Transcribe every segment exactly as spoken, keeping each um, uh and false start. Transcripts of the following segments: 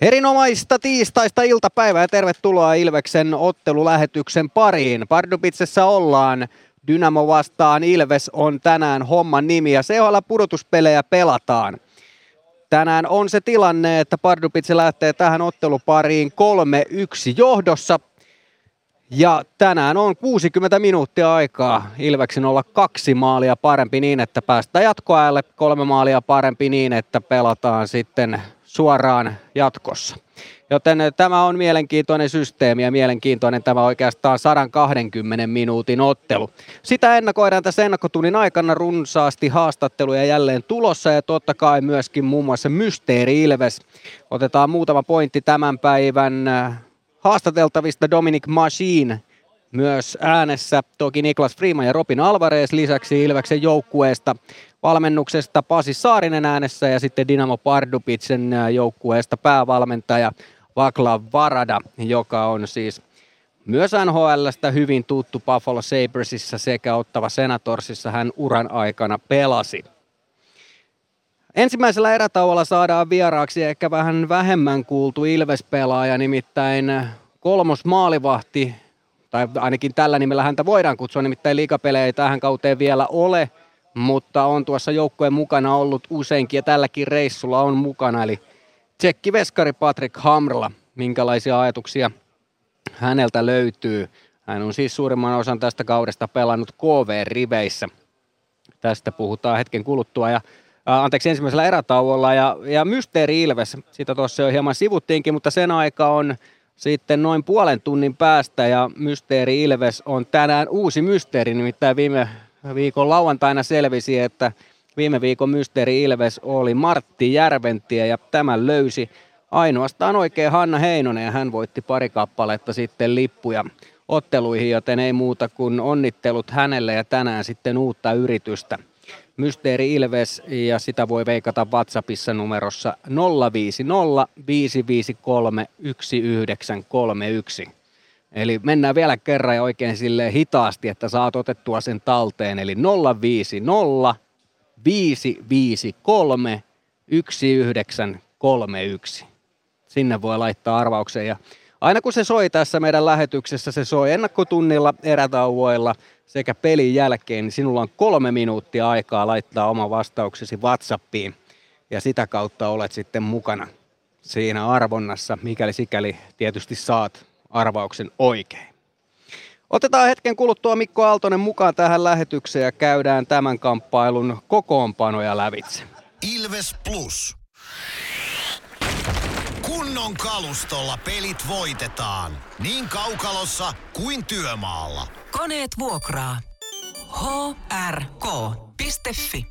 Erinomaista tiistaista iltapäivää ja tervetuloa Ilveksen ottelulähetyksen pariin. Pardubicessa ollaan. Dynamo vastaan Ilves on tänään homman nimi ja C H L-pudotuspelejä pelataan. Tänään on se tilanne, että Pardubice lähtee tähän ottelupariin kolme yksi johdossa. Ja tänään on kuusikymmentä minuuttia aikaa Ilveksen olla kaksi maalia parempi niin, että päästään jatkoajalle. Kolme maalia parempi niin, että pelataan sitten suoraan jatkossa. Joten tämä on mielenkiintoinen systeemi ja mielenkiintoinen tämä oikeastaan sata kaksikymmentä minuutin ottelu. Sitä ennakoidaan tässä ennakkotunnin aikana runsaasti haastatteluja jälleen tulossa ja totta kai myöskin muun muassa Mysteeri Ilves. Otetaan muutama pointti tämän päivän haastateltavista. Dominik Mašín myös äänessä, toki Niklas Friman ja Robin Alvarez lisäksi Ilveksen joukkueesta. Valmennuksesta Pasi Saarinen äänessä ja sitten Dynamo Pardubicen joukkueesta päävalmentaja Václav Varada, joka on siis myös N H L:stä hyvin tuttu Buffalo Sabresissa sekä Ottawa Senatorsissa hän uran aikana pelasi. Ensimmäisellä erätauolla saadaan vieraaksi ehkä vähän vähemmän kuultu Ilves-pelaaja, nimittäin kolmos maalivahti, tai ainakin tällä nimellä häntä voidaan kutsua, nimittäin liigapelejä ei tähän kauteen vielä ole, mutta on tuossa joukkueen mukana ollut useinkin ja tälläkin reissulla on mukana, eli tsekkiveskari Patrik Hamrla, minkälaisia ajatuksia häneltä löytyy. Hän on siis suurimman osan tästä kaudesta pelannut K V-riveissä. Tästä puhutaan hetken kuluttua ja anteeksi ensimmäisellä erätauolla ja, ja Mysteeri Ilves, sitä tuossa jo hieman sivuttiinkin, mutta sen aika on sitten noin puolen tunnin päästä ja Mysteeri Ilves on tänään uusi mysteeri, nimittäin viime viikon lauantaina selvisi, että viime viikon Mysteeri Ilves oli Martti Järventie ja tämän löysi ainoastaan oikein Hanna Heinonen ja hän voitti pari kappaletta sitten lippuja otteluihin, joten ei muuta kuin onnittelut hänelle ja tänään sitten uutta yritystä. Mysteeri Ilves ja sitä voi veikata WhatsAppissa numerossa nolla viisi nolla viisi viisi kolme yksi yhdeksän kolme yksi. Eli mennään vielä kerran ja oikein silleen hitaasti, että saat otettua sen talteen. Eli nolla viisi nolla viisi viisi kolme yksi yhdeksän kolme yksi. Sinne voi laittaa arvauksen. Ja aina kun se soi tässä meidän lähetyksessä, se soi ennakkotunnilla, erätauvoilla sekä pelin jälkeen, niin sinulla on kolme minuuttia aikaa laittaa oma vastauksesi WhatsAppiin. Ja sitä kautta olet sitten mukana siinä arvonnassa, mikäli sikäli tietysti saat arvauksen oikein. Otetaan hetken kuluttua Mikko Aaltonen mukaan tähän lähetykseen ja käydään tämän kamppailun kokoonpanoja lävitse. Ilves Plus. Kunnon kalustolla pelit voitetaan. Niin kaukalossa kuin työmaalla. Koneet vuokraa. H R K piste F I.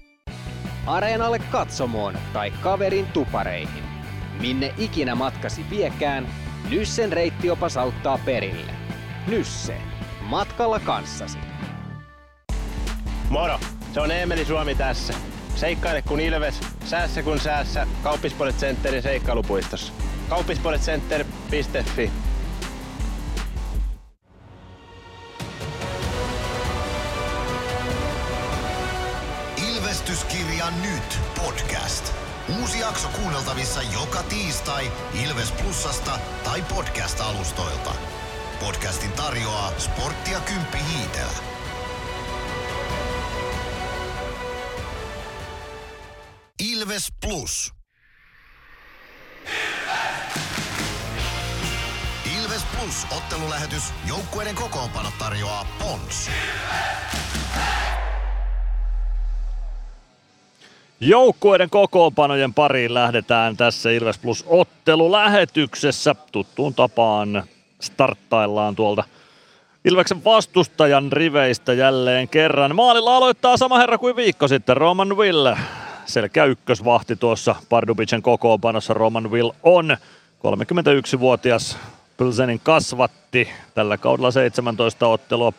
Areenalle katsomoon tai kaverin tupareihin. Minne ikinä matkasi viekään, Nyssen reittiopas auttaa perille. Nysse. Matkalla kanssasi. Moro! Se on Emeli Suomi tässä. Seikkaile kun Ilves, säässä kun säässä. Kauppisports Centerin seikkailupuistossa. kauppisports center piste F I. Ilvestyskirja nyt podcast. Uusi jakso kuunneltavissa joka tiistai Ilves Plusasta tai podcast-alustoilta. Podcastin tarjoaa Sporttia Kymppi Hiitelä. Ilves Plus. Ilves! Ilves Plus ottelulähetys. Joukkueiden kokoonpanot tarjoaa Pons. Ilves! Joukkueiden kokoonpanojen pariin lähdetään tässä Ilves Plus ottelulähetyksessä. Tuttuun tapaan starttaillaan tuolta Ilveksen vastustajan riveistä jälleen kerran. Maalilla aloittaa sama herra kuin viikko sitten, Roman Will. Selkeä ykkösvahti tuossa Pardubicen kokoonpanossa Roman Will on. kolmekymmentäyksivuotias Plzenin kasvatti. Tällä kaudella seitsemäntoista ottelua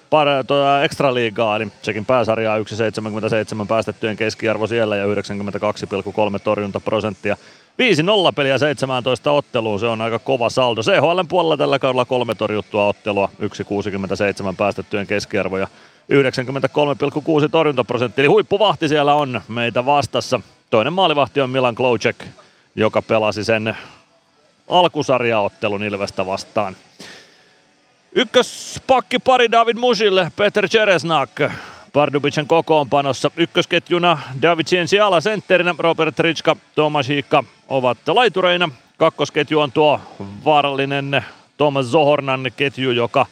ekstraliigaa, eli Tsekin pääsarjaa yksi pilkku seitsemänkymmentäseitsemän päästettyjen keskiarvo siellä ja yhdeksänkymmentäkaksi pilkku kolme torjuntaprosenttia. viisi nolla peliä seitsemäntoista otteluun, se on aika kova saldo. C H L:n puolella tällä kaudella kolme torjuttua ottelua, yksi pilkku kuusikymmentäseitsemän päästettyjen keskiarvo ja yhdeksänkymmentäkolme pilkku kuusi torjuntaprosenttia. Eli huippuvahti siellä on meitä vastassa. Toinen maalivahti on Milan Klocek, joka pelasi sen alkusarjaottelun Ilvestä vastaan. Ykköspakki pari David Musil, Peter Čeresňák Pardubicen kokoonpanossa. Ykkösketjuna David Cienci alasentterinä, Robert Ritska, Tomáš Ikonen ovat laitureina. Kakkosketju on tuo vaarallinen Tomáš Zohornan ketju, joka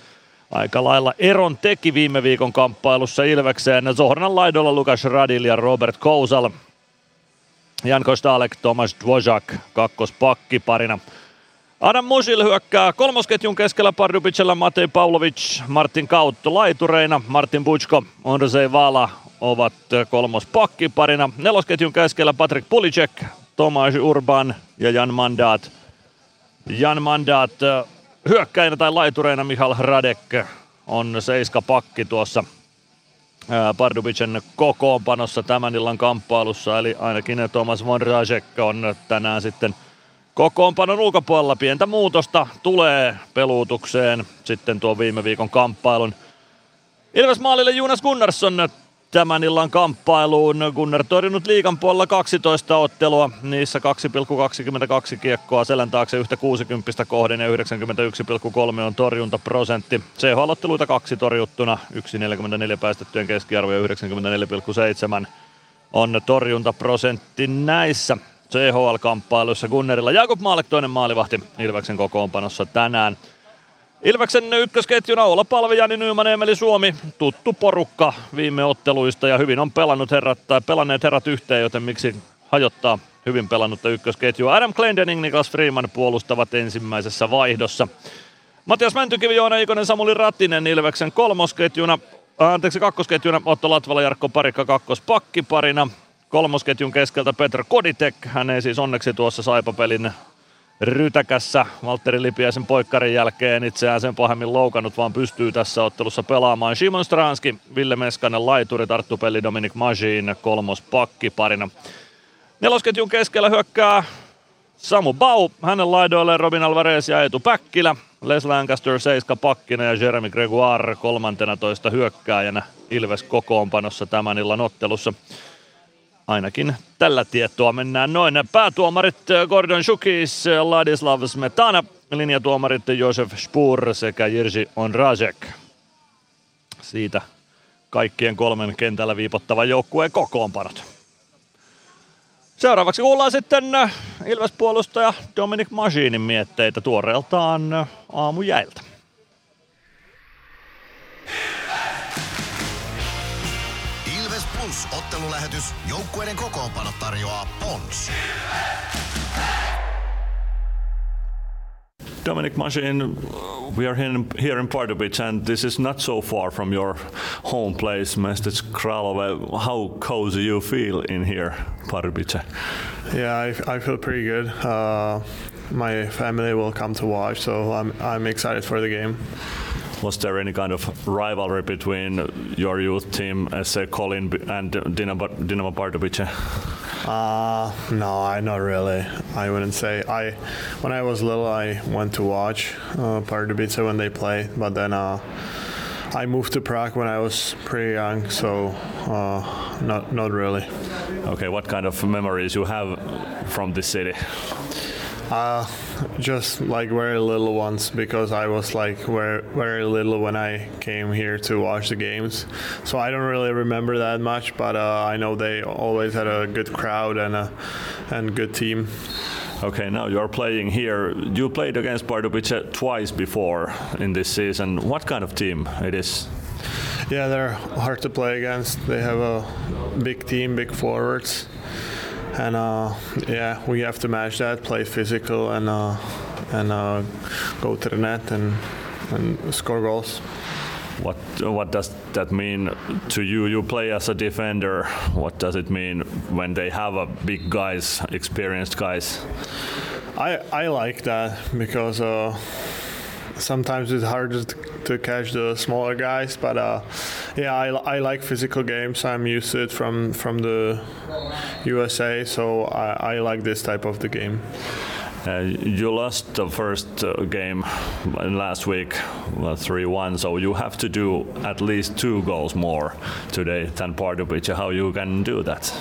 aika lailla eron teki viime viikon kamppailussa Ilvekseen. Zohornan laidolla Lukáš Radil ja Robert Kousal. Jan Kostalek, Tomáš Dvořák kakkospakki parina. Adam Musil hyökkää kolmosketjun keskellä Pardubicella, Matej Pavlovic, Martin Kaut laitureina, Martin Bučko, Ondřej Vala ovat kolmospakki parina. Nelosketjun keskellä Patrik Pulicek, Tomáš Urban ja Jan Mandát. Jan Mandát hyökkäinä tai laitureina Michal Hradek on seiskapakki tuossa Pardubicen kokoonpanossa tämän illan kamppailussa, eli ainakin Tomáš Vondrášek on tänään sitten kokoonpanon ulkopuolella. Pientä muutosta tulee peluutukseen sitten tuon viime viikon kamppailun. Ilves maalille Juunas Gunnarsson tämän illan kamppailuun. Gunnar torjunut liigan puolella kaksitoista ottelua, niissä kaksi pilkku kaksikymmentäkaksi kiekkoa selän taakse yhtä kuusikymmentä kohden ja yhdeksänkymmentäyksi pilkku kolme on torjuntaprosentti. C H-otteluita kaksi torjuttuna, yksi pilkku neljäkymmentäneljä päästettyjen keskiarvo ja yhdeksänkymmentäneljä pilkku seitsemän on torjuntaprosentti näissä C H L-kamppailuissa Gunnarilla. Jakub Maalek toinen maalivahti Ilveksen kokoonpanossa tänään. Ilveksen ykkösketjuna Ola Palve, Jani Nyman, Emeli Suomi. Tuttu porukka viime otteluista ja hyvin on pelannut herrat, tai pelanneet herrat yhteen, joten miksi hajottaa hyvin pelannutta ykkösketjua. Adam Glendening, Niklas Friman puolustavat ensimmäisessä vaihdossa. Matias Mäntykivi, Joona Ikonen, Samuli Ratinen Ilveksen kolmosketjuna, anteeksi kakkosketjuna Otto Latvala, Jarkko Parikka kakkospakkiparina. Kolmosketjun keskeltä Petr Koditek, hän ei siis onneksi tuossa Saipa-pelin rytäkässä Valtteri Lipiäisen poikkarin jälkeen itseään sen pahemmin loukannut, vaan pystyy tässä ottelussa pelaamaan. Simon Stranski, Ville Meskanen laituri, tarttupeli Dominik Mašín kolmospakkiparina. Nelosketjun keskellä hyökkää Samu Bau, hänen laidoilleen Robin Alvarez ja Eetu Päkkilä. Les Lancaster seiskapakkina ja Jeremy Gregoire kolmantena toista hyökkääjänä Ilves kokoonpanossa tämän illan ottelussa. Ainakin tällä tietoa mennään noin. Päätuomarit Gordon Šukis, Ladislav Smetana, linjatuomarit Josef Spur sekä Jiří Ondrášek. Siitä kaikkien kolmen kentällä viipottava joukkueen kokoonpanot. Seuraavaksi kuullaan sitten Ilves-puolustaja Dominik Mašínin mietteitä tuoreeltaan aamujäiltä. Ottelulähetys. Joukkueiden kokoonpano tarjoaa Pons. Dominik Mašín, we are here in, here in Pardubice and this is not so far from your home place, Mestec Kralove. How cozy you feel in here, Pardubice? Yeah, I, I feel pretty good. Uh, my family will come to watch, so I'm, I'm excited for the game. Was there any kind of rivalry between your youth team, S A Kolin and Dynamo, Dynamo Pardubice? Uh, no, I not really. I wouldn't say. I when I was little, I went to watch uh, Pardubice when they play, but then uh, I moved to Prague when I was pretty young, so uh, not not really. Okay, what kind of memories you have from this city? Uh, just like very little ones, because I was like very, very little when I came here to watch the games. So I don't really remember that much, but uh, I know they always had a good crowd and a and good team. Okay, now you're playing here. You played against Pardubice twice before in this season. What kind of team it is? Yeah, they're hard to play against. They have a big team, big forwards. And uh, yeah, we have to match that, play physical, and uh, and uh, go to the net and and score goals. What what does that mean to you? You play as a defender. What does it mean when they have a big guys, experienced guys? I I like that because uh, sometimes it's harder to, to catch the smaller guys, but uh, yeah, I, I like physical games. I'm used to it from from the U S A, so I, I like this type of the game. Uh, you lost the first uh, game last week, three one, so you have to do at least two goals more today than Pardubice. How you can do that?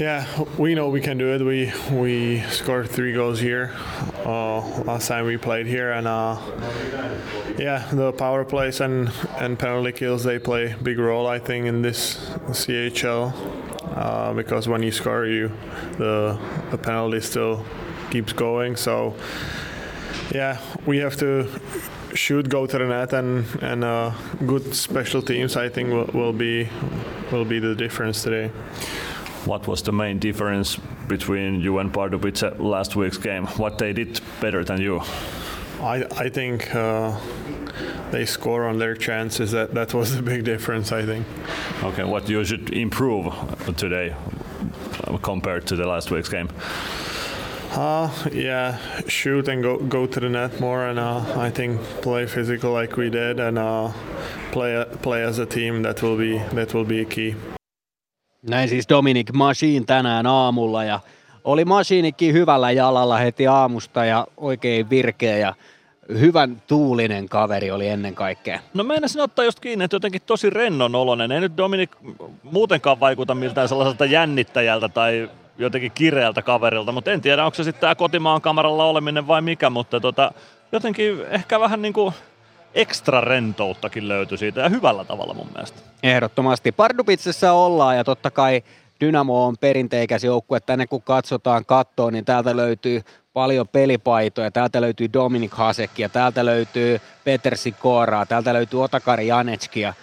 Yeah, we know we can do it. We we scored three goals here uh, last time we played here, and uh, yeah, the power plays and, and penalty kills, they play a big role, I think, in this C H L uh, because when you score, you the the penalty still keeps going. So yeah, we have to shoot, go to the net, and and uh, good special teams, I think, will, will be will be the difference today. What was the main difference between you and Pardubice last week's game? What they did better than you? I I think uh, they score on their chances. That that was the big difference, I think. Okay, what you should improve today compared to the last week's game? Uh, yeah, shoot and go go to the net more, and uh, I think play physical like we did, and uh, play play as a team. That will be that will be a key. Näin siis Dominik Mašín tänään aamulla, ja oli Mašinikin hyvällä jalalla heti aamusta ja oikein virkeä ja hyvän tuulinen kaveri oli ennen kaikkea. No meinasin ottaa just kiinni, että jotenkin tosi rennon oloinen. Ei nyt Dominik muutenkaan vaikuta miltään sellaiselta jännittäjältä tai jotenkin kireältä kaverilta, mutta en tiedä, onko se sitten tämä kotimaan kameralla oleminen vai mikä, mutta tota, jotenkin ehkä vähän niin kuin ekstra rentouttakin löytyi siitä, ja hyvällä tavalla mun mielestä. Ehdottomasti. Pardubicessa ollaan, ja totta kai Dynamo on perinteikäs joukkue. Tänne kun katsotaan kattoon, niin täältä löytyy paljon pelipaitoja. Täältä löytyy Dominik Hasekia, täältä löytyy Peter Sikoraa, täältä löytyy Otakari Janeckia.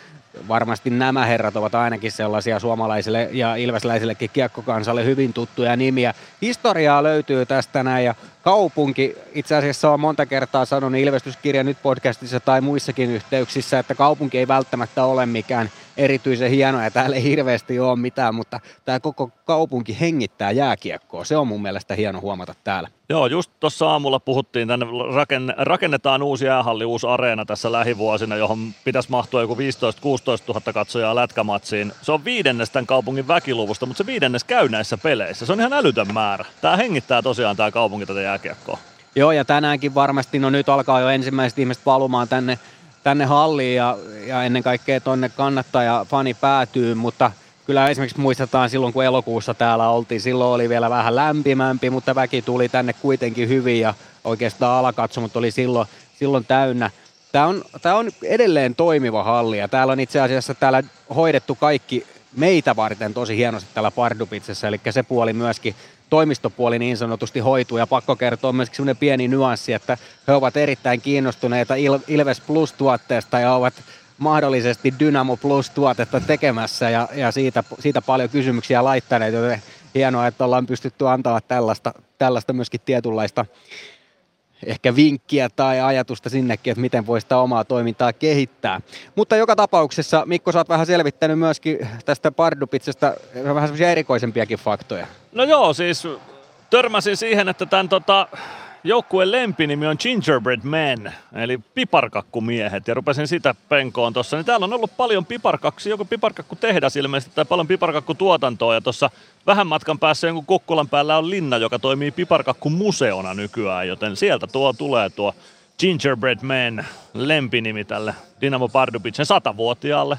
Varmasti nämä herrat ovat ainakin sellaisia suomalaisille ja ilvesläisillekin kiekkokansalle hyvin tuttuja nimiä. Historiaa löytyy tästä näin, ja kaupunki, itse asiassa on monta kertaa sanonut Ilvestyskirja nyt podcastissa tai muissakin yhteyksissä, että kaupunki ei välttämättä ole mikään erityisen hieno, ja täällä ei hirveästi ole mitään, mutta tämä koko kaupunki hengittää jääkiekkoa. Se on mun mielestä hieno huomata täällä. Joo, just tuossa aamulla puhuttiin, tänne rakennetaan uusi jäähalli, uusi areena tässä lähivuosina, johon pitäisi mahtua joku viisitoista kuusitoista tuhatta katsojaa lätkämatsiin. Se on viidennes tämän kaupungin väkiluvusta, mutta se viidennes käy näissä peleissä. Se on ihan älytön määrä. Tämä hengittää tosiaan tämä kaupunki tätä jääkiekkoa. Joo, ja tänäänkin varmasti, no nyt alkaa jo ensimmäiset ihmiset valumaan tänne tänne halliin ja, ja ennen kaikkea tonne kannattaja fani päätyy, mutta kyllä esimerkiksi muistetaan silloin, kun elokuussa täällä oltiin, silloin oli vielä vähän lämpimämpi, mutta väki tuli tänne kuitenkin hyvin, ja oikeastaan alakatsomut oli silloin, silloin täynnä. Tämä on, tämä on edelleen toimiva halli, ja täällä on itse asiassa täällä hoidettu kaikki meitä varten tosi hienosti täällä Pardubicessa, eli se puoli myöskin, toimistopuoli niin sanotusti hoituu, ja pakko kertoa myöskin sellainen pieni nyanssi, että he ovat erittäin kiinnostuneita Ilves Plus-tuotteesta ja ovat mahdollisesti Dynamo Plus-tuotetta tekemässä ja, ja siitä, siitä paljon kysymyksiä laittaneet, joten hienoa, että ollaan pystytty antaa tällaista, tällaista myöskin tietynlaista ehkä vinkkiä tai ajatusta sinnekin, että miten voi sitä omaa toimintaa kehittää. Mutta joka tapauksessa, Mikko, sä oot vähän selvittänyt myöskin tästä Pardubicesta vähän semmoisia erikoisempiakin faktoja. No joo, siis törmäsin siihen, että tämän tota, joukkueen lempinimi on Gingerbread Men, eli piparkakkumiehet, ja rupesin sitä penkoon tuossa. Niin täällä on ollut paljon piparkaksia, joku piparkakkutehdas ilmeisesti, tai paljon piparkakkutuotantoa, ja tuossa vähän matkan päässä jonkun Kukkulan päällä on linna, joka toimii piparkakkumuseona nykyään, joten sieltä tuo tulee tuo Gingerbread Men lempinimi tälle Dynamo Pardubicen satavuotiaalle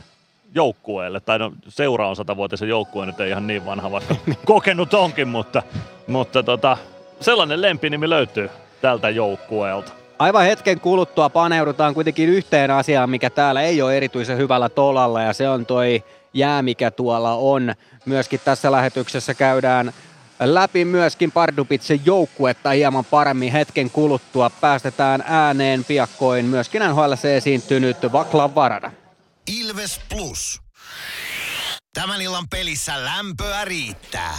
joukkueelle, tai no seura on satavuotisen joukkueen, nyt ei ihan niin vanha, vaikka kokenut onkin, mutta, mutta tota, sellainen lempinimi löytyy tältä joukkueelta. Aivan hetken kuluttua paneudutaan kuitenkin yhteen asiaan, mikä täällä ei ole erityisen hyvällä tolalla, ja se on toi jää, mikä tuolla on. Myöskin tässä lähetyksessä käydään läpi myöskin Pardubicen joukkuetta hieman paremmin hetken kuluttua. Päästetään ääneen piakkoin myöskin N H L:ssä esiintynyt Vaklan Varada. Ilves Plus. Tämän illan pelissä lämpöä riittää.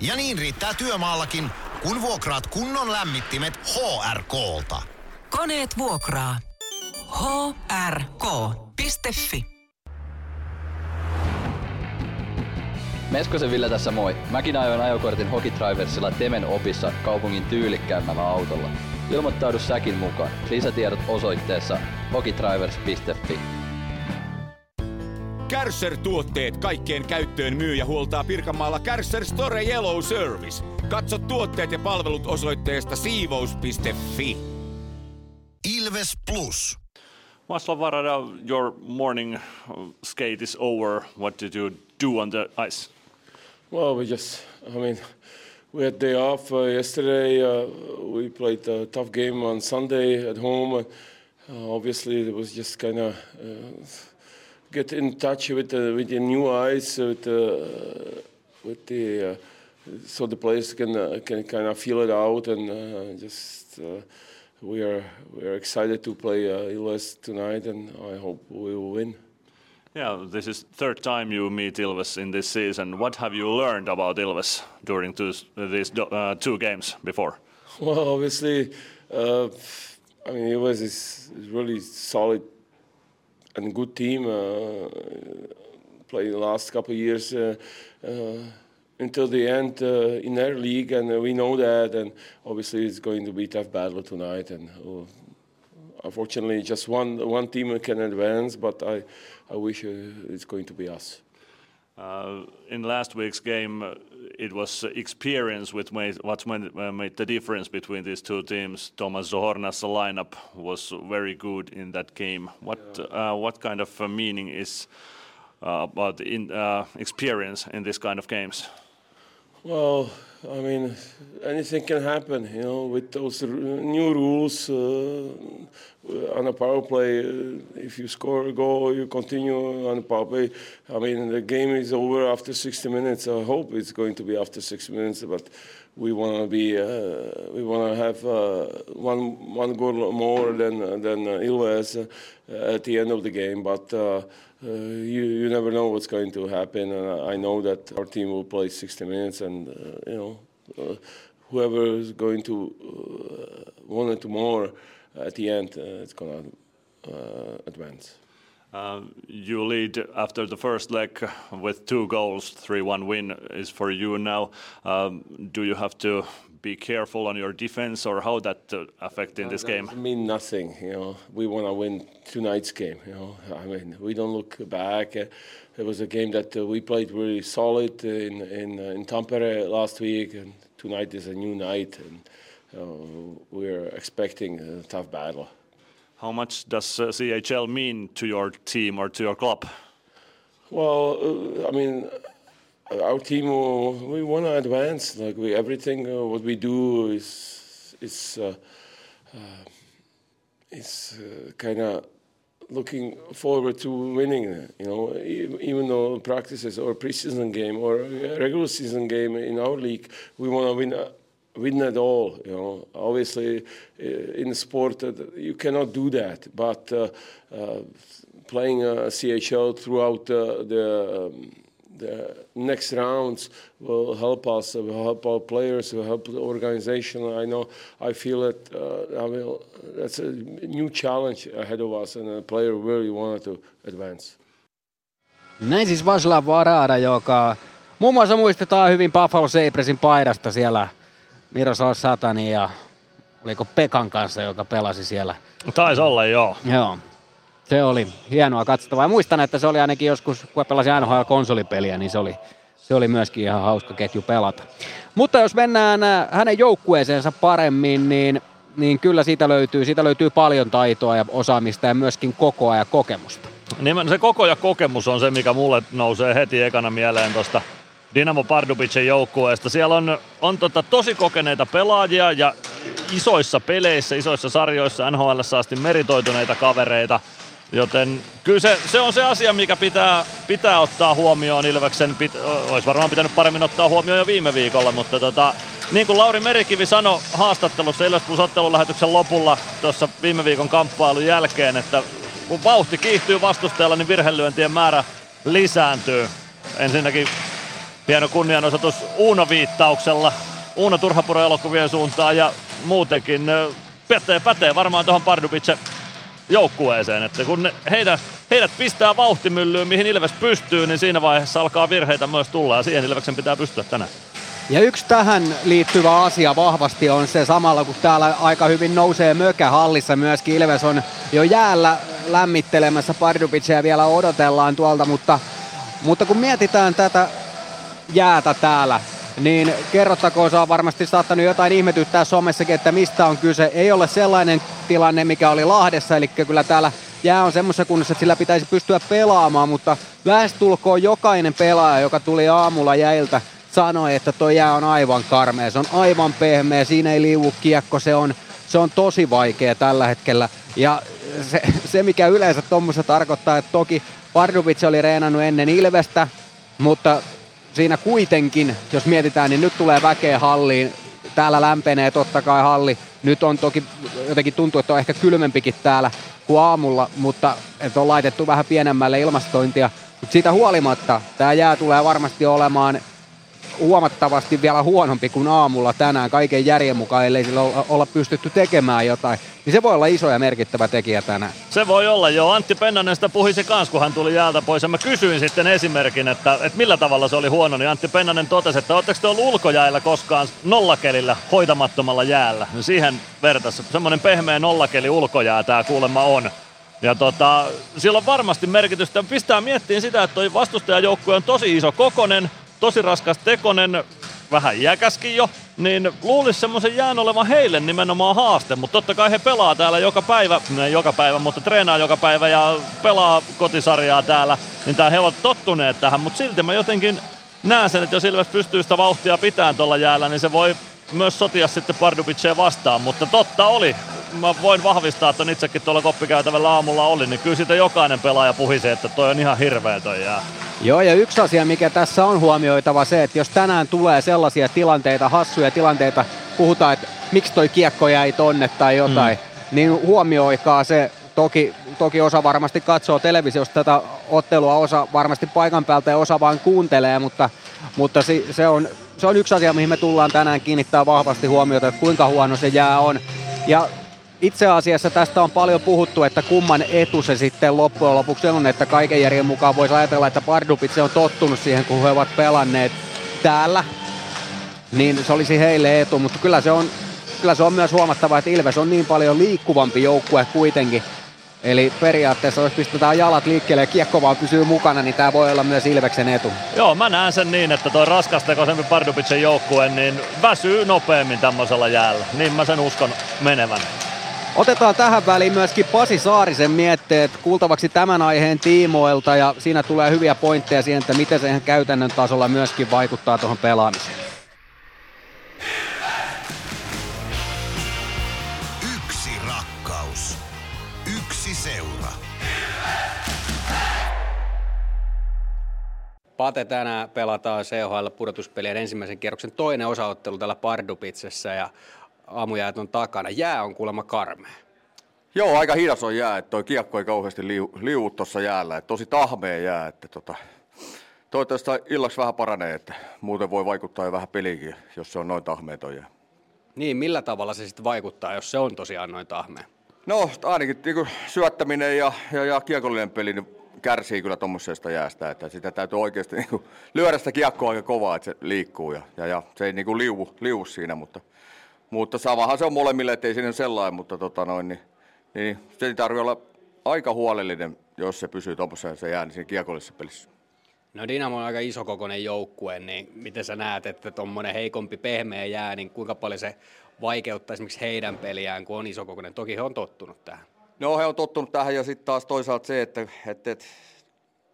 Ja niin riittää työmaallakin, kun vuokraat kunnon lämmittimet H R K:lta. Koneet vuokraa. H R K piste F I Meskosen Ville tässä, moi. Mäkin ajoin ajokortin Hokitriversilla Temen opissa kaupungin tyylikkäämmällä autolla. Ilmoittaudu säkin mukaan. Lisätiedot osoitteessa hokitrivers piste F I. Kärcher-tuotteet kaikkeen käyttöön myy ja huoltaa Pirkanmaalla Kärcher Store Yellow Service. Katso tuotteet ja palvelut osoitteesta siivous piste F I. Ilves Plus. Vasla Varada, your morning skate is over. What did you do on the ice? Well, we just, I mean, we had day off uh, yesterday. Uh, we played a tough game on Sunday at home. Uh, obviously, it was just kind of uh, get in touch with the, with the new eyes, with the, with the uh, so the players can uh, can kind of feel it out, and uh, just uh, we are we are excited to play uh, Ilves tonight, and I hope we will win. Yeah, this is third time you meet Ilves in this season. What have you learned about Ilves during two, these uh, two games before? Well, obviously, uh, I mean, Ilves is really solid and good team. Uh, played the last couple of years uh, uh, until the end uh, in their league, and we know that. And obviously, it's going to be a tough battle tonight, and. Uh, Unfortunately, just one one team can advance, but I, I wish uh, it's going to be us. Uh, in last week's game, uh, it was experience with made, what made, uh, made the difference between these two teams. Tomáš Zohorna's lineup was very good in that game. What yeah. uh, what kind of uh, meaning is uh, about in, uh, experience in this kind of games? Well, I mean, anything can happen, you know, with those r- new rules uh, on a power play. Uh, if you score a goal, you continue on a power play. I mean, the game is over after sixty minutes. I hope it's going to be after sixty minutes, but we want to be, uh, we want to have uh, one one goal more than uh, than uh, Ilves uh, at the end of the game. But uh, uh, you you never know what's going to happen, and I know that our team will play sixty minutes, and uh, you know uh, whoever is going to uh, want it more at the end, uh, it's gonna uh, advance. Uh, you lead after the first leg with two goals, three one win is for you now. Um, do you have to be careful on your defense, or how that uh, affect in this that game? That mean nothing, you know. We want to win tonight's game, you know. I mean, we don't look back. It was a game that uh, we played really solid in in, uh, in Tampere last week, and tonight is a new night, and uh, we're expecting a tough battle. How much does uh, C H L mean to your team or to your club? Well, uh, I mean, our team, uh, we want to advance. Like we, everything uh, what we do is is uh, uh, is uh, kind of looking forward to winning. You know, even though practices or preseason game or regular season game in our league, we want to win. Uh, Win at all, you know. Obviously, in sport, you cannot do that. But uh, uh, playing uh, C H L throughout uh, the um, the next rounds will help us. Will help our players. Will help the organization. I know. I feel that uh, I will. That's a new challenge ahead of us, and a player really wanted to advance. Näin siis Václav Varada, joka muun muassa muistetaan hyvin Buffalo Sabresin paidasta siellä. Miroslav Satani ja oliko Pekan kanssa, joka pelasi siellä? Taisi olla, joo. Joo. Se oli hienoa katsottavaa. Ja muistan, että se oli ainakin joskus, kun pelasi N H L-konsolipeliä, niin se oli, se oli myöskin ihan hauska ketju pelata. Mutta jos mennään hänen joukkueeseensa paremmin, niin, niin kyllä siitä löytyy, siitä löytyy paljon taitoa ja osaamista ja myöskin kokoa ja kokemusta. Niin se koko ja kokemus on se, mikä mulle nousee heti ekana mieleen tuosta Dynamo Pardubicen joukkueesta. Siellä on, on tota tosi kokeneita pelaajia ja isoissa peleissä, isoissa sarjoissa N H L:ssä asti meritoituneita kavereita. Joten kyllä se, se on se asia, mikä pitää, pitää ottaa huomioon Ilveksen. Pit, olisi varmaan pitänyt paremmin ottaa huomioon jo viime viikolla, mutta tota, niin kuin Lauri Merikivi sanoi haastattelussa Ilves Plus ottelun lähetyksen lopulla tuossa viime viikon kamppailun jälkeen, että kun vauhti kiihtyy vastustajalla, niin virhelyöntien määrä lisääntyy. Ensinnäkin hieno kunnianosoitus Uuno-viittauksella, Uuno Turhapuron elokuvien suuntaan ja muutenkin pätee, pätee varmaan tuohon Pardubice joukkueeseen, että kun ne, heidät, heidät pistää vauhtimyllyyn, mihin Ilves pystyy, niin siinä vaiheessa alkaa virheitä myös tulla ja siihen Ilveksen pitää pystyä tänään. Ja yksi tähän liittyvä asia vahvasti on se samalla, kun täällä aika hyvin nousee mökä hallissa myöskin. Ilves on jo jäällä lämmittelemässä Pardubicea, vielä odotellaan tuolta, mutta, mutta kun mietitään tätä jäätä täällä, niin kerrottakoon, se on varmasti saattanut jotain ihmetyttää somessakin, että mistä on kyse. Ei ole sellainen tilanne, mikä oli Lahdessa, eli kyllä täällä jää on semmoisessa kunnossa, että sillä pitäisi pystyä pelaamaan, mutta lähestulkoon jokainen pelaaja, joka tuli aamulla jäiltä sanoi, että tuo jää on aivan karmea, se on aivan pehmeä, siinä ei liivu kiekko, se on, se on tosi vaikea tällä hetkellä. Ja se, se mikä yleensä tuommoista tarkoittaa, että toki Pardubice oli reenannut ennen Ilvestä, mutta siinä kuitenkin, jos mietitään, niin nyt tulee väkeä halliin, täällä lämpenee totta kai halli, nyt on toki, jotenkin tuntuu, että on ehkä kylmempikin täällä kuin aamulla, mutta on laitettu vähän pienemmälle ilmastointia, mutta siitä huolimatta tämä jää tulee varmasti olemaan huomattavasti vielä huonompi kuin aamulla tänään kaiken järjen mukaan, ellei sillä olla pystytty tekemään jotain. Niin se voi olla iso ja merkittävä tekijä tänään. Se voi olla, joo. Antti Pennanen sitä puhisi kanssa, kun hän tuli jäältä pois. Ja mä kysyin sitten esimerkin, että, että millä tavalla se oli huono. Niin Antti Pennanen totesi, että ootteko te ollut ulkojäällä koskaan nollakelillä hoitamattomalla jäällä? No siihen vertasi. Semmoinen pehmeä nollakeli ulkojää tää kuulemma on. Ja tota, sillä on varmasti merkitystä. Pistää miettimään sitä, että toi vastustajajoukkue on tosi iso kokonen. Tosi raskas tekonen, vähän jäkäskin jo, niin luulisi semmoisen jään olevan heille nimenomaan haaste, mutta totta kai he pelaa täällä joka päivä, ei joka päivä, mutta treenaa joka päivä ja pelaa kotisarjaa täällä, niin tää he ovat tottuneet tähän, mutta silti mä jotenkin näen sen, että jos Ilves pystyy sitä vauhtia pitämään tuolla jäällä, niin se voi myös sotia sitten Pardubicea vastaan, mutta totta oli. Mä voin vahvistaa, että itsekin tuolla koppikäytävällä aamulla oli, niin kyllä siitä jokainen pelaaja puhisee, että toi on ihan hirveä toi jää. Joo, ja yksi asia, mikä tässä on huomioitava se, että jos tänään tulee sellaisia tilanteita, hassuja tilanteita, puhutaan, että miksi toi kiekko jäi tonne tai jotain, mm. niin huomioikaa se, toki, toki osa varmasti katsoo televisiosta tätä ottelua, osa varmasti paikan päältä ja osa vaan kuuntelee, mutta, mutta se, se, on, se on yksi asia, mihin me tullaan tänään kiinnittää vahvasti huomiota, että kuinka huono se jää on. Ja itse asiassa tästä on paljon puhuttu, että kumman etu se sitten loppujen lopuksi on, että kaiken järjen mukaan voisi ajatella, että Pardubice on tottunut siihen, kun he ovat pelanneet täällä, niin se olisi heille etu, mutta kyllä se on, kyllä se on myös huomattava, että Ilves on niin paljon liikkuvampi joukkue kuitenkin, eli periaatteessa jos pistetään jalat liikkeelle ja kiekko vaan pysyy mukana, niin tämä voi olla myös Ilveksen etu. Joo, mä näen sen niin, että toi raskastekoisempi Pardubicen joukkue niin väsyy nopeammin tämmöisellä jäällä, niin mä sen uskon menevän. Otetaan tähän väliin myöskin Pasi Saarisen mietteet kuultavaksi tämän aiheen tiimoilta ja siinä tulee hyviä pointteja siihen, että miten se ihan käytännön tasolla myöskin vaikuttaa tuohon pelaamiseen. Yksi rakkaus, yksi seura. Pate, tänään pelataan C H L-pudotuspelien ensimmäisen kierroksen toinen osaottelu täällä Pardubicessa ja aamujäät on takana. Jää on kuulemma karmea. Joo, aika hidas on jää. Että toi kiekko ei kauheasti liu, liu tuossa jäällä. Että tosi tahmea jää. Että tota, toivottavasti illaksi vähän paranee. Että muuten voi vaikuttaa jo vähän peliinkin, jos se on noin tahmea toi jää. Niin, millä tavalla se sitten vaikuttaa, jos se on tosiaan noin tahmea? No, ainakin niin syöttäminen ja, ja, ja kiekollinen peli niin kärsii kyllä tuommoisesta jäästä. Että sitä täytyy oikeasti niin lyödä sitä kiekkoa aika kovaa, että se liikkuu. Ja, ja, ja se ei niin liu, liu siinä, mutta... Mutta samahan se on molemmille, ettei siinä sellainen, mutta tota noin, niin, niin se tarvitsee olla aika huolellinen, jos se pysyy tuommoiseen se jää, niin siinä kiekollisessa pelissä. No Dynamo on aika isokokoinen joukkue, niin miten sä näet, että tuommoinen heikompi pehmeä jää, niin kuinka paljon se vaikeuttaa esimerkiksi heidän peliään, kun on isokokoinen? Toki he on tottunut tähän. No he on tottunut tähän ja sitten taas toisaalta se, että, että, että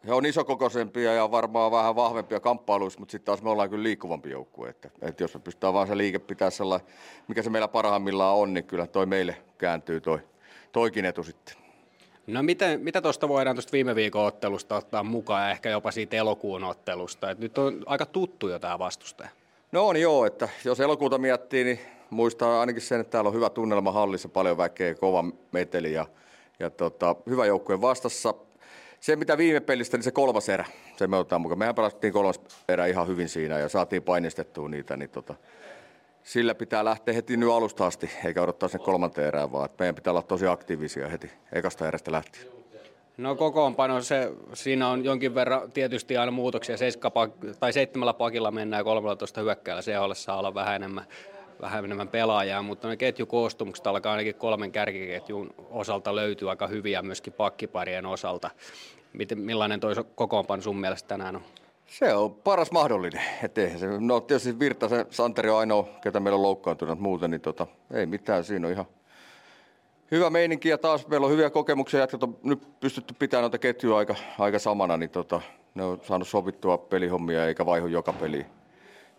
he on isokokoisempia ja varmaan vähän vahvempia kamppailuissa, mutta sitten taas me ollaan kyllä liikkuvampi joukkue. Että, että jos me pystytään vaan se liike pitää sellainen, mikä se meillä parhaimmillaan on, niin kyllä toi meille kääntyy toi, toikin etu sitten. No miten, mitä tuosta voidaan tuosta viime viikon ottelusta ottaa mukaan ja ehkä jopa siitä elokuun ottelusta? Et nyt on aika tuttu jo tämä vastustaja. No on joo, että jos elokuuta miettii, niin muistaa ainakin sen, että täällä on hyvä tunnelma hallissa, paljon väkeä, kova meteli ja, ja tota, hyvä joukkue vastassa. Se, mitä viime pelistä, niin se kolmas erä, se me otetaan mukaan. Mehän pelattiin kolmas erä ihan hyvin siinä ja saatiin painistettua niitä, niin tota, sillä pitää lähteä heti nyt alusta asti, eikä odottaa sen kolmanteen erään, vaan meidän pitää olla tosi aktiivisia heti ekasta erästä lähtien. No kokoonpano, se, siinä on jonkin verran tietysti aina muutoksia, seitsemän, tai seitsemällä pakilla mennään kolmetoista hyökkäällä, se olla saa olla vähän enemmän. vähän enemmän pelaajaa, mutta ne ketjukoostumukset alkaa ainakin kolmen kärkiketjun osalta löytyy aika hyviä myöskin pakkiparien osalta. Miten, millainen toi kokoonpano sun mielestä tänään on? Se on paras mahdollinen. Se, no tietysti Virta, se Santeri on ainoa, ketä meillä on loukkaantunut muuten, niin tota, ei mitään, siinä on ihan hyvä meininki ja taas meillä on hyviä kokemuksia, jätkät on nyt pystytty pitämään noita ketjuja aika, aika samana, niin tota, ne on saanut sovittua pelihommia eikä vaihu joka peliin.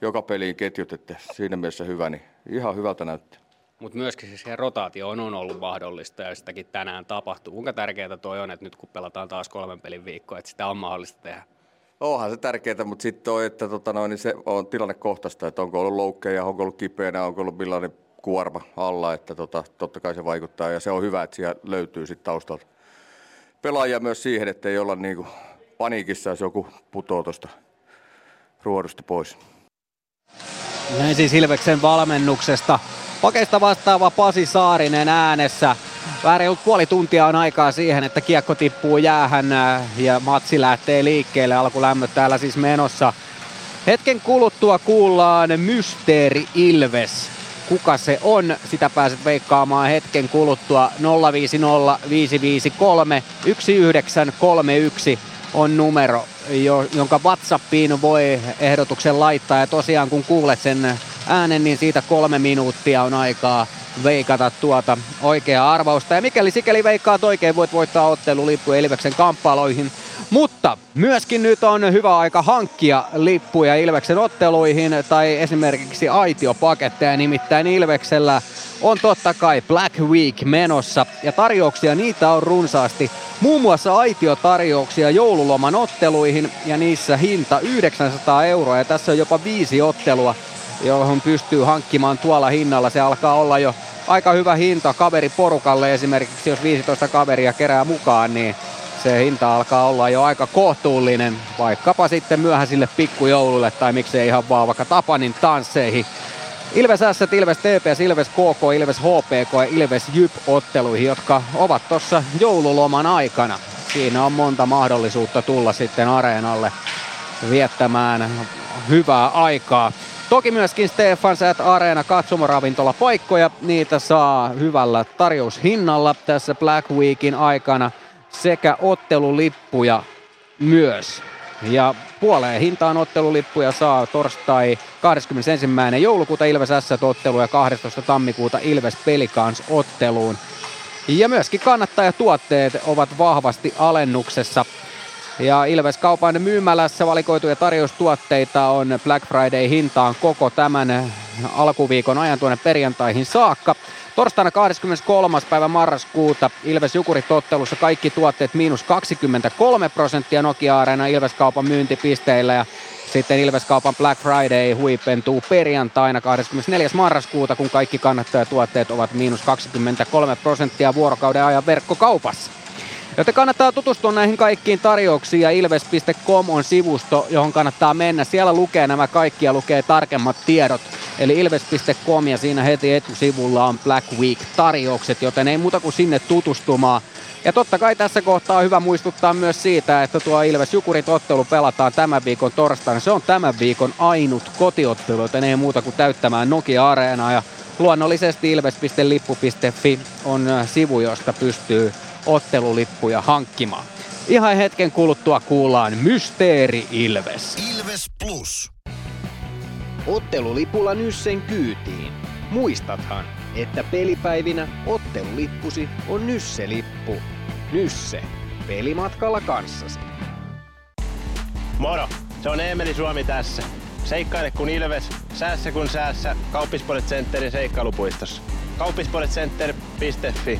joka peliin ketjut, että siinä mielessä hyvä, niin ihan hyvältä näyttää. Mutta myöskin se siihen rotaatioon on ollut mahdollista ja sitäkin tänään tapahtuu. Kuinka tärkeää toi on, että nyt kun pelataan taas kolmen pelin viikkoa, että sitä on mahdollista tehdä? Onhan se tärkeää, mutta sitten toi, että tota noin, niin se on tilannekohtaista, että onko ollut loukkeja, onko ollut kipeänä, onko ollut millainen kuorma alla, että tota, totta kai se vaikuttaa ja se on hyvä, että siellä löytyy sitten taustalta pelaajia myös siihen, että ei olla niinku paniikissa, jos joku putoaa tuosta ruodusta pois. Näin siis Ilveksen valmennuksesta. Pakeista vastaava Pasi Saarinen äänessä. Väärin puoli tuntia on aikaa siihen, että kiekko tippuu jäähän ja matsi lähtee liikkeelle. Alkulämmöt täällä siis menossa. Hetken kuluttua kuullaan Mysteeri Ilves. Kuka se on? Sitä pääset veikkaamaan hetken kuluttua. nolla viisi nolla viisi viisi kolme yksi yhdeksän kolme yksi on numero, jonka WhatsAppiin voi ehdotuksen laittaa. Ja tosiaan kun kuulet sen äänen, niin siitä kolme minuuttia on aikaa veikata tuota oikeaa arvausta. Ja mikäli sikäli veikkaat oikein, voit voittaa ottelulippu Ilveksen kamppailuihin. Mutta myöskin nyt on hyvä aika hankkia lippuja Ilveksen otteluihin tai esimerkiksi aitiopaketteja. Nimittäin Ilveksellä on totta kai Black Week menossa ja tarjouksia niitä on runsaasti. Muun muassa aitiotarjouksia joululoman otteluihin ja niissä hinta yhdeksänsataa euroa ja tässä on jopa viisi ottelua, johon pystyy hankkimaan tuolla hinnalla. Se alkaa olla jo aika hyvä hinta kaveriporukalle esimerkiksi, jos viisitoista kaveria kerää mukaan, niin se hinta alkaa olla jo aika kohtuullinen, vaikkapa sitten myöhäisille pikkujoululle tai miksei ihan vaan vaikka Tapanin tansseihin. Ilves S, Ilves T P S, Ilves K K, Ilves H P K ja Ilves J Y P-otteluihin, jotka ovat tuossa joululoman aikana. Siinä on monta mahdollisuutta tulla sitten areenalle viettämään hyvää aikaa. Toki myöskin Stefan Sät Areena katsomoravintola paikkoja, niitä saa hyvällä tarjoushinnalla tässä Black Weekin aikana sekä ottelulippuja myös. Ja puoleen hintaan ottelulippuja saa torstai kahdeskymmenesensimmäinen joulukuuta Ilves S-ottelu ja kahdestoista tammikuuta Ilves Pelicans otteluun. Ja myöskin kannattajatuotteet ovat vahvasti alennuksessa. Ja Ilves kaupan myymälässä valikoituja tarjoustuotteita on Black Friday hintaan koko tämän alkuviikon ajan tuonne perjantaihin saakka. Torstaina kahdeskymmeneskolmas päivä marraskuuta Ilves Jukurit ottelussa kaikki tuotteet miinus kaksikymmentäkolme prosenttia Nokia-areena Ilveskaupan myyntipisteillä ja sitten Ilveskaupan Black Friday huipentuu perjantaina kahdeskymmenesneljäs marraskuuta, kun kaikki kannattajatuotteet ovat miinus kaksikymmentäkolme prosenttia vuorokauden ajan verkkokaupassa. Joten kannattaa tutustua näihin kaikkiin tarjouksiin ja ilves piste com on sivusto, johon kannattaa mennä. Siellä lukee nämä kaikki ja lukee tarkemmat tiedot. Eli ilves piste com ja siinä heti etusivulla on Black Week-tarjoukset, joten ei muuta kuin sinne tutustumaan. Ja totta kai tässä kohtaa on hyvä muistuttaa myös siitä, että tuo Ilves Jukurit-ottelu pelataan tämän viikon torstaina. Se on tämän viikon ainut kotiottelu, joten ei muuta kuin täyttämään Nokia-areenaa. Ja luonnollisesti ilves piste lippu piste fi on sivu, josta pystyy ottelulippuja hankkimaan. Ihan hetken kuluttua kuullaan Mysteeri Ilves. Ilves Plus. Ottelulipulla Nyssen kyytiin. Muistathan, että pelipäivinä ottelulippusi on Nysse-lippu. Nysse. Pelimatkalla kanssasi. Moro! Se on Emeli Suomi tässä. Seikkaile kun Ilves, säässä kun säässä. Kauppispoilet Centerin seikkailupuistossa. kauppispoilet center piste fi.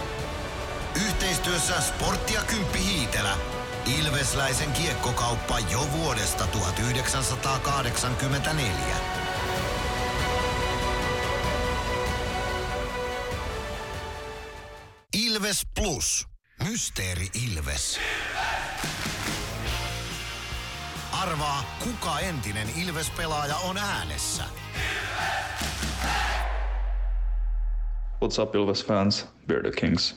Yhteistyössä Sportti ja Kymppi Hiitelä. Ilvesläisen kiekkokauppa jo vuodesta tuhatyhdeksänsataakahdeksankymmentäneljä. Ilves Plus. Mysteeri Ilves. Ilves! Arvaa, kuka entinen Ilves-pelaaja on äänessä. Ilves! Hey! What's up Ilves fans? We're the Kings.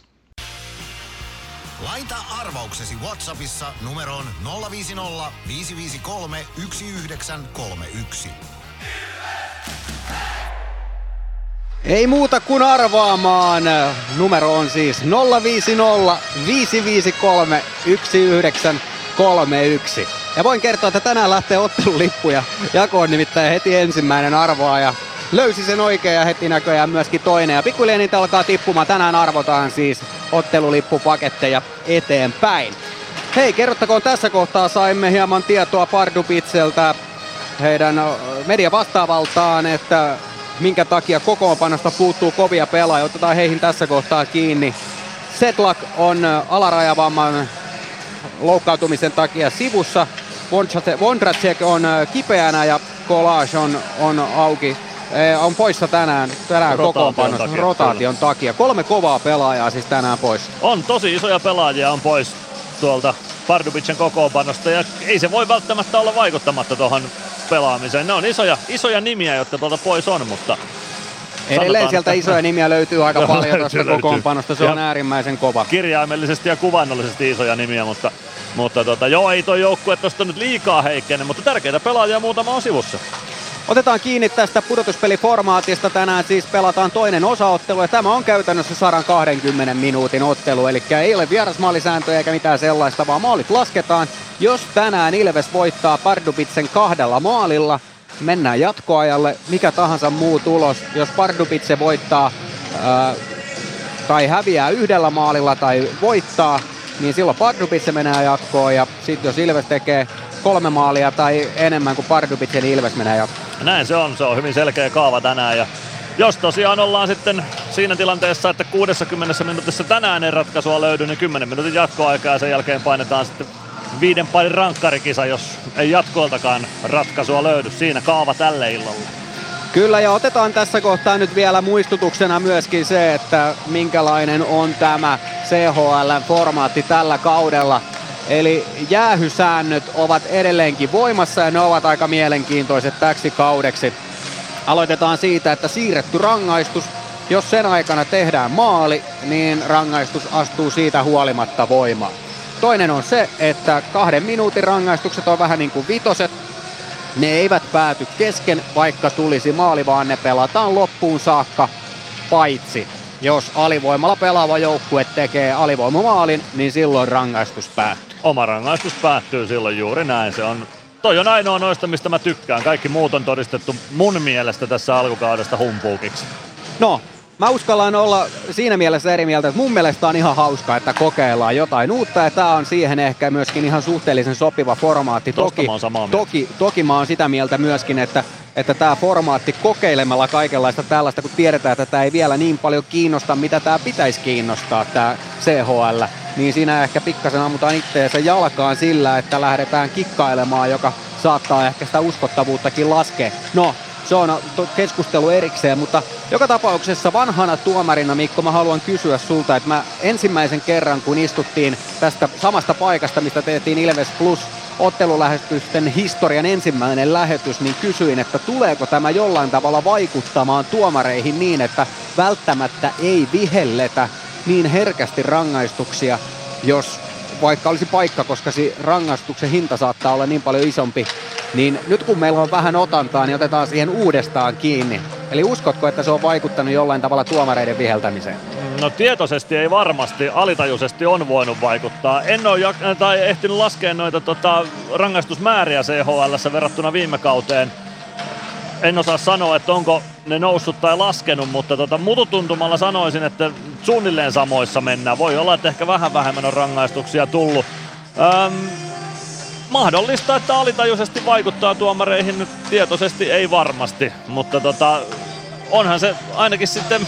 Laita arvauksesi WhatsAppissa numeroon nolla viisi nolla viisi viisi kolme yksi yhdeksän kolme yksi. Ei muuta kuin arvaamaan. Numero on siis nolla viisi nolla viisi viisi kolme yksi yhdeksän kolme yksi. Ja voin kertoa, että tänään lähtee ottelulippuja jakoon, nimittäin heti ensimmäinen arvaaja löysi sen oikein ja heti näköjään myöskin toinen. Ja pikkuilleen niitä alkaa tippumaan. Tänään arvotaan siis ottelulippupaketteja eteenpäin. Hei, kerrottakoon tässä kohtaa saimme hieman tietoa Pardubiceltä heidän media vastaavaltaan, että minkä takia kokoonpanosta puuttuu kovia pelaajia. Otetaan heihin tässä kohtaa kiinni. Sedlak on alarajavamman loukkaantumisen takia sivussa. Vondracek on kipeänä ja Collage on, on auki. On poissa tänään, tänään kokoonpanossa takia, rotaation kyllä. takia. Kolme kovaa pelaajaa siis tänään pois. On tosi isoja pelaajia on pois tuolta Pardubicen kokoonpanosta ja ei se voi välttämättä olla vaikuttamatta tuohon pelaamiseen. Ne on isoja, isoja nimiä, jotka tuolta pois on, mutta edelleen sieltä että... isoja nimiä löytyy aika paljon tuosta kokoonpanosta. Se on ja äärimmäisen kova. Kirjaimellisesti ja kuvannollisesti isoja nimiä, mutta, mutta tota, joo, ei tuo joukkue tuosta nyt liikaa heikkene, mutta tärkeitä pelaajia muutama on sivussa. Otetaan kiinni tästä pudotuspeliformaatista. Tänään siis pelataan toinen osaottelu ja tämä on käytännössä sata kaksikymmentä minuutin ottelu. Eli ei ole vierasmaalisääntöjä eikä mitään sellaista, vaan maalit lasketaan. Jos tänään Ilves voittaa Pardubicen kahdella maalilla, mennään jatkoajalle. Mikä tahansa muu tulos, jos Pardubice voittaa ää, tai häviää yhdellä maalilla tai voittaa, niin silloin Pardubice menee jatkoon ja sitten jos Ilves tekee kolme maalia tai enemmän kuin Pardubice, niin Ilves menee jatkoon. Näin se on, se on hyvin selkeä kaava tänään ja jos tosiaan ollaan sitten siinä tilanteessa, että kuudessakymmenessä minuutissa tänään ei ratkaisua löydy, niin kymmenen minuutin jatkoaikaa ja sen jälkeen painetaan sitten viiden parin rankkarikisa, jos ei jatkoiltakaan ratkaisua löydy. Siinä kaava tälle illalle. Kyllä ja otetaan tässä kohtaa nyt vielä muistutuksena myöskin se, että minkälainen on tämä C H L-formaatti tällä kaudella. Eli jäähysäännöt ovat edelleenkin voimassa ja ne ovat aika mielenkiintoiset täksi kaudeksi. Aloitetaan siitä, että siirretty rangaistus, jos sen aikana tehdään maali, niin rangaistus astuu siitä huolimatta voimaan. Toinen on se, että kahden minuutin rangaistukset on vähän niin kuin vitoset. Ne eivät pääty kesken, vaikka tulisi maali, vaan ne pelataan loppuun saakka, paitsi jos alivoimalla pelaava joukkue tekee alivoimamaalin, niin silloin rangaistus päättyy. Oma rangaistus päättyy silloin, juuri näin se on. Toi on ainoa noista, mistä mä tykkään. Kaikki muut on todistettu mun mielestä tässä alkukaudesta humpuukiksi. No, mä uskallan olla siinä mielessä eri mieltä, että mun mielestä on ihan hauska, että kokeillaan jotain uutta. Ja tää on siihen ehkä myöskin ihan suhteellisen sopiva formaatti. Toki, toki, toki mä oon sitä mieltä myöskin, että että tämä formaatti kokeilemalla kaikenlaista tällaista, kun tiedetään, että tämä ei vielä niin paljon kiinnosta, mitä tämä pitäisi kiinnostaa, tämä C H L, niin siinä ehkä pikkasen ammutaan itseensä jalkaan sillä, että lähdetään kikkailemaan, joka saattaa ehkä sitä uskottavuuttakin laskea. No, se on keskustelu erikseen, mutta joka tapauksessa vanhana tuomarina, Mikko, mä haluan kysyä sulta, että mä ensimmäisen kerran, kun istuttiin tästä samasta paikasta, mistä tehtiin Ilves Plus, ottelulähetysten historian ensimmäinen lähetys, niin kysyin, että tuleeko tämä jollain tavalla vaikuttamaan tuomareihin niin, että välttämättä ei vihelletä niin herkästi rangaistuksia, jos vaikka olisi paikka, koska rangaistuksen hinta saattaa olla niin paljon isompi. Niin nyt kun meillä on vähän otantaa, niin otetaan siihen uudestaan kiinni. Eli uskotko, että se on vaikuttanut jollain tavalla tuomareiden viheltämiseen? No tietoisesti ei varmasti, alitajuisesti on voinut vaikuttaa. En ole jak- tai ehtinyt laskea noita tota, rangaistusmääriä C H L:ssä verrattuna viime kauteen. En osaa sanoa, että onko ne noussut tai laskenut, mutta tota, mututuntumalla sanoisin, että suunnilleen samoissa mennään. Voi olla, että ehkä vähän vähemmän on rangaistuksia tullut. Öm, Mahdollista, että alitajuisesti vaikuttaa tuomareihin, nyt tietoisesti ei varmasti, mutta tota, onhan se ainakin sitten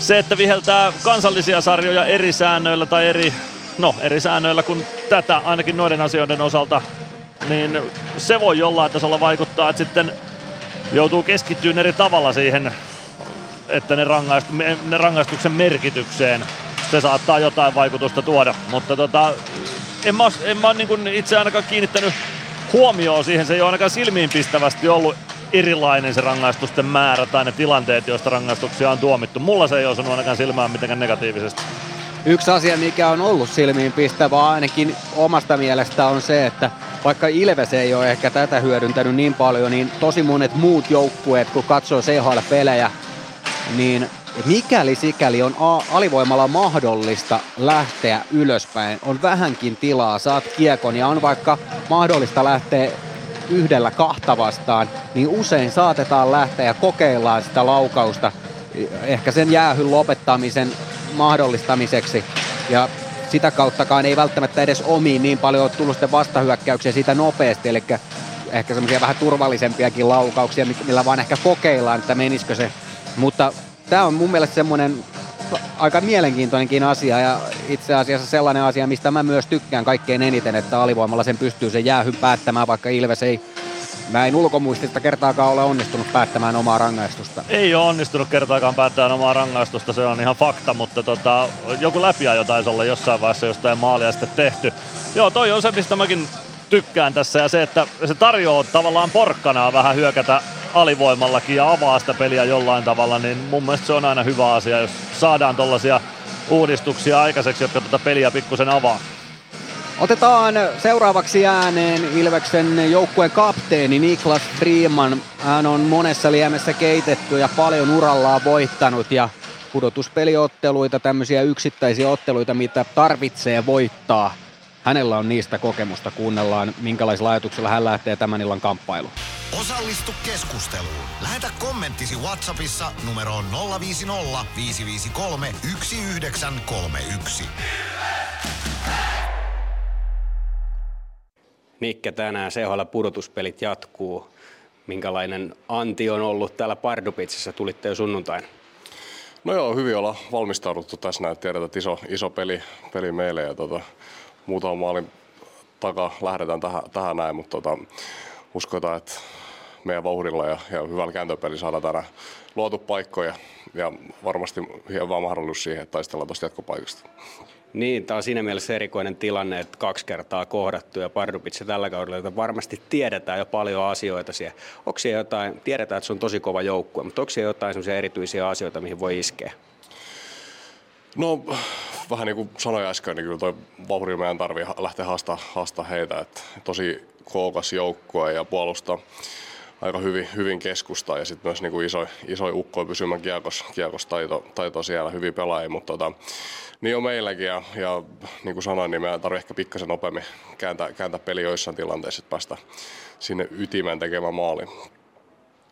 se, että viheltää kansallisia sarjoja eri säännöillä tai eri, no, eri säännöillä kuin tätä, ainakin noiden asioiden osalta, niin se voi jollain tasolla vaikuttaa, että sitten joutuu keskittymään eri tavalla siihen, että ne, rangaist- ne rangaistuksen merkitykseen se saattaa jotain vaikutusta tuoda, mutta tota, En mä, en mä niin kuin itse ainakaan kiinnittänyt huomioon siihen, se ei ole ainakaan silmiinpistävästi ollut erilainen se rangaistusten määrä tai ne tilanteet, joista rangaistuksia on tuomittu. Mulla se ei osunut ainakaan silmään mitenkään negatiivisesti. yksi asia, mikä on ollut silmiinpistävä ainakin omasta mielestä, on se, että vaikka Ilves ei ole ehkä tätä hyödyntänyt niin paljon, niin tosi monet muut joukkueet, kun katsoo C H L-pelejä, niin mikäli sikäli on alivoimalla mahdollista lähteä ylöspäin, on vähänkin tilaa, saat kiekon ja on vaikka mahdollista lähteä yhdellä kahta vastaan, niin usein saatetaan lähteä ja kokeillaan sitä laukausta ehkä sen jäähyn lopettamisen mahdollistamiseksi, ja sitä kauttakaan ei välttämättä edes omiin niin paljon ole tullut sitten vastahyökkäyksiä siitä nopeasti, eli ehkä semmoisia vähän turvallisempiakin laukauksia, millä vaan ehkä kokeillaan, että menisikö se, mutta tämä on mun mielestä semmoinen aika mielenkiintoinenkin asia ja itse asiassa sellainen asia, mistä mä myös tykkään kaikkein eniten, että alivoimalla sen pystyy sen jäähyn päättämään, vaikka Ilves ei näin ulkomuistista kertaakaan ole onnistunut päättämään omaa rangaistusta. Ei ole onnistunut kertaakaan päättämään omaa rangaistusta, se on ihan fakta, mutta tota, joku läpiajo taisi olla jossain vaiheessa jostain maalia sitten tehty. Joo, toi on se, mistä mäkin tykkään tässä ja se, että se tarjoaa tavallaan porkkanaa vähän hyökätä alivoimallakin ja avaa sitä peliä jollain tavalla, niin mun mielestä se on aina hyvä asia, jos saadaan tollaisia uudistuksia aikaiseksi, jotka tätä peliä pikkusen avaa. Otetaan seuraavaksi ääneen Ilveksen joukkueen kapteeni Niklas Friman. Hän on monessa liemessä keitetty ja paljon urallaan voittanut ja pudotuspeliotteluita, tämmöisiä yksittäisiä otteluita, mitä tarvitsee voittaa. Hänellä on niistä kokemusta. Kuunnellaan, minkälaisilla ajatuksilla hän lähtee tämän illan kamppailuun. Osallistu keskusteluun. Lähetä kommenttisi WhatsAppissa numeroon nolla viisi nolla viisi viisi kolme yksi yhdeksän kolme yksi. Mikä tänään C H L-pudotuspelit jatkuu? Minkälainen anti on ollut täällä Pardubicessa? Tulitte jo sunnuntaina. No joo, hyvin ollaan valmistauduttu tässä näin. Tiedetään, että iso, iso peli, peli meille ja tota, muutama maalin takaa lähdetään tähän, tähän näin, mutta tota, uskotaan, että meidän vauhdilla ja, ja hyvällä kääntöpelillä saadaan tänään luotu paikkoja ja varmasti hyvä mahdollisuus siihen, että taistellaan tuosta jatkopaikasta. Niin, tämä on siinä mielessä erikoinen tilanne, että kaksi kertaa kohdattu ja Pardubice tällä kaudella, jota varmasti tiedetään jo paljon asioita siellä. Onko siellä jotain, tiedetään, että se on tosi kova joukkue, mutta onko siellä jotain sellaisia erityisiä asioita, mihin voi iskeä? No, vähän niin kuin sanoin äsken, niin kyllä toi vauhdilla meidän tarvii lähteä haastamaan haastaa heitä. Että tosi kookas joukkue ja puolustaa aika hyvin, hyvin keskustaa ja sitten myös niin kuin iso, iso ukko pysymään kiekos, kiekostaito taito siellä, hyviä pelaajia, mutta tota, niin on meilläkin ja, ja niin kuin sanoin, niin meidän tarvitsee ehkä pikkasen nopeammin kääntää, kääntää peli joissain tilanteissa, että päästä sinne ytimeen tekemään maaliin.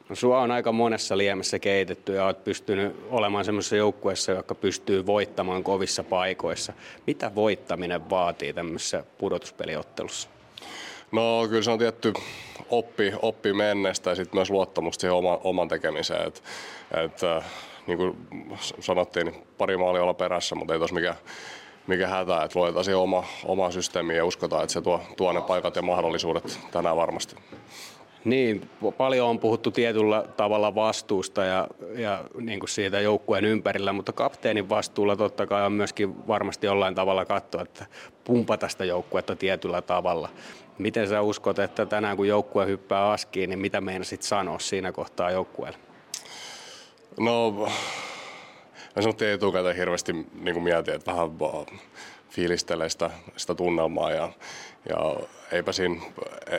No, sua on aika monessa liemessä keitetty ja olet pystynyt olemaan semmoisessa joukkueessa, joka pystyy voittamaan kovissa paikoissa. Mitä voittaminen vaatii tämmöisessä pudotuspeliottelussa? No kyllä se on tietty oppi, oppi menneestä ja sitten myös luottamusta siihen oman, oman tekemiseen. Et, et, äh, niin kuin sanottiin, niin pari maalia olla perässä, mutta ei tuossa mikään mikä hätää. Et luotetaan siihen oma, oma systeemiin ja uskotaan, että se tuo, tuo ne paikat ja mahdollisuudet tänään varmasti. Niin, paljon on puhuttu tietyllä tavalla vastuusta ja, ja niin kuin siitä joukkueen ympärillä, mutta kapteenin vastuulla totta kai on myöskin varmasti jollain tavalla katsoa, että pumpata sitä joukkuetta tietyllä tavalla. Miten sä uskot, että tänään kun joukkue hyppää askiin, niin mitä meinasit sanoa siinä kohtaa joukkueelle? No, mä sanottiin etukäteen hirveästi niin mietin, että vähän fiilistelee sitä, sitä tunnelmaa ja, ja eipä siinä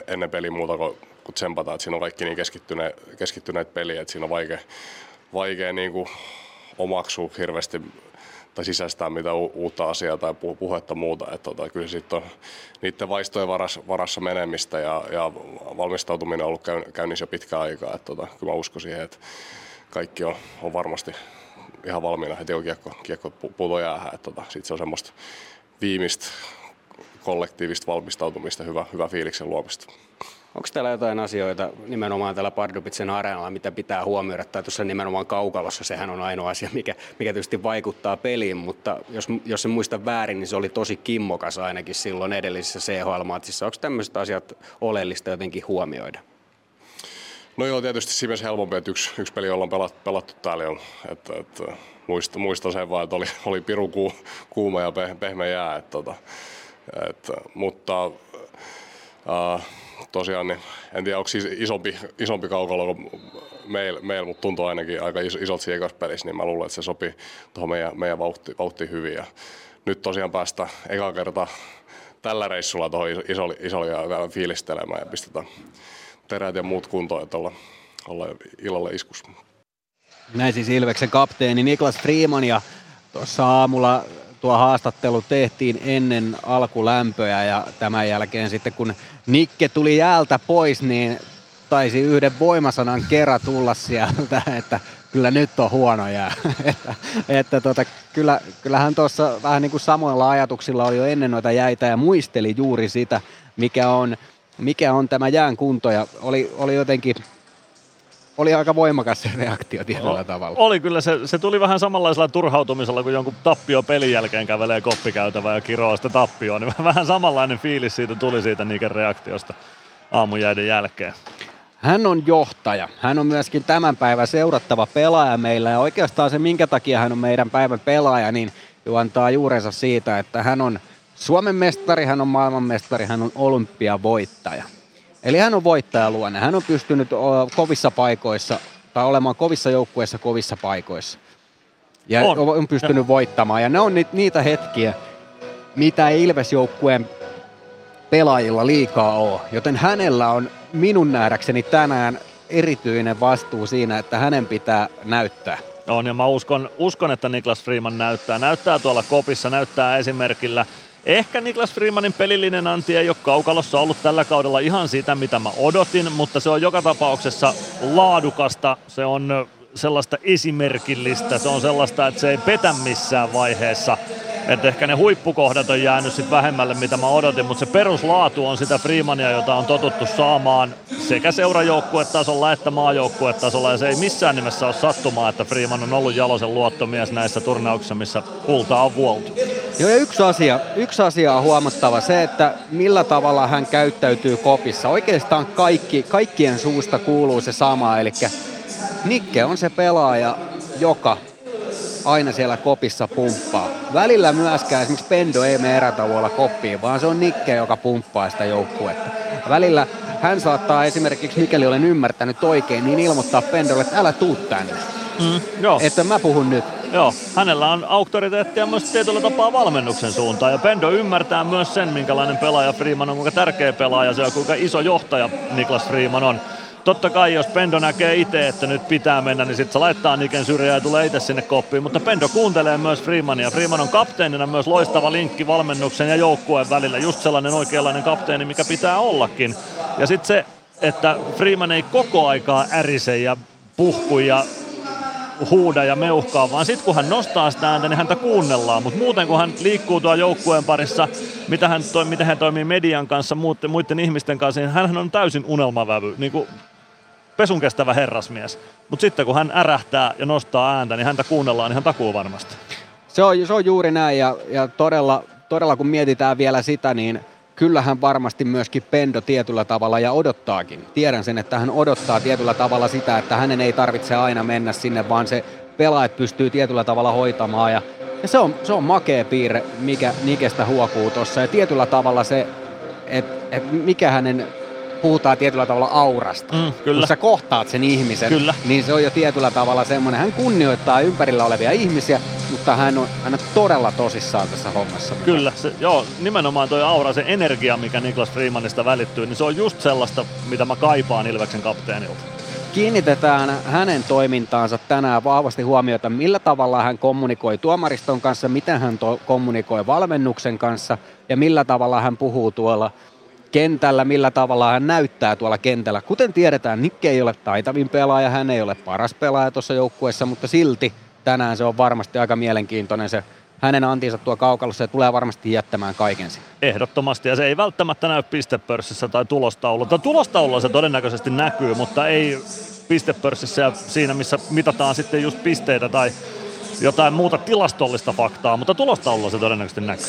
ennen peliä muuta kuin tsempataan, että siinä on kaikki niin keskittyneet, keskittyneet peliä, että siinä on vaikea, vaikea niin kuin omaksua hirveästi tai sisäistää mitään u- uutta asiaa tai pu- puhetta muuta. Että tota, kyllä sitten on niiden vaistojen varas, varassa menemistä ja, ja valmistautuminen on ollut käyn, käynnissä jo pitkään aikaa. Että tota, kyllä mä uskon siihen, että kaikki on, on varmasti ihan valmiina heti, kun kiekko, kiekko puto jäähän. Tota, sitten se on semmoista viimeistä kollektiivista valmistautumista, hyvä, hyvä fiiliksen luomista. Onko täällä jotain asioita nimenomaan täällä Pardubicen areenalla, mitä pitää huomioida? Tai tuossa nimenomaan kaukalossa, sehän on ainoa asia, mikä, mikä tietysti vaikuttaa peliin, mutta jos, jos en muista väärin, niin se oli tosi kimmokas ainakin silloin edellisessä C H L-matsissa. Onko tämmöiset asiat oleellista jotenkin huomioida? No joo, tietysti siinä helpompi, että yksi, yksi peli ollaan pelattu, pelattu täällä jo. Että, että, muista, muista sen vaan, että oli, oli piru kuuma ja pehmeä jää. Että, että, mutta... Äh, Tosiaan, niin en tiedä, onko isompi, isompi kaukalo kuin meillä, meil, mutta tuntuu ainakin aika isolta siinä ekassa pelissä, niin mä luulen, että se sopii tuohon meidän, meidän vauhtiin vauhti hyvin. Ja nyt tosiaan päästä eka kerta tällä reissulla tuohon isolle iso, iso, fiilistelemään ja pistetään terät ja muut kuntoon, että ollaan, ollaan illalle iskussa. Näin siis Ilveksen kapteeni Niklas Friman, ja tuossa aamulla tuo haastattelu tehtiin ennen alkulämpöä, ja tämän jälkeen sitten kun Nikke tuli jäältä pois, niin taisi yhden voimasanan kerran tulla sieltä, että kyllä nyt on huono jää. että, että tota, kyllä, kyllähän tuossa vähän niin kuin samoilla ajatuksilla oli jo ennen noita jäitä ja muisteli juuri sitä, mikä on, mikä on tämä jään kunto, ja oli, oli jotenkin... Oli aika voimakas se reaktio tietyllä no, tavalla. Oli kyllä, se, se tuli vähän samanlaisella turhautumisella, kun jonkun tappio pelin jälkeen kävelee koppikäytävää ja kiroo sitä tappioon. Niin vähän samanlainen fiilis siitä tuli siitä Niiken reaktiosta aamujäiden jälkeen. Hän on johtaja. Hän on myöskin tämän päivän seurattava pelaaja meillä. Ja oikeastaan se, minkä takia hän on meidän päivän pelaaja, niin juontaa juurensa siitä, että hän on Suomen mestari, hän on maailmanmestari, hän on olympiavoittaja. Eli hän on voittajaluonne. Hän on pystynyt kovissa paikoissa, tai olemaan kovissa joukkueissa kovissa paikoissa. Ja on, on pystynyt ja. voittamaan. Ja ne on niitä hetkiä, mitä ei Ilves-joukkueen pelaajilla liikaa ole. Joten hänellä on minun nähdäkseni tänään erityinen vastuu siinä, että hänen pitää näyttää. On, ja mä uskon, uskon että Niklas Friman näyttää. Näyttää tuolla kopissa, näyttää esimerkillä. Ehkä Niklas Frimanin pelillinen anti ei ole kaukalossa ollut tällä kaudella ihan sitä, mitä mä odotin, mutta se on joka tapauksessa laadukasta, se on sellaista esimerkillistä, se on sellaista, että se ei petä missään vaiheessa. Että ehkä ne huippukohdat on jäänyt sit vähemmälle, mitä mä odotin, mutta se peruslaatu on sitä Frimania, jota on totuttu saamaan sekä seurajoukkuetasolla että maajoukkuetasolla, ja se ei missään nimessä ole sattumaa, että Friman on ollut Jalosen luottomies näissä turnauksissa, missä kultaa on vuoltu. Joo, ja yksi asia, yksi asia on huomattava, se, että millä tavalla hän käyttäytyy kopissa. Oikeastaan kaikki, kaikkien suusta kuuluu se sama, eli Nikke on se pelaaja, joka aina siellä kopissa pumppaa. Välillä myöskään esimerkiksi Pendo ei mene erätauolla koppiin, vaan se on Nikke, joka pumppaa sitä joukkuetta. Välillä hän saattaa esimerkiksi, mikäli olen ymmärtänyt oikein, niin ilmoittaa Pendolle, että älä tuu tänne. Mm, että mä puhun nyt. Joo, hänellä on auktoriteettia myös tietyllä tapaa valmennuksen suuntaan, ja Pendo ymmärtää myös sen, minkälainen pelaaja Friman on, kuinka tärkeä pelaaja se on, kuinka iso johtaja Niklas Friman on. Totta kai, jos Pendo näkee itse, että nyt pitää mennä, niin sitten se laittaa Niken syrjään ja tulee itse sinne koppiin. Mutta Pendo kuuntelee myös Frimania. Friman on kapteenina myös loistava linkki valmennuksen ja joukkueen välillä. Just sellainen oikeanlainen kapteeni, mikä pitää ollakin. Ja sitten se, että Friman ei koko aikaa ärise ja puhku ja huuda ja meuhkaa, vaan sitten kun hän nostaa sitä ääntä, niin häntä kuunnellaan. Mutta muuten kun hän liikkuu tuolla joukkueen parissa, mitä hän toi, miten hän toimii median kanssa, muiden, muiden ihmisten kanssa, niin hän on täysin unelmavävy. Niin kuin pesun kestävä herrasmies, mutta sitten kun hän ärähtää ja nostaa ääntä, niin häntä kuunnellaan ihan takuu varmasti. Se on, se on juuri näin, ja, ja todella, todella kun mietitään vielä sitä, niin kyllähän varmasti myöskin Pendo tietyllä tavalla ja odottaakin. Tiedän sen, että hän odottaa tietyllä tavalla sitä, että hänen ei tarvitse aina mennä sinne, vaan se pelaajat pystyy tietyllä tavalla hoitamaan, ja, ja se, on, se on makea piirre, mikä Nikestä huokuu tuossa, ja tietyllä tavalla se, että et mikä hänen... Puhutaan tietyllä tavalla aurasta. Mm, kyllä. Kun sä kohtaat sen ihmisen, kyllä, niin se on jo tietyllä tavalla semmoinen. Hän kunnioittaa ympärillä olevia ihmisiä, mutta hän on aina todella tosissaan tässä hommassa. Kyllä, se, joo, nimenomaan toi aura, se energia, mikä Niklas Frimanista välittyy, niin se on just sellaista, mitä mä kaipaan Ilveksen kapteenilta. Kiinnitetään hänen toimintaansa tänään vahvasti huomiota, millä tavalla hän kommunikoi tuomariston kanssa, miten hän to- kommunikoi valmennuksen kanssa ja millä tavalla hän puhuu tuolla kentällä, millä tavalla hän näyttää tuolla kentällä. Kuten tiedetään, Nikke ei ole taitavin pelaaja, hän ei ole paras pelaaja tuossa joukkueessa, mutta silti tänään se on varmasti aika mielenkiintoinen se hänen antinsa tuo kaukalossa, ja tulee varmasti jättämään kaikensa. Ehdottomasti, ja se ei välttämättä näy pistepörssissä tai tulostaululla. Tai tulostaululla se todennäköisesti näkyy, mutta ei pistepörssissä ja siinä, missä mitataan sitten just pisteitä tai jotain muuta tilastollista faktaa, mutta tulostaululla se todennäköisesti näkyy.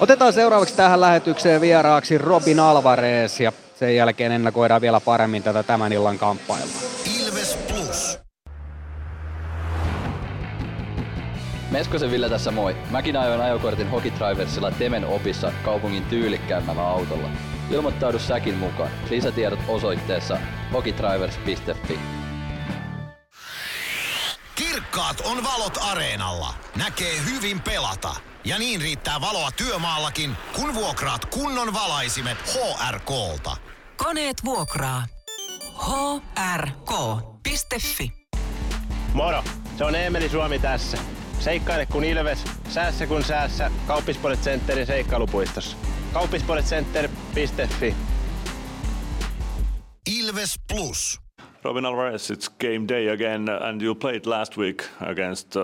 Otetaan seuraavaksi tähän lähetykseen vieraaksi Robin Alvarez, ja sen jälkeen ennakoidaan vielä paremmin tätä tämän illan kamppailua. Ilves Plus. Meskosen Ville tässä moi. Mäkin ajoin ajokortin Hokitriversilla Temen opissa kaupungin tyylikkäämmällä autolla. Ilmoittaudu säkin mukaan. Lisätiedot osoitteessa hokitrivers piste fi. Vilkkaat on valot areenalla. Näkee hyvin pelata. Ja niin riittää valoa työmaallakin, kun vuokraat kunnon valaisimet H R K:lta. Koneet vuokraa. H R K piste F I Moro, se on Emeli Suomi tässä. Seikkaile kun Ilves, säässä kun säässä. Kauppisport Centerin seikkailupuistossa. kauppisport center piste F I Ilves Plus. Robin Alvarez, it's game day again, and you played last week against uh,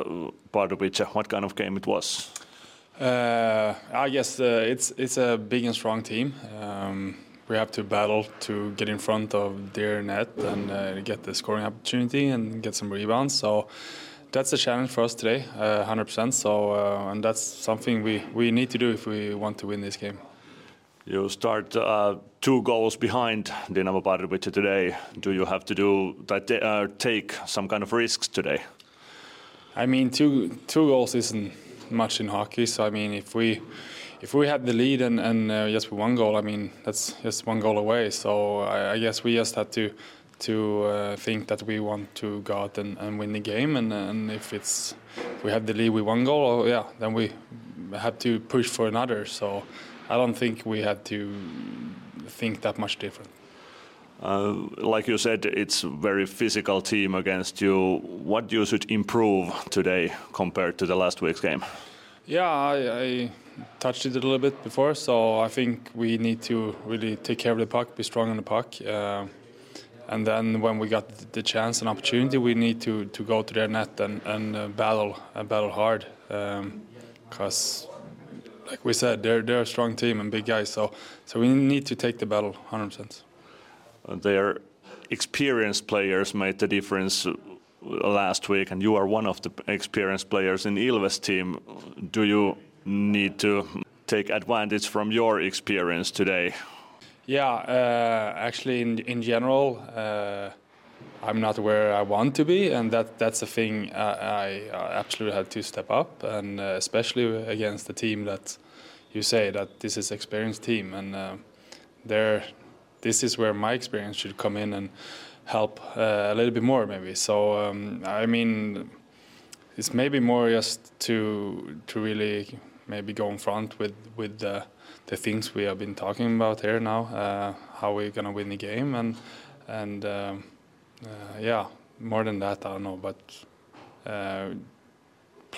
Pardubice. What kind of game it was? Uh, I guess uh, it's it's a big and strong team. Um, we have to battle to get in front of their net and uh, get the scoring opportunity and get some rebounds. So that's a challenge for us today, uh, one hundred percent. So uh, and that's something we, we need to do if we want to win this game. You start uh, two goals behind Dynamo Pardubice today. Do you have to do that? Uh, take some kind of risks today. I mean, two two goals isn't much in hockey. So I mean, if we if we had the lead and and uh, just one goal, I mean that's just one goal away. So I, I guess we just had to to uh, think that we want to go out and, and win the game. And, and if it's if we have the lead with one goal, oh, yeah, then we have to push for another. So. I don't think we had to think that much different. Uh, like you said, it's a very physical team against you. What do you should improve today compared to the last week's game? Yeah, I, I touched it a little bit before, so I think we need to really take care of the puck, be strong on the puck. Uh, and then when we got the chance and opportunity, we need to, to go to their net and, and uh, battle and battle hard. Because... Um, Like we said, they're they're a strong team and big guys, so so we need to take the battle one hundred percent. Their experienced players made the difference last week, and you are one of the experienced players in Ilves team. Do you need to take advantage from your experience today? Yeah, uh, actually, in in general, uh, I'm not where I want to be, and that that's a thing I, I absolutely had to step up, and uh, especially against the team that you say that this is experienced team, and uh, there, this is where my experience should come in and help uh, a little bit more maybe. So um, I mean, it's maybe more just to to really maybe go in front with with the, the things we have been talking about here now, uh, how we're gonna win the game, and and. Um, Uh, yeah, more than that, I don't know, but uh,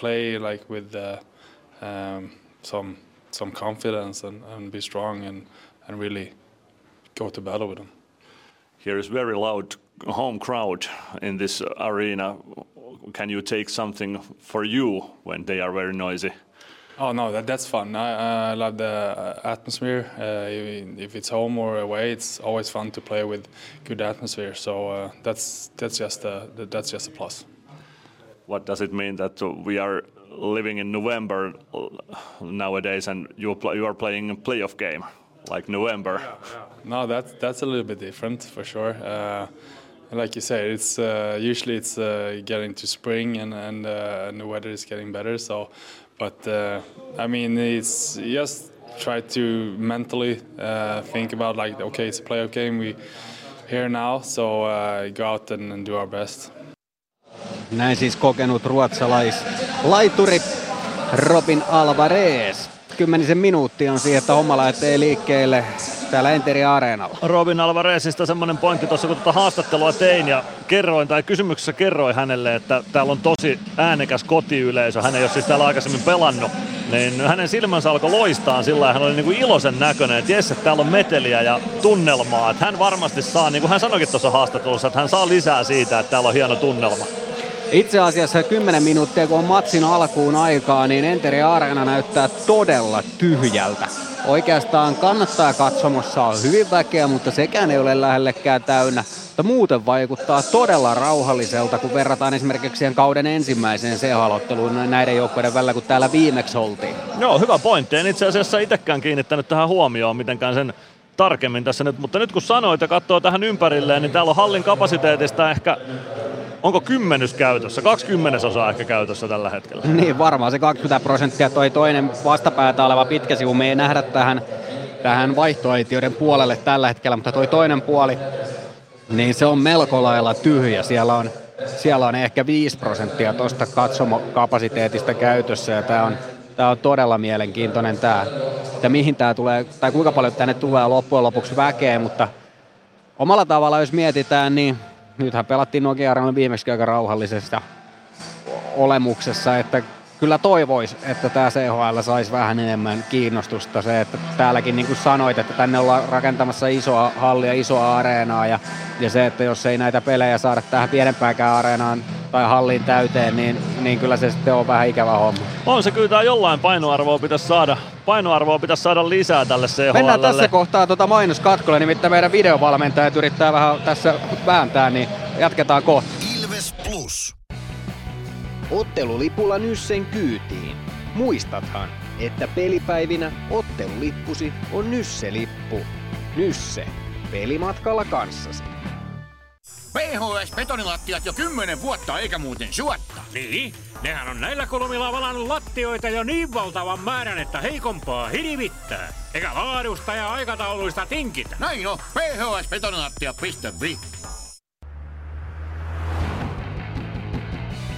play like with uh, um, some some confidence and, and be strong and, and really go to battle with them. Here is very loud home crowd in this arena. Can you take something for you when they are very noisy? Oh no, that, that's fun. I, I love the atmosphere. Uh, if it's home or away, it's always fun to play with good atmosphere. So uh, that's that's just a that's just a plus. What does it mean that we are living in November nowadays, and you you are playing a playoff game like November? Yeah, yeah. No, that's that's a little bit different for sure. Uh, Like you say, it's uh, usually it's uh, getting to spring and and, uh, and the weather is getting better. So, but uh, I mean, it's just try to mentally uh, think about like, okay, it's a playoff game. We here now, so uh, go out and, and do our best. Näin siis kokenut ruotsalaislaituri Robin Alvarez. Kymmenisen minuuttia on siihen, että homma lähtee liikkeelle täällä Enteri Areenalla. Robin Alvarezista semmoinen pointti tuossa, kun tuota haastattelua tein ja kerroin, tai kysymyksessä kerroin hänelle, että täällä on tosi äänekäs kotiyleisö. Hän ei ole siis täällä aikaisemmin pelannut, niin hänen silmänsä alkoi loistaa sillä, hän oli niinku iloisen näköinen, että jes, että täällä on meteliä ja tunnelmaa. Että hän varmasti saa, niin kuin hän sanoikin tuossa haastattelussa, että hän saa lisää siitä, että täällä on hieno tunnelma. Itse asiassa kymmenen minuuttia, kun on matsin alkuun aikaa, niin Enteri Areena näyttää todella tyhjältä. Oikeastaan kannattaa katsomossa on hyvin väkeä, mutta sekään ei ole lähellekään täynnä. Mutta muuten vaikuttaa todella rauhalliselta, kun verrataan esimerkiksi siihen kauden ensimmäiseen C H-otteluun näiden joukkueiden välillä, kun täällä viimeksi oltiin. Joo, hyvä pointti. En itse asiassa itsekään kiinnittänyt tähän huomioon mitenkään sen tarkemmin tässä nyt. Mutta nyt kun sanoit ja katsoo tähän ympärilleen, niin täällä on hallin kapasiteetista ehkä... Onko kymmenys käytössä? kaksikymmentä osaa ehkä käytössä tällä hetkellä. Niin, varmaan se kaksikymmentä prosenttia. Toi toinen vastapäätä oleva pitkä sivu. Me ei nähdä tähän, tähän vaihtoaitioiden puolelle tällä hetkellä, mutta toi toinen puoli, niin se on melko lailla tyhjä. Siellä on siellä on ehkä viisi prosenttia tuosta katsomokapasiteetista käytössä, ja tämä on, tämä on todella mielenkiintoinen tämä, että mihin tämä tulee, tai kuinka paljon tänne tulee loppujen lopuksi väkeä, mutta omalla tavalla jos mietitään, niin nythän pelattiin Nokia-areenalla viimeksi aika rauhallisessa olemuksessa, että kyllä toivois, että tämä C H L saisi vähän enemmän kiinnostusta. Se, että täälläkin niin kuin sanoit, että tänne ollaan rakentamassa isoa hallia, isoa areenaa. Ja, ja se, että jos ei näitä pelejä saada tähän pienempäänkään areenaan tai halliin täyteen, niin, niin kyllä se sitten on vähän ikävä homma. On se kyllä, jollain painoarvoa pitäisi saada. Painoarvoa pitäisi saada lisää tälle C H L:lle. Mennään tässä kohtaa tuota mainoskatkolle, nimittäin meidän videovalmentajat yrittää vähän tässä vääntää, niin jatketaan kohta. Ilves Plus. Ottelulipulla Nyssen kyytiin. Muistathan, että pelipäivinä ottelulippusi on Nysse-lippu. Nysse. Pelimatkalla kanssasi. P H S-betonilattiat jo kymmenen vuotta eikä muuten suotta. Niin? Nehän on näillä kolmilla valannut lattioita jo niin valtavan määrän, että heikompaa hirvittää. Eikä laadusta ja aikatauluista tinkitä. Näin on. P H S betonilattia piste fi.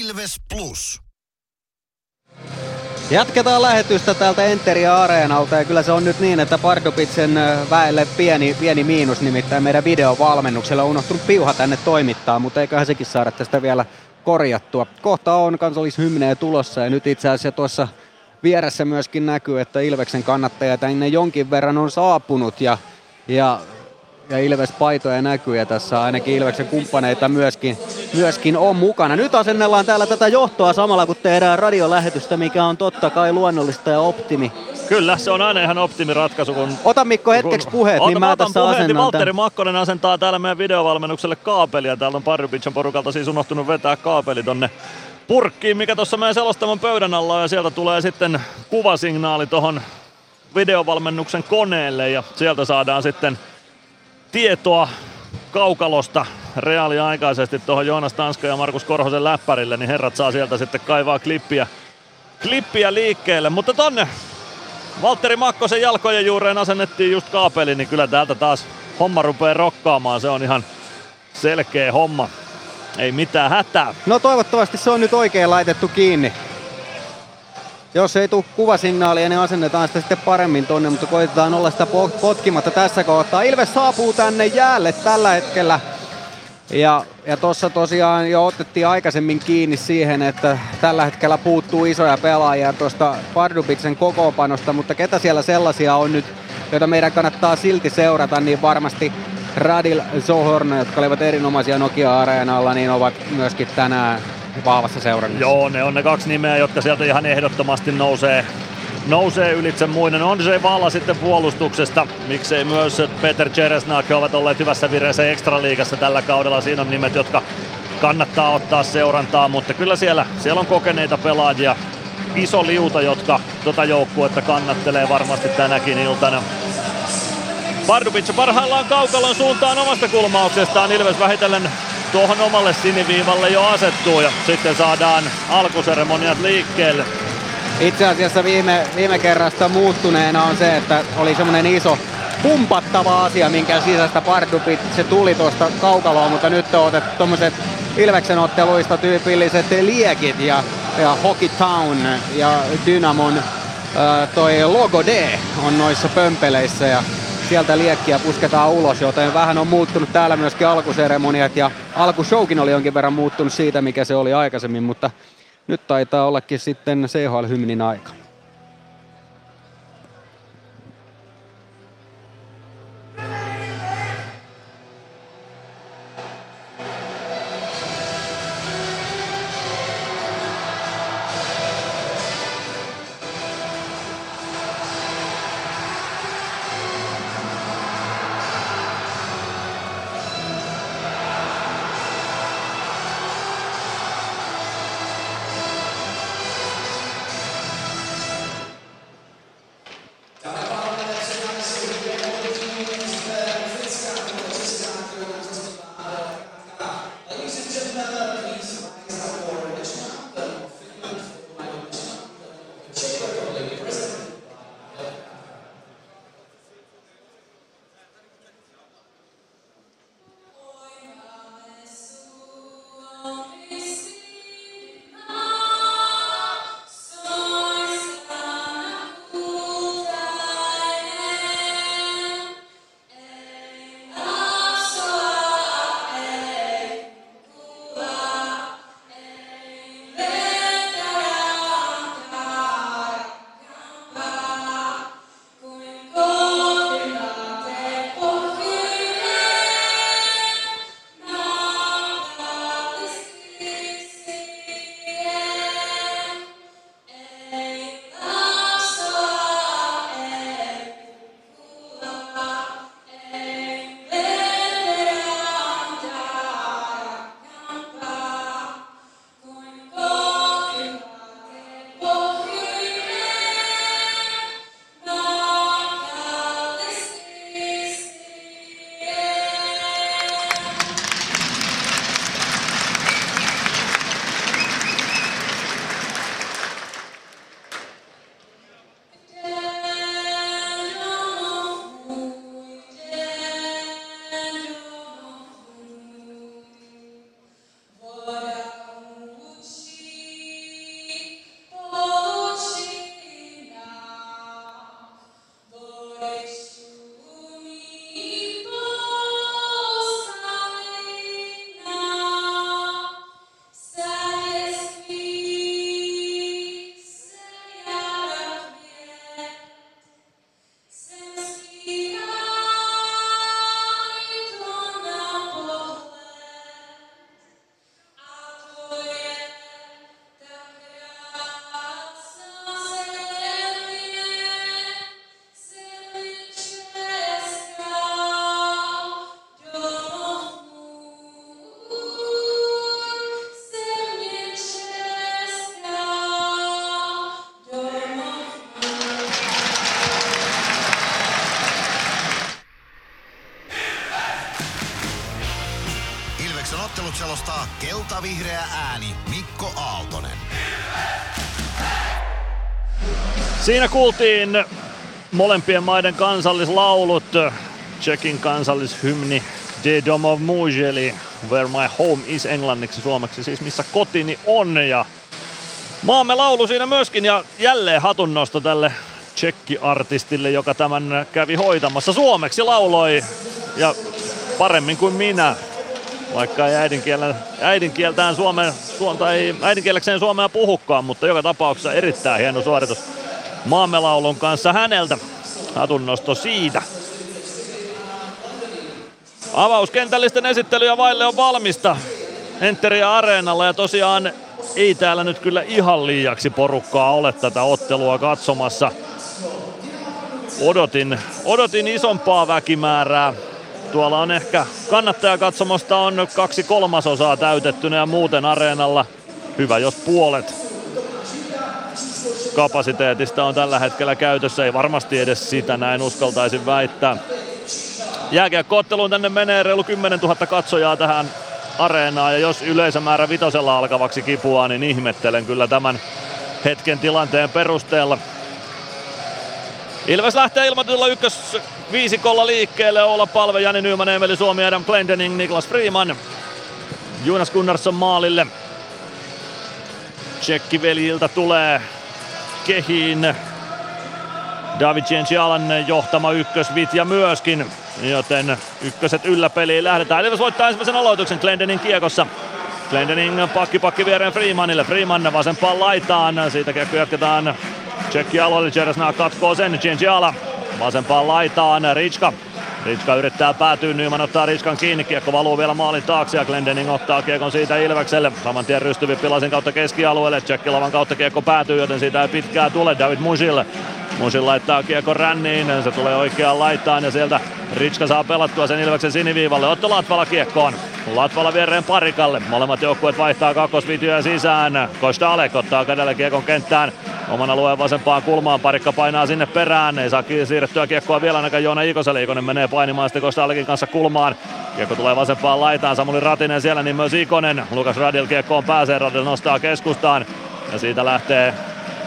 Ilves Plus. Jatketaan lähetystä täältä Enteria Areenalta, ja kyllä se on nyt niin, että Pardubicen väelle pieni, pieni miinus, nimittäin meidän videovalmennuksella on unohtunut piuha tänne toimittaa, mutta eiköhän sekin saada tästä vielä korjattua. Kohta on kansallishymneä tulossa, ja nyt itse asiassa tuossa vieressä myöskin näkyy, että Ilveksen kannattajia tänne jonkin verran on saapunut, ja, ja Ja Ilves-paitoja näkyy, ja tässä ainakin Ilveksen kumppaneita myöskin, myöskin on mukana. Nyt asennellaan täällä tätä johtoa samalla, kun tehdään radiolähetystä, mikä on totta kai luonnollista ja optimi. Kyllä, se on aina ihan optimiratkaisu. Kun, ota Mikko hetkeksi puheet, kun, niin mä tässä puheet, asennan niin Valtteri Makkonen asentaa täällä meidän videovalmennukselle kaapelia. Täällä on Pardubicen porukalta siis unohtunut vetää kaapeli tonne purkkiin, mikä tuossa meidän selostamon pöydän alla on, ja sieltä tulee sitten kuvasignaali tuohon videovalmennuksen koneelle, ja sieltä saadaan sitten tietoa kaukalosta reaaliaikaisesti tuohon Joonas Tanska ja Markus Korhosen läppärille, niin herrat saa sieltä sitten kaivaa klippiä, klippiä liikkeelle. Mutta tonne Valtteri Makkosen jalkojen juureen asennettiin just kaapeli, niin kyllä täältä taas homma rupeaa rokkaamaan. Se on ihan selkeä homma. Ei mitään hätää. No toivottavasti se on nyt oikein laitettu kiinni. Jos ei tule kuvasignaalia, niin asennetaan sitä sitten paremmin tonne, mutta koitetaan olla sitä potkimatta tässä kohtaa. Ilves saapuu tänne jäälle tällä hetkellä. Ja, ja tuossa tosiaan jo otettiin aikaisemmin kiinni siihen, että tällä hetkellä puuttuu isoja pelaajia tuosta Pardubicen kokoonpanosta, mutta ketä siellä sellaisia on nyt, joita meidän kannattaa silti seurata, niin varmasti Radil, Zohorna, jotka olivat erinomaisia Nokia-areenalla, niin ovat myöskin tänään vahvassa seurannassa. Joo, ne on ne kaksi nimeä, jotka sieltä ihan ehdottomasti nousee, nousee ylitse muiden. On se Valla sitten puolustuksesta. Miksei myös Peter Čeresňák ovat olleet hyvässä vireessä ekstraliigassa tällä kaudella. Siinä on nimet, jotka kannattaa ottaa seurantaa, mutta kyllä siellä, siellä on kokeneita pelaajia. Iso liuta, jotka tota joukkuetta kannattelee varmasti tänäkin iltana. Pardubice parhaillaan kaukalon suuntaan omasta kulmauksestaan. Ilves vähitellen tuohon omalle siniviivalle jo asettuu, ja sitten saadaan alkuseremoniat liikkeelle. Itse asiassa viime, viime kerrasta muuttuneena on se, että oli semmoinen iso pumpattava asia, minkä sisästä Pardubice se tuli tuosta kaukaloa, mutta nyt on otettu tommoset Ilveksen otteluista tyypilliset liekit ja, ja Hockey Town ja Dynamon äh, toi logo D on noissa pömpeleissä, ja sieltä liekkiä pusketaan ulos, joten vähän on muuttunut täällä myöskin alkuseremoniat, ja alkushowkin oli jonkin verran muuttunut siitä, mikä se oli aikaisemmin, mutta nyt taitaa ollakin sitten C H L-hymnin aika. Selostaa kelta-vihreä ääni Mikko Aaltonen. Siinä kuultiin molempien maiden kansallislaulut. Tšekin kansallishymni De Domov Mujeli, Where My Home Is englanniksi, suomeksi siis missä kotini on. Ja maamme laulu siinä myöskin ja jälleen hatunnosto tälle tsekkiartistille, joka tämän kävi hoitamassa. Suomeksi lauloi ja paremmin kuin minä. Vaikka ei äidinkieltään suomea, suom, tai äidinkielekseen suomea puhukaan, mutta joka tapauksessa erittäin hieno suoritus maamme laulun kanssa häneltä. Hatunnosto siitä. Avauskentällisten esittelyjä vaille on valmista Enteria Areenalla ja tosiaan ei täällä nyt kyllä ihan liiaksi porukkaa ole tätä ottelua katsomassa. Odotin, odotin isompaa väkimäärää. Tuolla on ehkä kannattajakatsomosta on kaksi kolmasosaa täytettynä ja muuten areenalla hyvä jos puolet kapasiteetista on tällä hetkellä käytössä. Ei varmasti edes sitä näin uskaltaisin väittää. Jääkiekko-otteluun tänne menee reilu kymmenen tuhatta katsojaa tähän areenaan ja jos yleisömäärä vitosella alkavaksi kipuaa niin ihmettelen kyllä tämän hetken tilanteen perusteella. Ilves lähtee ilmoitulla ykkösviisikolla liikkeelle. Ola Palve, Jani Nyman, Emeli Suomi, Adam Glendening, Niklas Friman. Juunas Gunnarsson maalille. Tsekkiveljiltä tulee kehiin David Cencialan johtama ykkösvitja myöskin. Joten ykköset ylläpeliin lähdetään. Ilves voittaa ensimmäisen aloituksen Glendening kiekossa. Glendening pakki pakki viereen Freemanille. Freeman vasempaan laitaan. Siitä kiekko jatketaan. Tsekki aloille, Čeresňák katkoo sen, Cenciala vasempaan laitaan, Ritska. Ritska yrittää päätyä, Nyman ottaa Ritskan kiinni, kiekko valuu vielä maalin taakse ja Glendening ottaa kiekon siitä Ilvekselle. Saman tien rystyvi Pilasin kautta keskialueelle, Tsekki lavan kautta kiekko päätyy, joten siitä ei pitkää tule David Musil. Musil laittaa kiekon ränniin, se tulee oikeaan laitaan ja sieltä Ritska saa pelattua sen Ilveksen siniviivalle. Otto Latvala kiekkoon, Latvala viereen Parikalle, molemmat joukkueet vaihtaa kakkosvitjoja sisään. Kostalek ottaa kädellä kiekon kenttään. Oman alueen vasempaan kulmaan, Parikka painaa sinne perään, ei saa siirrettyä kiekkoa vielä ainakaan Joona Ikoselle. Ikonen menee painimaan sitten Kostalekin kanssa kulmaan. Kiekko tulee vasempaan laitaan, Samuli Ratinen siellä, niin myös Ikonen. Lukáš Radil kiekkoon pääsee, Radil nostaa keskustaan. Ja siitä lähtee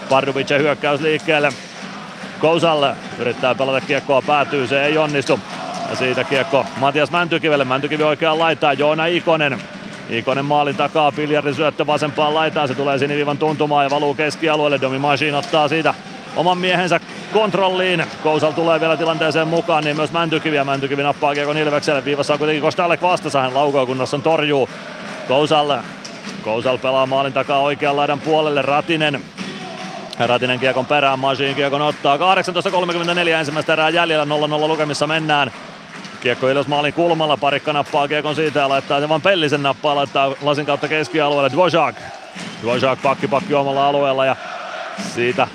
Pardubice hyökkäys liikkeelle. Kousalle yrittää pelata kiekkoa, päätyy, se ei onnistu. Ja siitä kiekko Matias Mäntykivelle, Mäntykivi oikeaan laitaan, Joona Ikonen. Ikonen maalin takaa, Biljardin syöttö vasempaan laitaan, se tulee siniviivan tuntumaan ja valuu keskialueelle. Domi Mašín ottaa siitä oman miehensä kontrolliin. Kousal tulee vielä tilanteeseen mukaan, niin myös Mäntykivi, ja Mäntykivi nappaa kiekon Ilvekselle. Viivassa on kuitenkin Kostalek vastassa, hän laukoo Gunnarsson torjuu. Kousal, Kousal pelaa maalin takaa oikean laidan puolelle, Ratinen. Ratinen kiekon perään, Mašín kiekon ottaa. kahdeksantoista kolmekymmentäneljä ensimmäistä erää jäljellä, nolla nolla lukemissa mennään. Kiekko Ilves maalin kulmalla, Parikka nappaa kiekon siitä ja laittaa sen vaan Pellisen nappaa, laittaa lasin kautta keskialueelle Dvořák. Dvořák pakki pakki omalla alueella ja siitä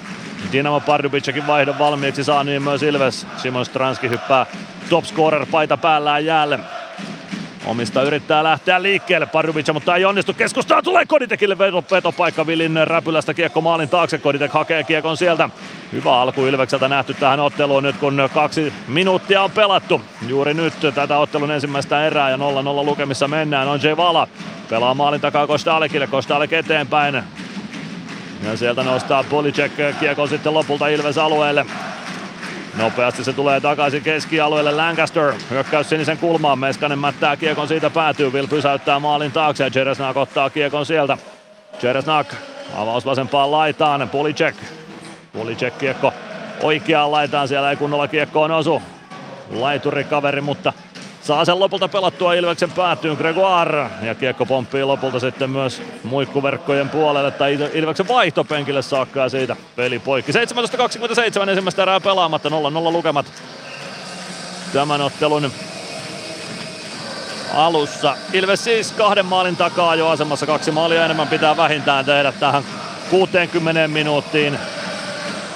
Dynamo Pardubicekin vaihdon valmiiksi saa, niin myös Ilves. Simon Stranski hyppää topscorer paita päällään jäälle. Omista yrittää lähteä liikkeelle Pardubice, mutta ei onnistu. Keskustaa tulee Koditekille vetopaikka Vilin räpylästä, kiekko maalin taakse. Koditek hakee kiekon sieltä. Hyvä alku Ilvekseltä nähty tähän otteluun nyt, kun kaksi minuuttia on pelattu. Juuri nyt tätä ottelun ensimmäistä erää ja nolla nolla lukemissa mennään. On J. Vala. Pelaa maalin takaa Kostalekille. Kostalek eteenpäin. Ja sieltä nostaa Policek kiekon sitten lopulta Ilves alueelle. Nopeasti se tulee takaisin keskialueelle, Lancaster hyökkäys sinisen kulmaan, Meskanen mättää kiekon siitä päätyy, Will pysäyttää maalin taakse ja Čeresňák ottaa kiekon sieltä. Čeresňák avaus vasempaan laitaan, Policek, Policek kiekko oikeaan laitaan, siellä ei kunnolla kiekkoon osu. Laituri kaveri, mutta saa sen lopulta pelattua Ilveksen päätyyn, Gregoire, ja kiekko pomppii lopulta sitten myös muikkuverkkojen puolelle tai Ilveksen vaihtopenkille saakka ja siitä peli poikki. seitsemäntoista kaksikymmentäseitsemän ensimmäistä erää pelaamatta, nolla nolla lukemat tämän ottelun alussa. Ilves siis kahden maalin takaa jo asemassa, kaksi maalia enemmän pitää vähintään tehdä tähän kuuteenkymmeneen minuuttiin,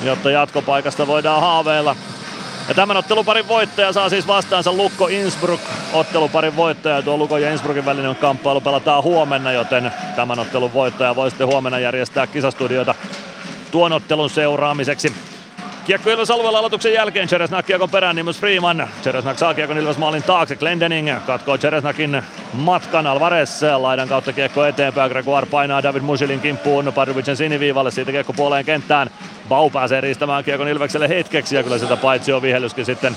jotta jatkopaikasta voidaan haaveilla. Ja tämän otteluparin voittaja saa siis vastaansa Lukko Innsbruck. Otteluparin voittaja, tuo Lukon ja Innsbruckin välinen kamppailu pelataan huomenna, joten tämän ottelun voittaja voi sitten huomenna järjestää kisastudioita tuon ottelun seuraamiseksi. Kiekko Ilves alueella aloituksen jälkeen, Čeresňák kiekon perään, niin myös Freeman. Čeresňák saa kiekon Ilves maalin taakse, Glendening katkoo Čeresňákin matkan, Alvarez laidan kautta kiekko eteenpäin, Gregoire painaa David Musilin kimppuun Pardubicen siniviivalle, siitä kiekko puoleen kenttään. Bau pääsee riistämään kiekon Ilvekselle hetkeksi ja kyllä sieltä paitsio vihellyskin sitten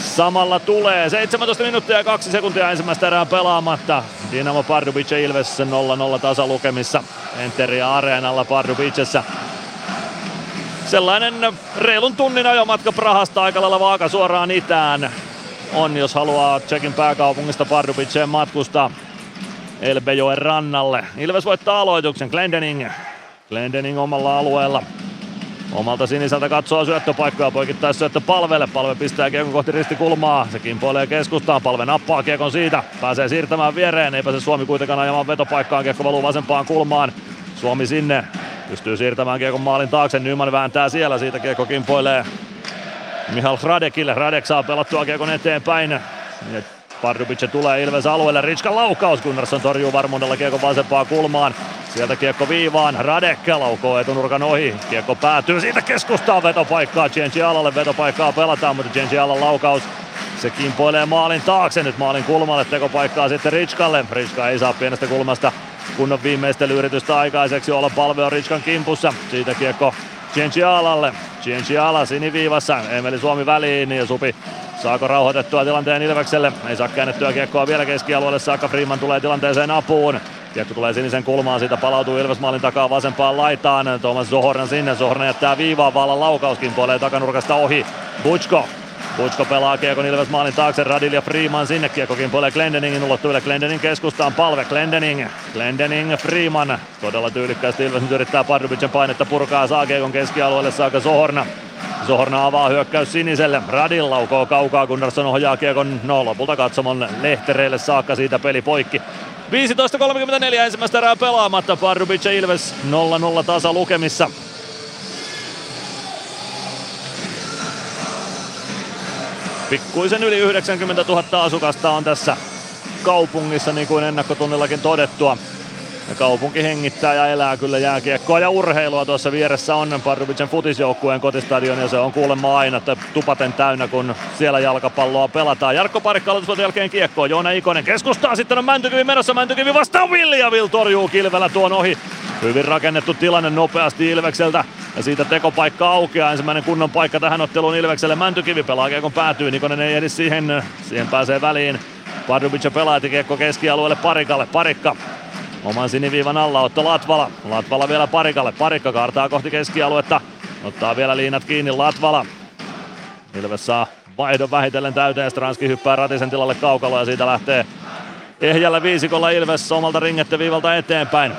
samalla tulee. seitsemäntoista minuuttia ja kaksi sekuntia ensimmäistä erää pelaamatta. Dynamo Pardubice Ilves nolla nolla tasalukemissa Enteria Areenalla Pardubicessa. Sellainen reilun tunnin ajomatka Prahasta aika lailla vaaka suoraan itään on, jos haluaa Tšekin pääkaupungista Pardubiceen matkustaa Elbejoen rannalle. Ilves voittaa aloituksen, Glendening. Glendening omalla alueella. Omalta siniseltä katsoo syöttöpaikkoja, poikittais syöttö Palvelle. Palve pistää kiekon kohti ristikulmaa, se kimpoilee keskustaan, Palve nappaa kiekon siitä, pääsee siirtämään viereen, ei pääse Suomi kuitenkaan ajamaan vetopaikkaan, kiekko valuu vasempaan kulmaan. Suomi sinne, pystyy siirtämään kiekon maalin taakse, Nyman vääntää siellä, siitä kiekko kimpoilee Mihal Hradekille, Hradek saa pelattua kiekon eteenpäin. Ja Pardubice tulee Ilves alueelle, Ritskan laukaus, Gunnarsson torjuu varmuudella kiekon vasempaan kulmaan. Sieltä kiekko viivaan, Radek laukoo etunurkan ohi, kiekko päätyy, siitä keskustaan vetopaikkaa, Genji Alalle vetopaikkaa pelataan, mutta Genji Alan laukaus, se kimpoilee maalin taakse, nyt maalin kulmalle, tekopaikkaa sitten Ritskalle, Ritska ei saa pienestä kulmasta kunnon viimeistelyyritystä aikaiseksi, Ola Palve on Ritskan kimpussa, siitä kiekko Genji Alalle, Genji Ala siniviivassa, Emeli Suomi väliin ja Supi. Saako rauhoitettua tilanteen Ilvekselle? Ei saa käännettyä kiekkoa vielä keskialueelle saakka. Freeman tulee tilanteeseen apuun. Kiekko tulee sinisen kulmaan, siitä palautuu Ilves maalin takaa vasempaan laitaan. Tomáš Zohorna sinne, Zohorna jättää viivaan, Vaalan laukauskin puolee takanurkasta ohi. Butchko. Butchko pelaa kiekon Ilves maalin taakse, Radil ja Freeman sinne. Kiekkokin puolee Glendeningin ulottuville. Glendening keskustaan, Palve, Glendening. Glendening, Freeman. Todella tyylikkästi Ilves nyt yrittää Pardubicen painetta purkaa, saa kiekon keskialueelle saakka Zohorna. Zohorna avaa hyökkäys siniselle, Radil laukoo kaukaa, Gunnarsson ohjaa kiekon no lopulta katsomon lehtereille saakka, siitä peli poikki. viisitoista kolmekymmentäneljä ensimmäistä erää pelaamatta, Pardubice Ilves nolla nolla tasa lukemissa. Pikkuisen yli yhdeksänkymmentätuhatta asukasta on tässä kaupungissa, niin kuin ennakkotunnillakin todettua. Ja kaupunki hengittää ja elää kyllä jääkiekkoa ja urheilua. Tuossa vieressä on Pardubicen futisjoukkueen kotistadion ja se on kuulemma aina tupaten täynnä, kun siellä jalkapalloa pelataan. Jarkko Parikka aloituspuolta jälkeen kiekkoa. Joona Ikonen keskustaa, sitten on Mäntykivi menossa. Mäntykivi vastaan Will ja Will torjuu kilvellä tuon ohi. Hyvin rakennettu tilanne nopeasti Ilvekseltä ja siitä tekopaikka aukeaa. Ensimmäinen kunnon paikka tähän otteluun Ilvekselle. Mäntykivi pelaa kiekon päätyy. Ikonen ei ehdi siihen. Siihen pääsee väliin. Pardubice pelaa kiekko keskialueelle Parikalle. Parikka oman siniviivan alla, Otto Latvala. Latvala vielä Parikalle. Parikka kaartaa kohti keskialuetta. Ottaa vielä liinat kiinni Latvala. Ilves saa vaihdon vähitellen täyteen. Stranski hyppää Ratisen tilalle kaukaloa ja siitä lähtee ehjällä viisikolla Ilves omalta ringetteviivalta eteenpäin.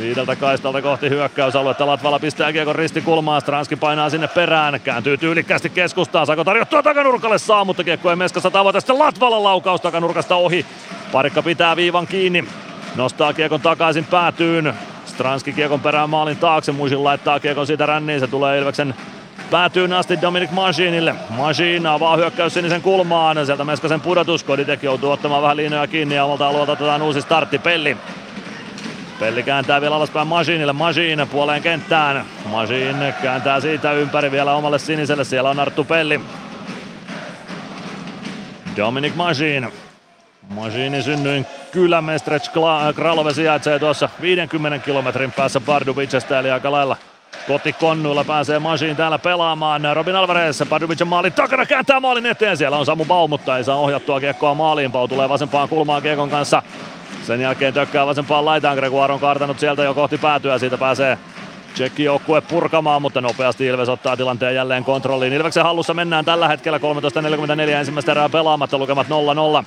Viideltä kaistalta kohti hyökkäysaluetta. Latvala pistää kiekon ristikulmaan. Stranski painaa sinne perään. Kääntyy tyylikkästi keskustaan. Saako tarjottua takanurkalle? Saa, mutta kiekko ei Meskassa tavoita. Sitten Latvalan laukaus takanurkasta ohi. Parikka pitää viivan kiinni. Nostaa kiekon takaisin päätyyn. Stranski kiekon perään maalin taakse. Muisin laittaa kiekon siitä ränniin. Se tulee Ilveksen päätyyn asti Dominik Mašínille. Mašín avaa hyökkäys sinisen kulmaan. Sieltä Meskasen pudotus. Koditek joutuu ottamaan vähän liinoja kiinni ja omalta alueelta otetaan uusi startti. Pelli. Pelli kääntää vielä alaspäin Mašínille. Mašín puoleen kenttään. Mašín kääntää siitä ympäri vielä omalle siniselle. Siellä on Arttu Pelli. Dominik Mašín. Mašínin synnyin kylä Mestreč Kralove sijaitsee tuossa viidenkymmenen kilometrin päässä Pardubicesta, eli aika lailla kotikonnuilla pääsee Mašín täällä pelaamaan. Robin Alvarez Pardubicen maalin takana kääntää maalin eteen. Siellä on Samu Bau, mutta ei saa ohjattua kiekkoa maaliin. Bau tulee vasempaan kulmaan kiekon kanssa. Sen jälkeen tökkää vasempaan laitaan. Gregoire on kaartanut sieltä jo kohti päätyä. Siitä pääsee tsekkijoukkue purkamaan, mutta nopeasti Ilves ottaa tilanteen jälleen kontrolliin. Ilveksen hallussa mennään tällä hetkellä. kolmetoista neljäkymmentäneljä ensimmäistä erää pelaamatta, lukemat nolla nolla.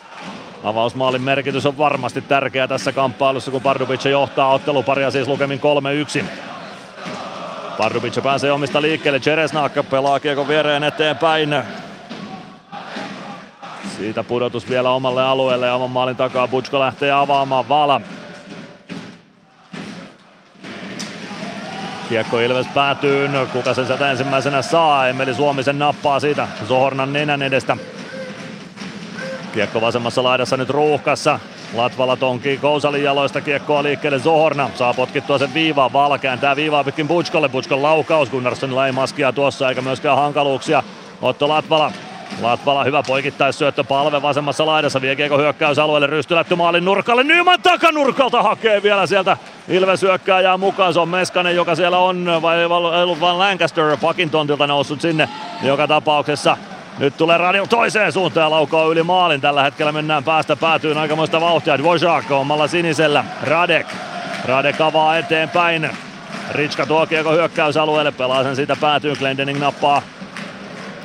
Avausmaalin merkitys on varmasti tärkeä tässä kamppailussa, kun Pardubice johtaa otteluparia siis lukemin kolme yksi. Pardubice pääsee omista liikkeelle. Čeresňák pelaa kiekon viereen eteenpäin. Siitä pudotus vielä omalle alueelle ja oman maalin takaa Butško lähtee avaamaan. Vala. Kiekko Ilves päätyy. Kuka sen sieltä ensimmäisenä saa? Emeli Suomi sen nappaa siitä Zohornan nenän edestä. Kiekko vasemmassa laidassa nyt ruuhkassa. Latvala tonkii Kousalin jaloista kiekkoa liikkeelle Zohorna. Saa potkittua sen viivaan. Vala kääntää viivaa pitkin Butškolle. Butškon laukaus. Gunnarssonilla ei maskia tuossa eikä myöskään hankaluuksia. Otto Latvala. Latvala hyvä poikittaisyöttö. Palve vasemmassa laidassa. Vie kiekko hyökkäysalueelle. Rystylätty maalin nurkalle. Nyman takanurkalta hakee vielä sieltä. Ilves hyökkääjää mukaan. Se on Meskanen, joka siellä on. Vai ei ollut vaan Lancaster. Pakin tontilta noussut sinne joka tapauksessa. Nyt tulee Radil toiseen suuntaan ja laukoo yli maalin. Tällä hetkellä mennään päästä päätyyn aikamoista vauhtia. Dvořák omalla sinisellä. Radek. Radek avaa eteenpäin. Ritska tuo kiekko hyökkäysalueelle. Pelaa sen siitä päätyyn. Glendening nappaa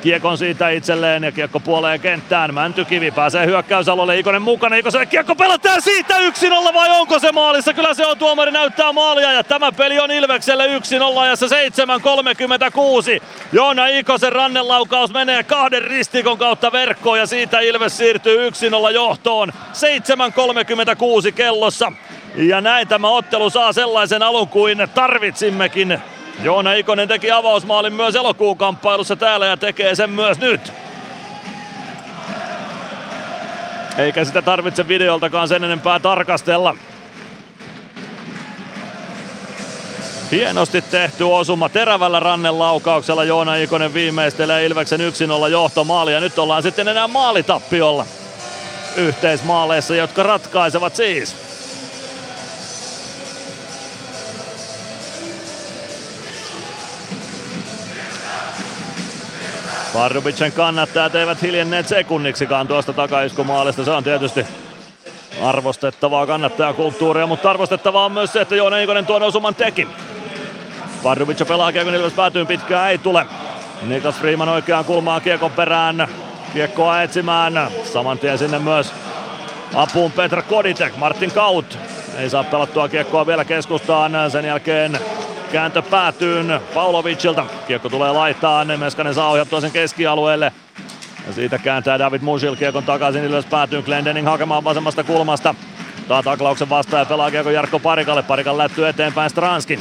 kiekon siitä itselleen ja kiekko puoleen kenttään. Mäntykivi pääsee hyökkäysalueelle. Ikonen mukana. Ikoselle kiekko pelataan siitä yksi nolla, vai onko se maalissa? Kyllä se on, tuomari näyttää maalia ja tämä peli on Ilvekselle yksi nolla ja se seitsemän kolmekymmentäkuusi. Joona Ikosen rannelaukaus menee kahden ristikon kautta verkkoon ja siitä Ilves siirtyy yksi nolla johtoon. seitsemän kolmekymmentäkuusi kellossa. Ja näin tämä ottelu saa sellaisen alun kuin tarvitsimmekin. Joona Ikonen teki avausmaalin myös elokuun kamppailussa täällä ja tekee sen myös nyt. Eikä sitä tarvitse videoltakaan sen enempää tarkastella. Hienosti tehty osuma terävällä rannelaukauksella. Joona Ikonen viimeistelee Ilveksen yksi nolla johtomaali ja nyt ollaan sitten enää maalitappiolla. Yhteismaaleissa, jotka ratkaisevat siis. Pardubicen kannattajat eivät hiljenneet sekunniksikaan tuosta takaiskumaalista. Se on tietysti arvostettavaa kannattajakulttuuria, mutta arvostettavaa on myös se, että Joona Ikonen tuon osuman teki. Pardubice pelaa kiekon Ilves päätyyn, pitkään ei tule. Niklas Friman oikeaan kulmaan kiekon perään. Kiekkoa etsimään. Saman tien sinne myös apuun Petr Koditek. Martin Kaut ei saa pelattua kiekkoa vielä keskustaan. Sen jälkeen kääntö päätyyn Pavlovicilta. Kiekko tulee laitaan. Meskanen saa ohjattua sen keskialueelle. Ja siitä kääntää David Musil kiekon takaisin Ilves päätyyn. Glendening hakemaan vasemmasta kulmasta. Tää taklauksen vastaan ja pelaa kiekko Jarkko Parikalle. Parikan lätty eteenpäin Stranski.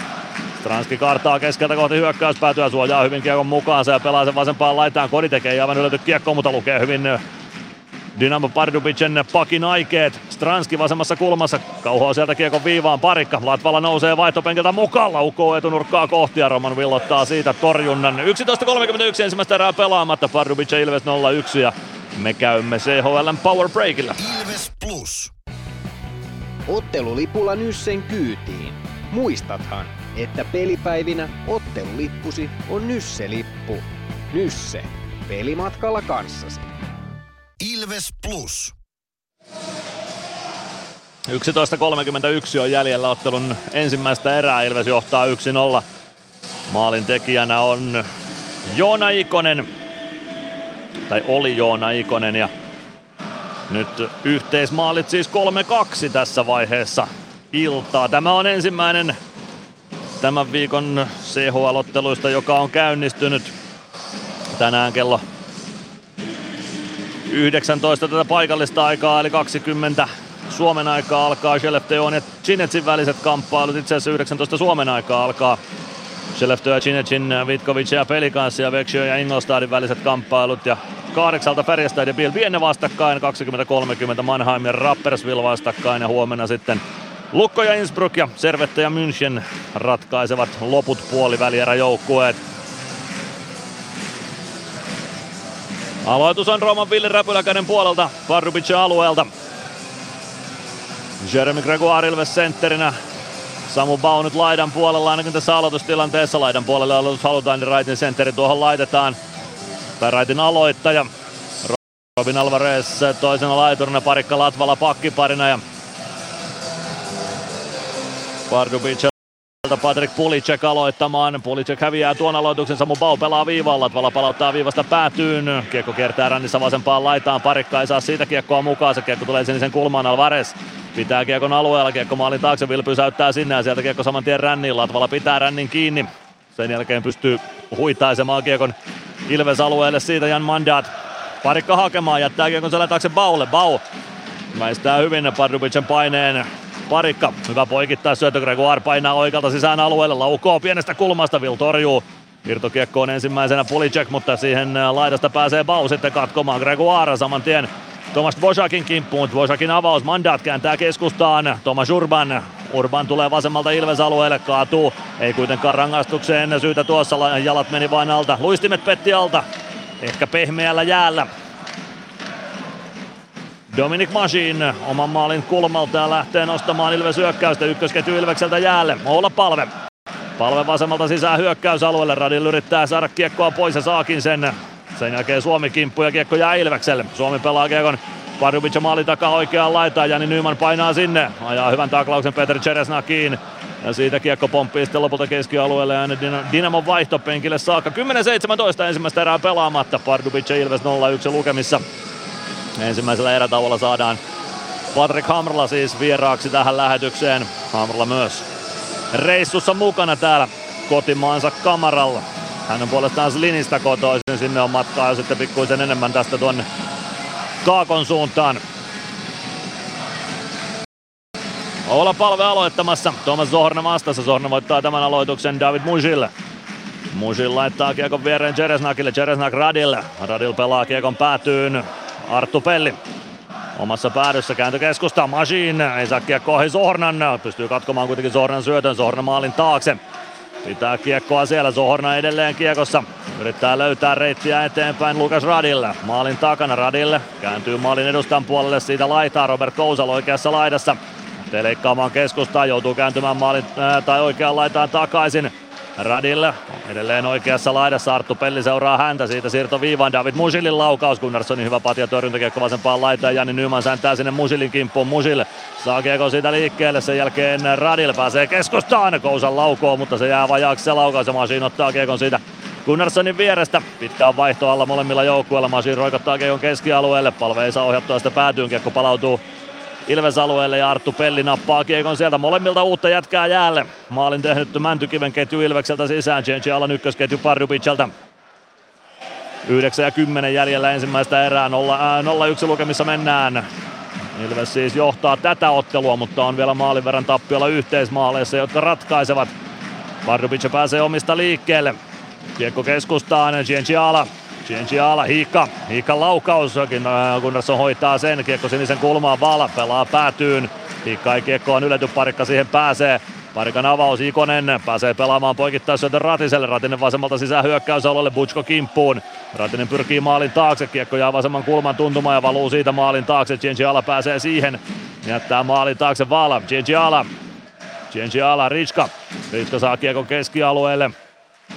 Stranski kaartaa keskeltä kohti hyökkäyspäätyä. Suojaa hyvin kiekon mukaansa ja pelaa sen vasempaan laitaan. Kodi tekee aivan ylety kiekkoon, mutta lukee hyvin Dynamo Pardubicen pakin aikeet. Stranski vasemmassa kulmassa. Kauhaa sieltä kiekon viivaan. Parikka. Latvala nousee vaihtopenkiltä mukaan. Laukoo etunurkkaa kohti ja Roman Will ottaa siitä torjunnan. yksitoista kolmekymmentäyksi ensimmäistä erää pelaamatta. Pardubice Ilves nolla yksi ja me käymme C H L:n Power Breakillä. Ilves Plus. Ottelulipulla Nyssen kyytiin. Muistathan, että pelipäivinä ottelulippusi on Nysse-lippu. Nysse. Pelimatkalla kanssasi. Ilves Plus. yksitoista kolmekymmentäyksi on jäljellä ottelun ensimmäistä erää. Ilves johtaa yksi nolla. Maalin tekijänä on Joona Ikonen. Tai oli Joona Ikonen ja nyt yhteismaalit siis kolme kaksi tässä vaiheessa iltaa. Tämä on ensimmäinen tämän viikon C H L-otteluista, joka on käynnistynyt tänään kello yhdeksäntoista tätä paikallista aikaa, eli kaksikymmentä Suomen aikaa alkaa Skellefteån ja Cinecin väliset kamppailut. Itse asiassa yhdeksäntoista Suomen aikaa alkaa Skellefteå ja Cinecin, Vitkovic ja Pelikanssi ja Växjö ja Ingolstadin väliset kamppailut. Ja kahdeksalta Färjestad ja Bielbienne vastakkain, kaksikymmentä kolmekymmentä Mannheim ja Rapperswil vastakkain. Ja huomenna sitten Lukko ja Innsbruck ja Servette ja München ratkaisevat loput puolivälieräjoukkueet. Aloitus on Roman Willin räpyläkäden puolelta Pardubicen alueelta. Jeremy Gregoire Ilves sentterinä. Samu Bau nyt laidan puolella, ainakin tässä aloitustilanteessa. Laidan puolelle aloitus halutaan, niin Raitin sentteri tuohon laitetaan. Tai Raitin aloittaja. Robin Alvarez toisena laiturina, Parikka Latvala pakkiparina. Ja Pardubicelta Patrik Pulicek aloittamaan. Pulicek häviää tuon aloituksen. Samu Bau pelaa viivalla. Latvala palauttaa viivasta päätyyn. Kiekko kiertää rännissä vasempaan laitaan. Parikka ei saa siitä kiekkoa mukaan. Se kiekko tulee sinisen kulmaan. Alvarez pitää kiekon alueella. Kiekko maalin taakse. Will pysäyttää sinne ja sieltä kiekko saman tien ränniin. Latvala pitää rännin kiinni. Sen jälkeen pystyy huitaisemaan kiekon Ilves-alueelle. Siitä Jan Mandat. Parikka hakemaan. Jättää kiekon selän taakse Baulle. Bau väistää hyvin Pardubicen paineen. Parikka, hyvä poikittaa syötö, Gregoire painaa oikealta sisään alueelle, laukoo pienestä kulmasta, Will torjuu. Irtokiekko on ensimmäisenä Pulicek, mutta siihen laidasta pääsee Bau sitten katkomaan Gregoire saman tien. Tomáš Dvořákin kimppuun, Dvořákin avaus, Mandat kääntää keskustaan, Tomáš Urban. Urban tulee vasemmalta Ilves-alueelle, kaatuu, ei kuitenkaan rangaistukseen syytä tuossa, jalat meni vain alta, luistimet petti alta, ehkä pehmeällä jäällä. Dominik Mašín oman maalin kulmalta ja lähtee nostamaan Ilves hyökkäystä. Ykkösketju Ilvekseltä jäälle. Ola Palve. Palve vasemmalta sisään hyökkäysalueelle. Radil yrittää saada kiekkoa pois ja saakin sen. Sen jälkeen Suomi kimppuu ja kiekko jää Ilvekselle. Suomi pelaa kiekon. Pardubice maalin takaa oikeaan laitaan. Jani Nyman painaa sinne. Ajaa hyvän taklauksen Peter Čeresňákiin. Ja siitä kiekko pomppii sitten lopulta keskialueelle ja Dynamon vaihtopenkille saakka. kymmenen seitsemäntoista ensimmäistä erää pelaamatta. Pardubice Ilves nolla yksi lukemissa. Ensimmäisellä erätauolla saadaan Patrik Hamrla siis vieraaksi tähän lähetykseen. Hamrla myös reissussa mukana täällä kotimaansa kamaralla. Hän on puolestaan Slinistä kotoisin. Sinne on matkaa jo sitten pikkuisen enemmän tästä tuonne Kaakon suuntaan. Ola Palve aloittamassa. Tomáš Zohorna vastassa. Zohorna voittaa tämän aloituksen David Musil. Musil laittaa kiekon viereen Čeresňákille. Čeresňák Radille. Radil pelaa kiekon päätyyn. Arttu Pelli omassa päädyssä kääntö keskustaa, Mašín ei saa kiekkoa ohi Zohornan, pystyy katkomaan kuitenkin Zohornan syötön, Zohorna maalin taakse. Pitää kiekkoa siellä, Zohorna edelleen kiekossa, yrittää löytää reittiä eteenpäin Lukáš Radille, maalin takana Radille, kääntyy maalin edustan puolelle, siitä laitaa Robert Kousal oikeassa laidassa. Lähtee leikkaamaan keskustaa, joutuu kääntymään maalin äh, tai oikeaan laitaan takaisin. Radille edelleen oikeassa laidassa, Arttu Pelli seuraa häntä, siitä siirto viivaan, David Musilin laukaus, Gunnarssonin hyvä patja törjyntäkiekko vasempaan laitaan, Jani Nyman sääntää sinne Musilin kimppuun, Musil saa kiekon siitä liikkeelle, sen jälkeen Radil pääsee keskustaan, Kousan laukoo, mutta se jää vajaaksi se laukaus ja Mašín ottaa kiekon siitä Gunnarssonin vierestä, pitkä on vaihto alla molemmilla joukkueilla, Mašín roikottaa kiekon keskialueelle, Palve ei saa ohjattua sitä päätyyn, kiekko palautuu Ilves-alueelle ja Arttu Pelli nappaa kiekon sieltä molemmilta uutta jätkää jäälle. Maalin tehnyt Mäntykiven ketju Ilvekseltä sisään, Genji alan ykkösketju Pardubicelta. yhdeksän ja kymmenen jäljellä ensimmäistä erää, nolla yksi lukemissa mennään. Ilves siis johtaa tätä ottelua, mutta on vielä maalin verran tappiolla yhteismaaleissa, jotka ratkaisevat. Pardubice pääsee omista liikkeelle. Kiekko keskustaan, Genji ala Cienjiala, Hiikka, Hiikka laukaus, Gunnarsson hoitaa sen, kiekko sinisen kulmaan, Vala pelaa päätyyn. Hiikka ei kiekkoon ylety, Parikka siihen pääsee. Parikan avaus, Ikonen pääsee pelaamaan poikittaisyötä Ratiselle. Ratinen vasemmalta sisään hyökkäysalueelle, Butško kimppuun. Ratinen pyrkii maalin taakse, kiekko jää vasemman kulman tuntumaan ja valuu siitä maalin taakse. Cienjiala pääsee siihen, jättää maalin taakse Vala. Cienjiala, Cienjiala, Ritska. Ritska saa kiekon keskialueelle.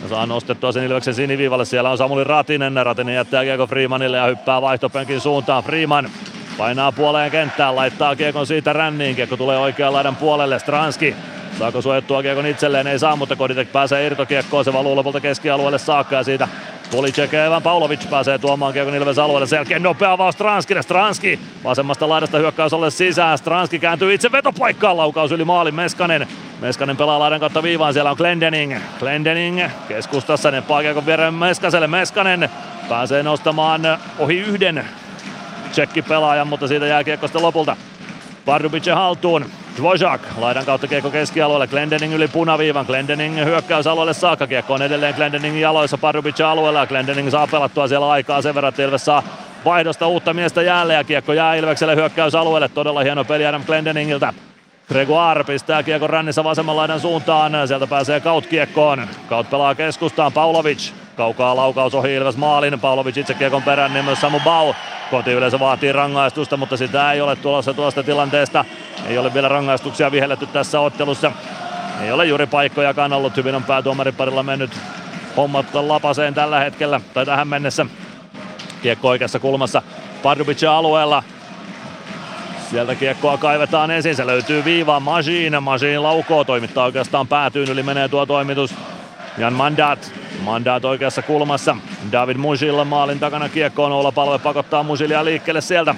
Ja saa nostettua sen Ilveksen siniviivalle, siellä on Samuli Ratinen. Ratinen jättää kiekon Freemanille ja hyppää vaihtopenkin suuntaan. Freeman painaa puoleen kenttään, laittaa kiekon siitä ränniin. Kiekko tulee oikean laidan puolelle, Stranski. Saako suojattua kiekon itselleen? Ei saa, mutta Koditek pääsee irtokiekkoon. Se valuu lopulta keskialueelle saakka ja siitä Kolicek ja Evan Pavlovic pääsee tuomaan kiekon Ilves alueelle. Selkeä nopea avaus Stranskille. Stranski vasemmasta laidasta hyökkäys alle sisään. Stranski kääntyy itse vetopaikkaan. Laukaus yli maalin Meskanen. Meskanen pelaa laidan kautta viivaan. Siellä on Glendening. Glendening keskustassa. Ne kiekon viereen Meskaselle. Meskanen pääsee nostamaan ohi yhden tsekkipelaajan, mutta siitä jää kiekko sitten lopulta Pardubice haltuun. Dvořák laidan kautta kiekko keskialueelle, Glendening yli punaviivan, Glendening hyökkäysalueelle saakka, kiekko on edelleen Glendeningin jaloissa Pardubice alueella ja Glendening saa pelattua siellä aikaa sen verran, että Ilves saa vaihdosta uutta miestä jäälle ja kiekko jää Ilvekselle hyökkäysalueelle, todella hieno peli Adam Glendeningiltä. Gregoire pistää kiekon rännissä vasemman laidan suuntaan, sieltä pääsee Kaut kiekkoon, Kaut pelaa keskustaan, Pavlovic. Kaukaa laukaus ohi Ilves maalin, Pavlovic itse kiekon perään, niin myös Samu Bau. Kotiyleisö vaatii rangaistusta, mutta sitä ei ole tulossa tuosta tilanteesta. Ei ole vielä rangaistuksia vihelletty tässä ottelussa. Ei ole juuri paikkojakaan ollut, hyvin on päätuomariparilla mennyt hommat lapaseen tällä hetkellä, tai tähän mennessä. Kiekko oikeassa kulmassa Pardubice alueella. Sieltä kiekkoa kaivetaan esiin, se löytyy viivaan Mašín. Mašín laukoo, toimittaa oikeastaan päätyyn, yli menee tuo toimitus. Jan Mandat. Mandat oikeassa kulmassa. David Musil maalin takana kiekkoon. Ola Palve pakottaa Musilia liikkeelle sieltä.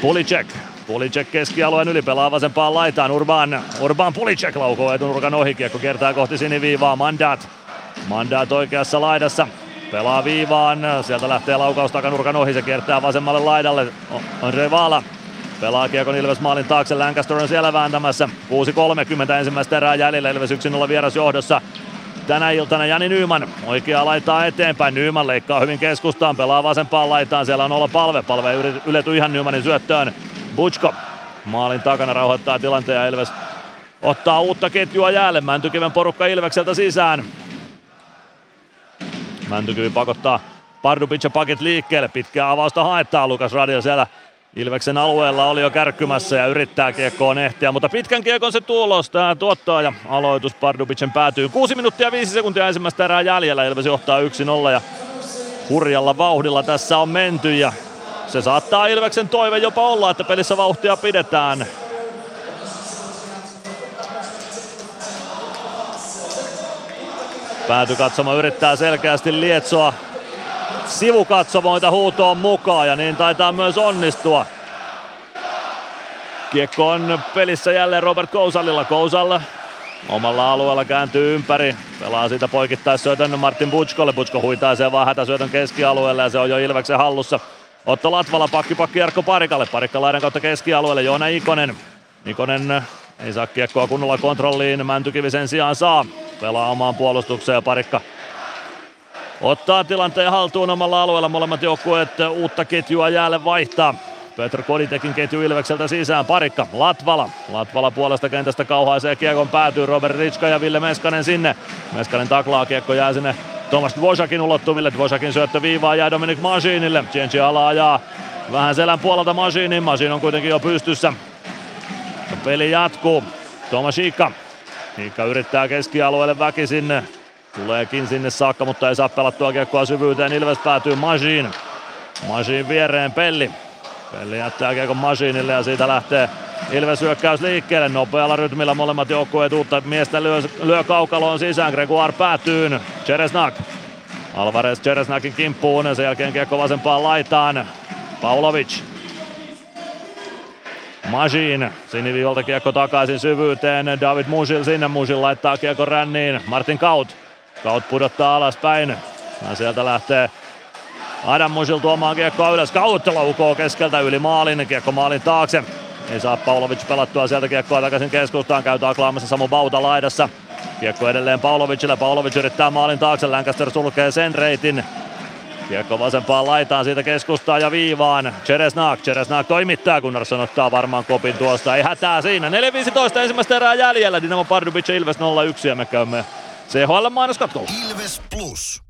Pulicek. Pulicek keskialueen yli pelaa vasempaan laitaan. Urban, Urban Pulicek laukoo etunurkan ohi. Kiekko kiertää kohti siniviivaa. Mandat. Mandat oikeassa laidassa. Pelaa viivaan. Sieltä lähtee laukaus takanurkan ohi. Se kiertää vasemmalle laidalle. On Revala. Pelaa kiekon Ilves maalin taakse, Lancaster on siellä vääntämässä. kuusi kolmekymmentä ensimmäistä erää jäljellä, Ilves yksi nolla vieras johdossa. Tänä iltana Jani Nyman oikeaa laitaa eteenpäin, Nyman leikkaa hyvin keskustaan, pelaa vasempaan laitaan, siellä on Ola Palve. Palve ei ylety ihan Nymanin syöttöön. Butško maalin takana rauhoittaa tilanteen ja Ilves ottaa uutta ketjua jäälle. Mäntykiven porukka Ilvekseltä sisään. Mäntykivi pakottaa Pardubice pakit liikkeelle, pitkää avausta haetaan, Lukáš Radil siellä Ilveksen alueella oli jo kärkkymässä ja yrittää kiekkoon ehtiä, mutta pitkän kiekon se tulos. Tää tuottaa ja aloitus Pardubicen päätyy. kuusi minuuttia viisi sekuntia ensimmäistä erää jäljellä. Ilves johtaa yksi nolla ja hurjalla vauhdilla tässä on menty ja se saattaa Ilveksen toive jopa olla, että pelissä vauhtia pidetään. Päätykatsoma yrittää selkeästi lietsoa sivukatsomoita huutoon mukaan ja niin taitaa myös onnistua. Kiekko on pelissä jälleen Robert Kousalilla. Kousalla omalla alueella kääntyy ympäri. Pelaa siitä poikittaisyötön Martin Butškolle. Butško huitaisee vaan hätäsyötön keskialueelle ja se on jo Ilveksen hallussa. Otto Latvala pakki pakki Jarkko Parikalle. Parikka laidan kautta keskialueelle. Joona Ikonen. Ikonen ei saa kiekkoa kunnolla kontrolliin. Mäntykivi sen sijaan saa. Pelaa omaan puolustukseen ja Parikka ottaa tilanteen haltuun omalla alueella, molemmat joukkueet uutta ketjua jäälle vaihtaa. Petr Koditekin ketju Ilvekseltä sisään, Parikka, Latvala. Latvala puolesta kentästä kauhaisee kiekon päätyy, Robert Ritska ja Ville Meskanen sinne. Meskanen taklaa, kiekko jää sinne Tomáš Dvořákin ulottumille. Dvořákin syöttö viivaa jää Dominik Mašínille. Cienci ala ajaa vähän selän puolelta Mašínin. Mašín on kuitenkin jo pystyssä. Peli jatkuu. Tomáš Hiikka. Hiikka yrittää keskialueelle väkisin. Tuleekin sinne saakka, mutta ei saa pelattua kiekkoa syvyyteen. Ilves päätyy Mašín. Mašín viereen Pelli. Pelli jättää kiekon Mašínille ja siitä lähtee Ilves hyökkäys liikkeelle. Nopealla rytmillä molemmat joukkueet uutta miestä lyö, lyö kaukaloon sisään. Gregoire päätyy. Čeresňák. Alvarez Čeresňákin kimppuun. Sen jälkeen kiekko vasempaan laitaan. Pavlovic. Mašín, siniviivalta kiekko takaisin syvyyteen. David Musil sinne. Musil laittaa kiekko ränniin. Martin Kaut. Kaut pudottaa alaspäin. Ja sieltä lähtee Adam Musil tuomaan kiekkoa ylös. Kaut laukoo keskeltä yli maalin. Kiekko maalin taakse. Ei saa Pavlovic pelattua sieltä kiekkoa takaisin keskustaan. Käy taklaamassa Samu Bauta laidassa. Kiekko edelleen Pavlovicille. Pavlovic yrittää maalin taakse. Lancaster sulkee sen reitin. Kiekko vasempaan laitaan, siitä keskustaa ja viivaan. Čeresňák, Čeresňák toimittaa, Gunnarsson ottaa varmaan kopin tuosta. Ei hätää siinä. neljä viisitoista ensimmäistä erää jäljellä. Dynamo Pardubice Ilves nolla yksi ja me käymme C H L mainoskatkolla. Ilves Plus.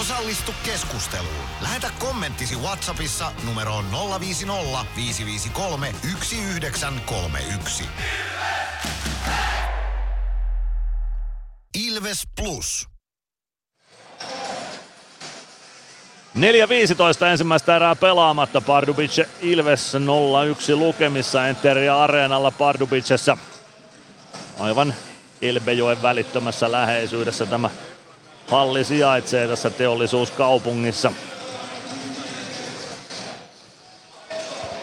Osallistu keskusteluun. Lähetä kommenttisi WhatsAppissa numeroon nolla viisi nolla viisi viisi kolme yksi yhdeksän kolme yksi. Ilves Plus. neljä viisitoista ensimmäistä erää pelaamatta. Pardubice Ilves nolla yksi lukemissa Enteria Areenalla Pardubicessa. Aivan Elbejoen välittömässä läheisyydessä tämä halli sijaitsee tässä teollisuuskaupungissa.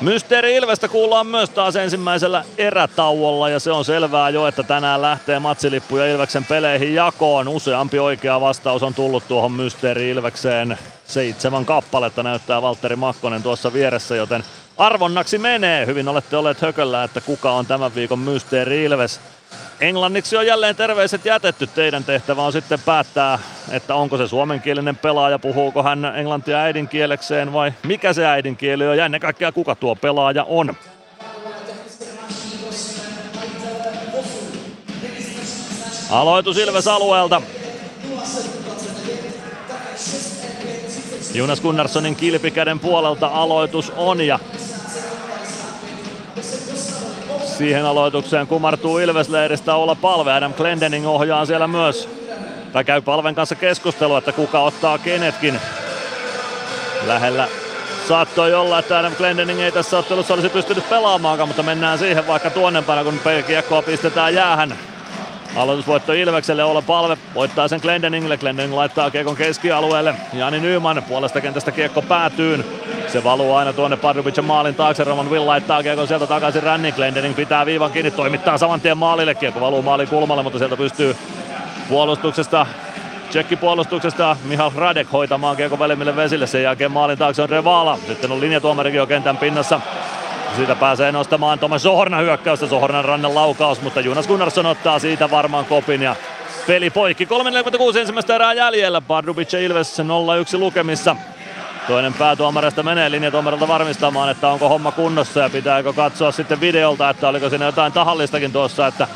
Mysteeri Ilvestä kuullaan myös taas ensimmäisellä erätauolla ja se on selvää jo, että tänään lähtee matsilippuja Ilveksen peleihin jakoon. Useampi oikea vastaus on tullut tuohon Mysteeri Ilvekseen. Seitsemän kappaletta näyttää Valtteri Makkonen tuossa vieressä, joten arvonnaksi menee. Hyvin olette olleet hököllä, että kuka on tämän viikon Mysteeri Ilves. Englanniksi on jälleen terveiset jätetty. Teidän tehtävä on sitten päättää, että onko se suomenkielinen pelaaja, puhuuko hän englantia äidinkielekseen vai mikä se äidinkieli on ja ennen kaikkea kuka tuo pelaaja on. Aloitus Ilves alueelta. Juunas Gunnarssonin kilpikäden puolelta aloitus on ja siihen aloitukseen kumartuu Ilves-leiristä Ola Palve. Adam Glendening ohjaa siellä myös. Tai käy Palven kanssa keskustelua, että kuka ottaa kenetkin. Lähellä saattoi olla, että Adam Glendening ei tässä ottelussa olisi pystynyt pelaamaankaan, mutta mennään siihen vaikka tuonnempana, kun kiekkoa pistetään jäähän. Aloitusvoitto Ilvekselle, Ola Palve voittaa sen Glendeningille. Glendening laittaa kiekon keskialueelle. Jani Nyman puolesta kentästä kiekko päätyyn. Se valuu aina tuonne Pardubicen maalin taakse. Roman Will laittaa kiekon sieltä takaisin rännin. Glendening pitää viivan kiinni, toimittaa saman tien maalille. Kiekko valuu maalin kulmalle, mutta sieltä pystyy puolustuksesta, tsekkipuolustuksesta Mihal Radek hoitamaan kiekon välimmille vesille. Sen jälkeen maalin taakse on Revala. Sitten on linjatuomarikin jo kentän pinnassa. Siitä pääsee nostamaan Tomáš Zohorna hyökkäystä. Zohornan rannan laukaus, mutta Jonas Gunnarsson ottaa siitä varmaan kopin ja peli poikki. kolme neljäkymmentäkuusi ensimmäistä erää jäljellä. Pardubice Ilves nolla yksi lukemissa. Toinen päätuomarista menee linjatuomarilta varmistamaan, että onko homma kunnossa ja pitääkö katsoa sitten videolta, että oliko siinä jotain tahallistakin tuossa, että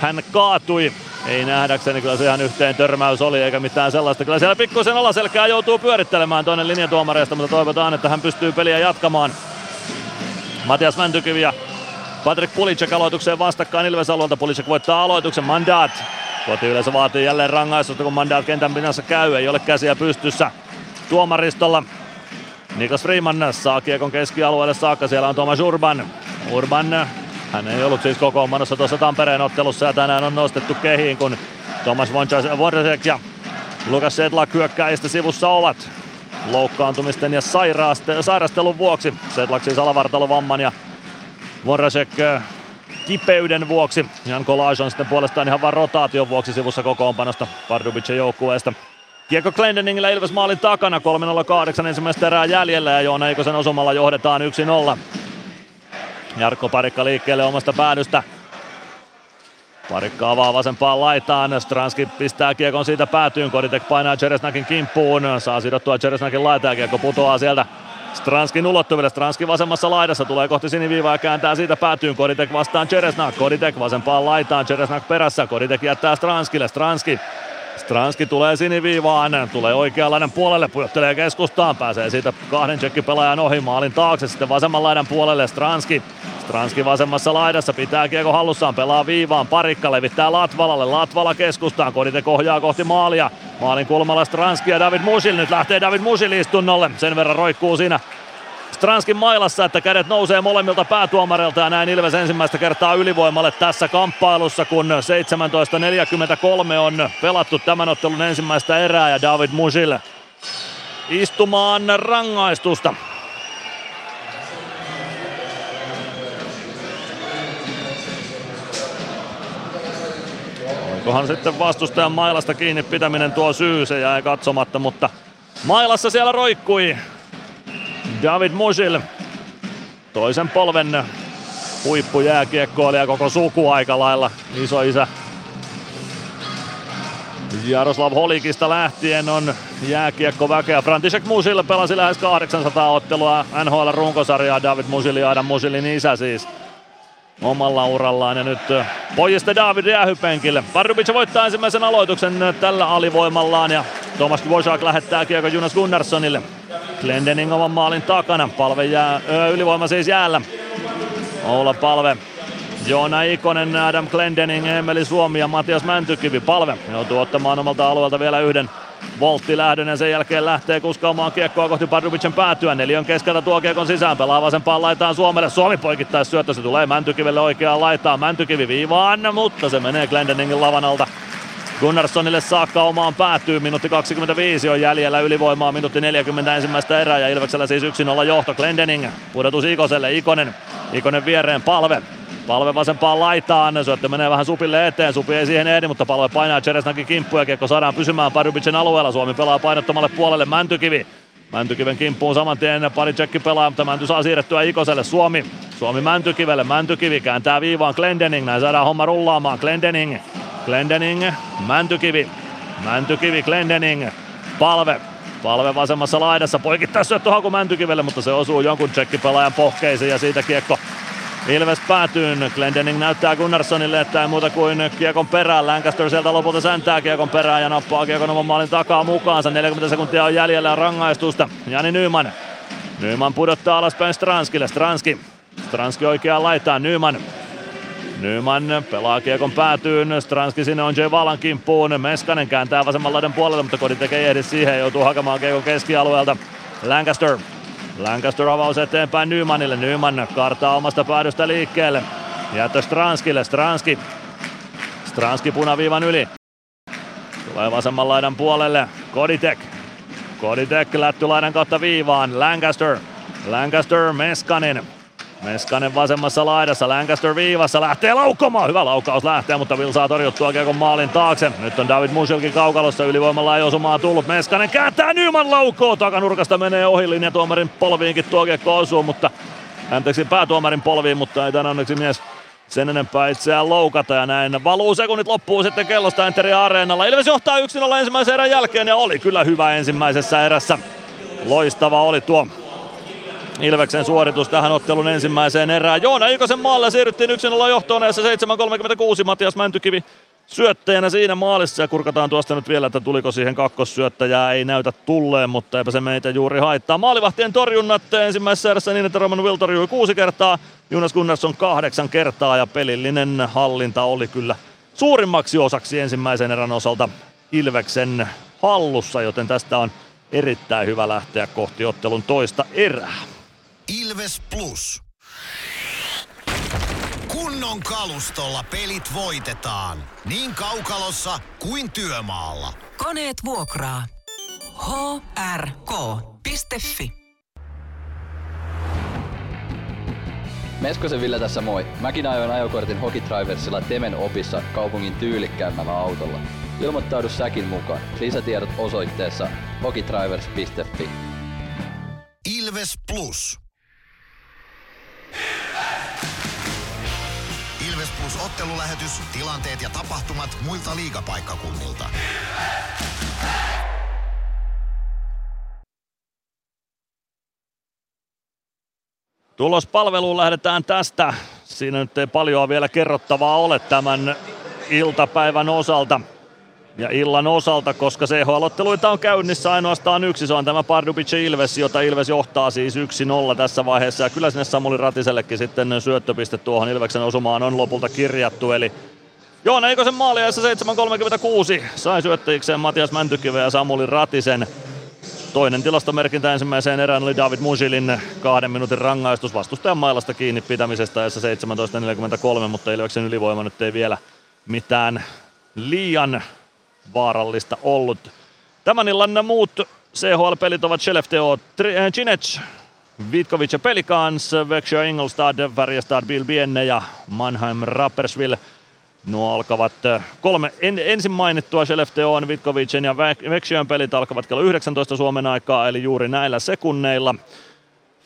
hän kaatui. Ei nähdäkseni, kyllä se ihan yhteen törmäys oli eikä mitään sellaista. Kyllä siellä pikkuisen alaselkää joutuu pyörittelemään toinen linjatuomareista, mutta toivotaan, että hän pystyy peliä jatkamaan. Matias Mäntykivi ja Patrik Pulicek aloitukseen vastakkain Ilves alueelta. Pulicek voittaa aloituksen. Mandat. Kotiyleisö vaatii jälleen rangaistusta, kun Mandat kentän pinnassa käy. Ei ole käsiä pystyssä tuomaristolla. Niklas Friman saa kiekon keskialueelle saakka. Siellä on Tomáš Urban. Urban. Hän ei ollut siis kokoonpanossa tuossa Tampereen ottelussa ja tänään on nostettu kehiin, kun Tomáš Dvořák ja Lukáš Sedlák hyökkäistä sivussa ovat loukkaantumisten ja sairaste- sairastelun vuoksi. Sedlák siis alavartalovamman ja Dvořák kipeyden vuoksi. Jan Kostalek on sitten puolestaan ihan vaan rotaation vuoksi sivussa kokoonpanosta Pardubicen joukkueesta. Kiekko Glendeningillä Ilves maalin takana, kolme nolla kahdeksan ensimmäistä erää jäljellä ja Joona Ikosen osumalla johdetaan yksi nolla. Jarkko Parikka liikkeelle omasta päädystä. Parikka avaa vasempaan laitaan. Stranski pistää kiekon siitä päätyyn. Koditek painaa Čeresňákin kimppuun. Saa sidottua Čeresňákin laitaa ja kiekko putoaa sieltä Stranskin ulottuville. Stranski vasemmassa laidassa tulee kohti siniviivaa ja kääntää siitä päätyyn. Koditek vastaan Čeresňák. Koditek vasempaan laitaan. Čeresňák perässä. Koditek jättää Stranskille. Stranski. Stranski tulee siniviivaan, tulee oikeanlaidan puolelle, pujottelee keskustaan, pääsee siitä kahden tsekkipelaajan ohi maalin taakse, sitten vasemman laidan puolelle Stranski. Stranski vasemmassa laidassa, pitää kiekko hallussaan, pelaa viivaan, Parikka levittää Latvalalle, Latvala keskustaan, Koditek ohjaa kohti maalia, maalin kulmalla Stranski ja David Musil, nyt lähtee David Musil istunnolle, sen verran roikkuu siinä Stranskin mailassa, että kädet nousee molemmilta päätuomareilta ja näin Ilves ensimmäistä kertaa ylivoimalle tässä kamppailussa, kun seitsemäntoista neljäkymmentäkolme on pelattu tämän ottelun ensimmäistä erää ja David Musil istumaan rangaistusta. Onkohan sitten vastustajan mailasta kiinni pitäminen tuo syy, se jäi katsomatta, mutta mailassa siellä roikkui David Musil, toisen polven huippujääkiekkoilija, koko suku aika lailla. Isoisä Jaroslav Holikista lähtien on jääkiekkoväkeä. František Musil pelasi lähes kahdeksansataa ottelua N H L runkosarjaa. David Musil ja Adam Musilin isä siis omalla urallaan. Ja nyt pojista David jäähypenkille. Pardubice voittaa ensimmäisen aloituksen tällä alivoimallaan. Ja Tomáš Dvořák lähettää kiekon Juunas Gunnarssonille. Glendening oman maalin takana. Palve jää, ö, ylivoima siis jäällä. Oula Palve. Joona Ikonen, Adam Glendening, Emeli Suomi ja Matias Mäntykivi. Palve joutuu ottamaan omalta alueelta vielä yhden volttilähdön ja sen jälkeen lähtee kuskaamaan kiekkoa kohti Pardubicen päätyä. Neljön keskeltä tuo kiekon sisään, pelaa vasempaan laitaan Suomelle. Suomi poikittais syöttö, se tulee Mäntykivelle oikeaan laitaan. Mäntykivi viivaan, mutta se menee Glendeningin lavan alta Gunnarssonille saakka omaan päätyy. Minuutti kaksikymmentäviisi on jäljellä ylivoimaa, minuutti neljäkymmentä ensimmäistä erää ja Ilveksellä siis yksi nolla johto. Glendening pudotus Ikoselle, Ikonen, Ikonen viereen Palve. Palve vasempaan laitaan, syöttö menee vähän Supille eteen, Supi ei siihen ehdi, mutta Palve painaa Čeresňákin kimppuun ja kiekko saadaan pysymään Pardubicen alueella. Suomi pelaa painottomalle puolelle, Mäntykivi. Mäntykiven kimppuun saman tien, Paricekki pelaa, mutta Mänty saa siirrettyä Ikoselle, Suomi. Suomi Mäntykivelle, Mäntykivi kääntää viivaan Glendening, näin saadaan homma rullaamaan. Glendening, Glendening, Mäntykivi, Mäntykivi, Glendening, Palve. Palve vasemmassa laidassa, poikittaa syöttöhaku Mäntykivelle, mutta se osuu jonkun tsekkipelaajan pohkeisiin ja siitä kiekko Ilves päätyyn. Glendening näyttää Gunnarssonille, että ei muuta kuin kiekon perään. Lancaster sieltä lopulta säntää kiekon perään ja nappaa kiekon oman maalin takaa mukaansa. neljäkymmentä sekuntia on jäljellä rangaistusta. Jani Nyman. Nyman pudottaa alaspäin Stranskille. Stranski. Stranski oikeaan laitaan. Nyman. Nyman pelaa kiekon päätyyn. Stranski sinne on J. Valan kimppuun. Meskanen kääntää vasemman laidan puolelle, mutta Koditek ei ehdi siihen. Joutuu hakemaan kiekon keskialueelta. Lancaster. Lancaster avaus eteenpäin Nymanille. Nyman kartaa omasta päädystä liikkeelle. Jättö Stranskille. Stranski. Stranski punaviivan yli. Tulee vasemman laidan puolelle. Koditek. Koditek lättylaidan kautta viivaan. Lancaster. Lancaster Meskanen. Meskanen vasemmassa laidassa. Lancaster viivassa. Lähtee laukomaan. Hyvä laukaus lähtee, mutta Will saa torjuttua kiekon maalin taakse. Nyt on David Musilkin kaukalossa. Ylivoimalla ei osumaa tullut. Meskanen kääntää Nyman laukkoon. Takanurkasta menee ohi linjatuomarin polviinkin. Tuo kiekko osuu, mutta anteeksi päätuomarin polviin, mutta ei tämän onneksi mies sen enempää itseään loukata. Ja näin valuu sekunnit loppuu sitten kellosta Enteri Areenalla. Ilves johtaa yksi nolla ensimmäisen erän jälkeen ja oli kyllä hyvä ensimmäisessä erässä. Loistava oli tuo Ilveksen suoritus tähän ottelun ensimmäiseen erään. Joona Ikosen maalle siirryttiin yksi nolla johtoon ajassa seitsemän kolmekymmentäkuusi. Matias Mäntykivi syöttäjänä siinä maalissa. Ja kurkataan tuosta nyt vielä, että tuliko siihen kakkossyöttäjää. Ei näytä tulleen, mutta eipä se meitä juuri haittaa. Maalivahtien torjunnat ensimmäisessä erässä niin, että Roman Will torjui kuusi kertaa. Juunas Gunnarsson kahdeksan kertaa ja pelillinen hallinta oli kyllä suurimmaksi osaksi ensimmäisen erän osalta Ilveksen hallussa. Joten tästä on erittäin hyvä lähteä kohti ottelun toista erää. Ilves Plus. Kunnon kalustolla pelit voitetaan. Niin kaukalossa kuin työmaalla. Koneet vuokraa. H R K piste F I. Meskosen Ville tässä moi. Mäkin ajoin ajokortin Hokitriversilla Temen opissa kaupungin tyylikkäämmällä autolla. Ilmoittaudu säkin mukaan. Lisätiedot osoitteessa hokitrivers piste F I. Ilves Plus. Ilves! Ilves Plus ottelulähetys, tilanteet ja tapahtumat muilta liigapaikkakunnilta. Ilves! Hey! Tulospalveluun lähdetään tästä. Siinä nyt ei paljon vielä kerrottavaa ole tämän iltapäivän osalta ja illan osalta, koska C H L-otteluita on käynnissä ainoastaan yksi. Se on tämä Pardubice Ilves, jota Ilves johtaa siis yksi nolla tässä vaiheessa. Ja kyllä sinne Samuli Ratisellekin sitten syöttöpiste tuohon Ilveksen osumaan on lopulta kirjattu. Eli Joona Ikosen maaliajassa seitsemän kolmekymmentäkuusi sai syöttäjikseen Matias Mäntykiven ja Samuli Ratisen. Toinen tilastomerkintä ensimmäiseen erään oli David Musilin kahden minuutin rangaistus vastustajan mailasta kiinni pitämisestä ajassa seitsemäntoista neljäkymmentäkolme, mutta Ilveksen ylivoima nyt ei vielä mitään liian vaarallista ollut. Tämän illan muut C H L-pelit ovat Skellefteå, Chinec, Vitkovice Pelicans, Växjö Ingolstad, Färjestad Bilbjenne ja Mannheim Rapperswil. Nuo alkavat kolme en, ensin mainittua Skellefteån, Vitkovicen ja Växjön pelit alkavat kello yhdeksäntoista Suomen aikaa, eli juuri näillä sekunneilla.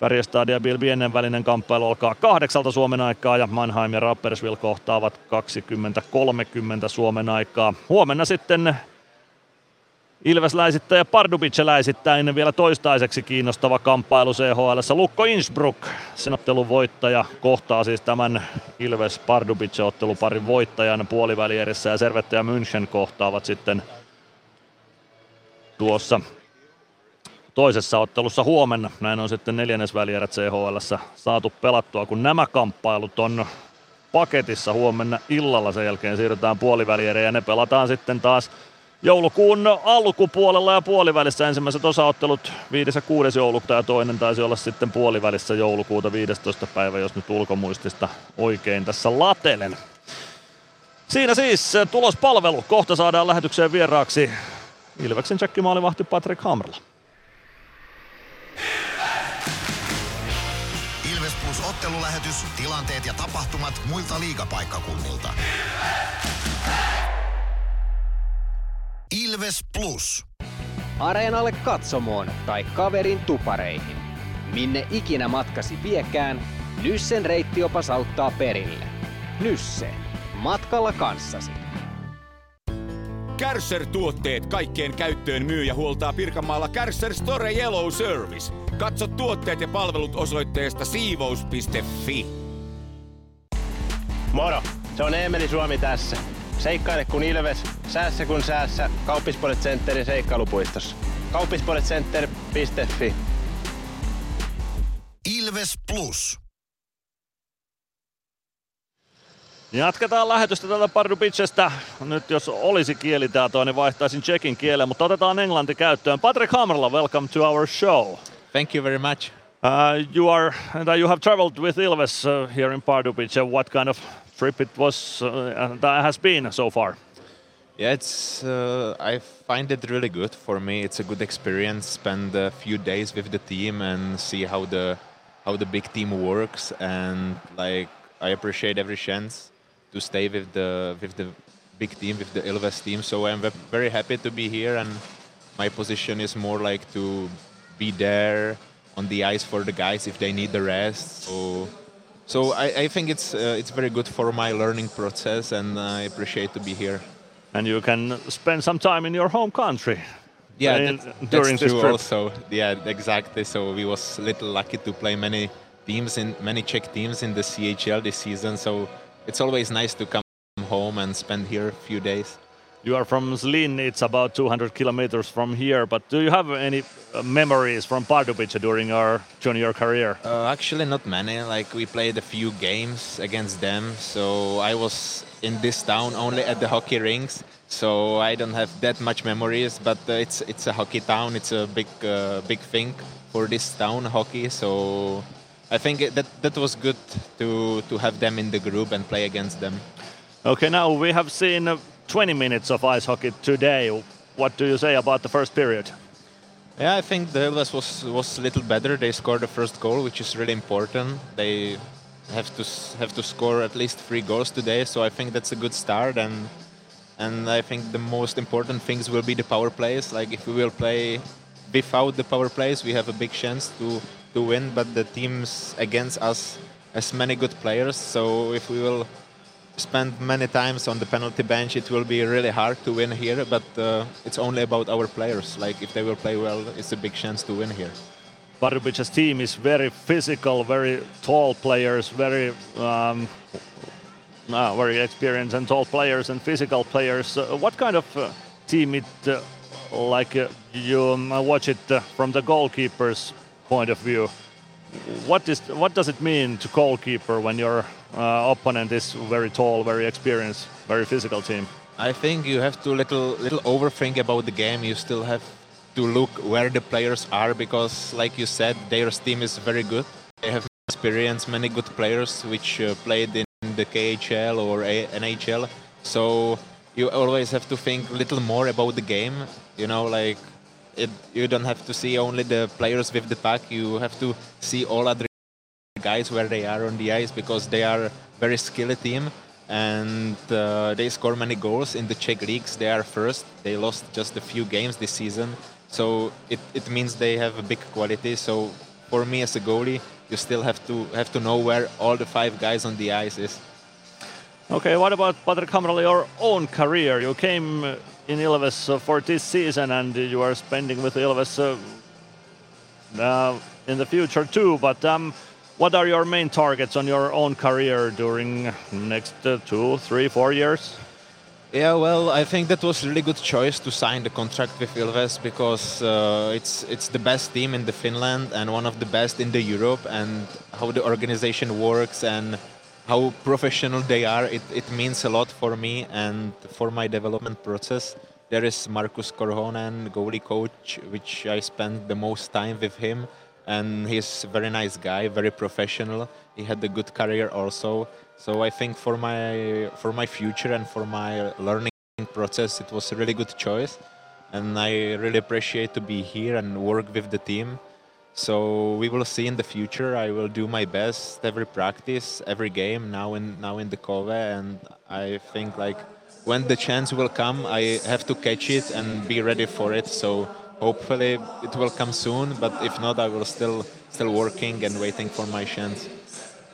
Färjestad ja Bilbjennen välinen kamppailu alkaa kahdeksalta Suomen aikaa ja Mannheim ja Rapperswil kohtaavat kaksikymmentä kolmekymmentä Suomen aikaa. Huomenna sitten Ilvesläisittä ja Pardubiceläisittä ennen vielä toistaiseksi kiinnostava kamppailu C H L:ssä. Lukko Innsbruck, sen ottelun voittaja, kohtaa siis tämän Ilves Pardubice-otteluparin voittajan puolivälierissä, ja Servette ja München kohtaavat sitten tuossa toisessa ottelussa huomenna. Näin on sitten neljännesvälierät C H L:ssä saatu pelattua, kun nämä kamppailut on paketissa huomenna illalla. Sen jälkeen siirrytään puoliväliereen ja ne pelataan sitten taas joulukuun alkupuolella ja puolivälissä. Ensimmäiset osaottelut viides ja kuudes joulukuuta ja toinen taisi olla sitten puolivälissä joulukuuta viidestoista päivä, jos nyt ulkomuistista oikein tässä latelen. Siinä siis tulospalvelu. Kohta saadaan lähetykseen vieraaksi Ilveksen tsekkimaalivahti Patrik Hamrla. Ilves! Ilves Plus ottelulähetys, tilanteet ja tapahtumat muilta liigapaikkakunnilta. Ilves! Ilves Plus. Areenalle, katsomoon tai kaverin tupareihin. Minne ikinä matkasi viekään, Nyssen reittiopas auttaa perille. Nysse. Matkalla kanssasi. Kärcher-tuotteet kaikkeen käyttöön myy ja huoltaa Pirkanmaalla Kärcher Store Yellow Service. Katso tuotteet ja palvelut osoitteesta siivous piste fi. Moro, se on Emeli Suomi tässä. Seikkaile kun Ilves, säässä kun säässä. Kauppisports Centerin seikkailupuistossa. kauppisports center piste fi. Ilves Plus. Jatketaan lähetystä täältä Pardubicestä. Nyt jos olisi kielitaitoa, niin vaihtaisin tsekin kieleen, mutta otetaan englanti käyttöön. Patrik Hamrla, welcome to our show. Thank you very much. Uh, you are and you have traveled with Ilves uh, here in Pardubice. What kind of trip it was uh, that has been so far? Yeah, it's uh, I find it really good for me. It's a good experience. Spend a few days with the team and see how the how the big team works, and like I appreciate every chance to stay with the with the big team, with the Ilves team. So I'm very happy to be here, and my position is more like to be there on the ice for the guys if they need the rest. So So I, I think it's uh, it's very good for my learning process, and I appreciate to be here. And you can spend some time in your home country. Yeah, that, that's during true this trip. Also. Yeah, exactly. So we was little lucky to play many teams in many Czech teams in the C H L this season. So it's always nice to come home and spend here a few days. You are from Zlín. It's about two hundred kilometers from here. But do you have any uh, memories from Pardubice during your junior career? Uh, actually, not many. Like we played a few games against them, so I was in this town only at the hockey rinks. So I don't have that much memories. But uh, it's it's a hockey town. It's a big uh, big thing for this town, hockey. So I think that that was good to to have them in the group and play against them. Okay, now we have seen Uh, twenty minutes of ice hockey today. What do you say about the first period? Yeah, I think the Ilves was was a little better. They scored the first goal, which is really important. They have to have to score at least three goals today, so I think that's a good start. And and I think the most important things will be the power plays. Like if we will play without the power plays, we have a big chance to to win. But the teams against us has many good players, so if we will spend many times on the penalty bench, it will be really hard to win here, but uh, it's only about our players. Like if they will play well, it's a big chance to win here. Pardubice's team is very physical, very tall players, very um, uh, very experienced and tall players and physical players. Uh, what kind of uh, team it uh, like uh, you um, watch it uh, from the goalkeeper's point of view? What is what does it mean to goalkeeper when your uh, opponent is very tall, very experienced, very physical team? I think you have to little little overthink about the game. You still have to look where the players are, because like you said, their team is very good. They have experience, many good players which uh, played in the K H L or N H L. So you always have to think little more about the game, you know, like It, you don't have to see only the players with the puck. You have to see all other guys where they are on the ice, because they are a very skilled team, and uh, they score many goals in the Czech leagues. They are first. They lost just a few games this season, so it, it means they have a big quality. So for me as a goalie, you still have to have to know where all the five guys on the ice is. Okay, what about Patrick Hamrall, your own career? You came in Ilves for this season and you are spending with Ilves uh, in the future too, but um, what are your main targets on your own career during next uh, two, three, four years? Yeah, well, I think that was a really good choice to sign the contract with Ilves because uh, it's it's the best team in the Finland and one of the best in the Europe, and how the organization works and how professional they are, it, it means a lot for me and for my development process. There is Markus Korhonen, goalie coach, which I spent the most time with him, and he's a very nice guy, very professional. He had a good career also. So I think for my for my future and for my learning process, it was a really good choice, and I really appreciate to be here and work with the team. So we will see in the future. I will do my best every practice, every game now in now in the Kove, and I think like when the chance will come, I have to catch it and be ready for it. So hopefully it will come soon, but if not, I will still still working and waiting for my chance.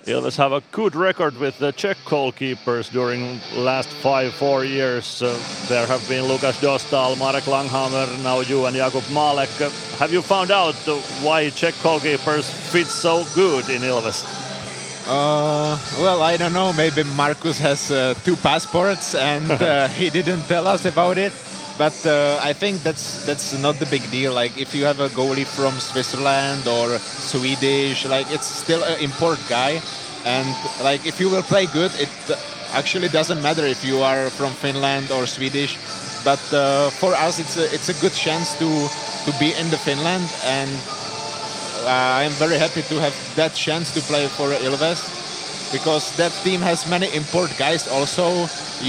Ilves have a good record with the Czech goalkeepers during last five, four years. Uh, there have been Lukas Dostal, Marek Langhammer, now you and Jakub Malek. Uh, have you found out uh, why Czech goalkeepers fit so good in Ilves? Uh, well, I don't know. Maybe Markus has uh, two passports and uh, he didn't tell us about it. But uh, I think that's that's not the big deal. Like if you have a goalie from Switzerland or Swedish, like it's still an import guy. And like if you will play good, it actually doesn't matter if you are from Finland or Swedish. But uh, for us, it's a, it's a good chance to to be in the Finland, and uh, I'm very happy to have that chance to play for Ilves. Because that team has many import guys also,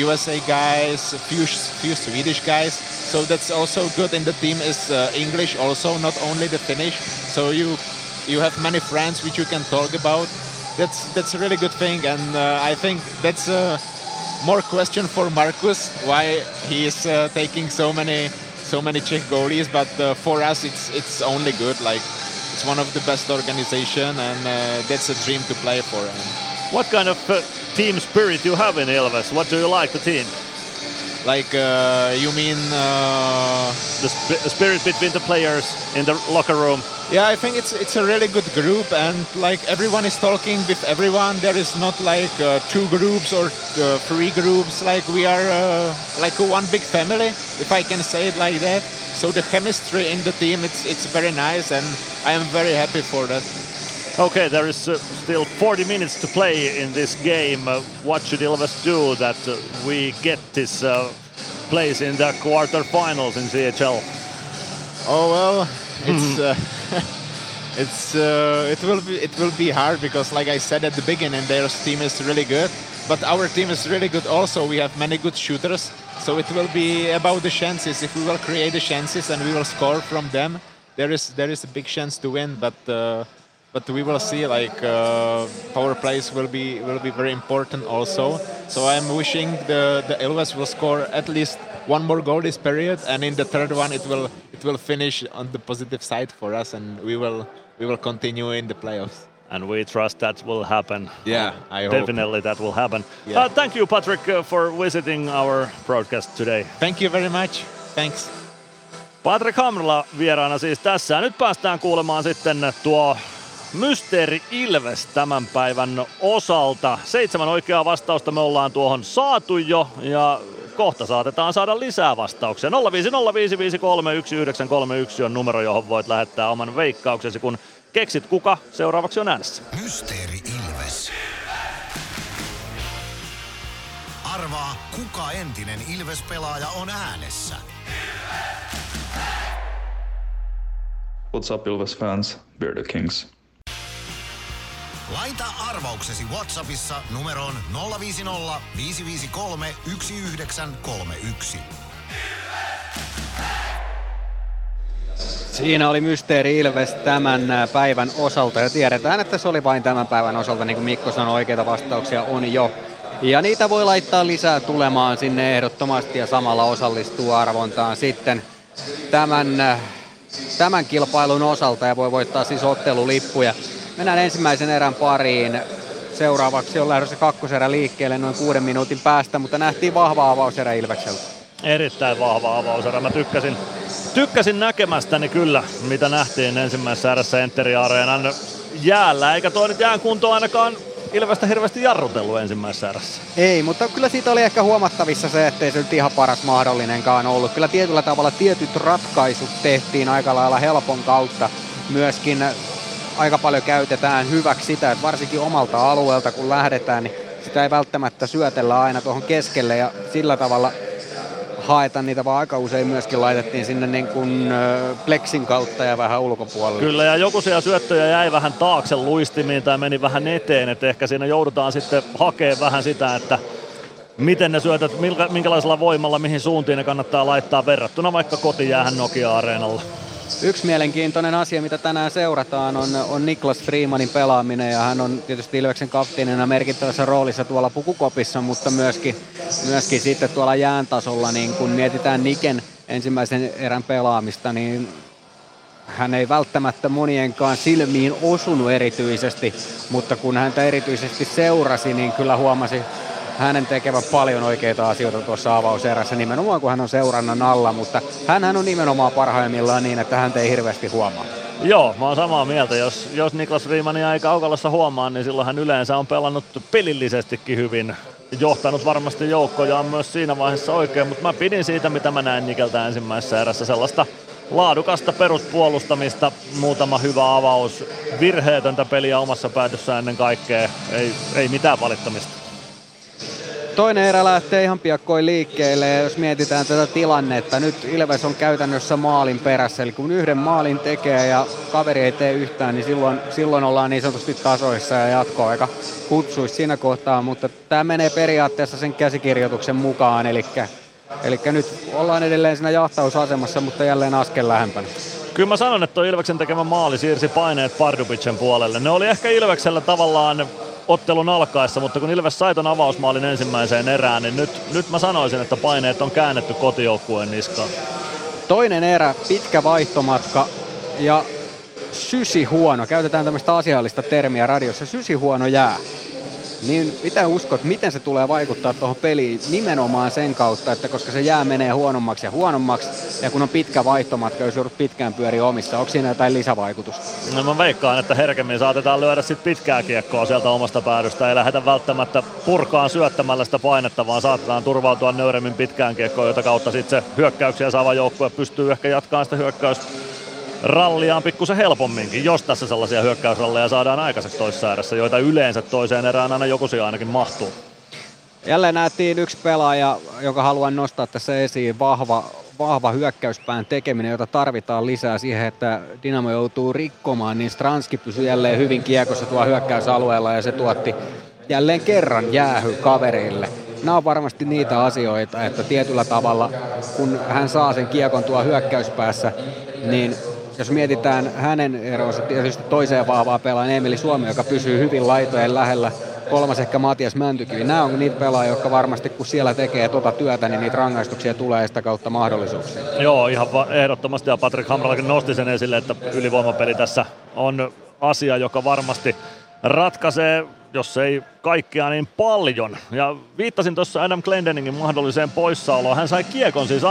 U S A guys, a few, few Swedish guys. So that's also good. And the team is uh, English also, not only the Finnish. So you you have many friends which you can talk about. That's that's a really good thing. And uh, I think that's uh, more question for Markus, why he is uh, taking so many so many Czech goalies. But uh, for us, it's it's only good. Like it's one of the best organization, and uh, that's a dream to play for. And what kind of uh, team spirit you have in Ilves? What do you like the team? Like uh, you mean uh, the sp- spirit between the players in the locker room? Yeah, I think it's it's a really good group, and like everyone is talking with everyone. There is not like uh, two groups or uh, three groups. Like we are uh, like one big family, if I can say it like that. So the chemistry in the team, it's it's very nice, and I am very happy for that. Okay, there is uh, still forty minutes to play in this game. Uh, what should Ilves do that uh, we get this uh, place in the quarterfinals in C H L? Oh well, it's uh, it's uh, it will be it will be hard because, like I said at the beginning, their team is really good, but our team is really good also. We have many good shooters, so it will be about the chances. If we will create the chances and we will score from them, there is there is a big chance to win, but. Uh, But we will see. Like uh, power plays will be will be very important also. So I'm wishing the the Ilves will score at least one more goal this period, and in the third one it will it will finish on the positive side for us, and we will we will continue in the playoffs. And we trust that will happen. Yeah, I hope definitely that will happen. Yeah. Uh, thank you, Patrick, uh, for visiting our broadcast today. Thank you very much. Thanks. Patrick Hamrala vieraana siis tässä. Nyt päästään kuulemaan sitten tuo Mysteeri Ilves tämän päivän osalta. Seitsemän oikeaa vastausta me ollaan tuohon saatu jo, ja kohta saatetaan saada lisää vastauksia. nolla viisi nolla viisi viisi kolme yksi yhdeksän kolme yksi on numero, johon voit lähettää oman veikkauksesi, kun keksit kuka seuraavaksi on äänessä. Mysteeri Ilves. Arvaa, kuka entinen Ilves-pelaaja on äänessä. What's up, Ilves fans? We're the Kings. Laita arvauksesi WhatsAppissa numeroon nolla viisi nolla viisi viisi kolme yksi yhdeksän kolme yksi. Siinä oli Mysteeri Ilves tämän päivän osalta, ja tiedetään, että se oli vain tämän päivän osalta, niin kuin Mikko sanoi, oikeita vastauksia on jo. Ja niitä voi laittaa lisää tulemaan sinne ehdottomasti, ja samalla osallistuu arvontaan sitten tämän, tämän kilpailun osalta, ja voi voittaa siis ottelulippuja. Mennään ensimmäisen erän pariin. Seuraavaksi on lähdössä kakkoserä liikkeelle noin kuuden minuutin päästä, mutta nähtiin vahva avauserä Ilvekseltä. Erittäin vahva avauserä. Mä tykkäsin, tykkäsin näkemästäni kyllä, mitä nähtiin ensimmäisessä erässä Enteri Areenan jäällä. Eikä toi nyt jään kunto ainakaan Ilvestä hirveästi jarrutellut ensimmäisessä erässä. Ei, mutta kyllä siitä oli ehkä huomattavissa se, ettei se nyt ihan paras mahdollinenkaan ollut. Kyllä tietyllä tavalla tietyt ratkaisut tehtiin aika lailla helpon kautta myöskin. Aika paljon käytetään hyväksi sitä, että varsinkin omalta alueelta kun lähdetään, niin sitä ei välttämättä syötellä aina tuohon keskelle ja sillä tavalla haeta niitä, vaan aika usein myöskin laitettiin sinne niin kuin pleksin kautta ja vähän ulkopuolelle. Kyllä, ja joku siellä syöttöjä jäi vähän taakse luistimiin tai meni vähän eteen, että ehkä siinä joudutaan sitten hakemaan vähän sitä, että miten ne syötöt, minkälaisella voimalla, mihin suuntiin ne kannattaa laittaa verrattuna vaikka kotijäähän Nokia-areenalla. Yksi mielenkiintoinen asia, mitä tänään seurataan, on, on Niklas Frimanin pelaaminen, ja hän on tietysti Ilveksen kapteenina merkittävässä roolissa tuolla pukukopissa, mutta myöskin, myöskin sitten tuolla jään tasolla, niin kun mietitään Niken ensimmäisen erän pelaamista, niin hän ei välttämättä monienkaan silmiin osunut erityisesti, mutta kun häntä erityisesti seurasi, niin kyllä huomasi hänen tekevän paljon oikeita asioita tuossa avauserässä, nimenomaan kun hän on seurannan alla, mutta hänhän on nimenomaan parhaimmillaan niin, että häntä ei hirveästi huomaa. Joo, mä oon samaa mieltä. Jos, jos Niklas Friemania ei kaukalossa huomaa, niin silloin hän yleensä on pelannut pelillisestikin hyvin. Johtanut varmasti joukkojaan myös siinä vaiheessa oikein, mutta mä pidin siitä, mitä mä näin Nikeltä ensimmäisessä erässä. Sellaista laadukasta peruspuolustamista, muutama hyvä avaus, virheetöntä peliä omassa päätössä ennen kaikkea, ei, ei mitään valittamista. Toinen erä lähtee ihan piakkoin liikkeelle, ja jos mietitään tätä tilannetta, nyt Ilves on käytännössä maalin perässä, eli kun yhden maalin tekee ja kaveri ei tee yhtään, niin silloin, silloin ollaan niin sanotusti tasoissa ja jatkoaika kutsuisi siinä kohtaa, mutta tämä menee periaatteessa sen käsikirjoituksen mukaan, eli, eli nyt ollaan edelleen siinä jahtausasemassa, mutta jälleen askel lähempänä. Kyllä mä sanon, että tuo Ilveksen tekemä maali siirsi paineet Pardubicen puolelle, ne oli ehkä Ilveksellä tavallaan ottelun alkaessa, mutta kun Ilves sai ton avausmaalin ensimmäiseen erään, niin nyt, nyt mä sanoisin, että paineet on käännetty kotijoukkueen niskaan. Toinen erä, pitkä vaihtomatka ja sysihuono. Käytetään tämmöistä asiallista termiä radiossa, sysihuono jää. Niin mitä uskot, miten se tulee vaikuttaa tuohon peliin nimenomaan sen kautta, että koska se jää menee huonommaksi ja huonommaksi, ja kun on pitkä vaihtomatka, jos joudut pitkään pyöriin omissa, onko siinä jotain lisävaikutusta? No mä veikkaan, että herkemmin saatetaan lyödä sit pitkää kiekkoa sieltä omasta päädystä, ei lähdetä välttämättä purkaan syöttämällä sitä painetta, vaan saatetaan turvautua nöyremmin pitkään kiekkoon, jota kautta sitten se hyökkäyksiä saava joukkue pystyy ehkä jatkamaan sitä hyökkäysralliaan pikkusen helpomminkin, jos tässä sellaisia hyökkäysralleja saadaan aikaiseksi toisessa erässä, joita yleensä toiseen erään aina joku siihen ainakin mahtuu. Jälleen nähtiin yksi pelaaja, joka haluan nostaa tässä esiin, vahva, vahva hyökkäyspään tekeminen, jota tarvitaan lisää siihen, että Dynamo joutuu rikkomaan, niin Stranski pysyi jälleen hyvin kiekossa tuolla hyökkäysalueella ja se tuotti jälleen kerran jäähy kaverille. Nämä on varmasti niitä asioita, että tietyllä tavalla kun hän saa sen kiekon tuolla hyökkäyspäässä, niin jos mietitään hänen eroonsa, tietysti toiseen vahvaa pelaan Emeli Suomi, joka pysyy hyvin laitojen lähellä. Kolmas ehkä Matias Mäntykivi. Nämä on niitä pelaajia, jotka varmasti kun siellä tekee tuota työtä, niin niitä rangaistuksia tulee sitä kautta mahdollisuuksia. Joo, ihan ehdottomasti. Ja Patrick Hamralakin nosti sen esille, että ylivoimapeli tässä on asia, joka varmasti ratkaisee, jos ei kaikkia, niin paljon. Ja viittasin tuossa Adam Glendeningin mahdolliseen poissaoloon. Hän sai kiekon siis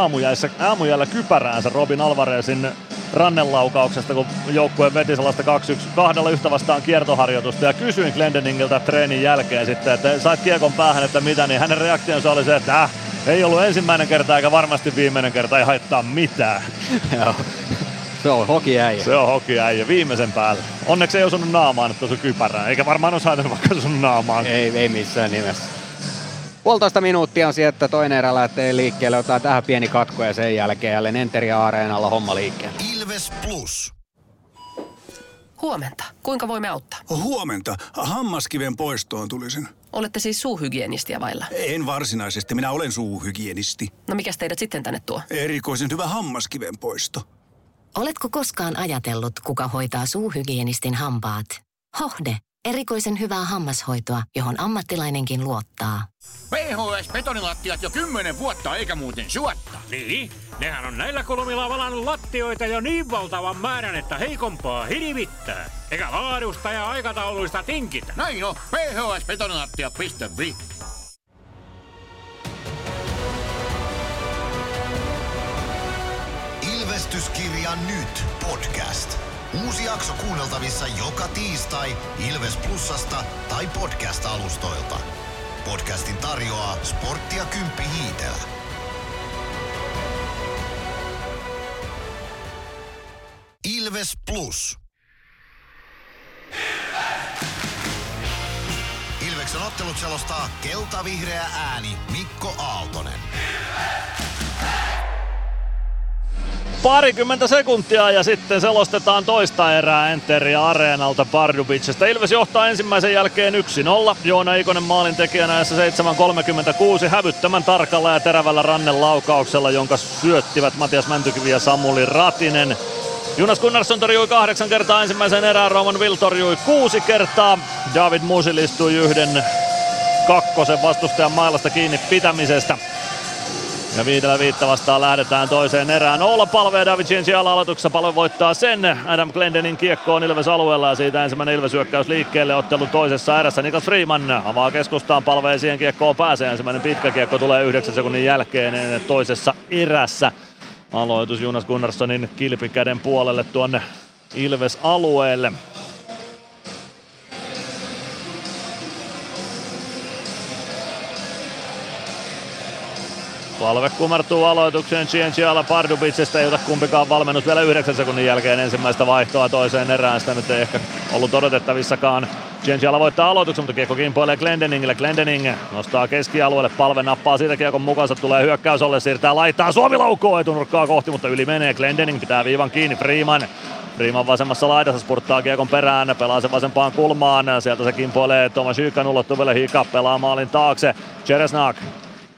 aamujäällä kypäräänsä Robin Alvarezin rannelaukauksesta, kun joukkue veti sellaista kaksi yksi kahdella yhtä vastaan kiertoharjoitusta. Ja kysyin Glendeningiltä treenin jälkeen sitten, että sait kiekon päähän, että mitä, niin hänen reaktionsa oli se, että äh, ei ollut ensimmäinen kerta eikä varmasti viimeinen kerta, ei haittaa mitään. Se on hokiäijä. Se on hokiäijä viimeisen päälle. Onneksi ei osunut naamaan, että osu kypärään. Eikä varmaan osaa vaikka osunut naamaan. Ei, ei missään nimessä. Puolitoista minuuttia on siihen, että toinen erä lähtee liikkeelle. Otetaan tähän pieni katko ja sen jälkeen jälleen Enteria-areenalla homma liikkeelle. Ilves Plus. Huomenta. Kuinka voimme auttaa? Huomenta. Hammaskiven poistoon tulisin. Olette siis suuhygienistiä vailla? En varsinaisesti. Minä olen suuhygienisti. No mikäs teidät sitten tänne tuo? Erikoisen hyvä hammaskiven poisto. Oletko koskaan ajatellut, kuka hoitaa suuhygienistin hampaat? Hohde. Erikoisen hyvää hammashoitoa, johon ammattilainenkin luottaa. P H S-betonilattiat jo kymmenen vuotta eikä muuten suotta. Niin? Nehän on näillä kolmilla valannut lattioita jo niin valtavan määrän, että heikompaa hirvittää. Eikä laadusta ja aikatauluista tinkitä. Näin on. P H S betonilattia piste fi. Ilvestyskirja nyt podcast. Uusi jakso kuunneltavissa joka tiistai Ilves Plusasta tai podcast-alustoilta. Podcastin tarjoaa Sporttia Kymppi Hiitelä. Ilves Plus. Ilves! Ilveksen ottelut selostaa kelta-vihreä ääni Mikko Aaltonen. Ilves! Parikymmentä sekuntia ja sitten selostetaan toista erää Enteri Areenalta Pardubicesta. Ilves johtaa ensimmäisen jälkeen yksi nolla. Joona Ikonen maalintekijänä ajassa seitsemän kolmekymmentäkuusi hävyttömän tarkalla ja terävällä rannelaukauksella, jonka syöttivät Matias Mäntykivi ja Samuli Ratinen. Juunas Gunnarsson torjui kahdeksan kertaa ensimmäisen erään, Roman Will torjui kuusi kertaa. David Musil istui yhden kakkosen vastustajan mailasta kiinni pitämisestä. Ja viidellä viittä vastaan lähdetään toiseen erään. Ola Palve ja David Cianciala aloituksessa. Palve voittaa sen. Adam Glendening kiekko on Ilves alueella ja siitä ensimmäinen Ilves hyökkäys liikkeelle. Ottelu toisessa erässä. Niklas Friman avaa keskustaan. Palve ja siihen kiekkoon pääsee. Ensimmäinen pitkä kiekko tulee yhdeksän sekunnin jälkeen toisessa erässä. Aloitus Jonas Gunnarssonin kilpikäden puolelle tuonne Ilves alueelle. Palve kumartuu aloitukseen Cianciala Pardubicesta, ei ota kumpikaan valmennus vielä yhdeksän sekunnin jälkeen ensimmäistä vaihtoa toiseen erään. Sitä nyt ei ehkä ollut odotettavissakaan. Cianciala voittaa aloituksen, mutta kiekko kimpoilee Glendeningille. Glendening nostaa keskialueelle, Palve nappaa siitä kiekon mukaansa, tulee hyökkäys olle, siirtää laittaa Suomi laukoo etunurkkaa kohti, mutta yli menee. Glendening pitää viivan kiinni, Freeman. Freeman vasemmassa laidassa spurttaa kiekon perään, pelaa sen vasempaan kulmaan. Sieltä se kimpoilee Tomáš Zykan ulottuville, Hika pelaa maalin taakse. Čeresňák.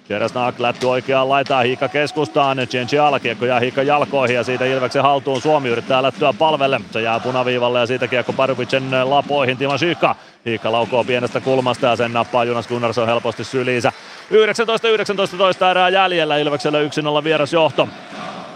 Čeresňák lätty oikeaan laitaan, Hiikka keskustaan, Cianciala kiekko jää Hiikan jalkoihin ja siitä Ilveksen haltuun. Suomi yrittää lättyä Palvelle, se jää punaviivalle ja siitä kiekko Pardubicen lapoihin, Timo Hiikka. Hiikka laukoo pienestä kulmasta ja sen nappaa Jonas Gunnarsson helposti syliinsä. yhdeksäntoista yhdeksäntoista toista erää jäljellä, Ilveksellä yksi nolla vierasjohto.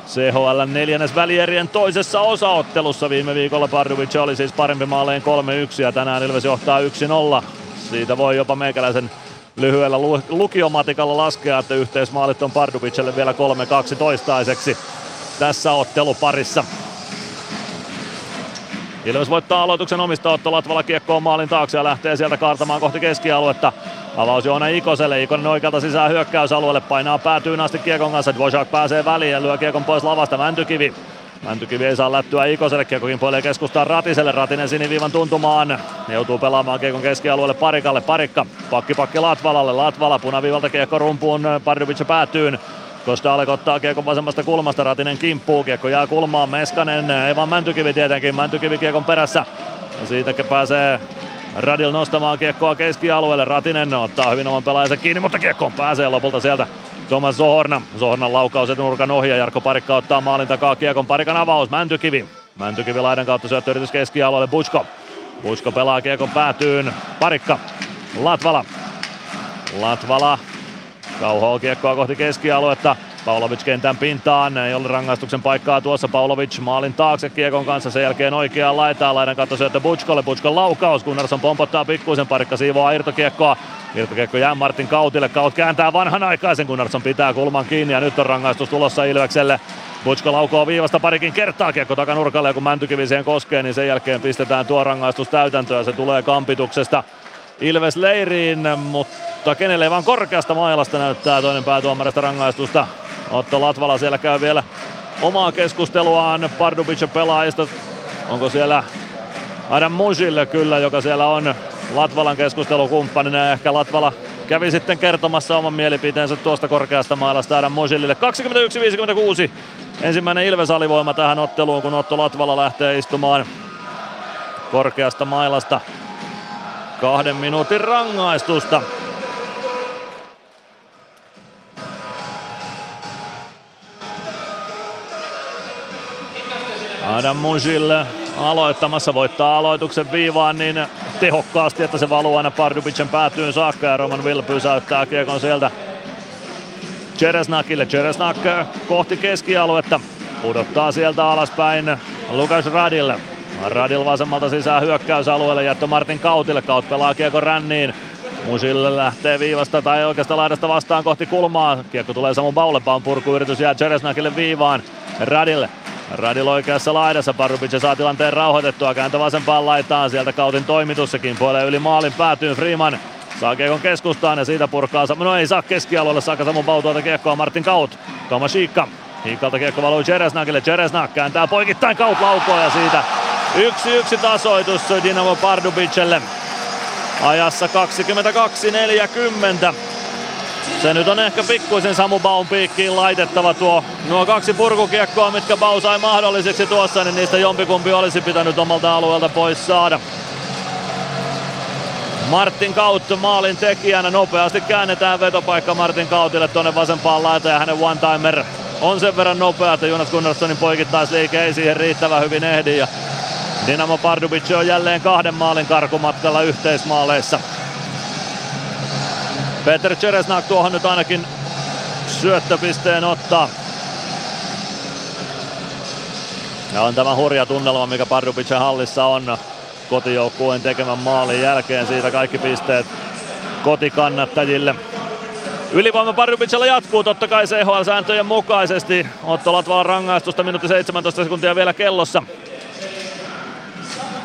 C H L neljännes välierien toisessa osaottelussa viime viikolla Pardubice oli siis parempi maaleen kolme yksi ja tänään Ilves johtaa yksi nolla. Siitä voi jopa meikäläisen lyhyellä lukiomatikalla laskea, että yhteismaalit on Pardubicelle vielä kolme kaksi toistaiseksi tässä otteluparissa. Ilves voittaa aloituksen omista, Otto Latvala kiekkoon maalin taakse ja lähtee sieltä kaartamaan kohti keskialuetta. Avaus Joona Ikoselle, Ikonen oikealta sisään hyökkäysalueelle, painaa päätyyn asti kiekon kanssa, Dvořák pääsee väliin ja lyö kiekon pois lavasta, Mäntykivi. Mäntykivi ei saa lättyä Ikoselle, kiekko kimpoilee keskustaan Ratiselle, Ratinen siniviivan tuntumaan. Ne joutuu pelaamaan kiekon keskialueelle Parikalle, Parikka pakki pakki Latvalalle, Latvala punaviivalta kiekko rumpuun, Pardubice päätyyn. Kostalek ottaa kiekon vasemmasta kulmasta, Ratinen kimppuu, kiekko jää kulmaan, Meskanen, ei vaan Mäntykivi tietenkin, Mäntykivi kiekon perässä. Ja siitäkin pääsee Radil nostamaan kiekkoa keskialueelle, Ratinen ottaa hyvin oman pelaajansa kiinni, mutta kiekkoon pääsee lopulta sieltä Tomáš Zohorna. Zohornan laukaus etunurkan ohi ja Jarkko Parikka ottaa maalin takaa kiekon, Parikan avaus, Mäntykivi. Mäntykivi laidan kautta syöttö yritys keskialueelle, Buško. Buško pelaa kiekon päätyyn, Parikka, Latvala. Latvala kauhoo kiekkoa kohti keskialuetta, Pavlovic kentän pintaan, ei ole rangaistuksen paikkaa tuossa, Pavlovic maalin taakse kiekon kanssa, sen jälkeen oikeaan laitaan, laidan kautta syöttö Buškolle, Buškon laukaus, Gunnarsson pompottaa pikkuisen, Parikka siivoaa irtokiekkoa, irtokiekko jää Martin Kautille, Kaut kääntää vanhanaikaisen, Gunnarsson pitää kulman kiinni ja nyt on rangaistus tulossa Ilvekselle. Buško laukoo viivasta parikin kertaa kiekko takanurkalle ja kun Mäntykivi siihen koskee, niin sen jälkeen pistetään tuo rangaistus täytäntöön ja se tulee kampituksesta Ilves leiriin, mutta kenelle ei vaan korkeasta mailasta näyttää toinen päätuomarista rangaistusta. Otto Latvala siellä käy vielä omaa keskusteluaan Pardubice pelaajista. Onko siellä Adam Musil kyllä, joka siellä on Latvalan keskustelukumppanina. Ehkä Latvala kävi sitten kertomassa oman mielipiteensä tuosta korkeasta mailasta Adam Musilille. kaksikymmentäyksi viisikymmentäkuusi ensimmäinen Ilves-alivoima tähän otteluun, kun Otto Latvala lähtee istumaan korkeasta mailasta. Kahden minuutin rangaistusta. Adam Musil aloittamassa, voittaa aloituksen viivaan niin tehokkaasti, että se valuu aina Pardubicen päätyyn saakka ja Roman Will pysäyttää kiekon sieltä Čeresňákille. Čeresňák kohti keskialuetta. Pudottaa sieltä alaspäin Lukáš Radille. Radil vasemmalta sisään hyökkäysalueelle. Jättö Martin Kautille. Kaut pelaa kiekko ränniin. Musille lähtee viivasta tai oikeasta laidasta vastaan kohti kulmaa. Kiekko tulee Samu Baulle. Baun purkuyritys jää Čeresňákille viivaan. Radille. Radil oikeassa laidassa. Pardubice saa tilanteen rauhoitettua. Kääntö vasempaan laitaan. Sieltä Kautin toimitus. Se kimpoilee yli maalin päätyyn. Friman saa kiekon keskustaan ja siitä purkaa. No ei saa keskialueelle. Saakka Samu Bau tuolta kiekkoa. Martin Kaut. Tomáš Dvořák. Hiikalta kiekko valuu Čeresňákille. Čeresňák kääntää poikittain. Kaut laukoo ja siitä yksi yksi tasoitus Dynamo Pardubicelle. Ajassa kaksikymmentäkaksi neljäkymmentä. Se nyt on ehkä pikkuisen Samu Baun piikkiin laitettava tuo. Nuo kaksi purkukiekkoa, mitkä Bau sai mahdolliseksi tuossa, niin niistä jompikumpi olisi pitänyt omalta alueelta pois saada. Martin Kaut maalin tekijänä, nopeasti käännetään vetopaikka Martin Kautille tuonne vasempaan laitaan ja hänen one-timer on sen verran nopea, että Jonas Gunnarssonin poikittaisliike ei siihen riittävän hyvin ehdi. Ja Dynamo Pardubice on jälleen kahden maalin karkumatkalla yhteismaaleissa. Peter Čeresňák tuohon nyt ainakin syöttöpisteen ottaa. Ja on tämä hurja tunnelma, mikä Pardubicen hallissa on kotijoukkueen tekemän maalin jälkeen. Siitä kaikki pisteet kotikannattajille. Ylivoima Pardubicella jatkuu totta kai C H L-sääntöjen mukaisesti. Otto Latvalan rangaistusta, minuutti seitsemäntoista sekuntia vielä kellossa.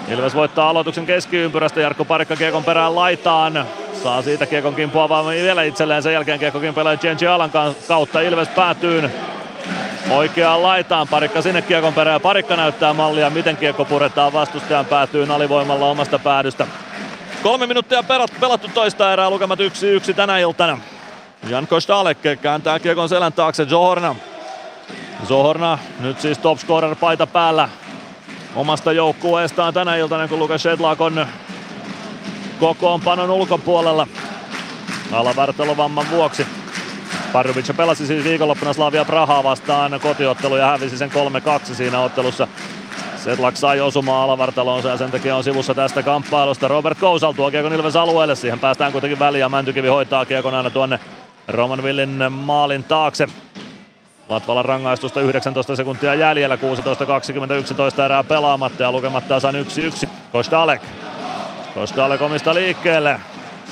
Ilves voittaa aloituksen keskiympyrästä. Jarkko Parikka kiekon perään laitaan. Saa siitä kiekon kimpua vaan vielä itselleen. Sen jälkeen kiekko kimpelee Genji Alan kautta. Ilves päätyy oikeaan laitaan. Parikka sinne kiekon perään. Parikka näyttää mallia, miten kiekko puretaan vastustajan päätyyn alivoimalla omasta päädystä. Kolme minuuttia pelattu toista erää. Lukemat yksi yksi tänä iltana. Jan Kostalek kääntää kiekon selän taakse. Zohorna. Zohorna nyt siis topscorer paita päällä. Omasta joukkueestaan tänä iltana, kun Lukáš Sedlák on kokoonpanon ulkopuolella alavartalovamman vuoksi. Pardubice pelasi siis viikonloppuna Slavia Prahaa vastaan kotiottelu ja hävisi sen kolme kaksi siinä ottelussa. Sedlák sai osumaan alavartaloonsa ja sen takia on sivussa tästä kamppailusta. Robert Kousal tuo kiekon Ilves alueelle, siihen päästään kuitenkin väliin ja Mäntykivi hoitaa kiekon aina tuonne Roman Willin maalin taakse. Latvalan rangaistusta yhdeksäntoista sekuntia jäljellä, kuusitoista kaksikymmentäyksi erää pelaamatta ja lukemat tasan yksi yksi. Kostalek. Kostalek omista liikkeelle.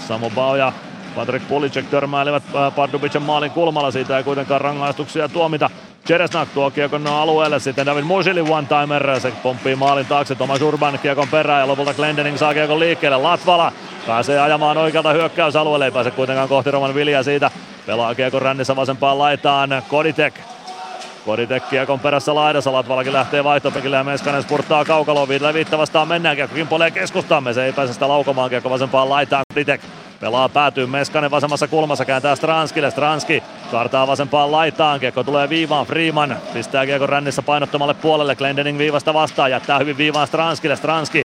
Samu Bau ja Patrik Pulicek törmäilivät Pardubicen maalin kulmalla, siitä ei kuitenkaan rangaistuksia tuomita. Čeresňák tuo kiekon alueelle, sitten David Musilin one-timer, se pomppii maalin taakse, Tomáš Urban kiekon perään ja lopulta Glendening saa kiekon liikkeelle. Latvala pääsee ajamaan oikealta hyökkäysalueelle, ei pääse kuitenkaan kohti Roman Williä siitä. Pelaa kiekon rännissä vasempaan laitaan Koditek. Koditek kiekon perässä laidassa, Latvalakin lähtee vaihtopenkille ja Meskanen spurttaa kaukaloon. Viidellä viittä vastaan mennään, kiekko kimpoilee keskustamme, se ei pääse sitä laukomaan, kiekko vasempaan laitaan. Koditek pelaa päätyy, Meskanen vasemmassa kulmassa kääntää Stranskille. Stranski kartaa vasempaan laitaan, kiekko tulee viivaan, Friman pistää kiekon rännissä painottomalle puolelle. Glendening viivasta vastaan, jättää hyvin viivaan Stranskille. Stranski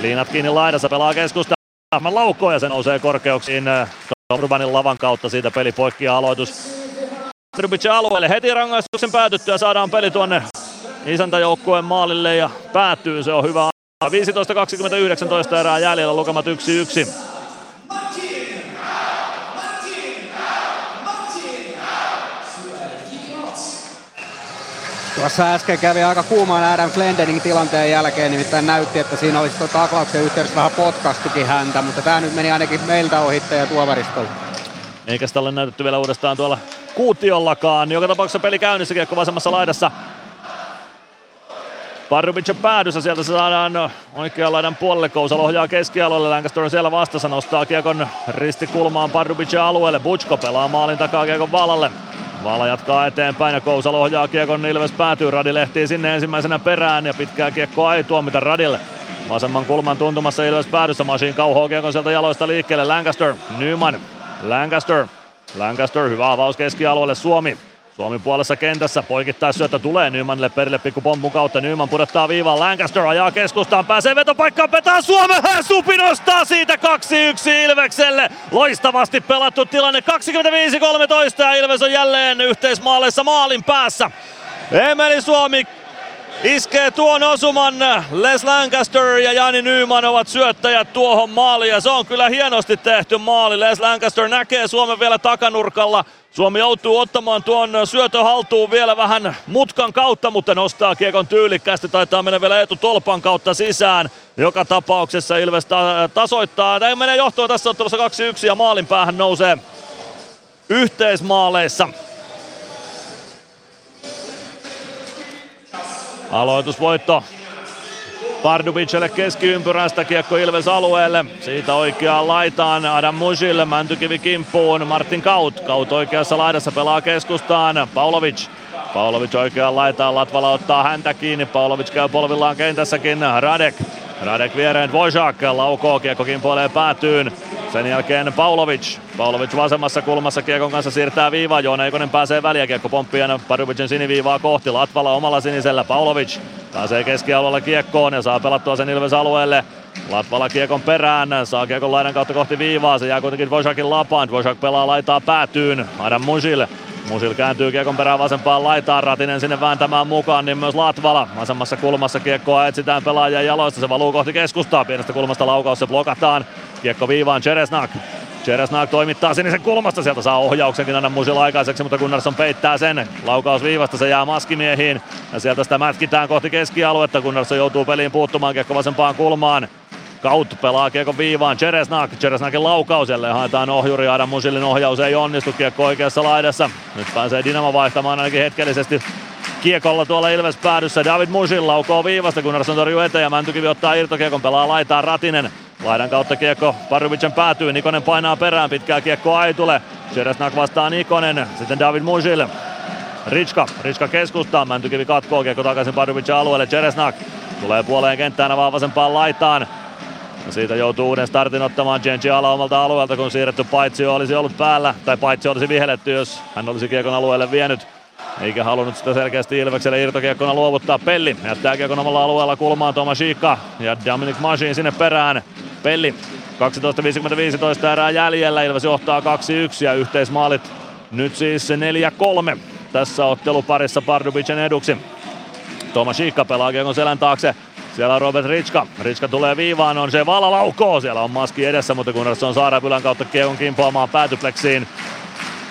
liinat kiinni laidassa, pelaa keskustaan. Ahman laukkoon ja se nousee korkeuksiin. Urbanin lavan kautta siitä peli poikki ja aloitus Pardubice alueelle. Heti rangaistuksen päätyttyä saadaan peli tuonne isäntäjoukkueen maalille ja päätyy. Se on hyvä. viisitoista kaksikymmentä yhdeksäntoista erää jäljellä, lukemat yksi yksi. Tuossa äsken kävi aika kuumaan Adam Glendening tilanteen jälkeen, nimittäin näytti, että siinä olisi tuo taklauksen yhteydessä vähän potkastukin häntä, mutta tää nyt meni ainakin meiltä ohitte ja tuomaristolle. Eikä sitä ole näytetty vielä uudestaan tuolla kuutiollakaan. Joka tapauksessa peli käynnissä, kiekko vasemmassa laidassa. Pardubice päädyssä, sieltä se saadaan oikean laidan puolelle, Kousal ohjaa keskialueelle, Lancaster on siellä vastassa, nostaa kiekon ristikulmaan Pardubice alueelle, Butchko pelaa maalin takaa kiekon valalle. Vala jatkaa eteenpäin ja Kousal ohjaa kiekon, Ilves päätyy, Radil ehtii sinne ensimmäisenä perään ja pitkää kiekkoa ei tuomita Radille. Vasemman kulman tuntumassa Ilves päädyssä, Mašín kauhoo kiekon sieltä jaloista liikkeelle, Lancaster, Nyman, Lancaster, Lancaster, hyvä avaus keskialueelle, Suomi. Suomi puolessa kentässä, poikittaisyötä tulee Nymanille perille pikkupompun kautta, Nyman pudottaa viivaan, Lancaster ajaa keskustaan, pääsee vetopaikkaan, petää Suomeen, Supi nostaa siitä kaksi yksi Ilvekselle. Loistavasti pelattu tilanne, kaksikymmentäviisi kolmetoista ja Ilves on jälleen yhteismaaleissa maalin päässä. Emeli Suomi Iskee tuon osuman Les Lancaster ja Jani Nyman ovat syöttäjät tuohon maaliin ja se on kyllä hienosti tehty maali. Les Lancaster näkee Suomen vielä takanurkalla. Suomi joutuu ottamaan tuon syötön haltuun vielä vähän mutkan kautta, mutta nostaa kiekon tyylikkästi. Taitaa mennä vielä etutolpan kautta sisään. Joka tapauksessa Ilves ta- tasoittaa. Näin menee johtoon tässä ottelussa kaksi yksi ja maalin päähän nousee yhteismaaleissa. Aloitusvoitto Pardubicelle keskiympyrästä, kiekko Ilves alueelle. Siitä oikeaan laitaan Adam Musil, Mäntykivi kimppuun, Martin Kaut. Kaut oikeassa laidassa pelaa keskustaan, Pavlovic. Pavlovic oikeaan laitaan, Latvala ottaa häntä kiinni, Pavlovic käy polvillaan kentässäkin, Radek. Radek viereen Dvořák, laukoo, kiekko kimpoilee päätyyn. Sen jälkeen Pavlovic. Pavlovic vasemmassa kulmassa kiekon kanssa siirtää viivaa. Joona Ikonen pääsee väliä. Kiekko pomppii aina Pardubicen siniviivaa kohti. Latvala omalla sinisellä. Pavlovic pääsee keskialueella kiekkoon ja saa pelattua sen Ilves alueelle. Latvala kiekon perään. Saa kiekon laidan kautta kohti viivaa. Se jää kuitenkin Dvořákin lapaan. Dvořák pelaa laitaa päätyyn. Adam Musil. Musil kääntyy kiekon perään vasempaan laitaan. Ratinen sinne vääntämään mukaan, niin myös Latvala. Vasemmassa kulmassa kiekkoa etsitään pelaajan jaloista. Se valuu kohti keskustaa. Pienestä kulmasta laukaus, se blokataan. Kiekko viivaan Čeresňák. Čeresňák toimittaa sinisen kulmasta. Sieltä saa ohjauksenkin aina Musil aikaiseksi, mutta Gunnarsson peittää sen. Laukaus viivasta, se jää maskimiehiin. Ja sieltä sitä mätkitään kohti keskialuetta. Gunnarsson joutuu peliin puuttumaan, kiekko vasempaan kulmaan. Kaut pelaa kiekon viivaan Čeresňák. Čeresňákin laukaus, jälleen haetaan ohjuri. Adam Musilin ohjaus ei onnistu, kiekko oikeassa laidassa. Nyt pääsee Dynamo vaihtamaan ainakin hetkellisesti kiekolla tuolla Ilves päädyssä. David Musil laukoo viivasta, Gunnarsson torjuu eteen ja Mäntykivi ottaa irtokiekon, pelaa laitaan Ratinen. Laidan kautta kiekko Pardubicen päätyy, Nikonen painaa perään, pitkää kiekko Aitulle. Čeresňák vastaa Nikonen, sitten David Musil. Ritska, Ritska keskustaa, Mäntykivi katkoo, kiekko takaisin Pardubicen alueelle. Čeresňák tulee puoleen kenttään vaan vasempaan laitaan. Ja siitä joutuu uuden startin ottamaan Genji Ala omalta alueelta, kun siirretty paitsio olisi ollut päällä, tai paitsio olisi vihelletty, jos hän olisi kiekon alueelle vienyt. Eikä halunnut sitä selkeästi Ilvekselle irtokiekkona luovuttaa. Pelli jättää kiekon omalla alueella kulmaan Tomášíka ja Dominik Mašín sinne perään. Pelli kaksitoista viisikymmentäviisi erää jäljellä, Ilves johtaa kaksi yksi ja yhteismaalit nyt siis neljä kolme tässä otteluparissa Pardubicen eduksi. Tomášíka pelaa kiekon selän taakse. Siellä on Robert Ritska. Ritska tulee viivaan, on se vala laukoo. Siellä on maski edessä, mutta Gunnarsson Saarapylän kautta kiekon kimpoamaan päätypleksiin.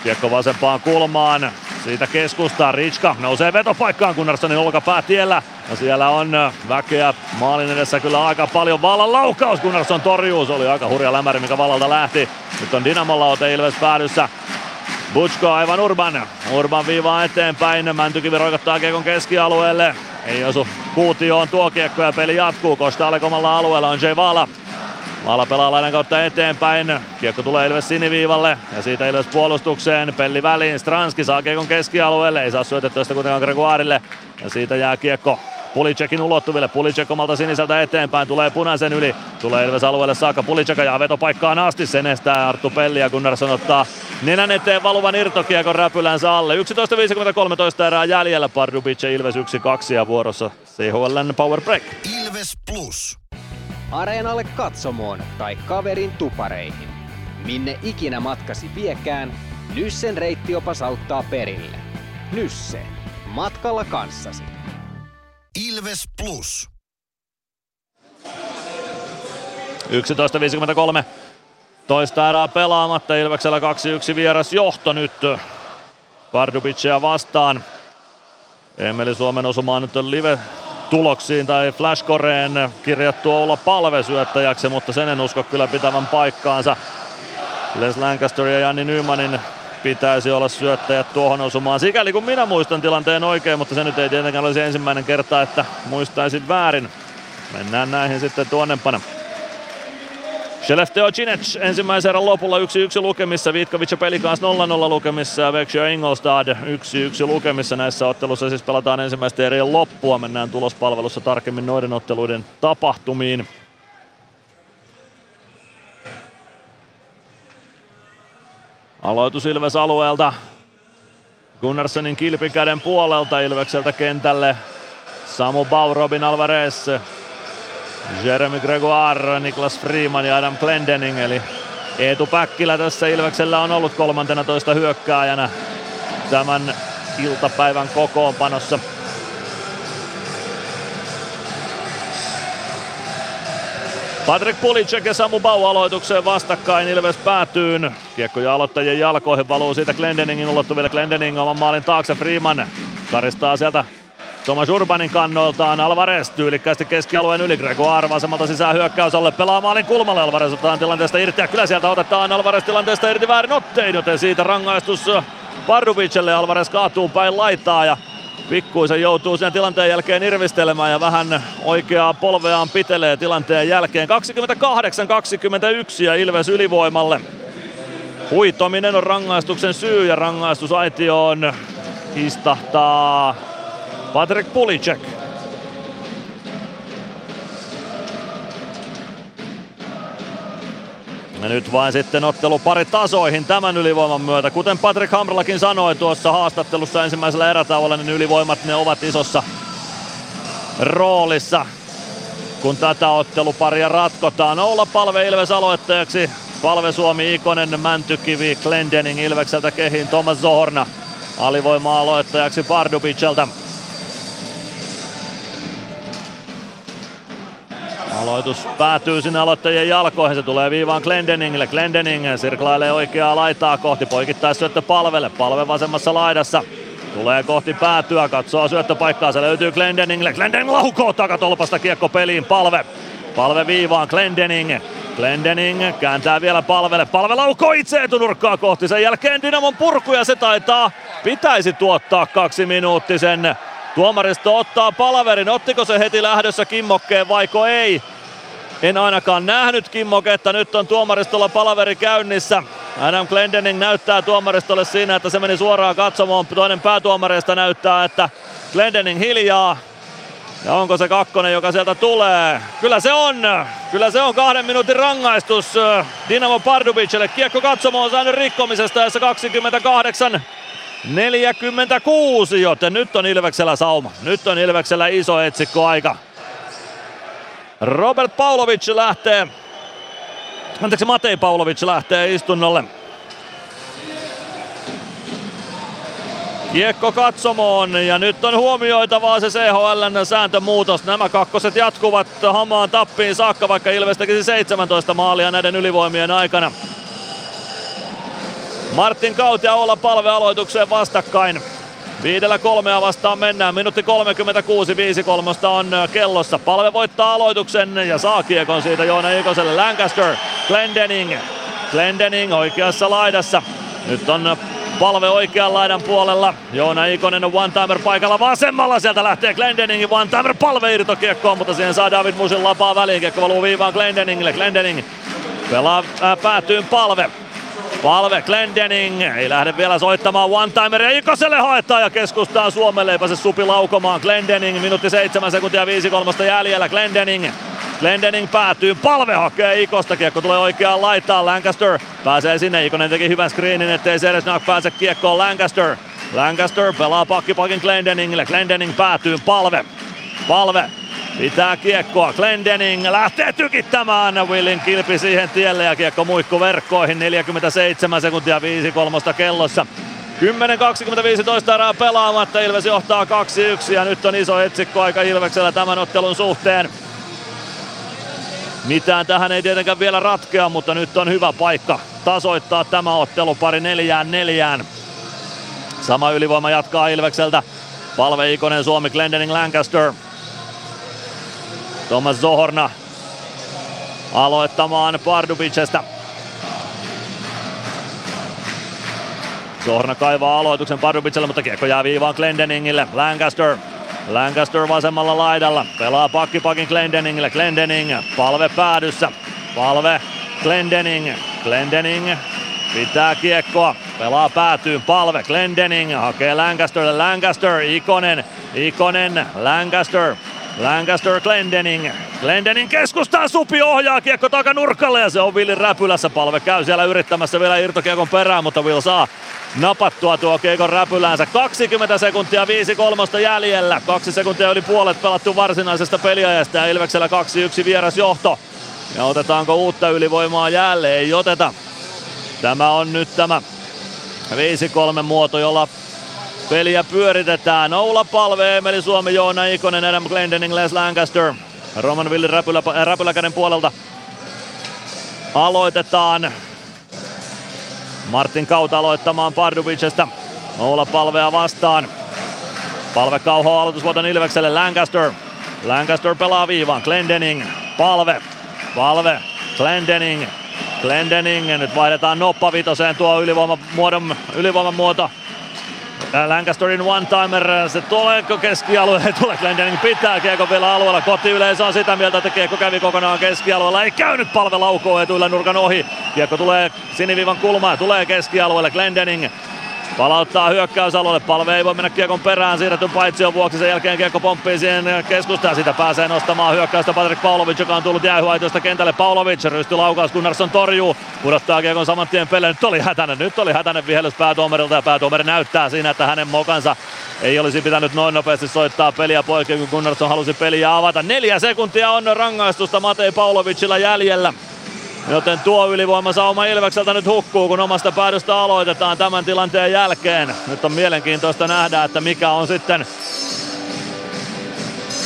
Kiekko vasempaan kulmaan. Siitä keskustaa Ritska. Nousee vetopaikkaan Gunnarssonin olkapäätiellä. Ja siellä on väkeä maalin edessä kyllä aika paljon. Valan laukaus Gunnarsson torjuu. Se oli aika hurja lämäri, mikä Valalta lähti. Nyt on Dynamolla ote Ilves päädyssä. Butchko aivan Urban. Urban viivaa eteenpäin. Mäntykivi roikottaa kiekon keskialueelle. Ei osu kuutioon tuo kiekko ja peli jatkuu. Kostalek omalla alueella on J. Vala. Vala pelaa laidan kautta eteenpäin. Kiekko tulee Ilves siniviivalle ja siitä Ilves puolustukseen. Pelli väliin. Stranski saa kiekon keskialueelle. Ei saa syötettyä sitä kuitenkaan Gregoirelle. Ja siitä jää kiekko Pulicekin ulottuville. Pulicek omalta siniseltä eteenpäin. Tulee punaisen yli. Tulee Ilves alueelle saakka. Pulicek ajaa vetopaikkaan asti. Sen estää Arttu Pelli ja Gunnarsson ottaa nenän eteen valuvan irtokiekon räpylänsä alle. yksitoista viisikymmentä kolmetoista erää jäljellä. Pardubice Ilves yksi kaksi ja vuorossa C H L:n Power Break. Ilves Plus. Areenalle katsomoon tai kaverin tupareihin. Minne ikinä matkasi viekään, Nyssen reittiopas auttaa perille. Nysse. Matkalla kanssasi. Ilves Plus. yksitoista viisikymmentäkolme. Toista erää pelaamatta. Ilveksellä kaksi yksi vieras johto nyt Pardubicea vastaan. Emeli Suomen osumaan nyt live tuloksiin tai flashcoreen kirjattu Ola Palve syöttäjäksi, mutta sen en usko kyllä pitävän paikkaansa. Les Lancaster ja Jani Nymanin pitäisi olla syöttäjät tuohon osumaan. Sikäli kun minä muistan tilanteen oikein, mutta se nyt ei tietenkään olisi ensimmäinen kerta, että muistaisin väärin. Mennään näihin sitten tuonnempana. Šelefteo Cinic ensimmäisen erän lopulla yksi yksi lukemissa, Vitkovic ja Pelikans nolla nolla lukemissa ja Växjö Ingolstad yksi yksi lukemissa. Näissä ottelussa siis pelataan ensimmäistä erien loppua. Mennään tulospalvelussa tarkemmin noiden otteluiden tapahtumiin. Aloitus Ilves alueelta. Gunnarssonin kilpikäden puolelta Ilvekseltä kentälle. Samu Bau, Robin Alvarez, Jeremy Gregoire, Niklas Friman ja Adam Glendening. Eli Eetu Päkkilä tässä Ilveksellä on ollut kolmantena toista hyökkääjänä tämän iltapäivän kokoonpanossa. Patrik Pulicek ja Samu Bau aloitukseen vastakkain. Ilves päätyyn. Kiekko ja aloittajien jalkoihin valuu siitä Glendeningin ulottuville. Glendening oman maalin taakse. Freeman karistaa sieltä Tomas Urbanin kannoiltaan. Alvarez tyylikkäästi keskialueen yli. Gregoire vasemmalta sisään hyökkäysalle. Pelaa maalin kulmalle. Alvarez otetaan tilanteesta irti. Ja kyllä sieltä otetaan Alvarez tilanteesta irti väärin ottein. Joten siitä rangaistus Pardubicelle. Alvarez kaatuu päin laitaa ja pikkuisen joutuu sen tilanteen jälkeen irvistelemään ja vähän oikeaa polveaan pitelee tilanteen jälkeen. kaksikymmentäkahdeksan kaksikymmentäyksi ja Ilves ylivoimalle. Huitominen on rangaistuksen syy ja rangaistusaitioon istahtaa Patrik Pulicek. Ja nyt vain sitten ottelu pari tasoihin tämän ylivoiman myötä. Kuten Patrik Hamrlakin sanoi tuossa haastattelussa ensimmäisellä erätauolla, niin ylivoimat ne ovat isossa roolissa, kun tätä otteluparia ratkotaan. Ola Palve Ilves aloittajaksi. Palve, Suomi, Ikonen, Mäntykivi, Glendening Ilvekseltä kehiin. Tomáš Zohorna alivoima aloittajaksi Pardubicelta. Aloitus päätyy sinne aloittajien jalkoihin, se tulee viivaan Glendeningille. Glendening sirklailee oikeaa laitaa kohti, poikittais syöttö Palvelle. Palve vasemmassa laidassa, tulee kohti päätyä, katsoo syöttöpaikkaa, se löytyy Glendeningille. Glendening laukoo takatolpasta kiekko peliin, Palve. Palve viivaan Glendening. Glendening kääntää vielä Palvelle. Palve laukoo itse etunurkkaa kohti, sen jälkeen Dynamon purku ja se taitaa, pitäisi tuottaa kaksiminuuttisen. Tuomaristo ottaa palaverin. Ottiko se heti lähdössä kimmokkeen vaiko ei? En ainakaan nähnyt kimmoketta. Nyt on tuomaristolla palaveri käynnissä. Adam Glendening näyttää tuomaristolle siinä, että se meni suoraan katsomaan. Toinen päätuomareista näyttää, että Glendening hiljaa. Ja onko se kakkonen, joka sieltä tulee? Kyllä se on. Kyllä se on kahden minuutin rangaistus Dynamo Pardubicelle. Kiekko katsomaan säännön rikkomisesta jossa kaksikymmentäkahdeksan neljäkymmentäkuusi, joten nyt on Ilveksellä sauma. Nyt on Ilveksellä iso etsikkoaika. Robert Pavlovic lähtee, anteeksi Matej Pavlovic lähtee istunnolle. Kiekko katsomoon ja nyt on huomioitavaa se C H L:n sääntömuutos. Nämä kakkoset jatkuvat hamaan tappiin saakka, vaikka Ilves tekisi seitsemäntoista maalia näiden ylivoimien aikana. Martin Kaut ja Ola Palve aloitukseen vastakkain. Viidellä kolmea vastaan mennään. Minuutti kolmekymmentäkuusi, viisi kolmosta on kellossa. Palve voittaa aloituksen ja saa kiekon siitä Joona Ikoselle. Lancaster, Glendening. Glendening oikeassa laidassa. Nyt on Palve oikean laidan puolella. Joona Ikonen on one-timer paikalla vasemmalla. Sieltä lähtee Glendeningin one-timer. Palve irtokiekkoon, mutta siihen saa David Musil lapaa väliin. Kiekko valuu viivaan Glendeningille. Glendening pelaa äh, päätyyn Palve. Palve, Glendening, ei lähde vielä soittamaan one-timeria, Ikoselle haetaan ja keskustaa Suomelle, eipä se supi laukomaan. Glendening, minuutti seitsemän sekuntia viisi kolmosta jäljellä, Glendening. Glendening päätyy, Palve hakee Ikosta, kiekko tulee oikeaan laitaan, Lancaster pääsee sinne, Ikonen teki hyvän screenin, ettei Čeresňák pääse kiekkoon, Lancaster. Lancaster pelaa pakkipakin Glendeningille, Glendening päätyy, Palve. Palve pitää kiekkoa, Glendening lähtee tykittämään, Willin kilpi siihen tielle ja kiekko muikku verkkoihin. Neljäkymmentäseitsemän sekuntia viisi kolmosta kellossa. kymmenen kaksikymmentäviisi erää pelaamatta, Ilves johtaa kaksi yksi ja nyt on iso etsikko aika Ilveksellä tämän ottelun suhteen. Mitään tähän ei tietenkään vielä ratkea, mutta nyt on hyvä paikka tasoittaa tämä ottelu pari neljään neljään. Sama ylivoima jatkaa Ilvekseltä. Palve, Ikonen, Suomi, Glendening, Lancaster. Tomáš Zohorna aloittamaan Pardubicesta. Zohorna kaivaa aloituksen Pardubicelle, mutta kiekko jää viivaan Glendeningille. Lancaster. Lancaster vasemmalla laidalla. Pelaa pakkipakin Glendeningille. Glendening. Palve päädyssä. Palve. Glendening. Glendening pitää kiekkoa. Pelaa päätyyn. Palve. Glendening hakee Lancasterille. Lancaster. Ikonen. Ikonen. Lancaster. Lancaster, Glendening. Glendening keskustaa, Supi ohjaa kiekko takanurkalle ja se on Willin räpylässä. Palve käy siellä yrittämässä vielä irtokiekon perään, mutta Will saa napattua tuo kiekon räpyläänsä. kaksikymmentä sekuntia viisi kolmosta jäljellä. kaksi sekuntia yli puolet pelattu varsinaisesta peliajasta ja Ilveksellä kaksi yksi vierasjohto. Ja otetaanko uutta ylivoimaa jälleen? Ei oteta. Tämä on nyt tämä viisi kolme muoto, jolla peliä pyöritetään. Oula Palve, Emeli Suomi, Joona Ikonen, Adam Glendening, Les Lancaster. Roman Willin räpylä, räpyläkäden puolelta aloitetaan. Martin Kaut aloittamaan Pardubicesta. Ola Palvea vastaan. Palve kauhoa aloitusvuoton Ilvekselle. Lancaster. Lancaster pelaa viivaan. Glendening. Palve. Palve. Glendening. Glendening. Nyt vaihdetaan noppavitoseen tuo ylivoimamuodon, ylivoimamuoto. Lancasterin one-timer, se tuleeko keskialueelle, tulee Glendening, pitää Kiekko vielä alueella, kotiyleisö on sitä mieltä, että Kiekko kävi kokonaan keskialueella, ei käynyt, Palve laukoo etuilla nurkan ohi, Kiekko tulee siniviivan kulmaan, tulee keskialueelle, Glendening palauttaa hyökkäysalueelle, Palve ei voi mennä Kiekon perään siirretyn paitsion vuoksi, sen jälkeen Kiekko pomppii siihen keskustaan, sitä pääsee nostamaan hyökkäystä Patrik Pavlovic, joka on tullut jäähyhaitoista kentälle, Pavlovic rystylaukaus, Gunnarsson torjuu, pudottaa Kiekon saman tien pelejä, nyt oli hätäinen, nyt oli hätäinen vihellys päätuomarilta ja päätuomari näyttää siinä, että hänen mokansa ei olisi pitänyt noin nopeasti soittaa peliä poikki, kun Gunnarsson halusi peliä avata, neljä sekuntia on rangaistusta Matei Pavlovicilla jäljellä. Joten tuo ylivoimasauma Ilvekseltä nyt hukkuu, kun omasta päädystä aloitetaan tämän tilanteen jälkeen. Nyt on mielenkiintoista nähdä, että mikä on sitten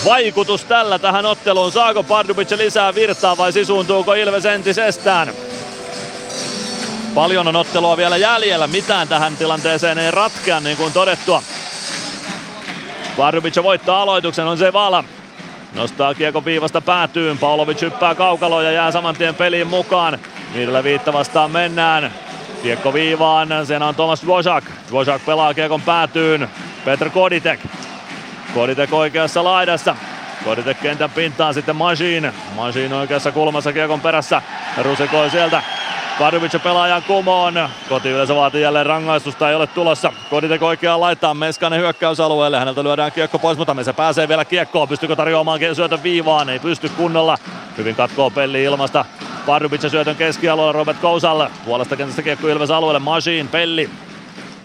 vaikutus tällä tähän otteluun. Saako Pardubice lisää virtaa vai sisuuntuuko Ilves entisestään? Paljon on ottelua vielä jäljellä. Mitään tähän tilanteeseen ei ratkea, niin kuin todettua. Pardubice voittaa aloituksen, on se vala. Nostaa kiekko viivasta päätyyn, Pavlovic hyppää kaukaloon ja jää saman tien peliin mukaan. Viidellä viitta vastaan mennään. Kiekko viivaan, sen on Tomáš Dvořák. Dvořák pelaa kiekon päätyyn. Petr Koditek. Koditek oikeassa laidassa. Koditek kentän pintaan sitten Mašín. Mašín oikeassa kulmassa kiekon perässä. Rusikoi sieltä. Pardubice pelaajan kumoon. Kotiyleisö vaatii jälleen rangaistusta, ei ole tulossa. Koditek oikeaan laittaa, Meskanen hyökkäysalueelle. Häneltä lyödään kiekko pois, mutta se pääsee vielä kiekkoon. Pystyykö tarjoamaan syötön viivaan? Ei pysty kunnolla. Hyvin katkoo pelli ilmasta. Pardubice syötön keskialueella Robert Kousalle. Puolesta kentästä kiekko Ilves alueelle. Mašín, pelli.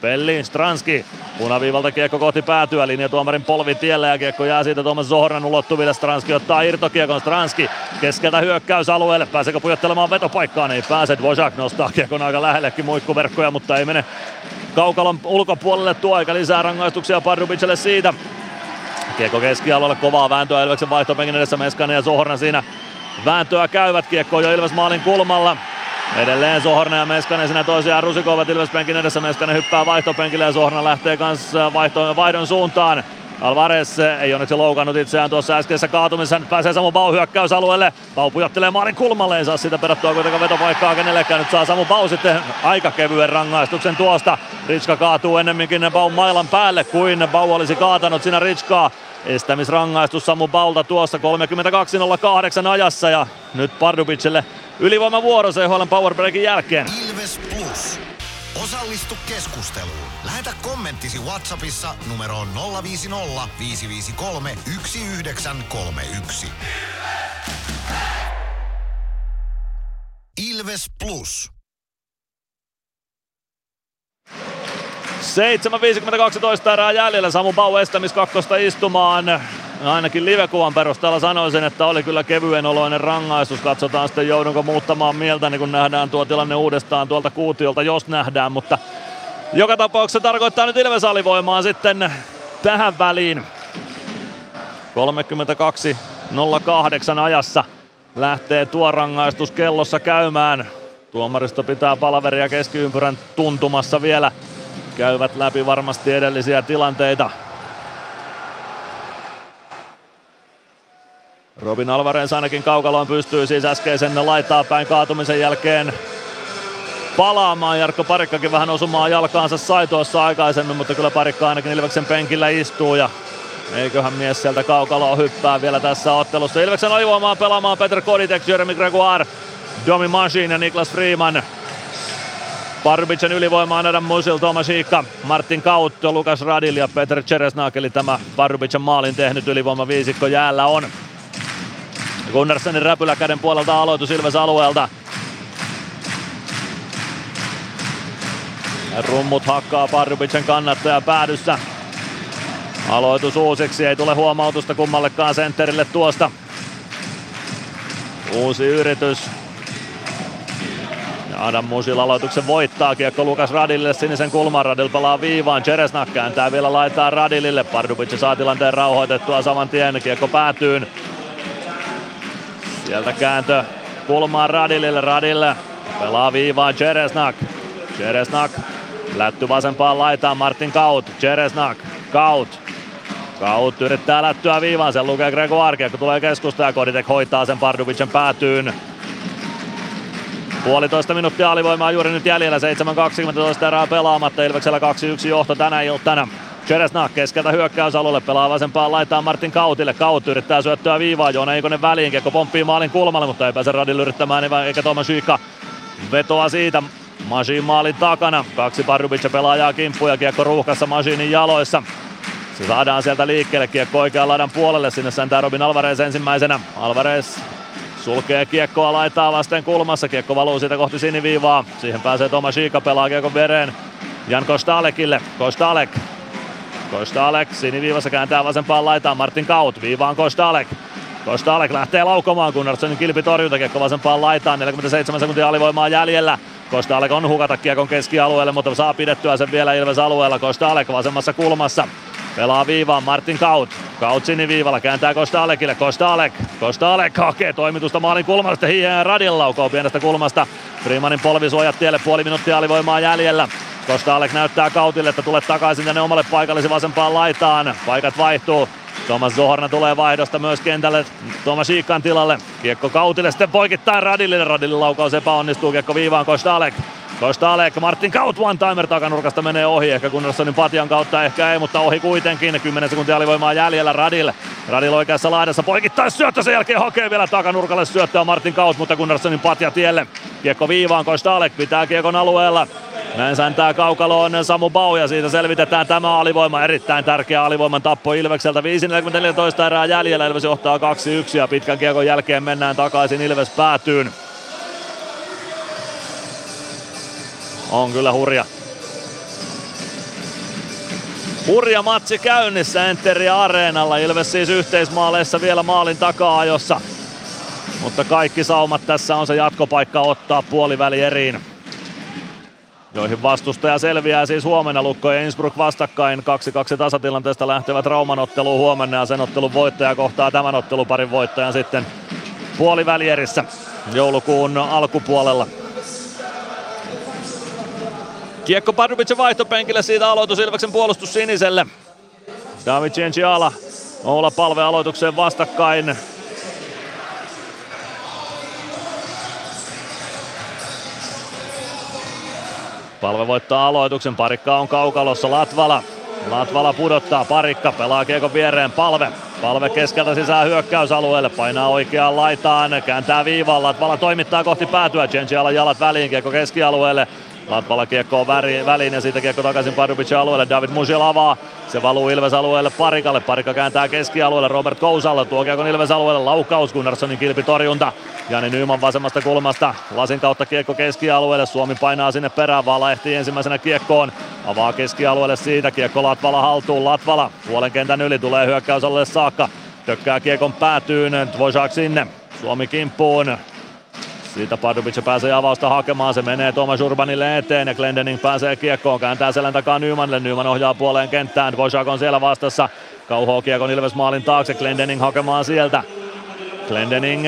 Pelli, Stranski. Punaviivalta kiekko kohti päätyä. Linjatuomarin polvi tiellä ja kiekko jää siitä Tomáš Zohornan ulottuville. Stranski ottaa irtokiekon. Stranski keskeltä hyökkäysalueelle. Pääseekö pujottelemaan vetopaikkaan? Ei pääse. Dvořák nostaa kiekon aika lähellekin muikkuverkkoja, mutta ei mene kaukalon ulkopuolelle tuo aika. Lisää rangaistuksia Pardubicelle siitä. Kiekko keskialueelle, kovaa vääntöä Ilveksen vaihtopenkin edessä. Meskanen ja Zohorna siinä vääntöä käyvät. Kiekko jo Ilves maalin kulmalla. Edelleen Zohorna ja Meskanen siinä toisiaan rusikoivat Ilves-penkin edessä. Meskanen hyppää vaihtopenkille ja Zohorna lähtee kanssa vaihto, vaihdon suuntaan. Alvarez ei onneksi loukannut itseään tuossa äskeisessä kaatumisessa. Nyt pääsee Samu Bau hyökkäysalueelle. Bau pujottelee maalin kulmalle. Ei saa sitä perättyä kuitenkaan vetopaikkaa kenellekään. Nyt saa Samu Bau sitten aika kevyen rangaistuksen tuosta. Ritska kaatuu ennemminkin Baun mailan päälle kuin Bau olisi kaatanut siinä Ritskaa. Estämisrangaistus Samu Baulta tuossa kolmekymmentäkaksi nolla kahdeksan ajassa ja nyt Pardubicelle ylivoimavuoro C H L:n powerbreakin jälkeen. Ilves Plus. Osallistu keskusteluun. Lähetä kommenttisi WhatsAppissa numeroon nolla viisi nolla viisi viisi kolme yksi yhdeksän kolme yksi. Ilves Plus. seitsemän viisikymmentäkaksi erää jäljellä. Samu Bau estämis kakkosta istumaan. Ainakin livekuvan perusteella sanoisin, että oli kyllä kevyen oloinen rangaistus. Katsotaan sitten, joudunko muuttamaan mieltä, niin kun nähdään tuo tilanne uudestaan tuolta kuutiolta, jos nähdään. Mutta joka tapauksessa tarkoittaa nyt Ilves alivoimaa sitten tähän väliin. kolmekymmentäkaksi nolla kahdeksan ajassa lähtee tuo rangaistus kellossa käymään. Tuomaristo pitää palaveria keskiympyrän tuntumassa vielä. Käyvät läpi varmasti edellisiä tilanteita. Robin Alvarez ainakin kaukaloon pystyy siis äskeisen laitaa päin kaatumisen jälkeen palaamaan. Jarkko Parikkakin vähän osumaan jalkaansa sai tuossa aikaisemmin, mutta kyllä Parikka ainakin Ilveksen penkillä istuu ja eiköhän mies sieltä kaukaloon hyppää vielä tässä ottelussa. Ilveksen alivoimaa pelaamaan Petr Koditek, Jeremy Gregoire, Domi Mašín ja Niklas Friman. Pardubicen ylivoimaan Adam Musil, Tomáš Hiikka, Martin Kaut, Lukáš Radil ja Peter Čeresňák, eli tämä Pardubicen maalin tehnyt ylivoima viisikko jäällä on. Gunnarssonin räpylä käden puolelta aloitus Ilves alueelta. Rummut hakkaa Pardubicen kannattaja päädyssä. Aloitus uusiksi, ei tule huomautusta kummallekaan sentterille tuosta. Uusi yritys. Adam Musil aloituksen voittaa, kiekko Lukáš Radilille sinisen kulman, Radil pelaa viivaan, Čeresňák kääntää vielä laitaa Radilille, Pardubice saa tilanteen rauhoitettua saman tien, kiekko päätyyn. Sieltä kääntö kulmaan Radilille. Radil pelaa viivaan Čeresňák. Čeresňák lätty vasempaan laitaan. Martin Kaut. Čeresňák. Kaut. Kaut yrittää lättyä viivaan. Sen lukee Gregoire. Kiekko tulee keskustaan ja Koditek hoitaa sen Pardubicen päätyyn. Puolitoista minuuttia alivoimaa juuri nyt jäljellä. seitsemän kaksikymmentä erää pelaamatta. Ilveksellä kaksi yksi johto tänä iltana. Čeresňák keskeltä hyökkäysalueelle, pelaa vasempaan laitaan Martin Kautille. Kaut yrittää syöttöä viivaan, Joona Ikonen väliin. Kiekko pomppii maalin kulmalle, mutta ei pääse Radil yrittämään eikä Tomáš Zohorna vetoa siitä. Mašín maalin takana, kaksi Pardubice pelaajaa kimppuun ja kiekko ruuhkassa Mašínin jaloissa. Se saadaan sieltä liikkeelle, kiekko oikean laidan puolelle, sinne sentää Robin Alvarez ensimmäisenä. Alvarez sulkee kiekkoa laitaa vasten kulmassa, kiekko valuu siitä kohti siniviivaa. Siihen pääsee Tomáš Zohorna, pelaa kiekon vereen Jan Kostalekille. Kostalek. Kostalek siniviivassa kääntää vasempaan laitaan, Martin Kaut viivaan Kostalek. Kostalek lähtee laukomaan, Gunnarssonin kilpitorjunta, kiekko vasempaan laitaan, neljäkymmentäseitsemän sekuntia alivoimaa jäljellä. Kostalek on hukata kiekon keskialueelle, mutta saa pidettyä sen vielä Ilves alueella. Kostalek vasemmassa kulmassa, pelaa viivaan Martin Kaut. Kaut siniviivalla kääntää Kostalekille, Kostalek. Kostalek hakee toimitusta maalin kulmasta, hiiheä Radil laukoo pienestä kulmasta. Frimanin polvi suojat tielle, puoli minuuttia alivoimaa jäljellä. Kostalek näyttää Kautille, että tule takaisin tänne omalle paikallesi vasempaan laitaan. Paikat vaihtuu. Tomáš Zohorna tulee vaihdosta myös kentälle Tomáš Zohornan tilalle. Kiekko Kautille, sitten poikittain Radille. Radille laukaus epäonnistuu. Kiekko viivaan Kostalek. Kostalek, Martin Kaut one-timer takanurkasta menee ohi. Ehkä Gunnarssonin patjan kautta, ehkä ei, mutta ohi kuitenkin. kymmenen sekuntia alivoimaa jäljellä Radille. Radil oikeassa laidassa poikittain syöttö, sen jälkeen hakee vielä takanurkalle syöttöä Martin Kaut, mutta Gunnarssonin patja tielle. Kiekko viivaan, Kostalek pitää kiekon alueella. Näin säntää kaukaloon Samu Bau ja siitä selvitetään tämä alivoima. Erittäin tärkeä alivoiman tappo Ilvekseltä. viisi neljäkymmentäneljä erää jäljellä. Ilves johtaa kaksi yksi ja pitkän kiekon jälkeen mennään takaisin Ilves päätyyn. On kyllä hurja. Hurja matsi käynnissä Enteria Areenalla. Ilves siis yhteismaaleissa vielä maalin taka-ajossa. Mutta kaikki saumat tässä on se jatkopaikka ottaa puoliväli eriin. Joihin vastustaja selviää siis huomenna. Lukko ja Innsbruck vastakkain. kaksi kaksi tasatilanteesta lähtevät Rauman otteluun huomenna ja sen ottelun voittaja kohtaa tämän otteluparin voittajan sitten puolivälierissä joulukuun alkupuolella. Kiekko Pardubicen vaihtopenkille, siitä aloitus Ilveksen puolustus siniselle. David Cienciala, Ola Palve aloitukseen vastakkain. Palve voittaa aloituksen, Parikka on kaukalossa, Latvala. Latvala pudottaa, Parikka pelaa kiekon viereen, Palve. Palve keskeltä sisään hyökkäysalueelle, painaa oikeaan laitaan, kääntää viivaan, Latvala toimittaa kohti päätyä, Ciencialan jalat väliin, kiekko keskialueelle. Latvala kiekko on väliin ja siitä kiekko takaisin Pardubicen alueelle, David Musil avaa. Se valuu Ilves alueelle Parikalle, Parikka kääntää keskialueelle, Robert Kousalle, tuo kiekon Ilves alueelle, laukaus Gunnarssonin kilpitorjunta. Jani Nyman vasemmasta kulmasta, lasin kautta kiekko keskialueelle, Suomi painaa sinne perään, Vala ehtii ensimmäisenä kiekkoon. Avaa keskialueelle siitä, kiekko Latvala haltuun, Latvala puolen kentän yli, tulee hyökkäysalueelle saakka. Tökkää kiekon päätyyn, Dvořák sinne, Suomi kimppuun. Siitä Pardubice pääsee avausta hakemaan, se menee Tomáš Urbanille eteen ja Glendening pääsee kiekkoon, kääntää selän takaa Nymanille, Nyman ohjaa puoleen kenttään, Dvořák on siellä vastassa, kauhoo kiekon Ilves maalin taakse, Glendening hakemaan sieltä. Glendening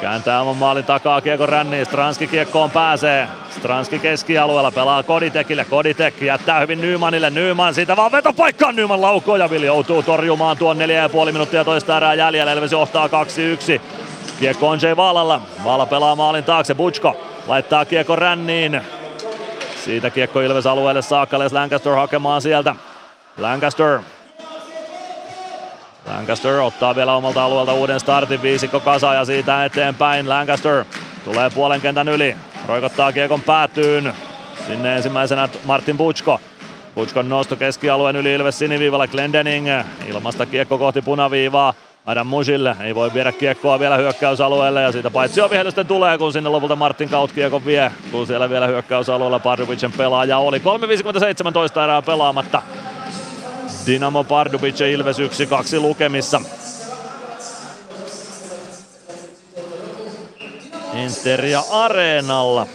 kääntää oman maalin takaa kiekon ränniin, Stranski kiekkoon pääsee, Stranski keskialueella pelaa Koditekille, Koditek jättää hyvin Nymanille, Nyman siitä vaan vetopaikkaan, Nyman laukoo ja Vil joutuu torjumaan tuon neljä pilkku viisi minuuttia toista erää jäljellä, Ilves johtaa kaksi yksi. Kiekko on J. Vaalalla. Vaala pelaa maalin taakse. Butchko laittaa kiekko ränniin. Siitä kiekko Ilves alueelle saakka. Les Lancaster hakemaan sieltä. Lancaster. Lancaster ottaa vielä omalta alueelta uuden startin. Viisikko kasa ja siitä eteenpäin. Lancaster tulee puolen kentän yli. Roikottaa kiekon päätyyn. Sinne ensimmäisenä Martin Butchko. Butchkon nosto keskialueen yli Ilves siniviivalla. Glendening ilmasta kiekko kohti punaviivaa. Adam Musille ei voi viedä kiekkoa vielä hyökkäysalueelle ja siitä paitsi on vihellysten tulee, kun sinne lopulta Martin Kaut kiekon vie. Kun siellä vielä hyökkäysalueella Pardubicen pelaaja oli. kolme viisikymmentäseitsemän erää pelaamatta. Dynamo Pardubice Ilves yksi kaksi lukemissa. Interia Areenalla.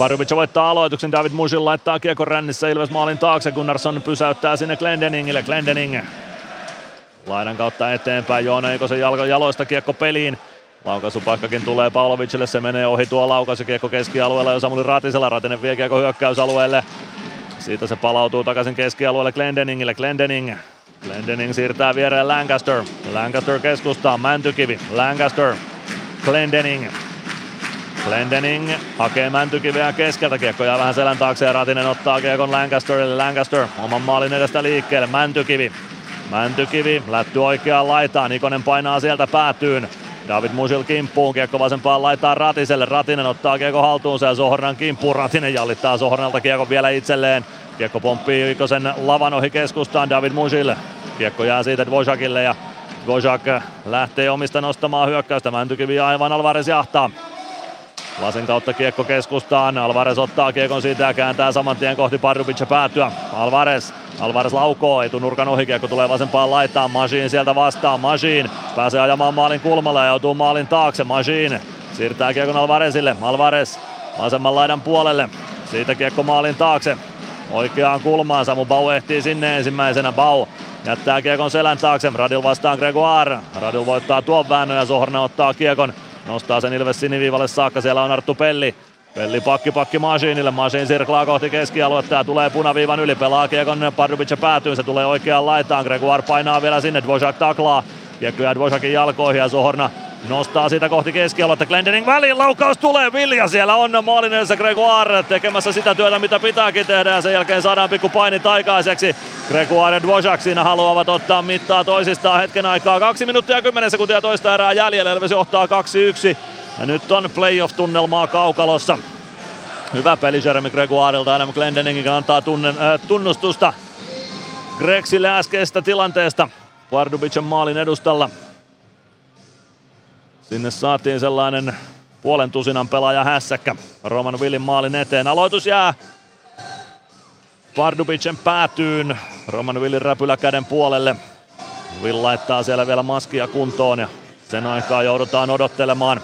Pardubice voittaa aloituksen, David Musil laittaa kiekon rännissä Ilves maalin taakse, Gunnarsson pysäyttää sinne Glendeningille, Glendening laidan kautta eteenpäin, Joona Ikosen jalko jaloista kiekko peliin, laukaisupaikkakin tulee Pavlovicille, se menee ohi tuo laukaisukiekko keskialueella jo Samuli Ratisella, Ratinen vie kiekko hyökkäysalueelle, siitä se palautuu takaisin keskialueelle Glendeningille, Glendening Glendening siirtää viereen Lancaster, Lancaster keskustaa, Mäntykivi, Lancaster, Glendening Glendening hakee Mäntykiveä keskeltä, kiekko jää vähän selän taakse ja Ratinen ottaa kiekon Lancasterille, Lancaster oman maalin edestä liikkeelle, Mäntykivi, Mäntykivi lätty oikeaan laitaan, Ikonen painaa sieltä päätyyn, David Musil kimppuun, kiekko vasempaan laitaan Ratiselle, Ratinen ottaa kiekko haltuunsa ja Zohornan kimppuun, Ratinen jallittaa Zohornalta kiekko vielä itselleen, kiekko pomppii Ikosen lavan ohi keskustaan, David Musil, kiekko jää siitä Dvořákille ja Dvořák lähtee omista nostamaan hyökkäystä, Mäntykivi aivan Alvarez jahtaa. Lasin kautta kiekko keskustaan, Alvarez ottaa kiekon siitä ja kääntää saman tien kohti Pardubice päätyä. Alvarez, Alvarez laukoo, etunurkan ohi, kiekko tulee vasempaan laitaan, Mašín sieltä vastaan, Mašín pääsee ajamaan maalin kulmalle ja joutuu maalin taakse, Mašín siirtää kiekon Alvarezille, Alvarez vasemman laidan puolelle, siitä kiekko maalin taakse, oikeaan kulmaan, Samu Bau ehtii sinne ensimmäisenä, Bau jättää kiekon selän taakse, Radil vastaan Gregoire, Radil voittaa tuon väännön ja Zohorna ottaa kiekon. Nostaa sen Ilves siniviivalle saakka, siellä on Arttu Pelli. Pelli pakki pakki Mašínille, Mašín sirklaa kohti keskialuetta ja tulee punaviivan yli. Pelaa kiekon Pardubice päätyyn, se tulee oikeaan laitaan. Gregoire painaa vielä sinne, Dvořák taklaa. Kiekko jää Dvořákin jalkoihin ja Zohorna nostaa siitä kohti keskialuetta. Glendening väliin, laukaus tulee, Vilja siellä on maalin edessä Gregoire tekemässä sitä työtä mitä pitääkin tehdä ja sen jälkeen saadaan pikku paini taikaiseksi. Gregoire ja Dvořák siinä haluavat ottaa mittaa toisistaan hetken aikaa. kaksi minuuttia ja kymmenen sekuntia toista erää jäljellä, Ilves johtaa kaksi yksi ja nyt on playoff-tunnelmaa kaukalossa. Hyvä peli Jeremy Gregoirelta, Adam Glendeningin antaa tunnen, äh, tunnustusta Greksille äskeisestä tilanteesta Pardubicen maalin edustalla. Sinne saatiin sellainen puolen tusinan pelaaja hässäkkä Roman Willin maalin eteen. Aloitus jää Pardubicen päätyyn. Roman Willin räpylä käden puolelle. Will laittaa siellä vielä maskia kuntoon ja sen aikaa joudutaan odottelemaan.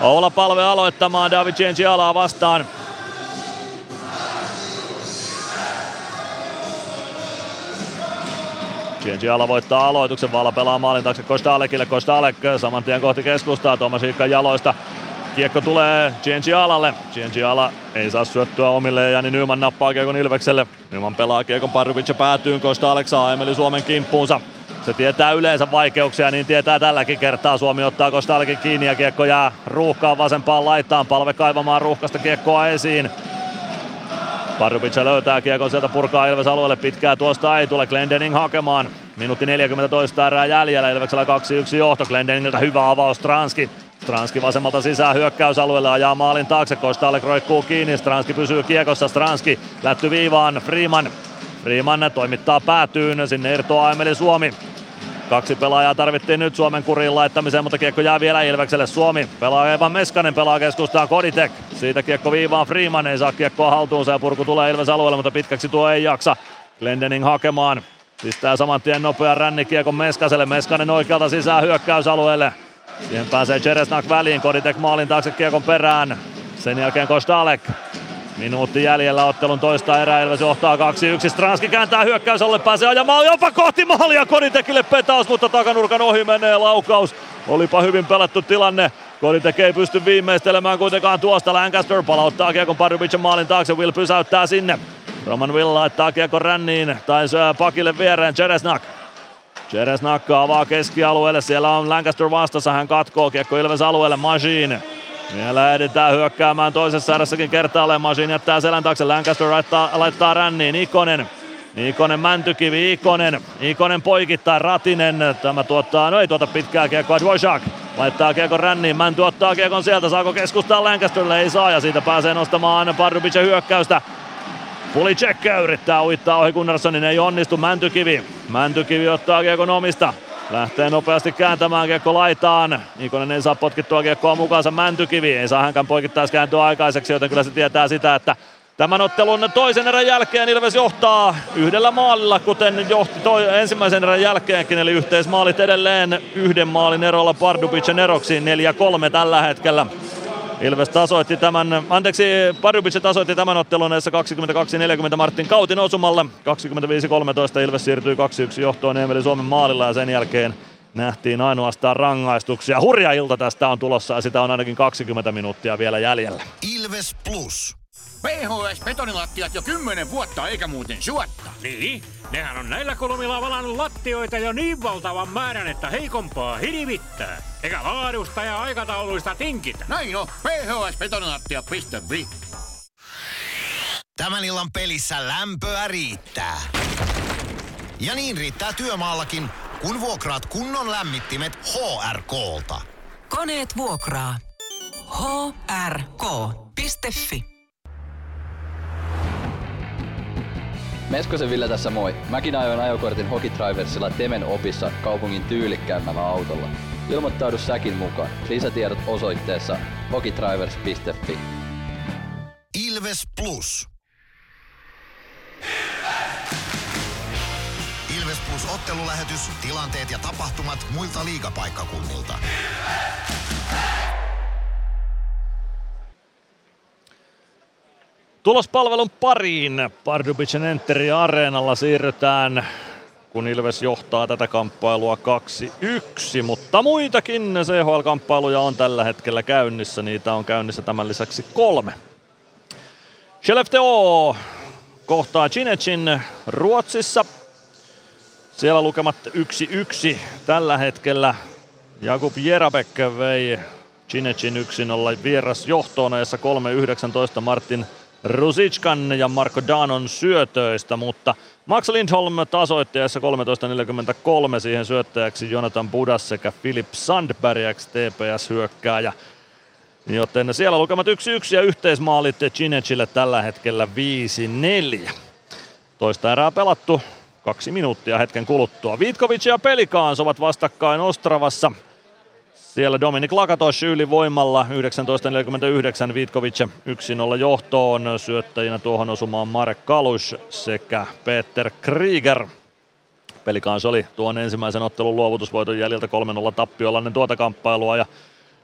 Ola Palve aloittamaan David Ciencialaa vastaan. Cienciala voittaa aloituksen, Vala pelaa maalin taakse Kostalekille, Kostalek saman tien kohti keskustaa, Tomas Hiikka jaloista. Kiekko tulee Ciencialalle, Cienciala ei saa syöttöä omille ja Jani Nyman nappaa kiekon Ilvekselle. Nyman pelaa kiekon Pardubice päätyyn, Kostalek saa Emeli Suomen kimppuunsa. Se tietää yleensä vaikeuksia, niin tietää tälläkin kertaa. Suomi ottaa Kostalekin kiinni ja kiekko jää ruuhkaan vasempaan laitaan, Palve kaivamaan ruuhkasta kiekkoa esiin. Pardubice löytää kiekon sieltä, purkaa Ilves alueelle, pitkää tuosta ei tule, Glendening hakemaan. Minuutti neljäkymmentä toista erää jäljellä, Ilveksellä kaksi yksi johto, Glendeningiltä hyvä avaus Stranski. Stranski vasemmalta sisään hyökkäysalueelle, ajaa maalin taakse, Kostalek roikkuu kiinni, Stranski pysyy kiekossa, Stranski lätty viivaan, Friman. Friman toimittaa päätyyn, sinne irtoaa Emeli Suomi. Kaksi pelaajaa tarvittiin nyt Suomen kuriin laittamiseen, mutta kiekko jää vielä Ilvekselle. Suomi pelaa Evan Meskanen, pelaa keskustaan Koditek. Siitä kiekko viivaan Freeman, ei saa kiekkoa haltuunsa ja purku tulee Ilves alueelle, mutta pitkäksi tuo ei jaksa. Glendening hakemaan, pistää saman tien nopean rännikiekon Meskaselle. Meskanen oikealta sisään hyökkäysalueelle. Siihen pääsee Čeresňák väliin, Koditek maalin taakse kiekon perään. Sen jälkeen Kostalek. Minuutti jäljellä ottelun toista erää, Ilves johtaa kaksi yksi, Stranski kääntää hyökkäysalueelle, pääsee ajamaan jopa kohti maalia, Koditekille petaus, mutta takanurkan ohi menee laukaus. Olipa hyvin pelattu tilanne, Koditek ei pysty viimeistelemään kuitenkaan tuosta, Lancaster palauttaa kiekon Pardubicen maalin taakse, Will pysäyttää sinne. Roman Will laittaa kiekon ränniin, tai syö pakille viereen Čeresňák. Čeresňák avaa keskialueelle, siellä on Lancaster vastassa, hän katkoo kiekko Ilves alueelle, Mašín. Vielä edetään hyökkäämään toisessa erässäkin kertaalleen, Mašín jättää selän taakse, Lancaster laittaa, laittaa ränniin, Ikonen, Ikonen Mäntykivi, Ikonen, Ikonen poikittaa Ratinen, tämä tuottaa, no ei tuota pitkää kiekkoa, Dvořák laittaa kiekon ränniin, Mänty ottaa kiekon sieltä, saako keskustaa Lancasterille, ei saa ja siitä pääsee nostamaan Pardubice hyökkäystä. Pulicek yrittää uittaa ohi Gunnarssonin, ei onnistu, Mäntykivi, Mäntykivi ottaa kiekon omista. Lähtee nopeasti kääntämään kiekko laitaan. Ikonen ei saa potkittua kiekkoa mukaansa. Mäntykivi ei saa hänkään poikittaiskääntöä aikaiseksi, joten kyllä se tietää sitä, että tämän ottelun toisen erän jälkeen Ilves johtaa yhdellä maalilla, kuten johti toi ensimmäisen erän jälkeenkin. Eli yhteismaalit edelleen yhden maalin erolla Pardubicen eroksiin neljä kolme tällä hetkellä. Ilves tasoitti tämän, anteeksi, Pardubice tasoitti tämän ottelun näissä kaksikymmentäkaksi neljäkymmentä Martin Kautin osumalla. kaksikymmentäviisi kolmetoista Ilves siirtyi kaksi yksi johtoon Emeli Suomen maalilla ja sen jälkeen nähtiin ainoastaan rangaistuksia. Hurja ilta tästä on tulossa ja sitä on ainakin kaksikymmentä minuuttia vielä jäljellä. Ilves Plus. P H S-betonilattiat jo kymmenen vuotta eikä muuten suotta. Niin? Nehän on näillä kolmilla valannut lattioita jo niin valtavan määrän, että heikompaa hirvittää. Eikä laadusta ja aikatauluista tinkitä. Näin on. P H S betonilattia piste fi. Tämän illan pelissä lämpöä riittää. Ja niin riittää työmaallakin, kun vuokraat kunnon lämmittimet H R K:lta. Koneet vuokraa. H R K piste fi. Meskosen Ville tässä moi. Mäkin ajoin ajokortin Hokitriversilla Temen opissa kaupungin tyylikkäämmällä autolla. Ilmoittaudu säkin mukaan. Lisätiedot osoitteessa hokitrivers piste fi. Ilves Plus. Ilves! Ilves Plus ottelulähetys, tilanteet ja tapahtumat muilta liigapaikkakunnilta. Ilves! Tulospalvelun pariin Pardubicen Enteri Areenalla siirrytään, kun Ilves johtaa tätä kamppailua kaksi yksi, mutta muitakin C H L-kamppailuja on tällä hetkellä käynnissä. Niitä on käynnissä tämän lisäksi kolme. Skellefteå kohtaa Cinecin Ruotsissa. Siellä lukemat yksi yksi tällä hetkellä. Jakub Jerabek vei Cinecin yksi nolla vieras johtoon ajassa kolme yhdeksäntoista Martin Rusitskan ja Marko Danon syötöistä, mutta Max Lindholm tasoittajassa kolmetoista neljäkymmentäkolme siihen syöttäjäksi Jonathan Budas sekä Filip Sandbergiksi T P S-hyökkääjä. Joten siellä lukemat yksi yksi ja yhteismaalit Cinecille tällä hetkellä viisi neljä. Toista erää pelattu, kaksi minuuttia hetken kuluttua. Vitkovic ja Pelikaans ovat vastakkain Ostravassa. Siellä Dominik Lakatos ylivoimalla yhdeksäntoista neljäkymmentäyhdeksän Vitkovic yksi nolla johtoon. Syöttäjinä tuohon osumaan Marek Kalus sekä Peter Krieger. Pelikans oli tuon ensimmäisen ottelun luovutusvoiton jäljiltä kolme nolla tappiollainen tuota kamppailua. Ja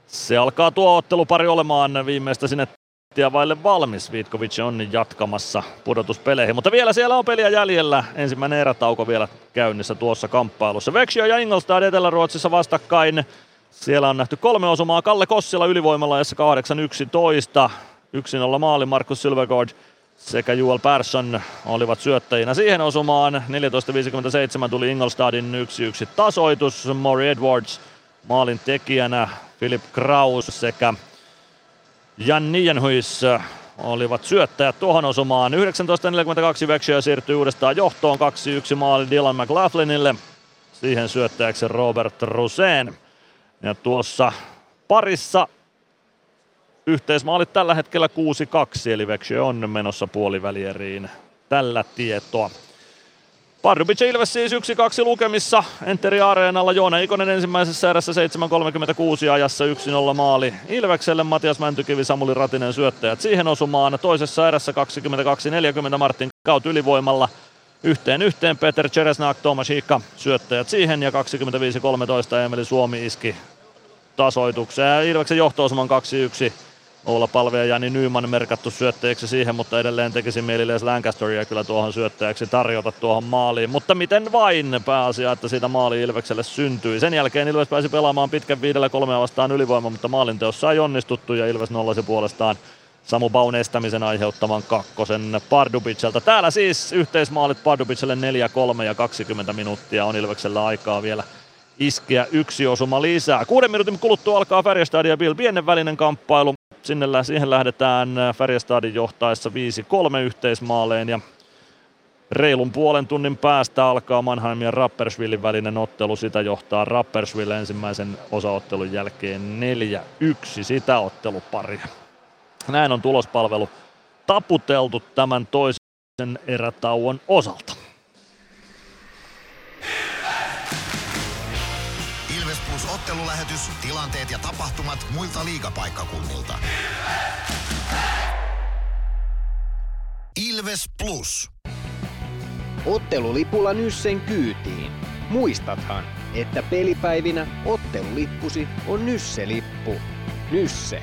se alkaa tuo ottelupari olemaan viimeistä sinne tie vaille valmis. Vitkovic on jatkamassa pudotuspeleihin, mutta vielä siellä on peliä jäljellä. Ensimmäinen erätauko vielä käynnissä tuossa kamppailussa. Växjö ja Ingolstad Etelä-Ruotsissa vastakkain. Siellä on nähty kolme osumaa. Kalle Kossila ylivoimalla ajassa kahdeksan yksitoista. yksi nolla maali Markus Sylvegård sekä Joel Persson olivat syöttäjinä siihen osumaan. neljätoista viisikymmentäseitsemän tuli Ingolstadin yksi yksi tasoitus. Maury Edwards maalin tekijänä. Philip Kraus sekä Jan Nienhuis olivat syöttäjät tuohon osumaan. yhdeksäntoista neljäkymmentäkaksi Växjö siirtyy uudestaan johtoon. kaksi yksi maali Dylan McLaughlinille. Siihen syöttäjäksi Robert Rosén. Ja tuossa parissa yhteismaalit tällä hetkellä kuusi kaksi, eli Växjö on menossa puolivälieriin tällä tietoa. Pardubice Ilves siis yksi kaksi lukemissa Enteri Areenalla. Joona Ikonen ensimmäisessä erässä seitsemän kolmekymmentäkuusi ajassa yksi nolla maali Ilvekselle. Matias Mäntykivi, Samuli Ratinen syöttäjät siihen osumaan. Toisessa erässä kaksikymmentäkaksi neljäkymmentä Martin Kaut ylivoimalla. Yhteen yhteen Peter Čeresňák, Tomáš Hiikka syöttäjät siihen ja kaksikymmentäviisi kolmetoista Emeli Suomi iski tasoitukseen. Ilveksen johto-osuman kaksi yksi. Ola Palve ja Jani Nyman merkattu syöttäjiksi siihen, mutta edelleen tekisi mieli Les Lancasteria kyllä tuohon syöttäjäksi tarjota tuohon maaliin. Mutta miten vain, pääasia, että siitä maali Ilvekselle syntyi. Sen jälkeen Ilves pääsi pelaamaan pitkän viidellä kolmea vastaan ylivoima, mutta maalinteossa ei onnistuttu ja Ilves nollasi puolestaan Samu Baun estämisen aiheuttavan kakkosen Pardubicelta. Täällä siis yhteismaalit Pardubicelle neljä kolme ja kaksikymmentä minuuttia on Ilveksellä aikaa vielä iskeä yksi osuma lisää. Kuuden minuutin kuluttua alkaa Färjestadin ja Bilbien välinen kamppailu. Sinne, siihen lähdetään Färjestadin johtaessa viisi kolme yhteismaaleen ja reilun puolen tunnin päästä alkaa Mannheim ja Rapperswillin välinen ottelu. Sitä johtaa Rapperswill ensimmäisen osaottelun jälkeen neljä yksi sitä otteluparia. Näin on tulospalvelu taputeltu tämän toisen erätauon osalta. Ilves! Ilves Plus ottelulähetys, tilanteet ja tapahtumat muilta liigapaikkakunnilta. Ilves! Ilves Plus. Ottelulipulla Nyssen kyytiin. Muistathan, että pelipäivinä ottelulippusi on Nysse-lippu. Nysse.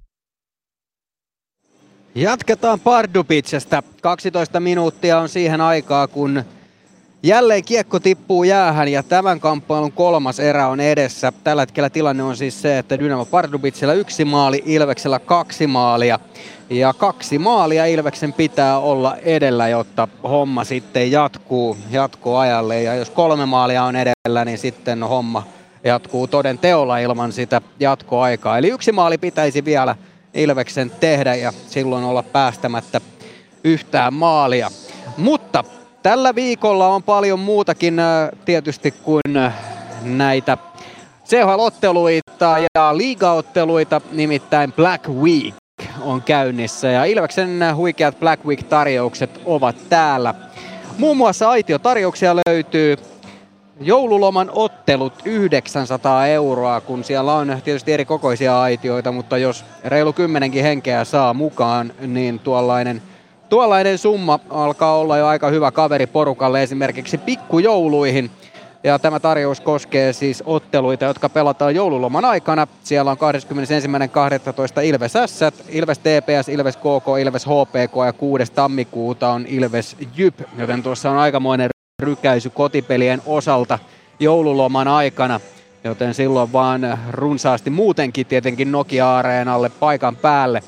Jatketaan Pardubicestä. kaksitoista minuuttia on siihen aikaa, kun jälleen kiekko tippuu jäähän ja tämän kamppailun kolmas erä on edessä. Tällä hetkellä tilanne on siis se, että Dynamo Pardubicella yksi maali, Ilveksellä kaksi maalia. Ja kaksi maalia Ilveksen pitää olla edellä, jotta homma sitten jatkuu jatkoajalle. Ja jos kolme maalia on edellä, niin sitten homma jatkuu toden teolla ilman sitä jatkoaikaa. Eli yksi maali pitäisi vielä Ilveksen tehdä ja silloin olla päästämättä yhtään maalia. Mutta tällä viikolla on paljon muutakin tietysti kuin näitä C H L-otteluita ja liigaotteluita, nimittäin Black Week on käynnissä ja Ilveksen huikeat Black Week-tarjoukset ovat täällä. Muun muassa aitiotarjouksia löytyy joululoman ottelut yhdeksänsataa euroa, kun siellä on tietysti eri kokoisia aitioita, mutta jos reilu kymmenenkin henkeä saa mukaan, niin tuollainen Tuollainen summa alkaa olla jo aika hyvä kaveri porukalle esimerkiksi pikkujouluihin. Ja tämä tarjous koskee siis otteluita, jotka pelataan joululoman aikana. Siellä on kahdeskymmenesensimmäinen kahdestoista Ilves Ässät, Ilves T P S, Ilves K K, Ilves H P K ja kuudes tammikuuta on Ilves J Y P. Joten tuossa on aikamoinen rykäisy kotipelien osalta joululoman aikana. Joten silloin vaan runsaasti muutenkin tietenkin Nokia-areenalle paikan päälle.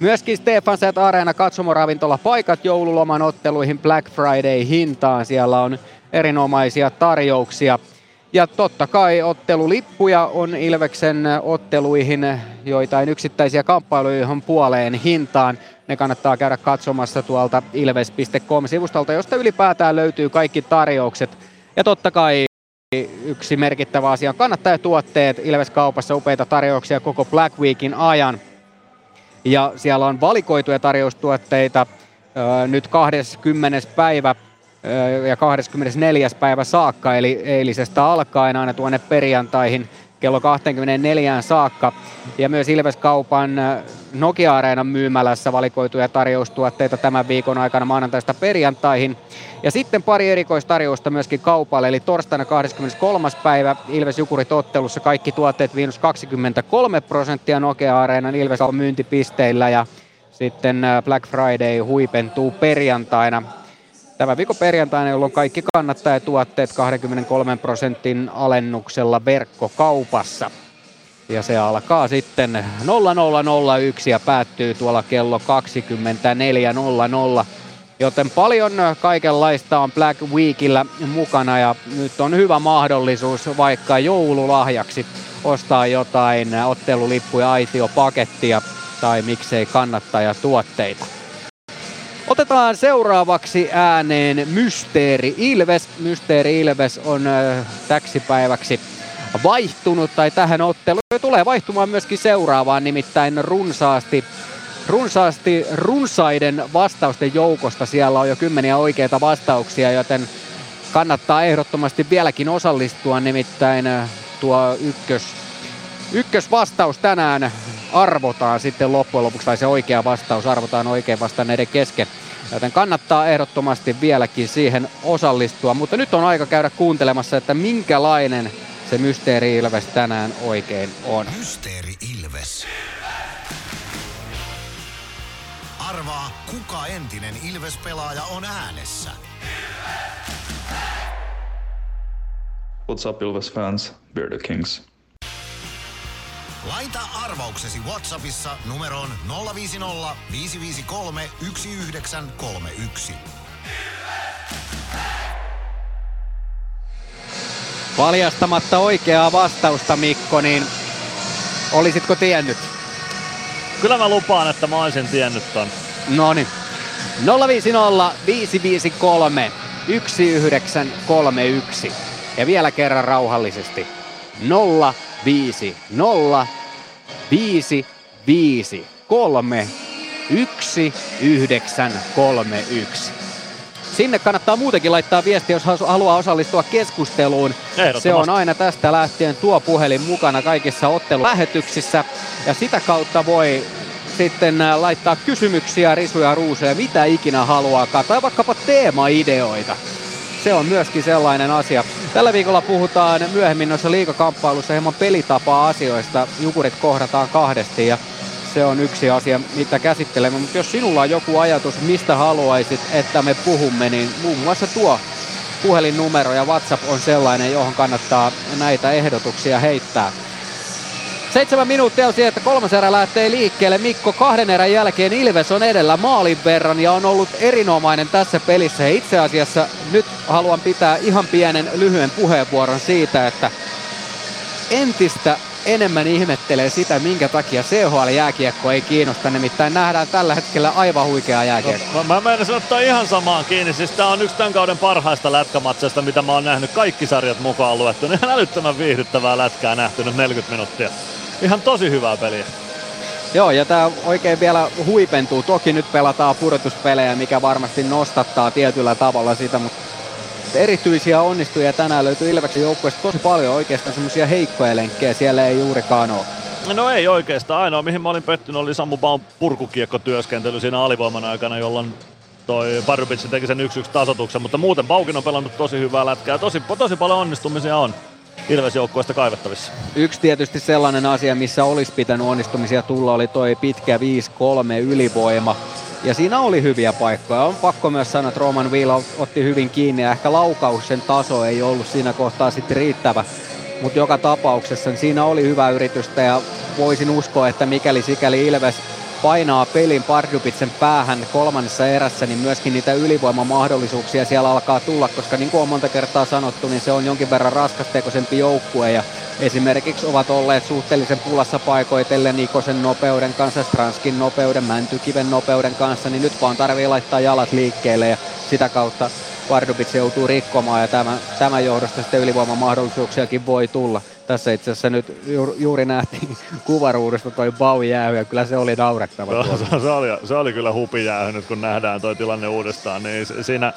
Myöskin Stefanset Areena katsomoravintola paikat joululoman otteluihin Black Friday-hintaan. Siellä on erinomaisia tarjouksia. Ja totta kai ottelulippuja on Ilveksen otteluihin, joitain yksittäisiä kamppailuja johon puoleen hintaan. Ne kannattaa käydä katsomassa tuolta ilves piste com-sivustolta, josta ylipäätään löytyy kaikki tarjoukset. Ja totta kai yksi merkittävä asia on kannattajatuotteet. Ilves-kaupassa upeita tarjouksia koko Black Weekin ajan. Ja siellä on valikoituja tarjoustuotteita öö, nyt kahdeskymmenes päivä öö, ja kahdeskymmenesneljäs päivä saakka, eli eilisestä alkaen aina tuonne perjantaihin kello kaksikymmentäneljä saakka. Ja myös Ilves-kaupan Nokia-areenan myymälässä valikoituja tarjoustuotteita tämän viikon aikana maanantaista perjantaihin. Ja sitten pari erikoistarjousta myöskin kaupalle, eli torstaina kahdeskymmeneskolmas päivä Ilves-Jukurit ottelussa kaikki tuotteet miinus kaksikymmentäkolme prosenttia Nokia-areenan Ilves-kaupan myyntipisteillä ja sitten Black Friday huipentuu perjantaina. Tämä viikon perjantaina, jolloin kaikki kannattajatuotteet kaksikymmentäkolme prosentin alennuksella verkkokaupassa. Ja se alkaa sitten nolla nolla nolla yksi ja päättyy tuolla kello kaksikymmentäneljä nolla nolla. Joten paljon kaikenlaista on Black Weekillä mukana ja nyt on hyvä mahdollisuus vaikka joululahjaksi ostaa jotain ottelulippuja, aitiopakettia tai miksei kannattajatuotteita. Otetaan seuraavaksi ääneen Mysteeri Ilves. Mysteeri Ilves on äh, täksi päiväksi vaihtunut tai tähän otteluun. Tulee vaihtumaan myöskin seuraavaan, nimittäin runsaasti, runsaasti runsaiden vastausten joukosta. Siellä on jo kymmeniä oikeita vastauksia, joten kannattaa ehdottomasti vieläkin osallistua. Nimittäin äh, tuo ykkös, ykkösvastaus tänään arvotaan sitten loppujen lopuksi, tai se oikea vastaus arvotaan oikein vastanneiden kesken. Joten kannattaa ehdottomasti vieläkin siihen osallistua, mutta nyt on aika käydä kuuntelemassa, että minkälainen se Mysteeri Ilves tänään oikein on. Mysteeri Ilves. Arvaa, kuka entinen Ilves-pelaaja on äänessä. What's up Ilves fans, we're the Kings. Laita arvauksesi WhatsAppissa numeroon nolla viisi nolla viisi viisi kolme yksi yhdeksän kolme yksi. Paljastamatta oikeaa vastausta, Mikko, niin olisitko tiennyt? Kyllä mä lupaan, että mä olisin tiennyt ton. Noniin. nolla viisi nolla viisi viisi kolme yksi yhdeksän kolme yksi. Ja vielä kerran rauhallisesti. nolla viisi nolla viisi viisi kolme yksi yhdeksän kolme yksi. Sinne kannattaa muutenkin laittaa viestiä, jos haluaa osallistua keskusteluun. Se on aina tästä lähtien tuo puhelin mukana kaikissa ottelulähetyksissä. Ja sitä kautta voi sitten laittaa kysymyksiä, risuja, ruusuja, mitä ikinä haluaakaan. Tai vaikkapa teemaideoita. Se on myöskin sellainen asia. Tällä viikolla puhutaan myöhemmin noissa liigakamppailuissa hieman pelitapa-asioista. Jukurit kohdataan kahdesti ja se on yksi asia, mitä käsittelemme. Mutta jos sinulla on joku ajatus, mistä haluaisit, että me puhumme, niin muun muassa tuo puhelinnumero ja WhatsApp on sellainen, johon kannattaa näitä ehdotuksia heittää. Seitsemän minuuttia on siihen, että kolmas erä lähtee liikkeelle. Mikko, kahden erän jälkeen Ilves on edellä maalin verran ja on ollut erinomainen tässä pelissä. Ja itse asiassa nyt haluan pitää ihan pienen lyhyen puheenvuoron siitä, että entistä enemmän ihmettelee sitä, minkä takia C H L-jääkiekko ei kiinnosta. Nimittäin nähdään tällä hetkellä aivan huikeaa jääkiekkoa. Mä, mä menen ottaa ihan samaan kiinni. Siis tää on yksi tämän kauden parhaista lätkämatseista, mitä mä oon nähnyt. Kaikki sarjat mukaan luettu. Niin älyttömän viihdyttävää lätkää nähtynyt neljäkymmentä minuuttia. Ihan tosi hyvää peliä. Joo, ja tää oikein vielä huipentuu. Toki nyt pelataan pudotuspelejä, mikä varmasti nostattaa tietyllä tavalla sitä, mutta erityisiä onnistuja tänään löytyy Ilveksen joukkueesta tosi paljon, oikeastaan semmoisia heikkoja lenkkejä siellä ei juurikaan ole. No ei oikeastaan, ainoa mihin mä olin pettynyt oli Samu Baun purkukiekkotyöskentely siinä alivoiman aikana, jolloin toi Pardubice teki sen yksi yksi tasoituksen, mutta muuten Baukin on pelannut tosi hyvää lätkää, tosi, tosi paljon onnistumisia on Ilves-joukkueesta kaivettavissa. Yksi tietysti sellainen asia, missä olisi pitänyt onnistumisia tulla, oli toi pitkä viisi kolme ylivoima. Ja siinä oli hyviä paikkoja. On pakko myös sanoa, että Roman Will otti hyvin kiinni ja ehkä laukauksen taso ei ollut siinä kohtaa sitten riittävä. Mutta joka tapauksessa niin siinä oli hyvä yritystä ja voisin uskoa, että mikäli sikäli Ilves painaa pelin Pardubicen päähän kolmannessa erässä, niin myöskin niitä ylivoimamahdollisuuksia siellä alkaa tulla, koska niin kuin on monta kertaa sanottu, niin se on jonkin verran raskastekoisempi joukkue ja esimerkiksi ovat olleet suhteellisen pulassa paikoitellen Ikosen nopeuden kanssa, Stranskin nopeuden, Mäntykiven nopeuden kanssa, niin nyt vaan tarvii laittaa jalat liikkeelle ja sitä kautta Pardubice joutuu rikkomaan ja tämän, tämän johdosta sitten ylivoimamahdollisuuksiakin voi tulla. Tässä itse asiassa nyt juuri, juuri nähtiin kuvaruudusta toi Bau jäähy ja kyllä se oli naurettava. No, se, oli, se oli kyllä hupijäähy nyt kun nähdään toi tilanne uudestaan. Niin siinä,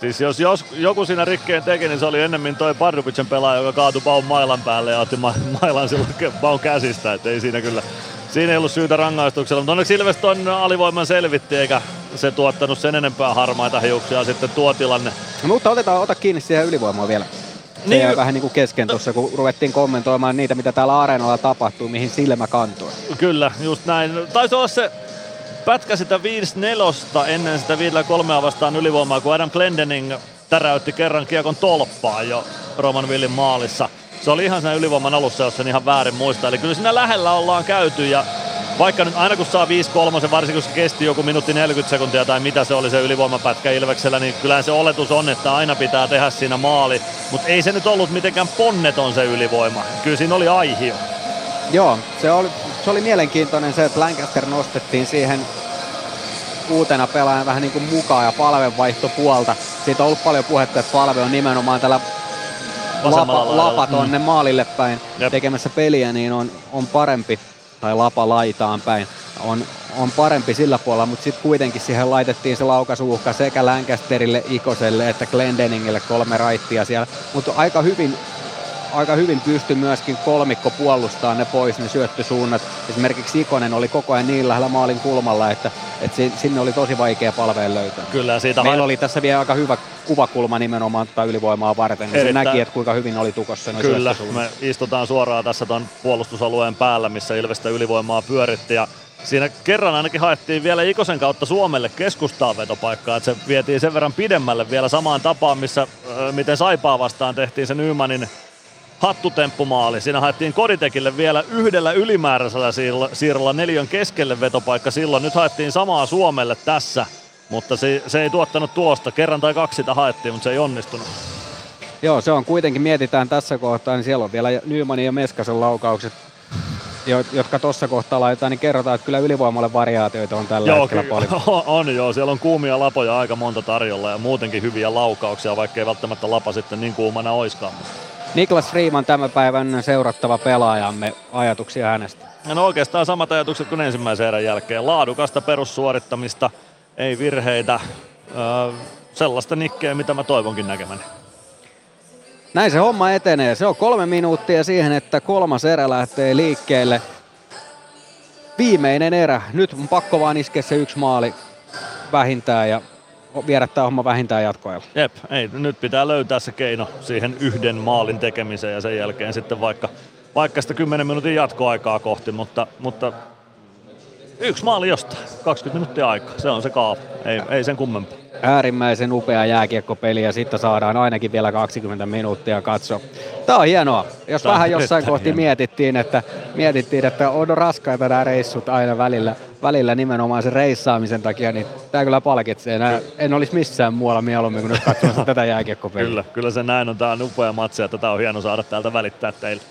siis jos, jos joku siinä rikkeen teki, niin se oli ennemmin toi Pardubicen pelaaja, joka kaatui Baun mailan päälle ja otti ma- mailan silloin Baun käsistä. Et ei siinä kyllä, siinä ei ollut syytä rangaistuksella, mutta onneksi Ilves ton alivoiman selvitti eikä se tuottanut sen enempää harmaita hiuksia sitten tuo tilanne. No, mutta otetaan, ota kiinni siihen ylivoimaan vielä. Se jäi niin, vähän niin kuin kesken tuossa, kun ruvettiin kommentoimaan niitä, mitä täällä areenalla tapahtuu, mihin silmä kantui. Kyllä, just näin. Taisi olla se pätkä sitä viisi neljä ennen sitä viisi kolme vastaan ylivoimaa, kun Adam Glendening täräytti kerran kiekon tolppaan jo Roman Willin maalissa. Se oli ihan siinä ylivoiman alussa, jos sen ihan väärin muistaa. Eli kyllä siinä lähellä ollaan käyty ja vaikka nyt aina kun saa viisi kolme, varsinkin kun se kesti joku minuutti neljäkymmentä sekuntia tai mitä se oli se ylivoimapätkä Ilveksellä, niin kyllähän se oletus on, että aina pitää tehdä siinä maali. Mutta ei se nyt ollut mitenkään ponneton se ylivoima. Kyllä siinä oli aihio. Joo, se oli, se oli mielenkiintoinen se, että Lancaster nostettiin siihen uutena pelaajan vähän niin kuin mukaan ja Palven vaihto puolta. Siitä on ollut paljon puhetta, että Palve on nimenomaan tällä lapa, lapa tonne mm. maalille päin. Jep. Tekemässä peliä, niin on, on parempi. Tai lapa laitaan päin, on, on parempi sillä puolella, mutta sitten kuitenkin siihen laitettiin se laukaisuuhka sekä Lancasterille, Ikoselle että Glendeningille kolme raittia siellä. Mutta aika hyvin, aika hyvin pystyi myöskin kolmikko puolustamaan ne pois, ne syöttösuunnat. Esimerkiksi Ikonen oli koko ajan niin lähellä maalin kulmalla, että, että sinne oli tosi vaikea Palveen löytää. Kyllä, siitä meillä ha- oli tässä vielä aika hyvä kuvakulma nimenomaan tätä ylivoimaa varten, niin se näki, että kuinka hyvin oli tukossa. Kyllä, me istutaan suoraan tässä tuon puolustusalueen päällä, missä Ilvestä ylivoimaa pyöritti. Ja siinä kerran ainakin haettiin vielä Ikosen kautta Suomelle keskustaan vetopaikkaa, että se vietiin sen verran pidemmälle vielä samaan tapaan, missä äh, miten Saipaa vastaan tehtiin sen Nymanin hattutemppumaali. Siinä haettiin Koditekille vielä yhdellä ylimääräisellä siirrolla neljön keskelle vetopaikka silloin. Nyt haettiin samaa Suomelle tässä, mutta se, se ei tuottanut tuosta. Kerran tai kaksi sitä haettiin, mutta se ei onnistunut. Joo, se on kuitenkin, mietitään tässä kohtaa, niin siellä on vielä Nymanin ja Meskasen laukaukset, jotka tuossa kohtaa laitetaan, niin kerrotaan, että kyllä ylivoimalle variaatioita on tällä joo, hetkellä paljon. On, on joo, siellä on kuumia lapoja aika monta tarjolla ja muutenkin hyviä laukauksia, vaikkei välttämättä lapa sitten niin kuumana oiskaan. Niklas Friman tämän päivän seurattava pelaajamme, ajatuksia hänestä. No oikeastaan samat ajatukset kuin ensimmäisen erän jälkeen. Laadukasta perussuorittamista, ei virheitä, öö, sellaista nikkeä, mitä mä toivonkin näkemäni. Näin se homma etenee. Se on kolme minuuttia siihen, että kolmas erä lähtee liikkeelle. Viimeinen erä. Nyt on pakko vaan iskeä se yksi maali vähintään ja viedä tämä homma vähintään jatkoajalla. Jep, ei, nyt pitää löytää se keino siihen yhden maalin tekemiseen ja sen jälkeen sitten vaikka, vaikka sitä kymmenen minuutin jatkoaikaa kohti, mutta, mutta yksi maali jostain, kaksikymmentä minuuttia aikaa, se on se kaava, ei, ei sen kummempaa. Äärimmäisen upea jääkiekkopeli ja sitten saadaan ainakin vielä kaksikymmentä minuuttia katsoa. Tämä on hienoa. Jos Tämä vähän jossain kohti hieno. mietittiin, että, mietittiin, että on raskaita nämä reissut aina välillä, välillä nimenomaan sen reissaamisen takia, niin tämä kyllä palkitsee. Nää, en olisi missään muualla mieluummin, kun nyt katsomassa tätä jääkiekkopeliä. Kyllä, kyllä se näin on. Tämä on upea matsi ja tätä on hieno saada täältä välittää teille.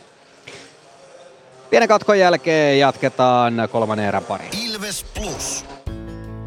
Pienen katkon jälkeen jatketaan kolmannen erän pariin. Ilves Plus.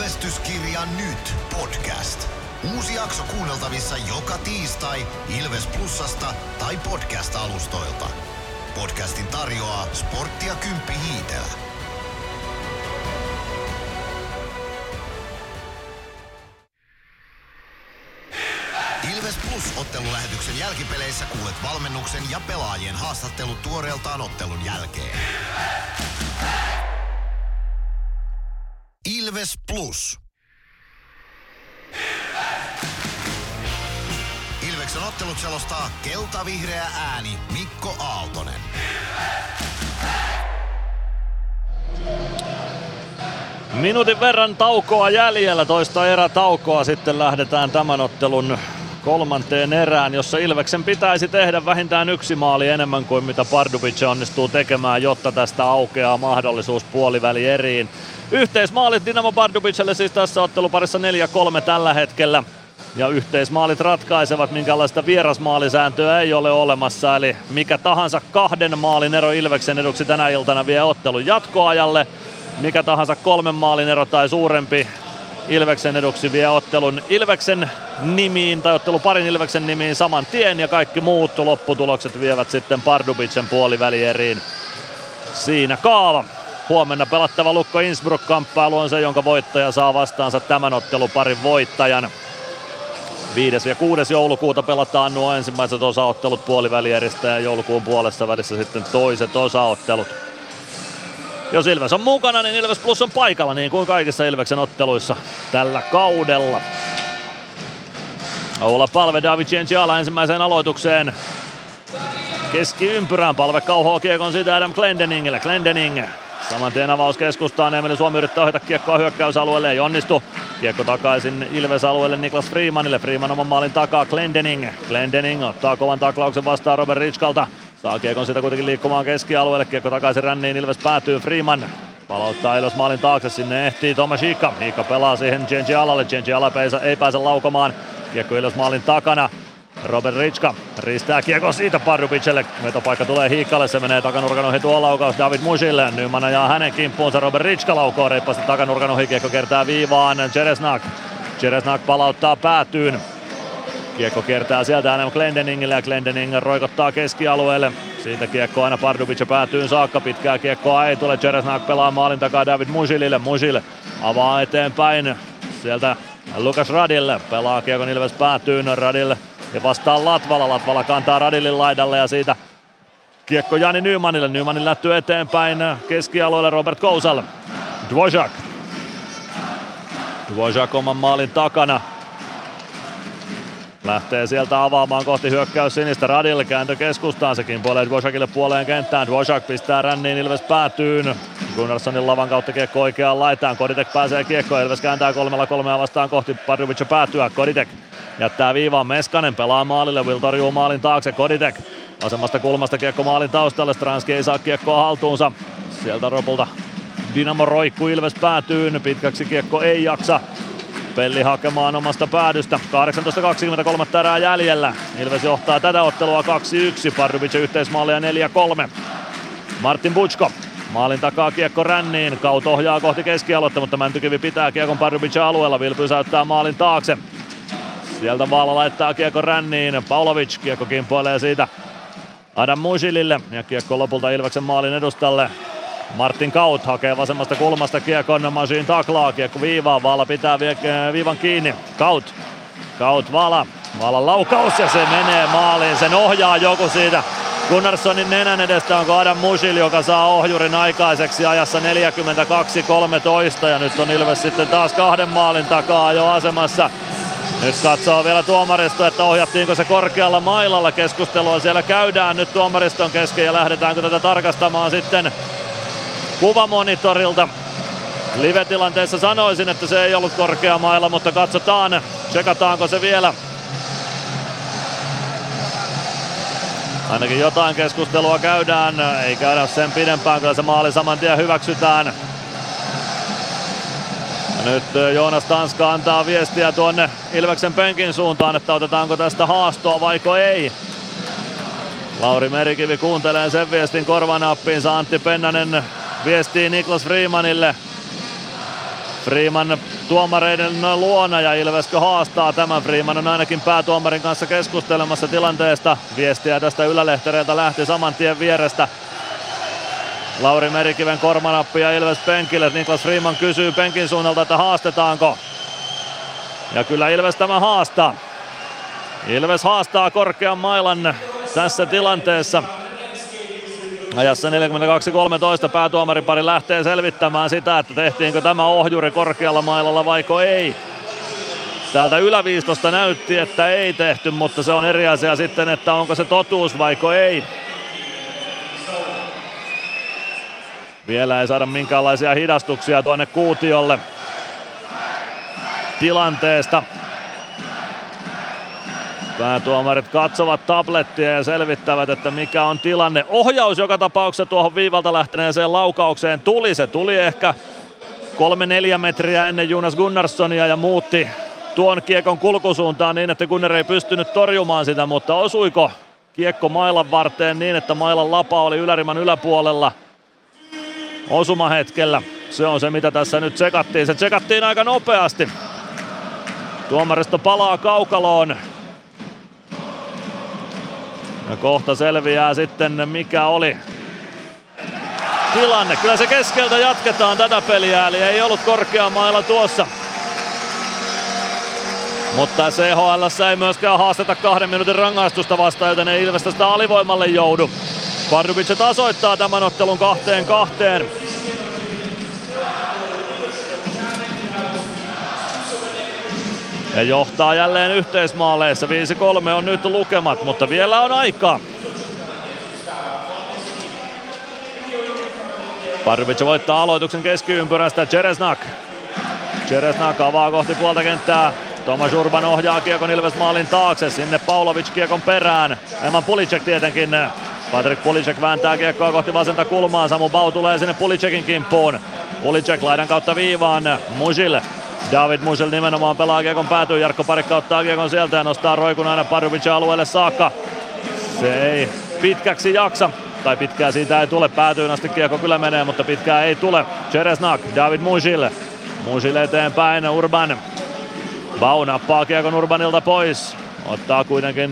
Ilvestyskirja nyt podcast. Uusi jakso kuunneltavissa joka tiistai Ilves Plusasta tai podcast-alustoilta. Podcastin tarjoaa Sporttia Kymppi Hiitelä. Ilves Plus-ottelulähetyksen jälkipeleissä kuulet valmennuksen ja pelaajien haastattelut tuoreeltaan ottelun jälkeen. Ilves! Ilves Plus. Ilves! Ilveksen ottelut selostaa kelta-vihreä ääni Mikko Aaltonen. Minuutin verran taukoa jäljellä, toista erä taukoa. Sitten lähdetään tämän ottelun kolmanteen erään, jossa Ilveksen pitäisi tehdä vähintään yksi maali enemmän kuin mitä Pardubice onnistuu tekemään, jotta tästä aukeaa mahdollisuus puoliväli eriin. Yhteismaalit Dynamo Pardubicelle siis tässä otteluparissa neljä kolme tällä hetkellä. Ja yhteismaalit ratkaisevat, minkälaista vierasmaalisääntöä ei ole olemassa. Eli mikä tahansa kahden maalin ero Ilveksen eduksi tänä iltana vie ottelun jatkoajalle. Mikä tahansa kolmen maalin ero tai suurempi Ilveksen eduksi vie ottelun Ilveksen nimiin tai otteluparin Ilveksen nimiin saman tien. Ja kaikki muut lopputulokset vievät sitten Pardubicen puolivälieriin. Siinä kaava. Huomenna pelattava Lukko Innsbruck-kamppailu on se, jonka voittaja saa vastaansa tämän otteluparin voittajan. viides ja kuudes joulukuuta pelataan nuo ensimmäiset osaottelut puolivälieristä ja joulukuun puolessa välissä sitten toiset osaottelut. Jos Ilves on mukana, niin Ilves Plus on paikalla niin kuin kaikissa Ilveksen otteluissa tällä kaudella. Ola Palve, David Cienciala ensimmäiseen aloitukseen. Keskiympyrään Palve kauhoo kiekon siitä Adam Glendeningillä. Glendening. Saman tien avaus keskustaan, Emeli Suomi yrittää ohjata kiekkoa hyökkäysalueelle, ei onnistu. Kiekko takaisin Ilves-alueelle Niklas Frimanille, Friman oman maalin takaa Glendening. Glendening ottaa kovan taklauksen vastaan Robert Ritskalta, saa kiekon sitä kuitenkin liikkumaan keskialueelle, kiekko takaisin ränniin, Ilves päätyy Friman. Palauttaa Ilves maalin taakse, sinne ehtii Tomas Hiikka, Hiikka pelaa siihen Ciencialalle, Cienciala ei pääse laukomaan, kiekko Ilves maalin takana. Robert Ritska ristää kiekko siitä Pardubicelle. Vetopaikka tulee Hiikalle, se menee takanurkan ohi tuo laukaus David Musille. Nyman ajaa hänen kimppuunsa, Robert Ritska laukoo reippaasti takanurkan ohi, kiekko kertaa viivaan Čeresňák. Čeresňák palauttaa päätyyn. Kiekko kertaa sieltä aina Glendeningille ja Glendening roikottaa keskialueelle. Siitä kiekko aina Pardubice päätyyn saakka, pitkää kiekkoa ei tule. Čeresňák pelaa maalin takaa David Musilille, Musil avaa eteenpäin. Sieltä Lukáš Radil pelaa kiekon Ilves päätyyn, Radil ja vastaan Latvala, Latvala kantaa Radilin laidalle ja siitä kiekko Jani Nymanille. Nymanin lähtyy eteenpäin keskialueelle Robert Kousal. Dvořák. Dvořák oman maalin takana. Lähtee sieltä avaamaan kohti hyökkäys sinistä. Radil kääntö keskustaan, sekin puolee Dvořákille puoleen kenttään. Dvořák pistää ränniin, Ilves päätyyn. Gunnarssonin lavan kautta kiekko oikeaan laitaan. Koditek pääsee kiekkoon, Ilves kääntää kolmella kolmea vastaan kohti Pardubice päätyä. Koditek jättää viivaan, Meskanen pelaa maalille, Will torjuu maalin taakse, Koditek Vasemmasta kulmasta kiekko maalin taustalle. Stranski ei saa kiekkoa haltuunsa. Sieltä lopulta Dynamo roikkuu Ilves päätyyn. Pitkäksi kiekko ei jaksa. Pelli hakemaan omasta päädystä. kahdeksantoista kaksikymmentäkolme tärää jäljellä. Ilves johtaa tätä ottelua kaksi yksi. Pardubice yhteismaalia neljä kolme. Martin Butchko. Maalin takaa kiekko ränniin. Kaut ohjaa kohti keskialuetta, mutta Mäntykivi pitää kiekon Pardubice alueella. Will pysäyttää maalin taakse. Sieltä Vaala laittaa kiekko ränniin. Pavlovic kiekko kimpoilee siitä Adam Musilille. Ja kiekko lopulta Ilveksen maalin edustalle. Martin Kaut hakee vasemmasta kulmasta kiekon. Mašín taklaa. Kiekko viivaan. Vaala pitää viivan kiinni. Kaut. Kaut Vaala. Vaalan laukaus ja se menee maaliin. Sen ohjaa joku siitä Gunnarssonin nenän edestä. Onko Adam Musil, joka saa ohjurin aikaiseksi ajassa neljäkymmentäkaksi kolmetoista. Ja nyt on Ilves sitten taas kahden maalin takaa jo asemassa. Nyt katsoo vielä tuomaristo, että ohjattiinko se korkealla mailalla. Keskustelua siellä käydään nyt tuomariston kesken ja lähdetäänkö tätä tarkastamaan sitten kuvamonitorilta. Live-tilanteessa sanoisin, että se ei ollut korkea mailla, mutta katsotaan, tsekataanko se vielä. Ainakin jotain keskustelua käydään, ei käydä sen pidempään, kyllä se maali saman tien hyväksytään. Nyt Joonas Tanska antaa viestiä tuonne Ilveksen penkin suuntaan, että otetaanko tästä haastoa vaiko ei. Lauri Merikivi kuuntelee sen viestin korvanappiinsa. Antti Pennanen viestii Niklas Frimanille. Friman tuomareiden luona ja Ilveskö haastaa tämän. Friman on ainakin päätuomarin kanssa keskustelemassa tilanteesta. Viestiä tästä Ylälehtereeltä lähti saman tien vierestä. Lauri Merikiven kormanappi ja Ilves penkille. Niklas Friman kysyy penkin suunnalta, että haastetaanko. Ja kyllä Ilves tämä haastaa. Ilves haastaa korkean mailan tässä tilanteessa. Ajassa neljäkymmentäkaksi kolmetoista päätuomaripari lähtee selvittämään sitä, että tehtiinkö tämä ohjuri korkealla mailalla vaiko ei. Täältä yläviistosta näytti, että ei tehty, mutta se on eri asia sitten, että onko se totuus vaiko ei. Vielä ei saada minkäänlaisia hidastuksia tuonne kuutiolle tilanteesta. Päätuomarit katsovat tablettia ja selvittävät, että mikä on tilanne. Ohjaus joka tapauksessa tuohon viivalta lähteneeseen laukaukseen tuli. Se tuli ehkä kolme neljä metriä ennen Juunas Gunnarssonia ja muutti tuon kiekon kulkusuuntaan niin, että Gunnar ei pystynyt torjumaan sitä, mutta osuiko kiekko mailan varteen niin, että mailan lapa oli yläriman yläpuolella osumahetkellä. Se on se, mitä tässä nyt tsekattiin. Se tsekattiin aika nopeasti. Tuomaristo palaa kaukaloon. Ja kohta selviää sitten, mikä oli tilanne. Kyllä se keskeltä jatketaan tätä peliä, eli ei ollut korkea mailla tuossa. Mutta C H L:ssä ei myöskään haasteta kahden minuutin rangaistusta vastaan, joten ei Ilves tästä alivoimalle joudu. Pardubice tasoittaa tämän ottelun kahteen kahteen. Ja johtaa jälleen yhteismaaleissa. viisi kolme on nyt lukemat, mutta vielä on aikaa. Pardubice voittaa aloituksen keskiympyrästä. Čeresňák. Čeresňák avaa kohti puolta kenttää. Tomáš Urban ohjaa kiekon Ilves-maalin taakse. Sinne Pavlovic kiekon perään. Eman Pulicek tietenkin. Patrik Pulicek vääntää kiekkoa kohti vasenta kulmaa. Samu Bau tulee sinne Pulicekin kimppuun. Pulicek laidan kautta viivaan. Musil. David Musil nimenomaan pelaa kiekon päätyyn. Jarkko Parikka ottaa kiekon sieltä ja nostaa roikun aina Pardubicen alueelle saakka. Se ei pitkäksi jaksa. Tai pitkää siitä ei tule. Päätyyn asti kiekko kyllä menee, mutta pitkää ei tule. Čeresňák. David Musil. Musil eteenpäin. Urban. Bau nappaa kiekon Urbanilta pois. Ottaa kuitenkin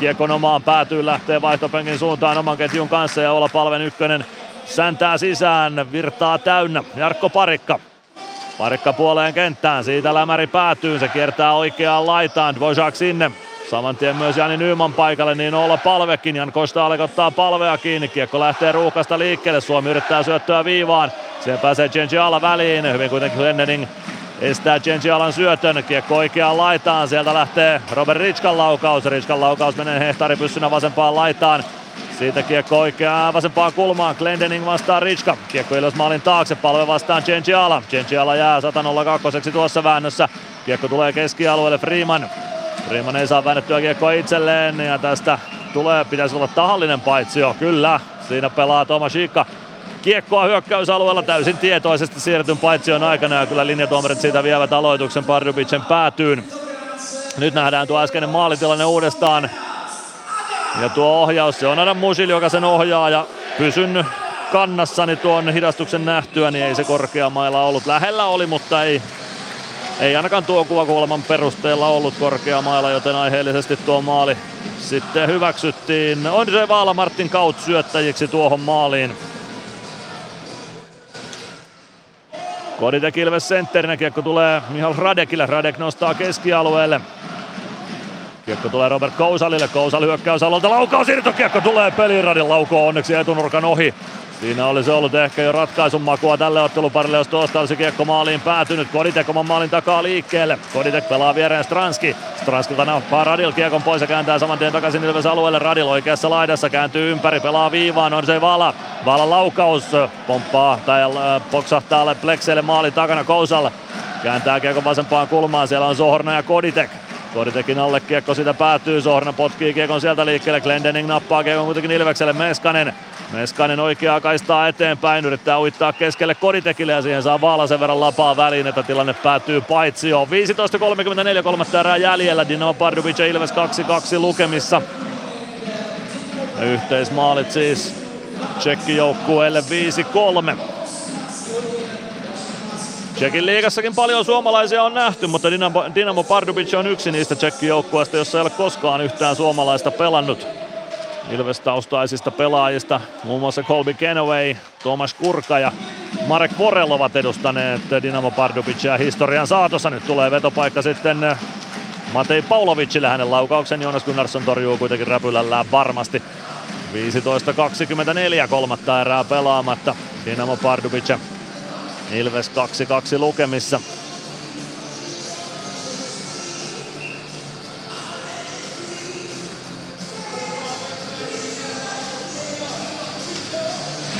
kiekon omaan päätyyn, lähtee vaihtopenkin suuntaan oman ketjun kanssa ja Ola Palven ykkönen säntää sisään, virtaa täynnä. Jarkko Parikka. Parikka puoleen kenttään, siitä lämäri päätyy, se kiertää oikeaan laitaan, Dvořák sinne. Saman tien myös Jani Nyman paikalle, niin Ola Palvekin, Jan Kostalek ottaa Palvea kiinni. Kiekko lähtee ruuhkasta liikkeelle, Suomi yrittää syöttöä viivaan. Siihen pääsee Cienciala väliin, hyvin kuitenkin Glendening estää Ciencialan syötön, kiekko oikeaan laitaan, sieltä lähtee Robert Ritskan laukaus. Ritskan laukaus menee hehtaaripyssynä vasempaan laitaan. Siitä kiekko oikeaan vasempaan kulmaan, Glendening vastaa Ritska. Kiekko Ilves maalin taakse, Palve vastaan Cienciala. Cienciala jää sata nolla kaksi tuossa väännössä. Kiekko tulee keskialueelle, Freeman. Freeman ei saa väännettyä kiekkoa itselleen ja tästä tulee, pitäisi olla tahallinen paitsio, kyllä, siinä pelaa Tomašikka. Kiekkoa hyökkäysalueella täysin tietoisesti siirretyn paitsion aikana ja kyllä linjatuomarit siitä vievät aloituksen Pardubicen päätyyn. Nyt nähdään tuo äskeinen maalitilanne uudestaan. Ja tuo ohjaus, se on Adam Musil, joka sen ohjaa ja pysyn kannassani tuon hidastuksen nähtyä, niin ei se korkea mailla ollut. Lähellä oli, mutta ei, ei ainakaan tuo kuvakulman perusteella ollut korkea mailla, joten aiheellisesti tuo maali sitten hyväksyttiin. Ondrej Vaala Martin Kaut syöttäjiksi tuohon maaliin. Koditek Ilves sentterinä, kiekko tulee Mihal Radekille, Radek nostaa keskialueelle. Kiekko tulee Robert Kousalille, Kousal hyökkäys alalta, laukaus, irtokiekko tulee peliin, Radin lauko onneksi etunurkan ohi. Siinä olisi ollut ehkä jo ratkaisun makua tälle otteluparille, jos tuosta olisi kiekko maaliin päätynyt. Koditek oman maalin takaa liikkeelle, Koditek pelaa viereen Stranski. Stranskilta nappaa Radil kiekon pois ja kääntää saman tien takaisin Ilves alueelle. Radil oikeassa laidassa kääntyy ympäri, pelaa viivaan, on se Vala. Vaala laukaus, pomppaa tai äh, poksahtaa alle Plekseille maalin takana Kousal. Kääntää kiekon vasempaan kulmaan, siellä on Zohorna ja Koditek. Koditekin alle kiekko, sitä päätyy, Zohorna potkii kiekon sieltä liikkeelle, Glendening nappaa kiekon kuitenkin Ilvekselle, Meskanen. Meskanen oikeaa kaistaa eteenpäin, yrittää uittaa keskelle Koditekille ja siihen saa Vaala sen verran lapaa väliin, että tilanne päätyy paitsioon. viisitoista kolmekymmentäneljä, kolmatta erää jäljellä, Dynamo Pardubice Ilves kaksi kaksi lukemissa. Ja yhteismaalit siis tsekkijoukkueelle viisi kolme. Tsekin liigassakin paljon suomalaisia on nähty, mutta Dynamo, Dynamo Pardubice on yksi niistä tsekkijoukkueista, jossa ei ole koskaan yhtään suomalaista pelannut. Ilves-taustaisista pelaajista muun muassa Colby Kenway, Tomas Kurka ja Marek Vorel ovat edustaneet Dynamo Pardubicea historian saatossa. Nyt tulee vetopaikka sitten Matej Pavlovicille, hänen laukauksen Juunas Gunnarsson torjuu kuitenkin räpylällään varmasti. viisitoista kaksikymmentäneljä, kolmatta erää pelaamatta, Dynamo Pardubice Ilves kaksi kaksi lukemissa.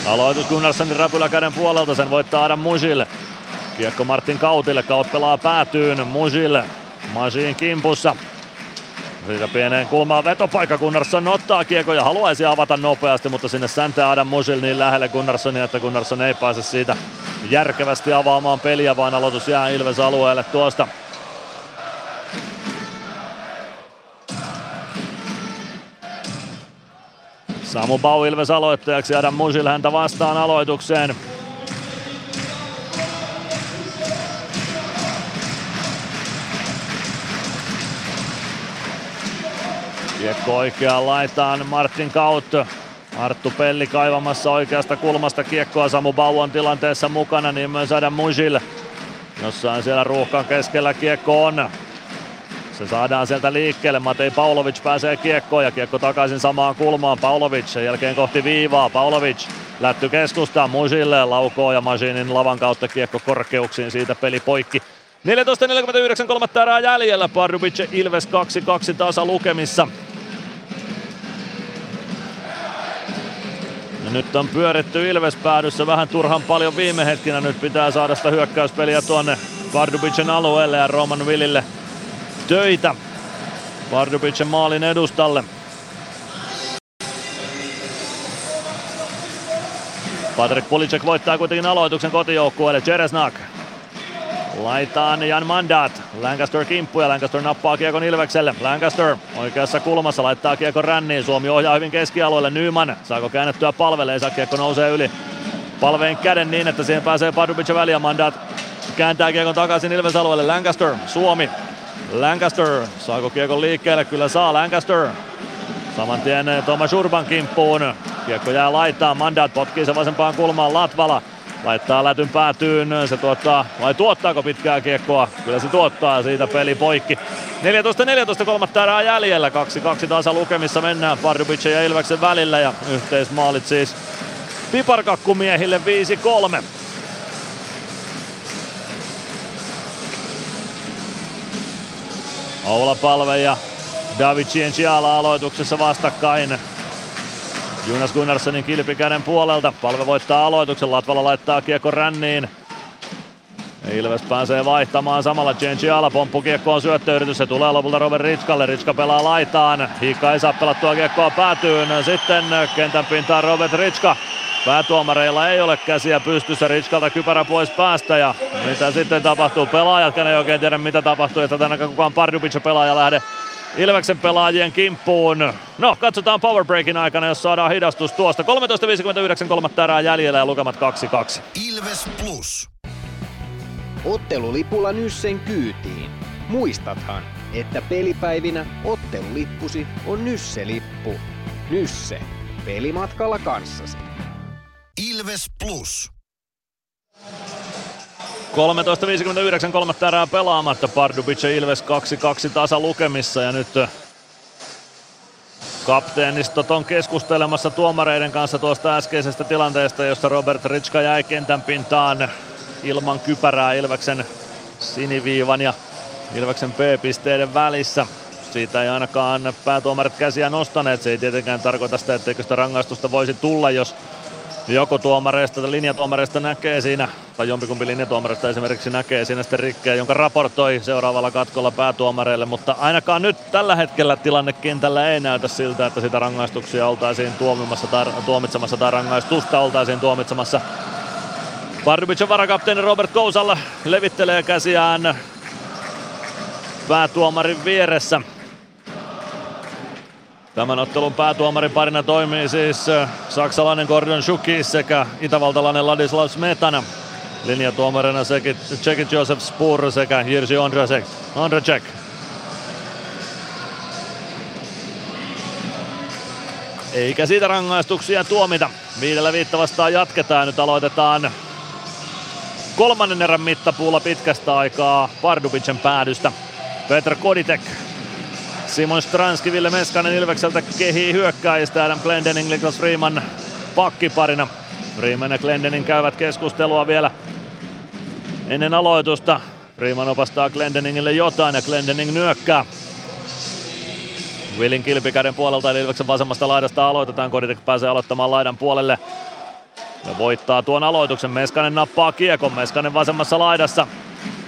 Aloitus Gunnarssonin räpyläkäden puolelta, sen voittaa Adam Musil. Kiekko Martin Kautille, Kaut pelaa päätyyn, Musil Masin kimpussa. Siitä pieneen kulmaan vetopaikka, Gunnarsson ottaa kiekon ja haluaisi avata nopeasti, mutta sinne säntää Adam Musil niin lähelle Gunnarssonia, että Gunnarsson ei pääse siitä järkevästi avaamaan peliä, vaan aloitus jää Ilves alueelle tuosta. Samu Bau Ilves aloittajaksi, Adam Musil häntä vastaan aloitukseen. Kiekko oikeaan laitaan Martin Kaut. Arttu Pelli kaivamassa oikeasta kulmasta kiekkoa. Samu Bau on tilanteessa mukana, niin myös Adam Musil. Jossain siellä ruuhkan keskellä kiekko on. Se saadaan sieltä liikkeelle. Matej Pavlovic pääsee kiekkoon ja kiekko takaisin samaan kulmaan. Pavlovic sen jälkeen kohti viivaa. Pavlovic lätty keskustaan Musille. Laukoo ja Masinin lavan kautta kiekko korkeuksiin. Siitä peli poikki. neljätoista neljäkymmentäyhdeksän, kolmatta erää jäljellä. Pardubice Ilves kaksi kaksi tasa lukemissa. Ja nyt on pyöritty Ilves päädyssä vähän turhan paljon viime hetkinä. Nyt pitää saada sitä hyökkäyspeliä tuonne Pardubicen alueelle ja Roman Willille töitä Pardubicen maalin edustalle. Patrik Pulicek voittaa kuitenkin aloituksen kotijoukkueelle. Čeresňák laitaan Jan Mandat. Lancaster kimppu ja Lancaster nappaa kiekon Ilvekselle. Lancaster oikeassa kulmassa laittaa kiekon ränniin. Suomi ohjaa hyvin keskialueelle. Nyman saako käännettyä Palvelle? Ei saa, kiekko nousee yli Palveen käden niin, että siihen pääsee Pardubicen väliin ja Mandat kääntää kiekon takaisin Ilves alueelle. Lancaster, Suomi. Lancaster, saako kiekon liikkeelle? Kyllä saa, Lancaster. Saman tien Tomas Urban kimppuun. Kiekko jää laitaan, Mandat potkii sen vasempaan kulmaan, Latvala laittaa lätyn päätyyn, se tuottaa, vai tuottaako pitkää kiekkoa? Kyllä se tuottaa, siitä peli poikki. neljätoista neljätoista, kolmatta erää jäljellä, kaksi kaksi tasa lukemissa mennään Pardubice ja Ilveksen välillä ja yhteismaalit siis piparkakkumiehille viisi kolme. Ola Palve ja David Cienciala aloituksessa vastakkain. Jonas Gunnarssonin kilpikäden puolelta. Palve voittaa aloituksen, Latvala laittaa kiekko ränniin. Ilves pääsee vaihtamaan samalla. Cienciala pomppu kiekkoon syöttöyritys. Se tulee lopulta Robert Ritskalle. Ritska pelaa laitaan. Hikka ei saa pelattua kiekkoa päätyyn. Sitten kentän pintaan Robert Ritska. Päätuomareilla ei ole käsiä pystyssä. Ritskalta kypärä pois päästä. Ja mitä sitten tapahtuu? Pelaajatkaan ei oikein tiedä mitä tapahtuu. Että tänäkään kukaan Pardubice pelaaja lähde Ilveksen pelaajien kimppuun. No, katsotaan powerbreakin aikana, jos saadaan hidastus tuosta. kolmetoista viisikymmentäyhdeksän, kolmatta erää jäljellä ja lukemat kaksi kaksi. Ilves Plus. Ottelulipulla Nyssen kyytiin. Muistathan, että pelipäivinä ottelulippusi on Nysse-lippu. Nysse. Pelimatkalla kanssasi. Ilves Plus. kolmetoista viisikymmentäyhdeksän, kolmatta erää pelaamatta. Pardubice Ilves kaksi kaksi tasa lukemissa ja nyt kapteenistot on keskustelemassa tuomareiden kanssa tuosta äskeisestä tilanteesta, jossa Robert Ritska jäi kentän pintaan ilman kypärää Ilveksen siniviivan ja Ilveksen P-pisteiden välissä. Siitä ei ainakaan päätuomarit käsiä nostaneet. Se ei tietenkään tarkoita sitä, etteikö sitä rangaistusta voisi tulla, jos joko tuomareista tai linjatuomareista näkee siinä, tai jompikumpi linjatuomareista esimerkiksi näkee siinä sitten rikkeä, jonka raportoi seuraavalla katkolla päätuomareille, mutta ainakaan nyt tällä hetkellä tilanne kentällä ei näytä siltä, että sitä rangaistuksia oltaisiin tuomimassa tai tuomitsemassa tai rangaistusta oltaisiin tuomitsemassa. Pardubicen varakapteeni Robert Kousalla levittelee käsiään päätuomarin vieressä. Tämän ottelun päätuomariparina toimii siis saksalainen Gordon Schuki sekä itävaltalainen Ladislav Smetana. Linjatuomarina Tsekin Josef Spur sekä Jiří Ondřejek. Eikä siitä rangaistuksia tuomita. Viidellä viittä vastaan jatketaan. Nyt aloitetaan kolmannen erän mittapuulla pitkästä aikaa Pardubicen päädystä. Petr Koditek. Simon Stranski, Ville Meskanen Ilvekseltä kehii hyökkäistä. Adam Glendening, Niklas Friman pakkiparina. Friman ja Glendening käyvät keskustelua vielä ennen aloitusta. Friman opastaa Glendeningille jotain ja Glendening nyökkää. Willin kilpikäden puolelta eli Ilveksen vasemmasta laidasta aloitetaan. Koditek pääsee aloittamaan laidan puolelle. Ja voittaa tuon aloituksen. Meskanen nappaa kiekon. Meskanen vasemmassa laidassa.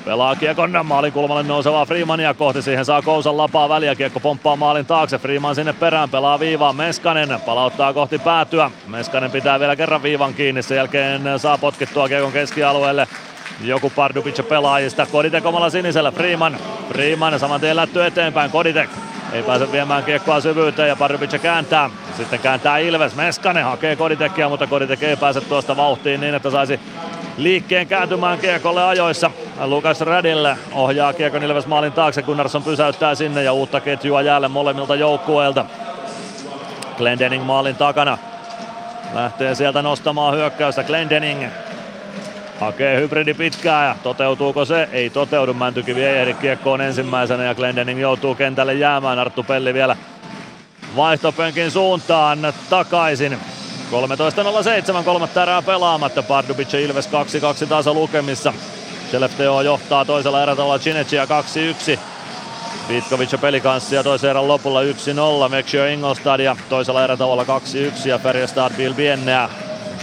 Pelaa kiekon maalikulmalle nousevaa Freemania kohti, siihen saa Kousan lapaa väliä, kiekko pomppaa maalin taakse, Freeman sinne perään, pelaa viivaan, Meskanen palauttaa kohti päätyä, Meskanen pitää vielä kerran viivan kiinni, sen jälkeen saa potkittua kiekon keskialueelle, joku Pardubice pelaajista, Koditek omalla sinisellä, Freeman, Freeman saman tien lätty eteenpäin, Koditek ei pääse viemään kiekkoa syvyyteen ja Pardubice kääntää, sitten kääntää Ilves, Meskanen hakee Koditekia, mutta Koditek ei pääse tuosta vauhtiin niin, että saisi liikkeen kääntymään kiekolle ajoissa. Lukáš Radil ohjaa kiekon Ilves maalin taakse. Gunnarsson pysäyttää sinne ja uutta ketjua jäälle molemmilta joukkueilta. Glendening maalin takana. Lähtee sieltä nostamaan hyökkäystä Glendening. Hakee hybridi pitkää ja toteutuuko se? Ei toteudu. Mäntykivi ei ehdi kiekkoon ensimmäisenä ja Glendening joutuu kentälle jäämään. Arttu Pelli vielä vaihtopenkin suuntaan takaisin. kolmetoista nolla seitsemän, kolmatta erää pelaamatta. Pardubice Ilves kaksi kaksi tasa lukemissa. Selefteo johtaa toisella erätavalla Cineciä kaksi yksi. Vitkovic pelikanssia toisen erän lopulla yksi nolla. Meksio Ingolstadia toisella erätavalla kaksi yksi ja Färjestad Bilbienneä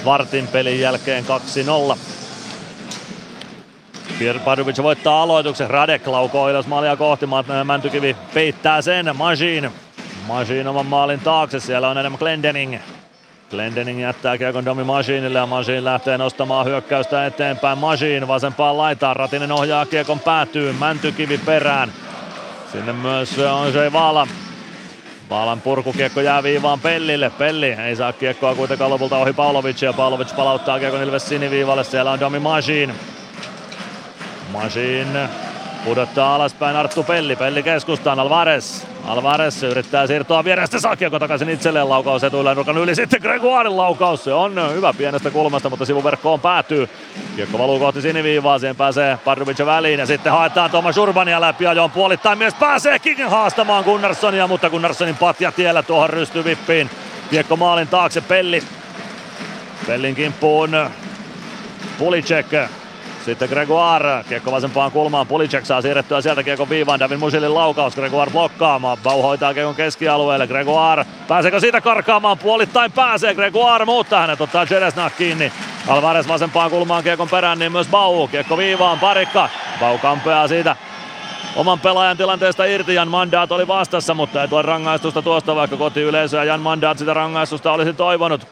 vartin pelin jälkeen kaksi nolla. Pardubice voittaa aloituksen. Radek laukoo ylös maalia kohti. Mäntykivi peittää sen. Mašín. Mašín oman maalin taakse. Siellä on enemmän Glendening. Glendening jättää kiekon Domi Mašínille ja Mašín lähtee nostamaan hyökkäystä eteenpäin. Mašín vasempaan laitaan, Ratinen ohjaa kiekon päätyyn, Mäntykivi perään. Sinne myös on se Vaala. Vaalan purkukiekko jää viivaan Pellille. Pelli ei saa kiekkoa kuitenkaan lopulta ohi Pavlovic ja Pavlovic palauttaa kiekon Ilves siniviivalle. Siellä on Domi Mašín. Mašín pudottaa alaspäin Arttu Pelli. Pelli keskustaan Alvarez. Alvarez yrittää siirtoa vierestä. Saa kiekko takaisin itselleen. Laukaus etuilleen nurkan yli. Sitten Gregoiren laukaus. Se on hyvä pienestä kulmasta, mutta sivuverkkoon päätyy. Kiekko valuu kohti siniviivaa. Siihen pääsee Pardubice väliin. Ja sitten haetaan Tomas Urbania läpi ajoon puolittain. Mies pääsee kikin haastamaan Gunnarssonia, mutta Gunnarssonin patja tiellä tuohon rystyvippiin. Kiekko maalin taakse. Pelli. Pellin kimppuun Pulicek. Sitten Gregoire, kiekko vasempaan kulmaan, Pulicek saa siirrettyä sieltä kiekon viivaan, David Musilin laukaus, Gregoire blokkaamaan, Bau hoitaa kiekon keskialueelle, Gregoire, pääseekö siitä karkaamaan, puolittain pääsee Gregoire, mutta hänet ottaa Čeresňák kiinni, Alvarez vasempaan kulmaan kiekon perään, niin myös Bau. Kiekko viivaan, Parikka. Bau kampeaa siitä oman pelaajan tilanteesta irti. Jan Mandaat oli vastassa, mutta ei tule rangaistusta tuosta, vaikka kotiyleisö ja Jan Mandaat sitä rangaistusta olisi toivonut.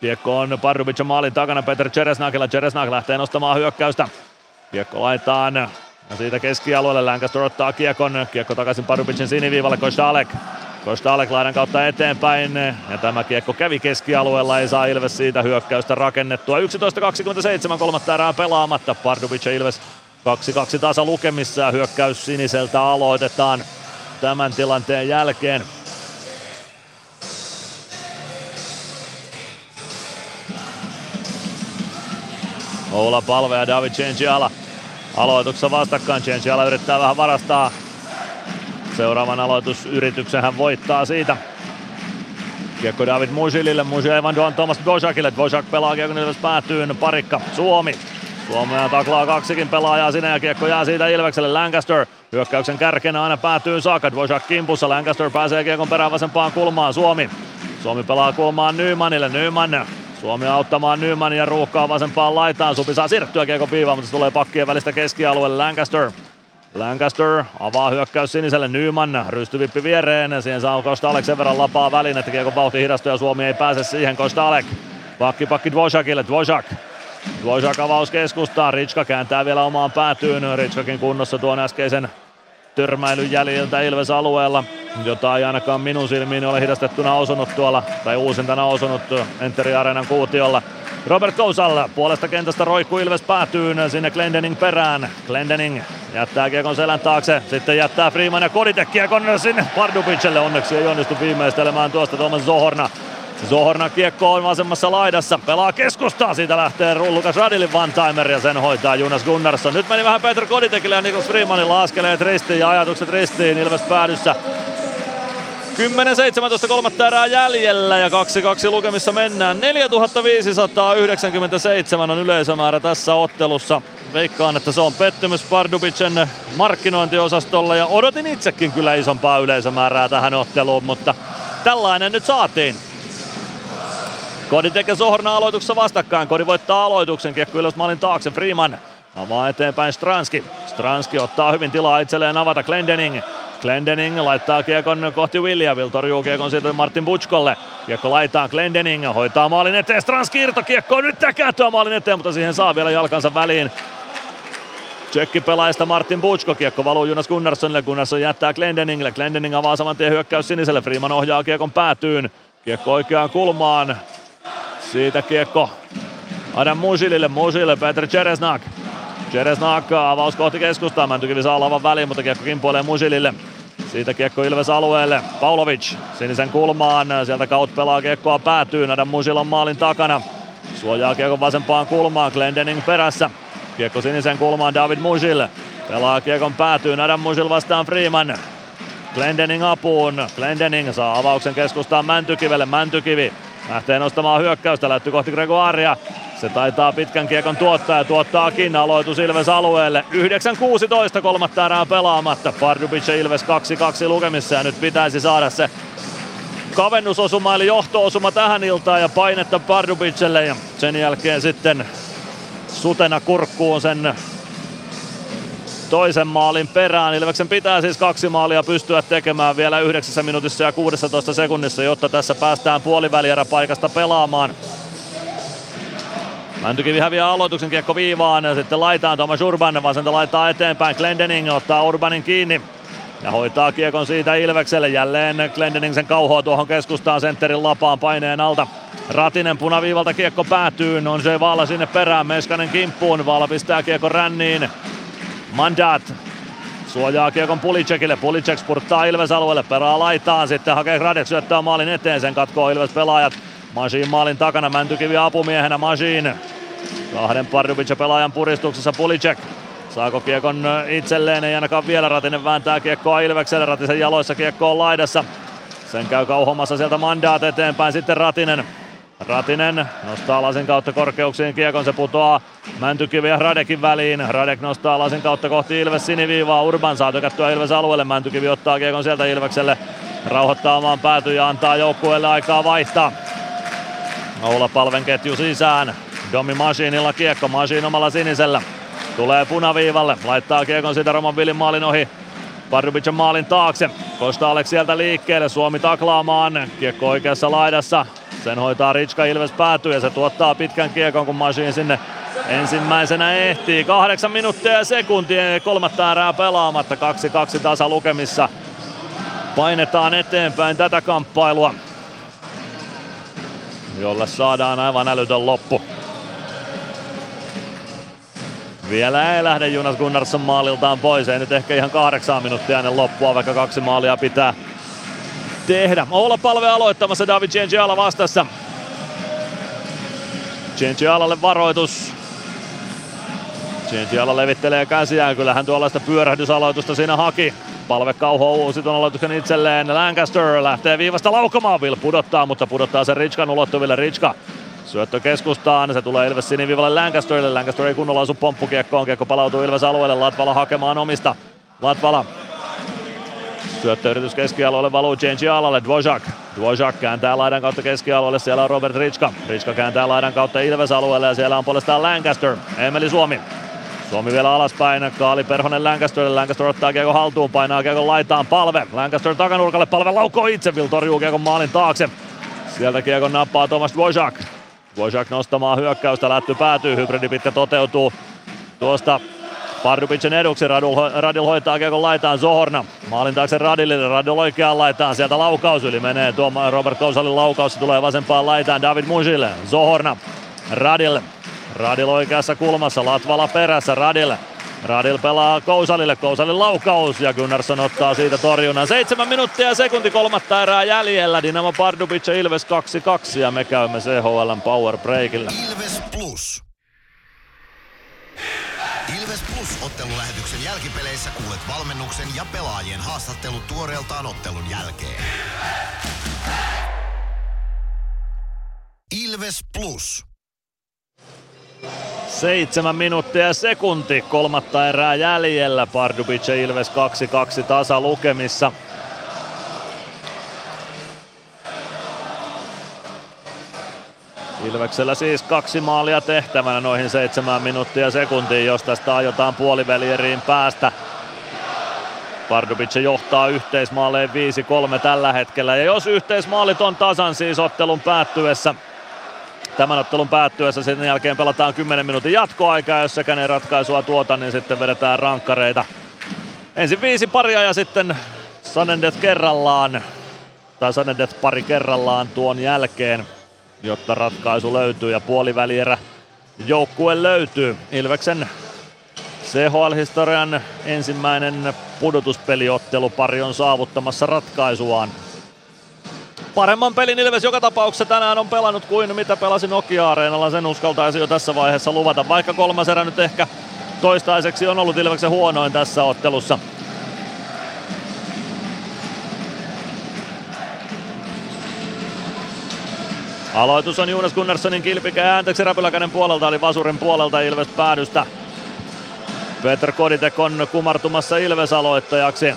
Kiekko on Pardubicen maalin takana Peter Čeresňákilla. Čeresňák lähtee nostamaan hyökkäystä. Kiekko laitaan ja siitä keskialueelle. Lancaster ottaa kiekon. Kiekko takaisin Pardubicen siniviivalle. Kostalek. Kostalek laidan kautta eteenpäin. Ja tämä kiekko kävi keskialueella. Ei saa Ilves siitä hyökkäystä rakennettua. yksitoista kaksikymmentäseitsemän kolmatta erää pelaamatta. Pardubice Ilves kaksi kaksi tasa lukemissa ja hyökkäys siniseltä aloitetaan tämän tilanteen jälkeen. Ola Palve ja David Cenciala aloituksessa vastakkain. Cenciala yrittää vähän varastaa. Seuraavan aloitusyrityksen hän voittaa siitä. Kiekko David Musilille. Musil Evan Duan Tomas Dvořákille. Dvořák pelaa kiekon Ilves päätyyn. Parikka Suomi. Suomea taklaa kaksikin pelaajaa sinne ja kiekko jää siitä Ilvekselle. Lancaster hyökkäyksen kärkenä aina päätyyn saakka. Dvořák kimpussa. Lancaster pääsee kiekon perään vasempaan kulmaan. Suomi. Suomi pelaa kulmaan Nymanille. Nyman. Suomi auttamaan Nymania, ruuhkaa vasempaan laitaan. Supi saa siirrettyä kiekon piivaan, mutta se tulee pakkien välistä keskialueelle. Lancaster. Lancaster avaa hyökkäys siniselle. Nyman rystyvippi viereen. Siihen saa Kostalek sen verran lapaa väliin, että kiekon vauhti hidastuu ja Suomi ei pääse siihen. Kostalek. Pakki pakki Dvořákille. Dvořák. Dvořák avaus keskustaan. Ritska kääntää vielä omaan päätyyn. Ritskakin kunnossa tuon äskeisen törmäilyn jäljiltä Ilves alueella, jota ei ainakaan minun silmiin ole hidastettuna osunut tuolla, tai uusintana osunut Enteri Areenan kuutiolla. Robert Kousalla puolesta kentästä roikkuu Ilves päätyyn, sinne Glendening perään. Glendening jättää kiekon selän taakse, sitten jättää Friman ja Koditek kiekon sinne Pardubicelle. Onneksi ei onnistu viimeistelemään tuosta Tomáš Zohorna. Zohorna kiekko on vasemmassa laidassa, pelaa keskustaa, siitä lähtee Lukáš Radilin one-timer ja sen hoitaa Juunas Gunnarsson. Nyt meni vähän Petr Koditekille ja Niklas Frimanilla, askeleet ristiin ja ajatukset ristiin Ilves päädyssä. kymmenen seitsemäntoista kolmatta erää jäljellä ja kaksi kaksi lukemissa mennään. neljätuhatta viisisataayhdeksänkymmentäseitsemän on yleisömäärä tässä ottelussa. Veikkaan, että se on pettymys Pardubicen markkinointiosastolle ja odotin itsekin kyllä isompaa yleisömäärää tähän otteluun, mutta tällainen nyt saatiin. Kodi tekee Zohorna aloituksessa vastakkain. Kodi voittaa aloituksen. Kiekko Ilves maalin taakse. Freeman avaa eteenpäin Stranski. Stranski ottaa hyvin tilaa itselleen avata. Glendening. Glendening laittaa kiekon kohti Willia. Will torjuu kiekon siitä Martin Butchkolle. Kiekko laitaan. Glendening hoitaa maalin eteen. Stranski irtokiekko. Nyt kääntyy maalin eteen, mutta siihen saa vielä jalkansa väliin. Tsekkipelaajista Martin Butchko. Kiekko valuu Jonas Gunnarssonille. Gunnarsson jättää Glendeningille. Glendening avaa saman tien hyökkäys siniselle. Freeman ohjaa kiekon päätyyn. Kiekko oikeaan kulmaan. Siitä kiekko Adam Musilille, Musilille, Peter Čeresňák. Čeresňák avaus kohti keskustaa, Mäntykivi saa lavan väliin, mutta kiekko kimpoilee Musilille. Siitä kiekko Ilves alueelle, Pavlovic sinisen kulmaan, sieltä Kaut pelaa kiekkoa päätyyn, Adam Musil on maalin takana. Suojaa kiekon vasempaan kulmaan, Glendening perässä. Kiekko sinisen kulmaan, David Musil pelaa kiekon päätyyn, Adam Musil vastaan Freeman. Glendening apuun, Glendening saa avauksen keskustaan Mäntykivelle, Mäntykivi. Lähtee nostamaan hyökkäystä, lähtyy kohti Gregoirea. Se taitaa pitkän kiekon tuottaa ja tuottaakin. Aloitus Ilves alueelle. yhdeksän kuusitoista kolmatta erää pelaamatta. Pardubice Ilves kaksi kaksi lukemissa ja nyt pitäisi saada se kavennusosuma eli johto-osuma tähän iltaan ja painetta Pardubicelle. Ja sen jälkeen sitten sutena kurkkuun sen toisen maalin perään. Ilveksen pitää siis kaksi maalia pystyä tekemään vielä yhdeksässä minuutissa ja kuudessatoista sekunnissa, jotta tässä päästään puolivälierä paikasta pelaamaan. Mäntykivi häviää aloituksen, kiekko viivaan ja sitten laitaan Tomáš Urban. Vasenta laittaa eteenpäin. Glendening ottaa Urbanin kiinni ja hoitaa kiekon siitä Ilvekselle. Jälleen Glendening sen kauhoa tuohon keskustaan sentterin lapaan paineen alta. Ratinen punaviivalta kiekko päätyy. On se Vaala sinne perään. Meskanen kimppuun. Vaala pistää kiekon ränniin. Mandat suojaa kiekon Pulicekille. Pulicek spurttaa Ilves alueelle, perää laitaan, sitten hakee Gradek, syöttää maalin eteen, sen katkoo Ilves pelaajat. Mašín maalin takana, Mäntykivi apumiehenä, Mašín. Kahden Pardubice-pelaajan puristuksessa Pulicek. Saako kiekon itselleen, ei ainakaan vielä. Ratinen vääntää kiekkoa Ilvekselle, Ratisen jaloissa kiekko on laidassa. Sen käy kauhomassa sieltä Mandat eteenpäin, sitten Ratinen. Ratinen nostaa lasin kautta korkeuksiin kiekon, se putoaa Mäntykivi ja Radekin väliin. Radek nostaa lasin kautta kohti Ilves siniviivaa, Urban saa tökättyä Ilves alueelle. Mäntykivi ottaa kiekon sieltä Ilvekselle, rauhoittaa omaan päätyyn ja antaa joukkueelle aikaa vaihtaa. Oula Palven ketju sisään, Domi Mašinilla kiekko, Mašin omalla sinisellä. Tulee punaviivalle, laittaa kiekon siitä Roman Willin maalin ohi. Pardubicen maalin taakse, Kostalek sieltä liikkeelle, Suomi taklaamaan, kiekko oikeassa laidassa. Sen hoitaa Ritska, Ilves päätyy ja se tuottaa pitkän kiekon, kun Mašin sinne ensimmäisenä ehtii. Kahdeksan minuuttia ja sekuntia, kolmatta erää pelaamatta, kaksi kaksi tasa lukemissa. Painetaan eteenpäin tätä kamppailua, jolle saadaan aivan älytön loppu. Vielä ei lähde Juunas Gunnarsson maaliltaan pois, ei nyt ehkä ihan kahdeksan minuuttia ennen loppua, vaikka kaksi maalia pitää tehdä. Ola Palve aloittamassa, David Cienciala vastassa. Ciencialalle varoitus. Cienciala levittelee käsiään, kyllähän tuollaista pyörähdysaloitusta siinä haki. Palve kauhoo uusi tuon aloituksen itselleen, Lancaster lähtee viivasta laukomaan, Will pudottaa, mutta pudottaa sen Ritskan ulottuville, Ritska. Syöttö keskustaan, se tulee Ilves siniviivalle Lancasterille, Lancaster ei kunnolla osu pomppukiekkoon, kiekko palautuu Ilves alueelle, Latvala hakemaan omista, Latvala. Syöttöyritys keskialueelle valuu Ciencialalle, Dvořák, Dvořák kääntää laidan kautta keskialueelle, siellä on Robert Ritska, Ritska kääntää laidan kautta Ilves alueelle ja siellä on puolestaan Lancaster, Emeli Suomi. Suomi vielä alaspäin, Kaali Perhonen Lancasterille, Lancaster ottaa kiekon haltuun, painaa kiekon laitaan, Palve, Lancaster takanurkalle, Palve laukoo itse, Will torjuu kiekon maalin taakse, sieltä kiekon nappaa Tomáš Dvořák. Dvořák nostamaan hyökkäystä, lätty päätyy, hybridipitkä toteutuu tuosta Pardubicen eduksi, Radil, Radil hoitaa kiekon laitaan, Zohorna maalin taakse Radilille, Radil oikeaan laitaan, sieltä laukaus yli menee, tuo Robert Kousalin laukaus, se tulee vasempaan laitaan, David Musil, Zohorna, Radil, Radil oikeassa kulmassa, Latvala perässä, Radil, Radil pelaa Kousalille, Kousalin laukaus ja Gunnarsson ottaa siitä torjunnan. Seitsemän minuuttia ja sekunti kolmatta erää jäljellä. Dynamo Pardubice Ilves kaksi kaksi ja me käymme C H L:n Power Breakillä. Ilves Plus. Ilves Plus -ottelulähetyksen jälkipeleissä kuulet valmennuksen ja pelaajien haastattelut tuoreeltaan ottelun jälkeen. Ilves Plus. Seitsemän minuuttia ja sekunti, kolmatta erää jäljellä, Pardubice Ilves kaksi kaksi tasa lukemissa. Ilveksellä siis kaksi maalia tehtävänä noihin seitsemään minuuttia sekuntiin, jos tästä ajotaan puolivälieriin päästä. Pardubice johtaa yhteismaaleen viisi kolme tällä hetkellä ja jos yhteismaalit on tasan siis ottelun päättyessä, tämän ottelun päättyessä sen jälkeen pelataan kymmenen minuutin jatkoaikaa, jos sekään ei ratkaisua tuota, niin sitten vedetään rankkareita. Ensin viisi paria ja sitten Sanendet kerrallaan, tai Sanendet pari kerrallaan tuon jälkeen, jotta ratkaisu löytyy ja puolivälierä joukkue löytyy. Ilveksen C H L-historian ensimmäinen pudotuspelioottelupari on saavuttamassa ratkaisuaan. Paremman pelin Ilves joka tapauksessa tänään on pelannut kuin mitä pelasi Nokia-areenalla, sen uskaltaisi jo tässä vaiheessa luvata, vaikka kolmas erä nyt ehkä toistaiseksi on ollut Ilveksen huonoin tässä ottelussa. Aloitus on Juunas Gunnarssonin kilpikä ja äänteeksi Räpyläkäden puolelta, eli Vasurin puolelta Ilves päädystä. Petr Koditek on kumartumassa Ilves aloittajaksi.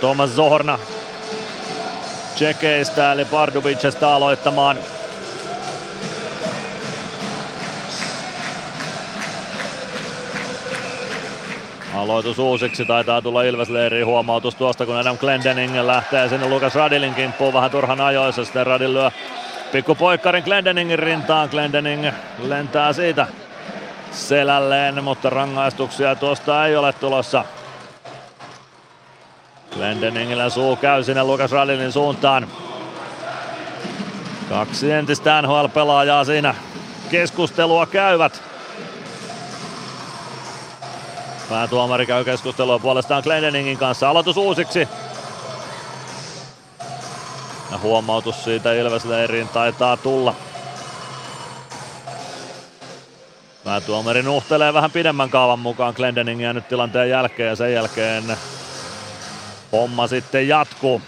Tomáš Zohorna Tšekeistä eli Pardubicesta aloittamaan. Aloitus uusiksi, taitaa tulla Ilves-leiriin huomautus tuosta, kun Adam Glendening lähtee sinne Lukáš Radilin kimppuun vähän turhan ajoissa. Sitten Radil lyö pikku poikkarin Glendeningin rintaan. Glendening lentää siitä selälleen, mutta rangaistuksia tuosta ei ole tulossa. Glendeningillä suu käy sinne Lukáš Radilin suuntaan. Kaksi entistä N H L-pelaajaa siinä keskustelua käyvät. Päätuomari käy keskustelua puolestaan Glendeningin kanssa. Aloitus uusiksi. Ja huomautus siitä Ilves-leiriin taitaa tulla. Päätuomari nuhtelee vähän pidemmän kaavan mukaan Glendeningiä nyt tilanteen jälkeen ja sen jälkeen homma sitten jatkuu.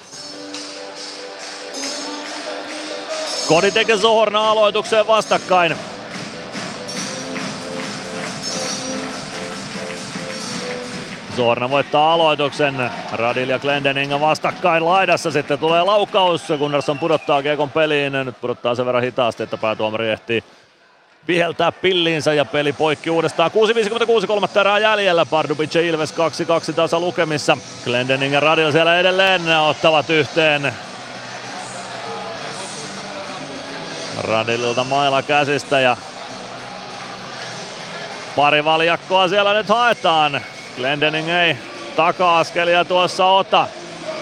Koditek ja Zohorna aloitukseen vastakkain. Zohorna voittaa aloituksen. Radil ja Glendening vastakkain laidassa. Sitten tulee laukaus. Gunnarsson pudottaa kiekon peliin. Nyt pudottaa sen verran hitaasti, että päätuomari ehtii viheltää pilliinsä ja peli poikki uudestaan. kuusi viisikymmentäkuusi, kolmatta erää jäljellä. Pardubice Ilves kaksi kaksi tasa lukemissa. Glendening ja Radil siellä edelleen ottavat yhteen. Radililta maila käsistä ja pari valjakkoa siellä nyt haetaan. Glendening ei taka-askelia tuossa ota.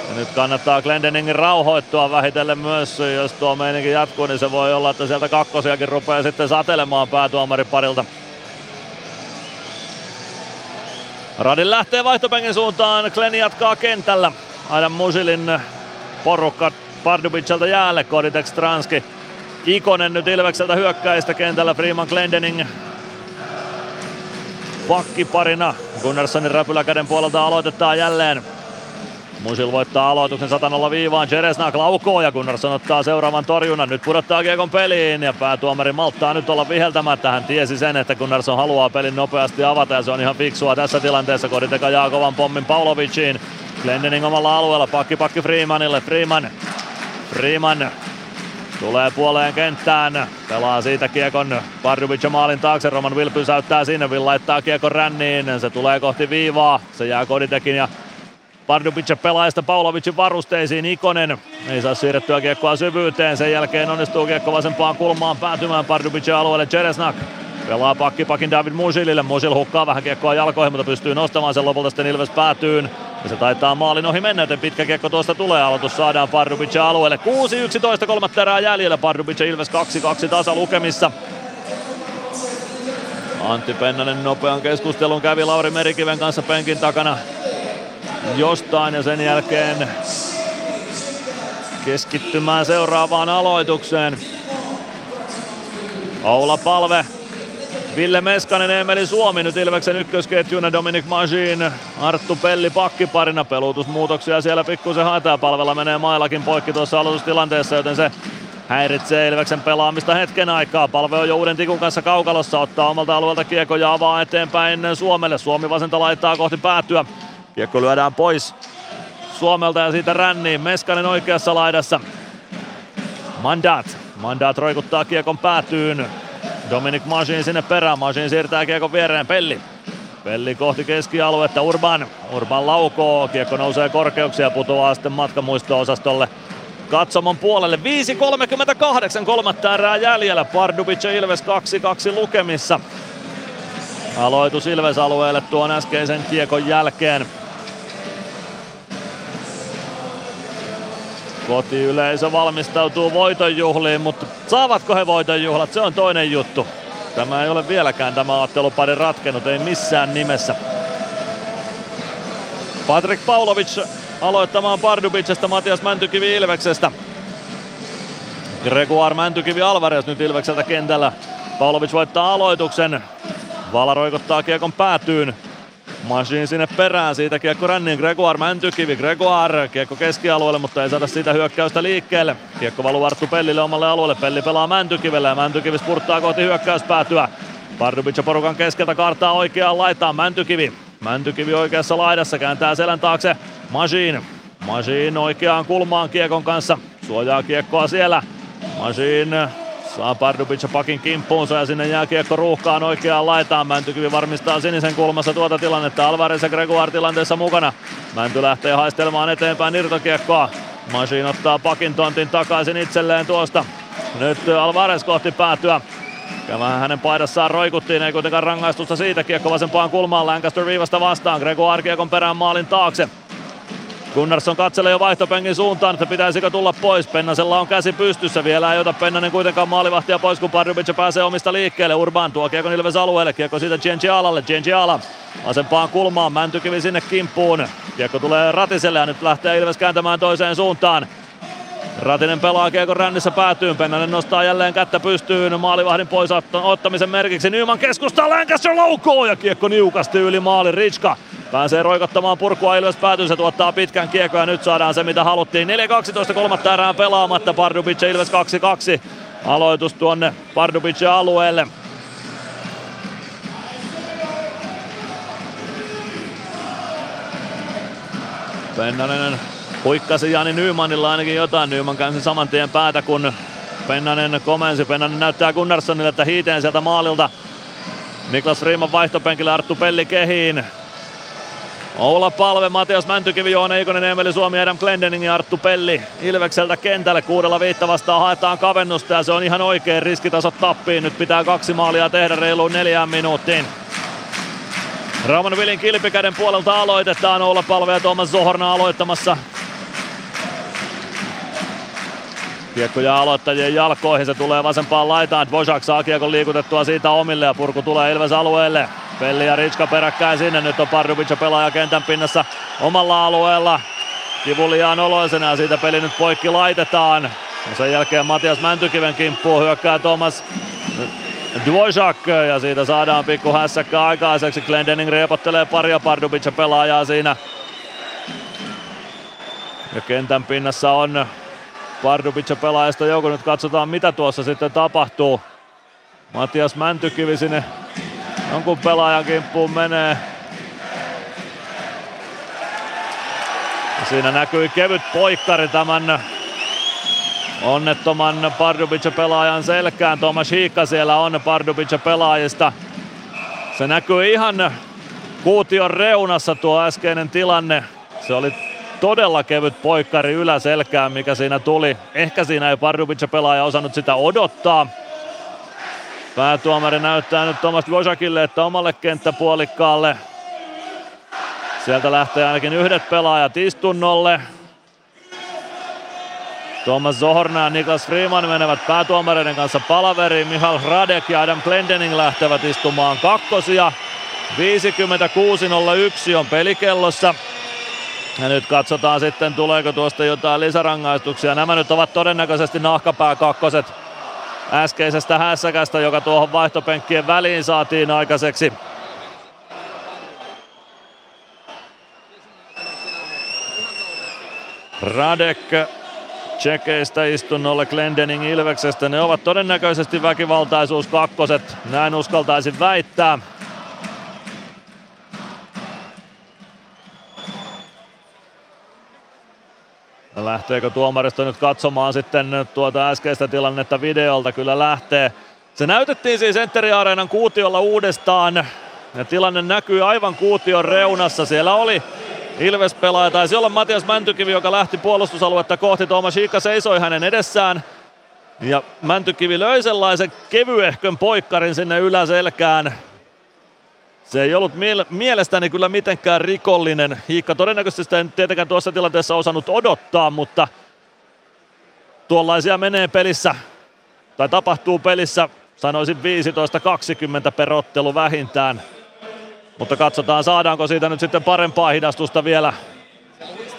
Ja nyt kannattaa Glendeningin rauhoittua vähitellen myös, jos tuo meininki jatkuu, niin se voi olla, että sieltä kakkosiakin rupeaa sitten satelemaan päätuomari parilta. Radin lähtee vaihtopenkin suuntaan, Glenn jatkaa kentällä. Adam Musilin porukka Pardubicelta jäälle, Koditek, Stranski, Ikonen nyt Ilvekseltä hyökkäistä kentällä, Freeman, Glendening pakkiparina. Gunnarssonin räpyläkäden puolelta aloitetaan jälleen. Musil voittaa aloituksen satanolla viivaan, Čeresňák laukoo ja Gunnarsson ottaa seuraavan torjunnan. Nyt pudottaa kiekon peliin ja päätuomari malttaa nyt olla viheltämättä. Hän tiesi sen, että Gunnarsson haluaa pelin nopeasti avata ja se on ihan fiksua tässä tilanteessa. Koditek ajaa kovan pommin Pavloviciin. Glendening omalla alueella, pakki pakki Freemanille. Freeman, Freeman tulee puoleen kenttään. Pelaa siitä kiekon Pardubice maalin taakse. Roman Will pysäyttää sinne, Will laittaa kiekon ränniin. Se tulee kohti viivaa, se jää Koditekin ja Pardubice pelaajista Pavlovicin varusteisiin. Ikonen ei saa siirrettyä kiekkoa syvyyteen. Sen jälkeen onnistuu kiekko vasempaan kulmaan päätymään Pardubice alueelle. Čeresňák pelaa pakkipakin David Musilille. Musil hukkaa vähän kiekkoa jalkoihin, mutta pystyy nostamaan sen lopulta sitten Ilves päätyyn. Ja se taitaa maalin ohi mennä, joten pitkä kiekko tuosta tulee. Aloitus saadaan Pardubice alueelle. kuusi yksitoista, kolmatta erää jäljellä. Pardubice Ilves kaksi kaksi tasa lukemissa. Antti Pennanen nopean keskustelun kävi Lauri Merikiven kanssa penkin takana jostain ja sen jälkeen keskittymään seuraavaan aloitukseen. Ola Palve, Ville Meskanen, Emeli Suomi nyt Ilveksen ykkösketjuna, Dominik Mašín, Arttu Pelli pakkiparina. Peluutusmuutoksia siellä pikkuisen haetaan, Palvella menee mailakin poikki tuossa aloitustilanteessa, joten se häiritsee Ilveksen pelaamista hetken aikaa. Palve on jo uuden tikun kanssa kaukalossa, ottaa omalta alueelta kiekko ja avaa eteenpäin Suomelle. Suomi vasenta laittaa kohti päätyä. Kiekko lyödään pois Suomelta ja siitä ränniin. Meskanen oikeassa laidassa. Mandat. Mandat roikuttaa kiekon päätyyn. Dominik Mašín sinne perään. Mašín siirtää kiekon viereen. Pelli. Pelli kohti keskialuetta. Urban. Urban laukoo. Kiekko nousee korkeuksia ja putoaa sitten matkamuisto-osastolle katsomon puolelle. viisi kolmekymmentäkahdeksan. Kolmatta erää jäljellä. Pardubice Ilves kaksi kaksi lukemissa. Aloitus Ilves alueelle tuon äskeisen kiekon jälkeen. Kotiyleisö valmistautuu voitonjuhliin, mutta saavatko he voitonjuhlat? Se on toinen juttu. Tämä ei ole vieläkään tämä ottelupari ratkennut, ei missään nimessä. Patrik Pavlovic aloittamaan Pardubicesta, Matias Mäntykivi Ilveksestä. Gregoire, Mäntykivi, Alvarez nyt Ilvekseltä kentällä. Pavlovic voittaa aloituksen. Vala roikottaa kiekon päätyyn. Mašín sinne perään, siitä kiekko ränniin. Gregoire, Mäntykivi, Gregoire. Kiekko keskialueelle, mutta ei saada siitä hyökkäystä liikkeelle. Kiekko valuu Arttu Pellille omalle alueelle. Pelli pelaa Mäntykivelle ja Mäntykivi spurttaa kohti hyökkäyspäätyä. Pardubice porukan keskeltä kaartaa oikeaan laitaan. Mäntykivi. Mäntykivi oikeassa laidassa, kääntää selän taakse. Mašín. Mašín oikeaan kulmaan kiekon kanssa. Suojaa kiekkoa siellä. Mašín saa Pardubice pakin kimppuunsa ja sinne jää kiekko ruuhkaan oikeaan laitaan. Mäntykivi varmistaa sinisen kulmassa tuota tilannetta. Alvarez ja Gregoire tilanteessa mukana. Mänty lähtee haistelemaan eteenpäin irtokiekkoa. Mašín ottaa pakin tontin takaisin itselleen tuosta. Nyt Alvarez kohti päätyä. Vähän hänen paidassaan roikuttiin, ei kuitenkaan rangaistusta siitä. Kiekko vasempaan kulmaan, Lancaster viivasta vastaan. Gregoire kiekon perään maalin taakse. Gunnarsson katselee jo vaihtopenkin suuntaan, että pitäisikö tulla pois. Pennasella on käsi pystyssä. Vielä ei ota Pennanen kuitenkaan maalivahtia pois, kun Pardubice pääsee omista liikkeelle. Urban tuo kiekon Ilves alueelle. Kiekko siitä Ciencialalle. Cienciala asempaan kulmaan. Mäntykivi sinne kimppuun. Kiekko tulee Ratiselle ja nyt lähtee Ilves kääntämään toiseen suuntaan. Ratinen pelaa kiekon rännissä päätyyn. Pennanen nostaa jälleen kättä pystyyn. Maalivahdin pois ottamisen merkiksi. Nyman keskustaa, Lancaster laukoo ja kiekko niukasti yli maalin. Ritska pääsee roikottamaan purkua Ilves päätyyn. Se tuottaa pitkän kiekon ja nyt saadaan se mitä haluttiin. neljä kaksitoista, kolmatta erää pelaamatta. Pardubice Ilves kaksi kaksi. Aloitus tuonne Pardubice alueelle. Pennanen huikkasi Jani Nymanilla ainakin jotain. Nyman käänsi saman tien päätä, kun Pennanen komensi. Pennanen näyttää Gunnarssonille, että hiiteen sieltä maalilta. Niklas Friman vaihtopenkillä, Arttu Pelli kehiin. Oula Palve, Matias Mäntykivi, Joona Ikonen, Emeli Suomi, Adam Glendening ja Arttu Pelli Ilvekseltä kentälle. Kuudella viitta vastaan haetaan kavennusta ja se on ihan oikein, riskitasot tappiin. Nyt pitää kaksi maalia tehdä reiluun neljään minuuttiin. Roman Willin kilpikäden puolelta aloitetaan. Oula Palve ja Tomáš Zohorna aloittamassa. Kiekko jää aloittajien jalkoihin, se tulee vasempaan laitaan. Dvořák saa kiekon liikutettua siitä omille ja purku tulee Ilves alueelle. Pelli ja Ritska peräkkäin sinne, nyt on Pardubice pelaaja kentän pinnassa omalla alueella. Kivuliaan oloisena ja siitä peli nyt poikki laitetaan. Ja sen jälkeen Matias Mäntykiven kimppuun hyökkää Tomáš Dvořák ja siitä saadaan pikku hässäkkä aikaiseksi. Glendening riepottelee paria Pardubice pelaajaa siinä. Ja kentän pinnassa on Pardubice pelaajista joku, nyt katsotaan mitä tuossa sitten tapahtuu. Matias Mäntykivi sinne jonkun pelaajan kimppuun menee. Ja siinä näkyy kevyt poikkari tämän onnettoman Pardubice pelaajan selkään. Tomáš Hiikka siellä on Pardubice pelaajista. Se näkyy ihan kuution reunassa tuo äskeinen tilanne. Se oli todella kevyt poikkari yläselkään, mikä siinä tuli. Ehkä siinä ei Pardubice pelaaja osannut sitä odottaa. Päätuomari näyttää nyt Tomáš Dvořákille, että omalle kenttäpuolikkaalle. Sieltä lähtee ainakin yhdet pelaajat istunnolle. Tomáš Zohorna ja Niklas Friman menevät päätuomareiden kanssa palaveriin. Michal Hradek ja Adam Glendening lähtevät istumaan kakkosia. viisikymmentäkuusi nolla yksi on pelikellossa. Ja nyt katsotaan sitten, tuleeko tuosta jotain lisärangaistuksia. Nämä nyt ovat todennäköisesti nahkapääkakkoset äskeisestä hässäkästä, joka tuohon vaihtopenkkien väliin saatiin aikaiseksi. Radek Tšekeistä istunnolle, Glendening Ilveksestä. Ne ovat todennäköisesti väkivaltaisuuskakkoset, näin uskaltaisin väittää. Lähteekö tuomaristo nyt katsomaan sitten tuota äskeistä tilannetta videolta? Kyllä lähtee. Se näytettiin siis Entteri Areenan kuutiolla uudestaan. Ja tilanne näkyy aivan kuution reunassa. Siellä oli Ilves-pelaaja. Taisi olla Matias Mäntykivi, joka lähti puolustusaluetta kohti. Tomáš Hiikka seisoi hänen edessään. Ja Mäntykivi löi sellaisen kevyehkön poikkarin sinne yläselkään. Se ei ollut mielestäni kyllä mitenkään rikollinen. Hiikka todennäköisesti sitä ei tietenkään tuossa tilanteessa osannut odottaa, mutta tuollaisia menee pelissä, tai tapahtuu pelissä, sanoisin viisitoista kaksikymmentä per ottelu vähintään. Mutta katsotaan, saadaanko siitä nyt sitten parempaa hidastusta vielä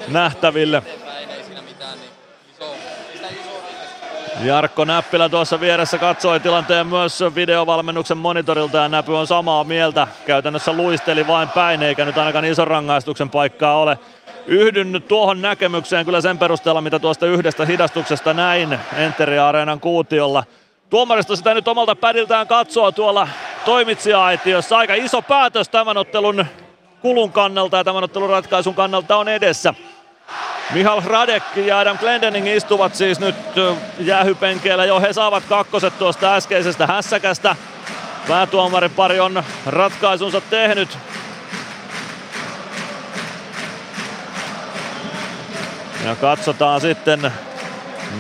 nähtäville. Jarkko Näppilä tuossa vieressä katsoi tilanteen myös videovalmennuksen monitorilta ja Näpy on samaa mieltä. Käytännössä luisteli vain päin eikä nyt ainakaan ison rangaistuksen paikkaa ole. Yhdyn nyt tuohon näkemykseen kyllä sen perusteella, mitä tuosta yhdestä hidastuksesta näin Entteri Areenan kuutiolla. Tuomaristo sitä nyt omalta pädiltään katsoo tuolla toimitsija-aitiossa. Aika iso päätös tämän ottelun kulun kannalta ja tämän ottelun ratkaisun kannalta on edessä. Michal Hradek ja Adam Glendening istuvat siis nyt jäähypenkeillä jo. He saavat kakkoset tuosta äskeisestä hässäkästä. Päätuomarin pari on ratkaisunsa tehnyt. Ja katsotaan sitten,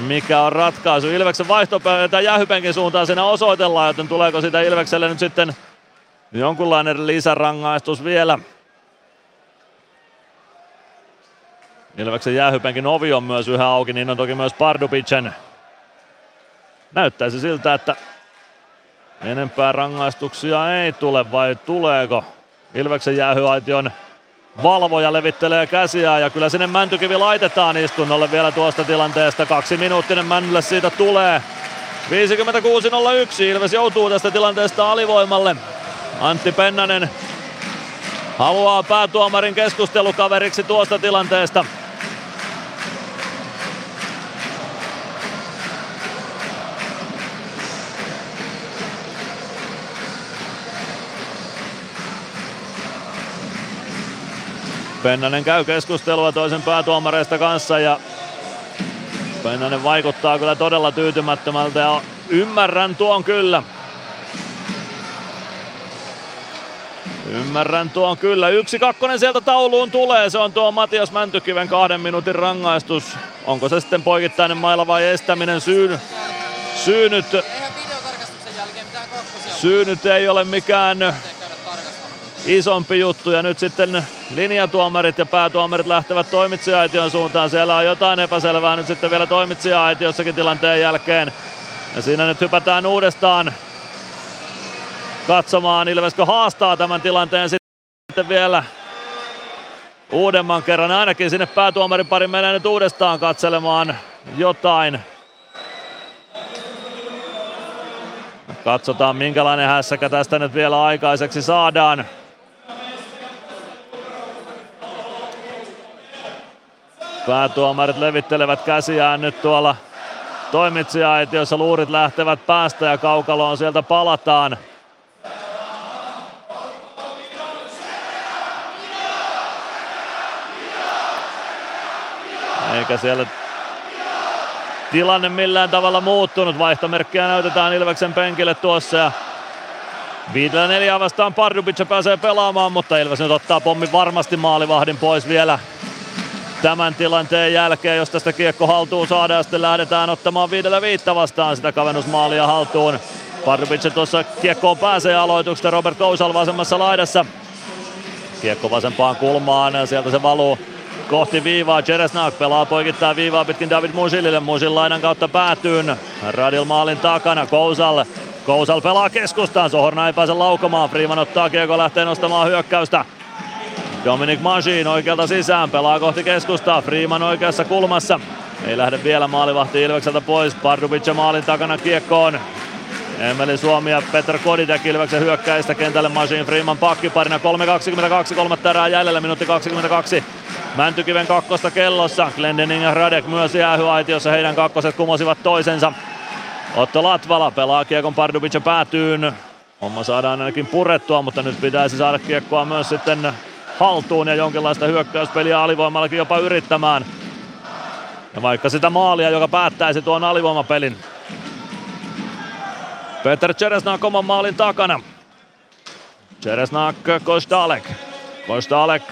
mikä on ratkaisu. Ilveksen vaihtopäivä jäähypenkin suuntaan siinä osoitellaan, joten tuleeko siitä Ilvekselle nyt sitten jonkunlainen lisärangaistus vielä. Ilveksen jäähypenkin ovi on myös yhä auki, niin on toki myös Pardubicen. Näyttäisi siltä, että enempää rangaistuksia ei tule, vai tuleeko? Ilveksen jäähyaition valvoja levittelee käsiään ja kyllä sinne Mäntykivi laitetaan istunnolle vielä tuosta tilanteesta. Kaksi minuuttinen Männylle siitä tulee. viisikymmentäkuusi nolla yksi Ilves joutuu tästä tilanteesta alivoimalle. Antti Pennanen haluaa päätuomarin keskustelukaveriksi tuosta tilanteesta. Pennanen käy keskustelua toisen päätuomareista kanssa ja Pennanen vaikuttaa kyllä todella tyytymättömältä ja ymmärrän tuon kyllä. Ymmärrän tuon kyllä. Yksi kakkonen sieltä tauluun tulee. Se on tuo Matias Mäntykiven kahden minuutin rangaistus. Onko se sitten poikittainen maila vai estäminen? Syyn, syynyt, syynyt ei ole mikään isompi juttu. Ja nyt sitten linjatuomarit ja päätuomarit lähtevät toimitsija-aition suuntaan. Siellä on jotain epäselvää nyt sitten vielä toimitsija-aitiossakin tilanteen jälkeen. Ja siinä nyt hypätään uudestaan katsomaan, Ilvesko haastaa tämän tilanteen sitten vielä uudemman kerran. Ainakin sinne päätuomarin pari menee nyt uudestaan katselemaan jotain. Katsotaan minkälainen hässäkä tästä nyt vielä aikaiseksi saadaan. Päätuomarit levittelevät käsiään nyt tuolla toimitsija-aitiossa. Luurit lähtevät päästä ja kaukaloon sieltä palataan. Eikä siellä tilanne millään tavalla muuttunut. Vaihtomerkkiä näytetään Ilveksen penkille tuossa. Ja viidellä neljää vastaan Pardubice pääsee pelaamaan, mutta Ilves nyt ottaa pommin varmasti maalivahdin pois vielä tämän tilanteen jälkeen. Jos tästä kiekko haltuun saadaan ja sitten lähdetään ottamaan viidellä viittä vastaan sitä kavennusmaalia haltuun. Pardubice tuossa kiekkoon pääsee aloituksesta. Robert Kousal vasemmassa laidassa. Kiekko vasempaan kulmaan ja sieltä se valuu kohti viivaa. Čeresňák pelaa poikittaa viivaa pitkin David Musilille. Musil lainan kautta päätyyn. Radil maalin takana. Kousal. Kousal pelaa keskustaan. Zohorna ei pääse laukomaan. Friman ottaa kiekko, lähtee nostamaan hyökkäystä. Dominik Mašín oikealta sisään. Pelaa kohti keskustaa. Friman oikeassa kulmassa. Ei lähde vielä maalivahti Ilvekseltä pois. Pardubice maalin takana kiekkoon. Emeli Suomi ja Petr Koditek Ilveksen hyökkäistä kentälle. Mašín Friman pakkiparina. kolme kaksikymmentäkaksi. Kolmatta erää jäljellä. Minuutti kaksikymmentäkaksi. Mäntykiven kakkosta kellossa. Glendening ja Radek myös jäähyaitiossa. Heidän kakkoset kumosivat toisensa. Otto Latvala pelaa kiekon Pardubice päätyyn. Homma saadaan ainakin purettua, mutta nyt pitäisi saada kiekkoa myös sitten haltuun ja jonkinlaista hyökkäyspeliä alivoimallakin jopa yrittämään. Ja vaikka sitä maalia, joka päättäisi tuon alivoimapelin. Peter Čeresňák oman maalin takana. Čeresňák Kostalek. Kostalek.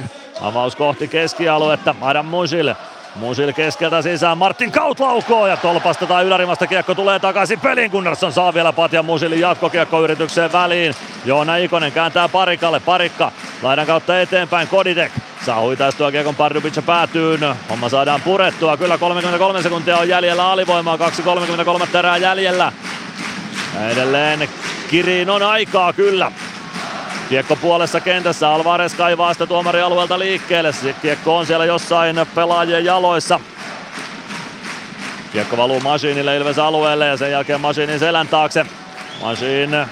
Avaus kohti keskialuetta. Adam Musil. Musil keskeltä sisään. Martin Kaut laukoo ja tolpasta tai ylärimasta kiekko tulee takaisin peliin. Gunnarsson saa vielä patjan Musilin jatkokiekkoyritykseen väliin. Joona Ikonen kääntää Parikalle. Parikka laidan kautta eteenpäin. Koditek saa huitaistua kiekon Pardubice päätyyn. Homma saadaan purettua. Kyllä kolmekymmentäkolme sekuntia on jäljellä alivoimaa. kaksi kolmekymmentäkolme terää jäljellä. Edelleen kiriin on aikaa kyllä. Kiekko puolessa kentässä, Alvarez kaivaa sitä tuomarialueelta liikkeelle. Kiekko on siellä jossain pelaajien jaloissa. Kiekko valuu Mašínille Ilves alueelle ja sen jälkeen Mašínin selän taakse. Mašín,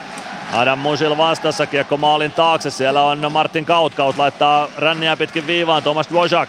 Adam Musil vastassa, kiekko maalin taakse. Siellä on Martin Kaut, Kaut laittaa ränniä pitkin viivaan. Tomáš Dvořák,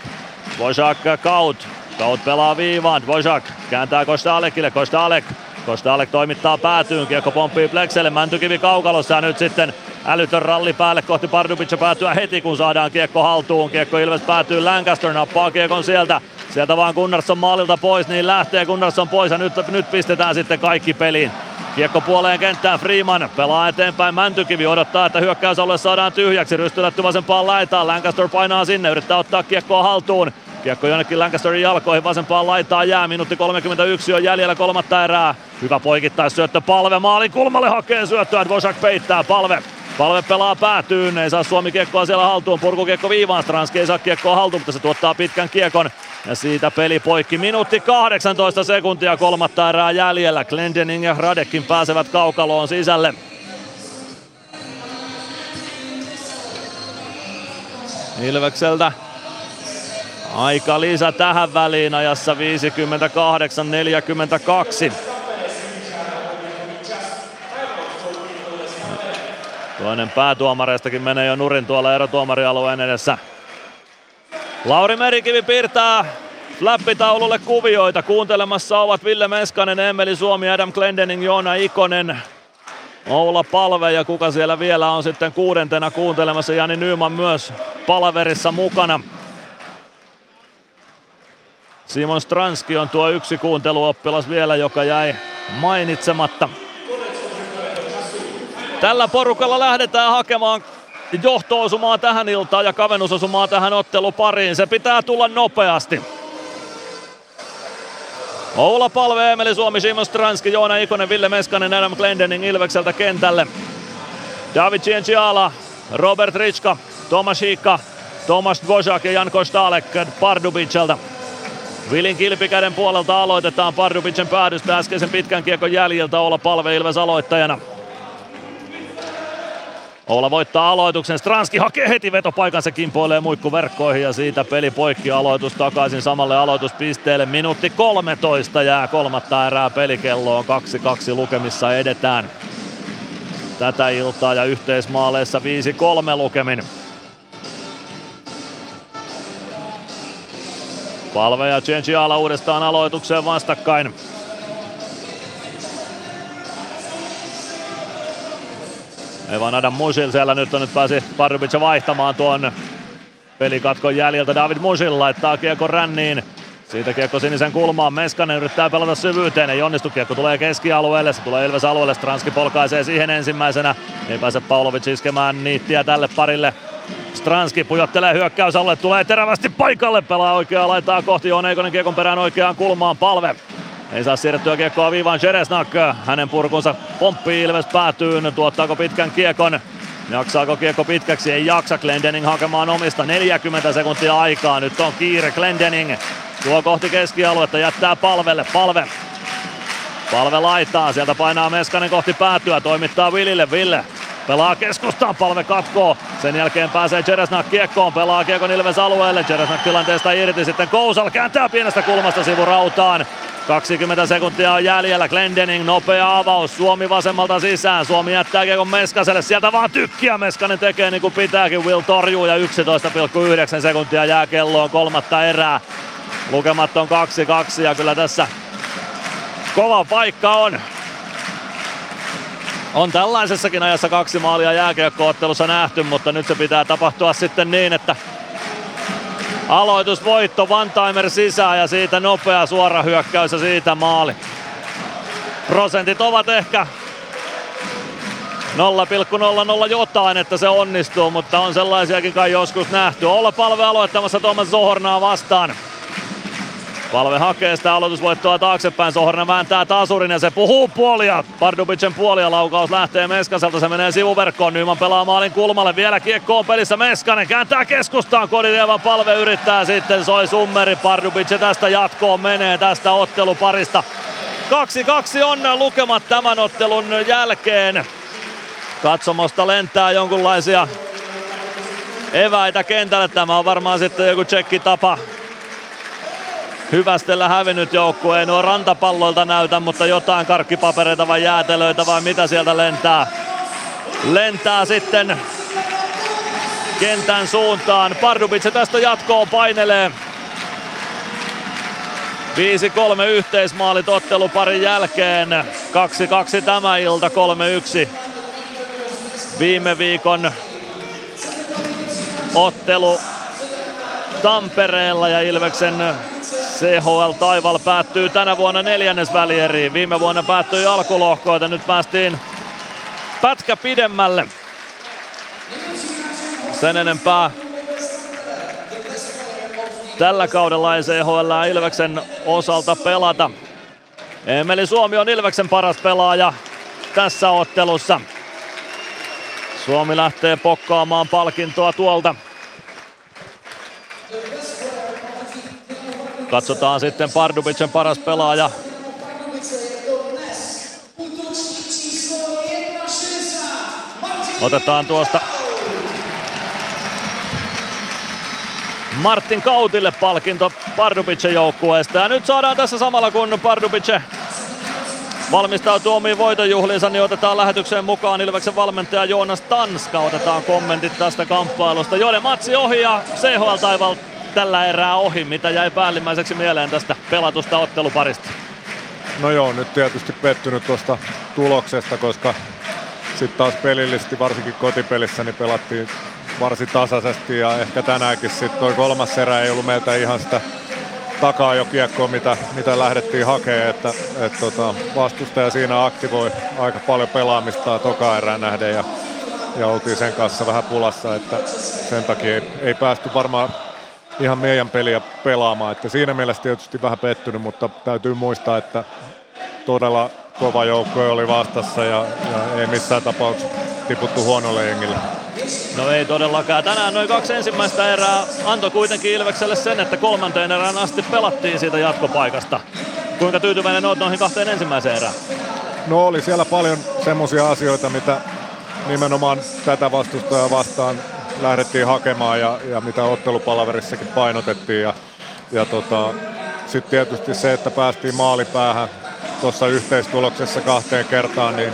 Dvořák Kaut, Kaut pelaa viivaan. Dvořák kääntää Kostalekille, Kostalek. Kostalek toimittaa päätyyn, kiekko pomppii Plekselle, Mäntykivi kaukalossa ja nyt sitten älytön ralli päälle kohti Pardubice päätyä heti kun saadaan kiekko haltuun. Kiekko Ilves päätyy, Lancaster nappaa kiekon sieltä, sieltä vaan Gunnarsson maalilta pois, niin lähtee Gunnarsson pois ja nyt, nyt pistetään sitten kaikki peliin. Kiekko puoleen kenttään, Freeman pelaa eteenpäin, Mäntykivi odottaa, että hyökkäysalue saadaan tyhjäksi, rystylätty vasempaan laitaan, Lancaster painaa sinne, yrittää ottaa kiekkoa haltuun. Kiekko jonnekin Lancasterin jalkoihin, vasempaan laitaan jää, minuutti kolmekymmentäyksi on jäljellä kolmatta erää. Hyvä poikittais syöttö Palve, maalin kulmalle hakee syöttöä, Dvořák peittää, Palve. Palve pelaa päätyyn, ei saa Suomi kiekkoa siellä haltuun, purkukiekko viivaan, Stranski ei saa kiekkoa haltuun, mutta se tuottaa pitkän kiekon. Ja siitä peli poikki, minuutti kahdeksantoista sekuntia kolmatta erää jäljellä, Glendening ja Radekin pääsevät kaukaloon sisälle. Ilvekseltä aika lisä tähän väliin ajassa viisikymmentäkahdeksan neljäkymmentäkaksi. Toinen päätuomareistakin menee jo nurin tuolla erotuomarialueen edessä. Lauri Merikivi piirtää flappitaululle kuvioita. Kuuntelemassa ovat Ville Meskanen, Emeli Suomi, Adam Glendening, Joona Ikonen, Ola Palve ja kuka siellä vielä on sitten kuudentena kuuntelemassa. Jani Nyman myös palaverissa mukana. Simon Stranski on tuo yksi kuunteluoppilas vielä, joka jäi mainitsematta. Tällä porukalla lähdetään hakemaan johto-osumaa tähän iltaan ja kavennusosumaa tähän ottelupariin. Se pitää tulla nopeasti. Oula Palve, Emeli Suomi, Simon Stranski, Joona Ikonen, Ville Meskanen, Adam Glendening Ilvekseltä kentälle. David Cienciala, Robert Ritska, Tomáš Hika, Tomáš Dvořák ja Jan Kostalek Pardubicelta. Vilin kilpikäden puolelta aloitetaan Pardubicen päädystä äskeisen pitkän kiekon jäljiltä. Oula Palve Ilves aloittajana. Oula voittaa aloituksen, Stranski hakee heti vetopaikan, se kimpoilee muikkuverkkoihin ja siitä peli poikki, aloitus takaisin samalle aloituspisteelle. Minuutti kolmetoista jää kolmatta erää pelikelloon, kaksi kaksi lukemissa edetään tätä iltaa ja yhteismaaleissa viisi kolme lukemin. Palve ja Cienciala uudestaan aloitukseen vastakkain. Ei vaan Adam Musil siellä nyt on, nyt pääsi Pardubice vaihtamaan tuon pelikatkon jäljiltä. David Musil laittaa kiekko ränniin. Siitä kiekko sinisen kulmaan. Meskanen yrittää pelata syvyyteen. Ei onnistu. Kiekko tulee keskialueelle. Se tulee Ilves alueelle. Stranski polkaisee siihen ensimmäisenä. Ei pääse Pavlovic iskemään niittiä tälle parille. Stranski pujottelee hyökkäysalueelle. Tulee terävästi paikalle. Pelaa oikeaa laitaa kohti. Joona Ikonen kiekon perään oikeaan kulmaan. Palve. Ei saa siirrettyä kiekkoa viivaan, Čeresňák, hänen purkunsa pomppii Ilves päätyyn, tuottaako pitkän kiekon, jaksaako kiekko pitkäksi, ei jaksa, Glendening hakemaan omista, neljäkymmentä sekuntia aikaa, nyt on kiire, Glendening tuo kohti keskialuetta, jättää Palvelle, Palve, Palve laittaa, sieltä painaa Meskanen kohti päätyä, toimittaa Villille, Ville pelaa keskustaan, Palve katkoo, sen jälkeen pääsee Čeresňák kiekkoon, pelaa kiekon Ilves alueelle, Čeresňák tilanteesta irti, sitten Kousal kääntää pienestä kulmasta sivurautaan, kaksikymmentä sekuntia on jäljellä, Glendening nopea avaus, Suomi vasemmalta sisään, Suomi jättää kiekon Meskaselle, sieltä vaan tykkiä, Meskanen tekee niin kuin pitääkin, Will torjuu ja yksitoista pilkku yhdeksän sekuntia jää kelloon kolmatta erää, lukemat on kaksi kaksi ja kyllä tässä kova paikka on. On tällaisessakin ajassa kaksi maalia jääkiekko-ottelussa nähty, mutta nyt se pitää tapahtua sitten niin, että aloitusvoitto, one-timer sisään ja siitä nopea suora hyökkäys ja siitä maali. Prosentit ovat ehkä nolla pilkku nolla nolla jotain, että se onnistuu, mutta on sellaisiakin kai joskus nähty. Ola Palve aloittamassa Tomáš Zohornaa vastaan. Palve hakee sitä aloitusvoittoa taaksepäin, Zohorna vääntää tasurin ja se puhuu puolia. Pardubicen puolia laukaus lähtee Meskaselta, se menee sivuverkkoon, Nyman pelaa maalin kulmalle, vielä kiekko on pelissä, Meskanen kääntää keskustaan, Koditek Palve yrittää sitten, soi summeri, Pardubice tästä jatkoon menee tästä otteluparista. kaksi kaksi on lukemat tämän ottelun jälkeen. Katsomosta lentää jonkunlaisia eväitä kentälle, tämä on varmaan sitten joku tsekkitapa. Hyvästellä hävinnyt joukkue, ei nuo rantapalloilta näytä, mutta jotain karkkipapereita vai jäätelöitä vai mitä sieltä lentää. Lentää sitten kentän suuntaan. Pardubice tästä jatkoon painelee. viisi kolme yhteismaalit otteluparin jälkeen. kaksi kaksi tämä ilta, kolme yksi viime viikon ottelu Tampereella ja Ilveksen C H L Taival päättyy tänä vuonna neljännes välieriin. Viime vuonna päättyi alkulohkoita, nyt päästiin pätkä pidemmälle. Sen enempää tällä kaudella ei C H L Ilveksen osalta pelata. Emeli Suomi on Ilveksen paras pelaaja tässä ottelussa. Suomi lähtee pokkaamaan palkintoa tuolta. Katsotaan sitten Pardubicen paras pelaaja. Otetaan tuosta Martin Kautille palkinto Pardubicen joukkueesta. Ja nyt saadaan tässä samalla kun Pardubice valmistautuu omiin voitonjuhliinsa, niin otetaan lähetykseen mukaan Ilveksen valmentaja Joonas Tanska. Otetaan kommentit tästä kamppailusta. Joiden matsi ohi ja C H L Taival tällä erää ohi. Mitä jäi päällimmäiseksi mieleen tästä pelatusta otteluparista? No joo, nyt tietysti pettynyt tuosta tuloksesta, koska sitten taas pelillisesti, varsinkin kotipelissä, niin pelattiin varsin tasaisesti ja ehkä tänäänkin sitten tuo kolmas erä ei ollut meiltä ihan sitä takaa jo kiekkoa, mitä, mitä lähdettiin hakemaan, että et, tota, vastustaja siinä aktivoi aika paljon pelaamista toka erään nähden ja, ja oltiin sen kanssa vähän pulassa, että sen takia ei, ei päästy varmaan ihan meidän peliä pelaamaan, että siinä mielessä tietysti vähän pettynyt, mutta täytyy muistaa, että todella kova joukko oli vastassa ja, ja ei missään tapauksessa tiputtu huonolle jengille. No ei todellakaan. Tänään noin kaksi ensimmäistä erää antoi kuitenkin Ilvekselle sen, että kolmanteen erään asti pelattiin siitä jatkopaikasta. Kuinka tyytyväinen olet noihin kahteen ensimmäiseen erään? No oli siellä paljon semmoisia asioita, mitä nimenomaan tätä vastustajaa vastaan lähdettiin hakemaan ja, ja mitä ottelupalaverissakin painotettiin. Ja, ja tota, sitten tietysti se, että päästiin maalipäähän tuossa yhteistuloksessa kahteen kertaan, niin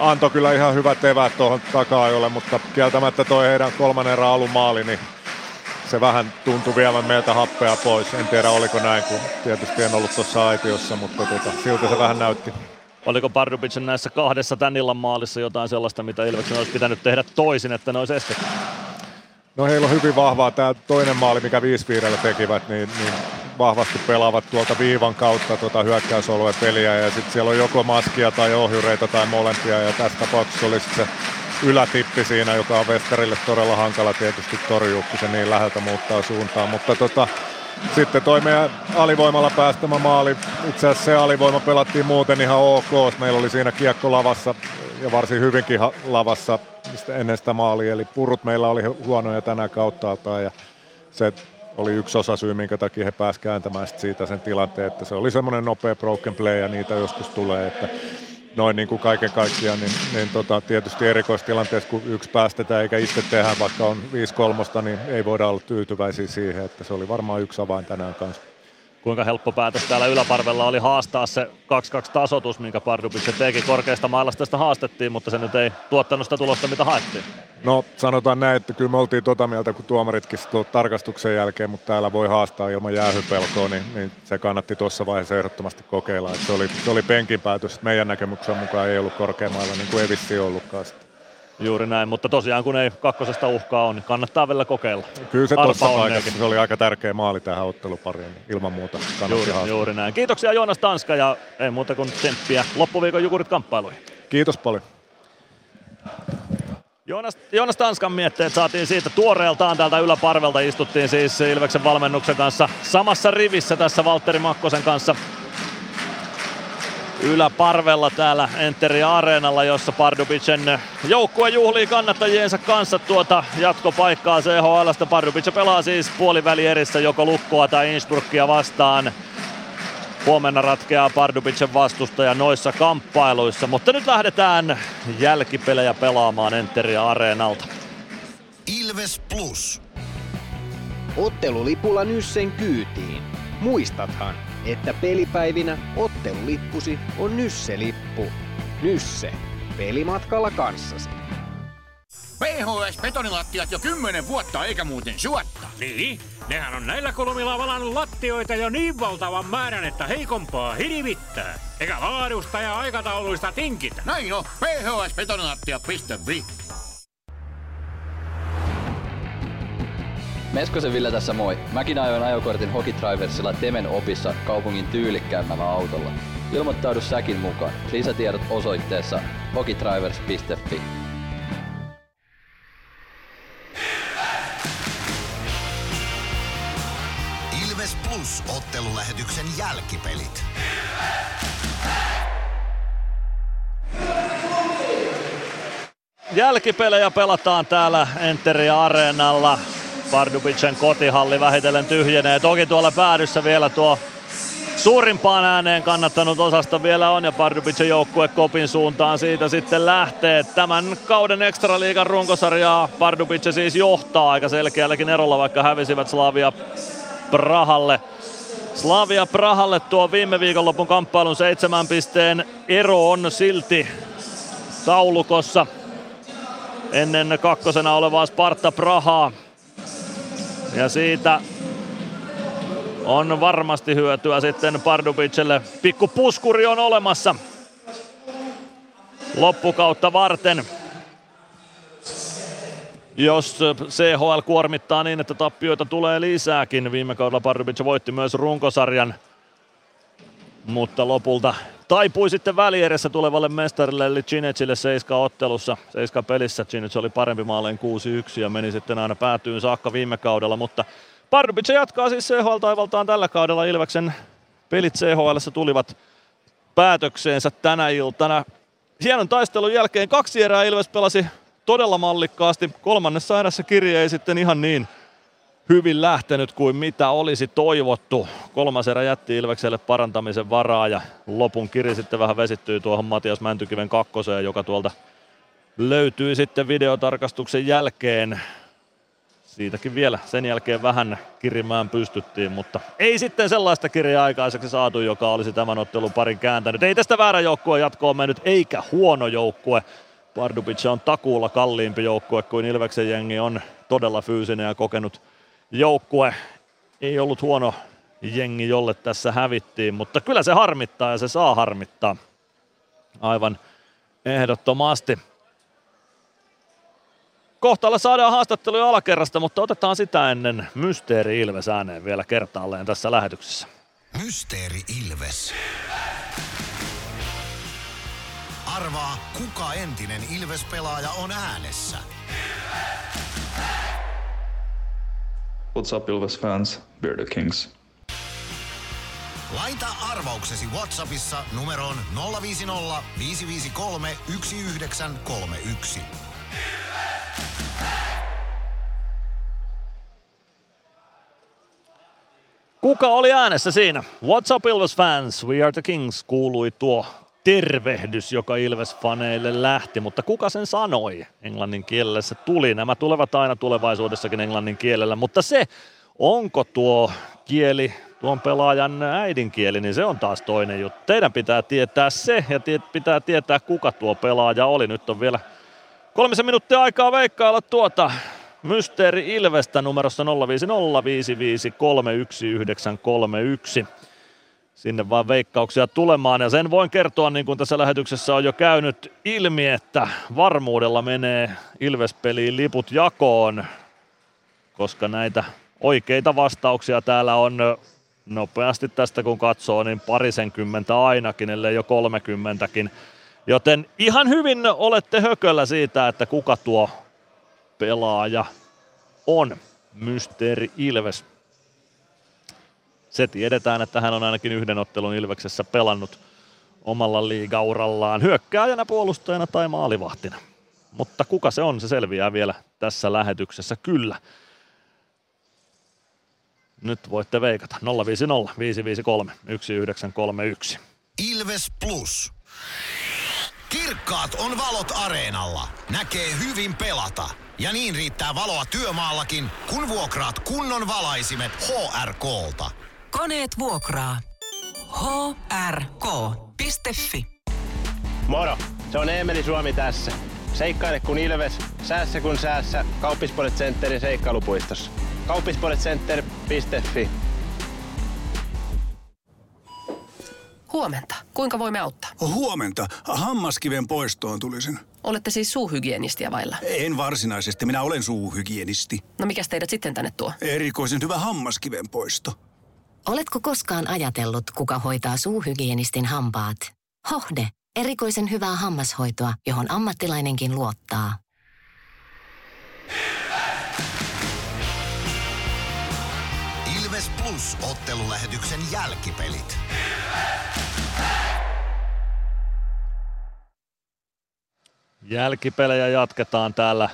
antoi kyllä ihan hyvät eväät tuohon taka-ajolle, mutta kieltämättä toi heidän kolmannen erän alun maali, niin se vähän tuntui vievän meiltä happea pois. En tiedä oliko näin, kun tietysti en ollut tuossa aitiossa, mutta tuota, silti se vähän näytti. Oliko Pardubicen näissä kahdessa tän illan maalissa jotain sellaista, mitä Ilveksen olisi pitänyt tehdä toisin, että ne olisi estetty? No heillä on hyvin vahvaa. Tämä toinen maali, mikä viisi viidellä tekivät, niin, niin vahvasti pelaavat tuolta viivan kautta tuota hyökkäysalueen peliä. Ja sitten siellä on joko maskia tai ohjureita tai molempia. Ja tässä tapauksessa oli se ylätippi siinä, joka on Westerille todella hankala tietysti torjuu, kun se niin läheltä muuttaa suuntaan. Mutta tota, sitten toi meidän alivoimalla päästämä maali. Itse asiassa se alivoima pelattiin muuten ihan ok. Meillä oli siinä kiekko lavassa ja varsin hyvinkin lavassa ennen sitä maalia. Eli purut meillä oli huonoja tänään kauttaaltaan ja se oli yksi osa syy, minkä takia he pääsivät kääntämään siitä sen tilanteen, että se oli semmoinen nopea broken play ja niitä joskus tulee. Että noin niin kuin kaiken kaikkiaan, niin, niin tota, tietysti erikoistilanteessa, kun yksi päästetään eikä itse tehdä, vaikka on viisi kolme, niin ei voida olla tyytyväisiä siihen, että se oli varmaan yksi avain tänään kanssa. Kuinka helppo päätös täällä yläparvella oli haastaa se kaksi kaksi tasoitus, minkä Pardubice teki. Korkeasta mailasta sitä haastettiin, mutta se nyt ei tuottanut sitä tulosta, mitä haettiin. No sanotaan näin, että kyllä me oltiin tota mieltä, kun tuomaritkin tarkastuksen jälkeen, mutta täällä voi haastaa ilman jäähypelkoa, niin, niin se kannatti tuossa vaiheessa ehdottomasti kokeilla. Se oli, se oli penkin päätös, meidän näkemyksen mukaan ei ollut korkeammailla, niin kuin ei vissiin ollutkaan sitä. Juuri näin, mutta tosiaan kun ei kakkosesta uhkaa on, niin kannattaa vielä kokeilla. Kyllä se tuossa paikassa, se oli aika tärkeä maali tähän ottelupariin, niin ilman muuta kannatti haastaa. Juuri näin. Kiitoksia Joonas Tanska ja ei muuta kuin tsemppiä loppuviikon Jukurit kamppailuihin. Kiitos paljon. Joonas, Joonas Tanskan mietteet saatiin siitä tuoreeltaan täältä yläparvelta. Istuttiin siis Ilveksen valmennuksen kanssa samassa rivissä tässä Valtteri Makkosen kanssa. Yläparvella täällä Enteri Areenalla, jossa Pardubicen joukkue juhlii kannattajiensa kanssa tuota jatkopaikkaa C H L:stä. Pardubice pelaa siis puolivälierissä joko Lukkoa tai Innsbruckia vastaan. Huomenna ratkeaa Pardubicen vastustaja noissa kamppailuissa, mutta nyt lähdetään jälkipelejä pelaamaan Enteri Areenalta. Ilves Plus. Ottelulipulla Nyssen kyytiin. Muistathan, että pelipäivinä ottelulippusi on Nysse-lippu. Nysse. Pelimatkalla kanssasi. P H S-betonilattiat jo kymmenen vuotta eikä muuten suotta. Niin? Nehän on näillä kolmilla valannut lattioita jo niin valtavan määrän, että heikompaa hirvittää. Eikä laadusta ja aikatauluista tinkitä. Näin on. P H S betonilattia piste fi. Meskosen Ville tässä moi. Mäkin ajoin ajokortin Hokitriversilla Temen opissa kaupungin tyylikkäämmällä autolla. Ilmoittaudu säkin mukaan. Lisätiedot osoitteessa hokitrivers piste fi. Ilves! Ilves Plus ottelulähetyksen jälkipelit. Ilves! Jälkipelejä pelataan täällä Enteri Areenalla. Pardubicen kotihalli vähitellen tyhjenee. Toki tuolla päädyssä vielä tuo suurimpaan ääneen kannattanut osasta vielä on ja Pardubicen joukkue kopin suuntaan siitä sitten lähtee. Tämän kauden Extraliigan runkosarjaa Pardubice siis johtaa aika selkeälläkin erolla, vaikka hävisivät Slavia Prahalle. Slavia Prahalle tuo viime viikonlopun kamppailun seitsemän pisteen ero on silti taulukossa ennen kakkosena olevaa Sparta Prahaa. Ja siitä on varmasti hyötyä sitten Pardubicelle. Pikku puskuri on olemassa loppukautta varten. jos C H L kuormittaa niin, että tappioita tulee lisääkin. Viime kaudella Pardubice voitti myös runkosarjan, mutta lopulta taipui sitten välieressä tulevalle mestarille eli Cinecille seiska ottelussa. Seiska pelissä Cinec oli parempi maaleen kuusi yksi ja meni sitten aina päätyyn saakka viime kaudella, mutta Pardubice jatkaa siis C H L-taivaltaan tällä kaudella. Ilveksen pelit C H L:ssä tulivat päätökseensä tänä iltana. Hienon taistelun jälkeen kaksi erää Ilves pelasi todella mallikkaasti. Kolmannessa erässä kirje ei sitten ihan niin hyvin lähtenyt kuin mitä olisi toivottu. Kolmas erä jätti Ilvekselle parantamisen varaa ja lopun kiri sitten vähän vesittyy tuohon Matias Mäntykiven kakkoseen, joka tuolta löytyy sitten videotarkastuksen jälkeen. Siitäkin vielä sen jälkeen vähän kirimään pystyttiin, mutta ei sitten sellaista kirjaa aikaiseksi saatu, joka olisi tämän ottelun parin kääntänyt. Ei tästä väärä joukkue jatkoon mennyt, eikä huono joukkue. Pardubice on takuulla kalliimpi joukkue kuin Ilveksen jengi, on todella fyysinen ja kokenut joukkue. Ei ollut huono jengi, jolle tässä hävittiin, mutta kyllä se harmittaa ja se saa harmittaa aivan ehdottomasti. Kohtaalla saadaan haastatteluja alakerrasta, mutta otetaan sitä ennen Mysteeri Ilves ääneen vielä kertaalleen tässä lähetyksessä. Mysteeri Ilves. Arvaa, kuka entinen Ilves-pelaaja on äänessä. What's up Ilves fans, we're the Kings. Laita arvauksesi WhatsAppissa numeroon nolla viisi nolla viisi viisi kolme yksi yhdeksän kolme yksi. Kuka oli äänessä siinä? What's up Ilves fans, we are the Kings, kuului tuo tervehdys, joka Ilves-faneille lähti, mutta kuka sen sanoi? Englannin kielellä se tuli. Nämä tulevat aina tulevaisuudessakin englannin kielellä, mutta se, onko tuo kieli tuon pelaajan äidinkieli, niin se on taas toinen juttu. Teidän pitää tietää se ja te- pitää tietää, kuka tuo pelaaja oli. Nyt on vielä kolmisen minuuttia aikaa veikkailla tuota Mysteeri Ilvestä numerossa nolla viisi nolla viisi viisi kolme yksi yhdeksän kolme yksi. Sinne vaan veikkauksia tulemaan ja sen voin kertoa, niin kuin tässä lähetyksessä on jo käynyt ilmi, että varmuudella menee Ilves-peliin liput jakoon, koska näitä oikeita vastauksia täällä on nopeasti tästä kun katsoo, niin parisenkymmentä ainakin, ellei jo kolmekymmentäkin. Joten ihan hyvin olette hököllä siitä, että kuka tuo pelaaja on Mysteeri Ilves. Se tiedetään, että hän on ainakin yhden ottelun Ilveksessä pelannut omalla liigaurallaan hyökkääjänä, puolustajana tai maalivahtina. Mutta kuka se on, se selviää vielä tässä lähetyksessä kyllä. Nyt voitte veikata nolla viisi nolla viisi viisi kolme yksi yhdeksän kolme yksi. Ilves Plus. Kirkkaat on valot areenalla. Näkee hyvin pelata. Ja niin riittää valoa työmaallakin, kun vuokraat kunnon valaisimet H R K:lta. Koneet vuokraa. H R K piste F I. Moro, se on Emeli Suomi tässä. Seikkaile kun Ilves, säässä kun säässä. Kauppisport Centerin seikkailupuistossa. kauppisportcenter piste F I. Huomenta. Kuinka voimme auttaa? Huomenta. Hammaskiven poistoon tulisin. Olette siis suuhygienistiä vailla? En varsinaisesti. Minä olen suuhygienisti. No mikäs teidät sitten tänne tuo? Erikoisen hyvä hammaskiven poisto. Oletko koskaan ajatellut, kuka hoitaa suuhygienistin hampaat? Hohde. Erikoisen hyvää hammashoitoa, johon ammattilainenkin luottaa. Ilves! Ilves Plus -ottelulähetyksen jälkipelit. Jälkipelejä jatketaan täällä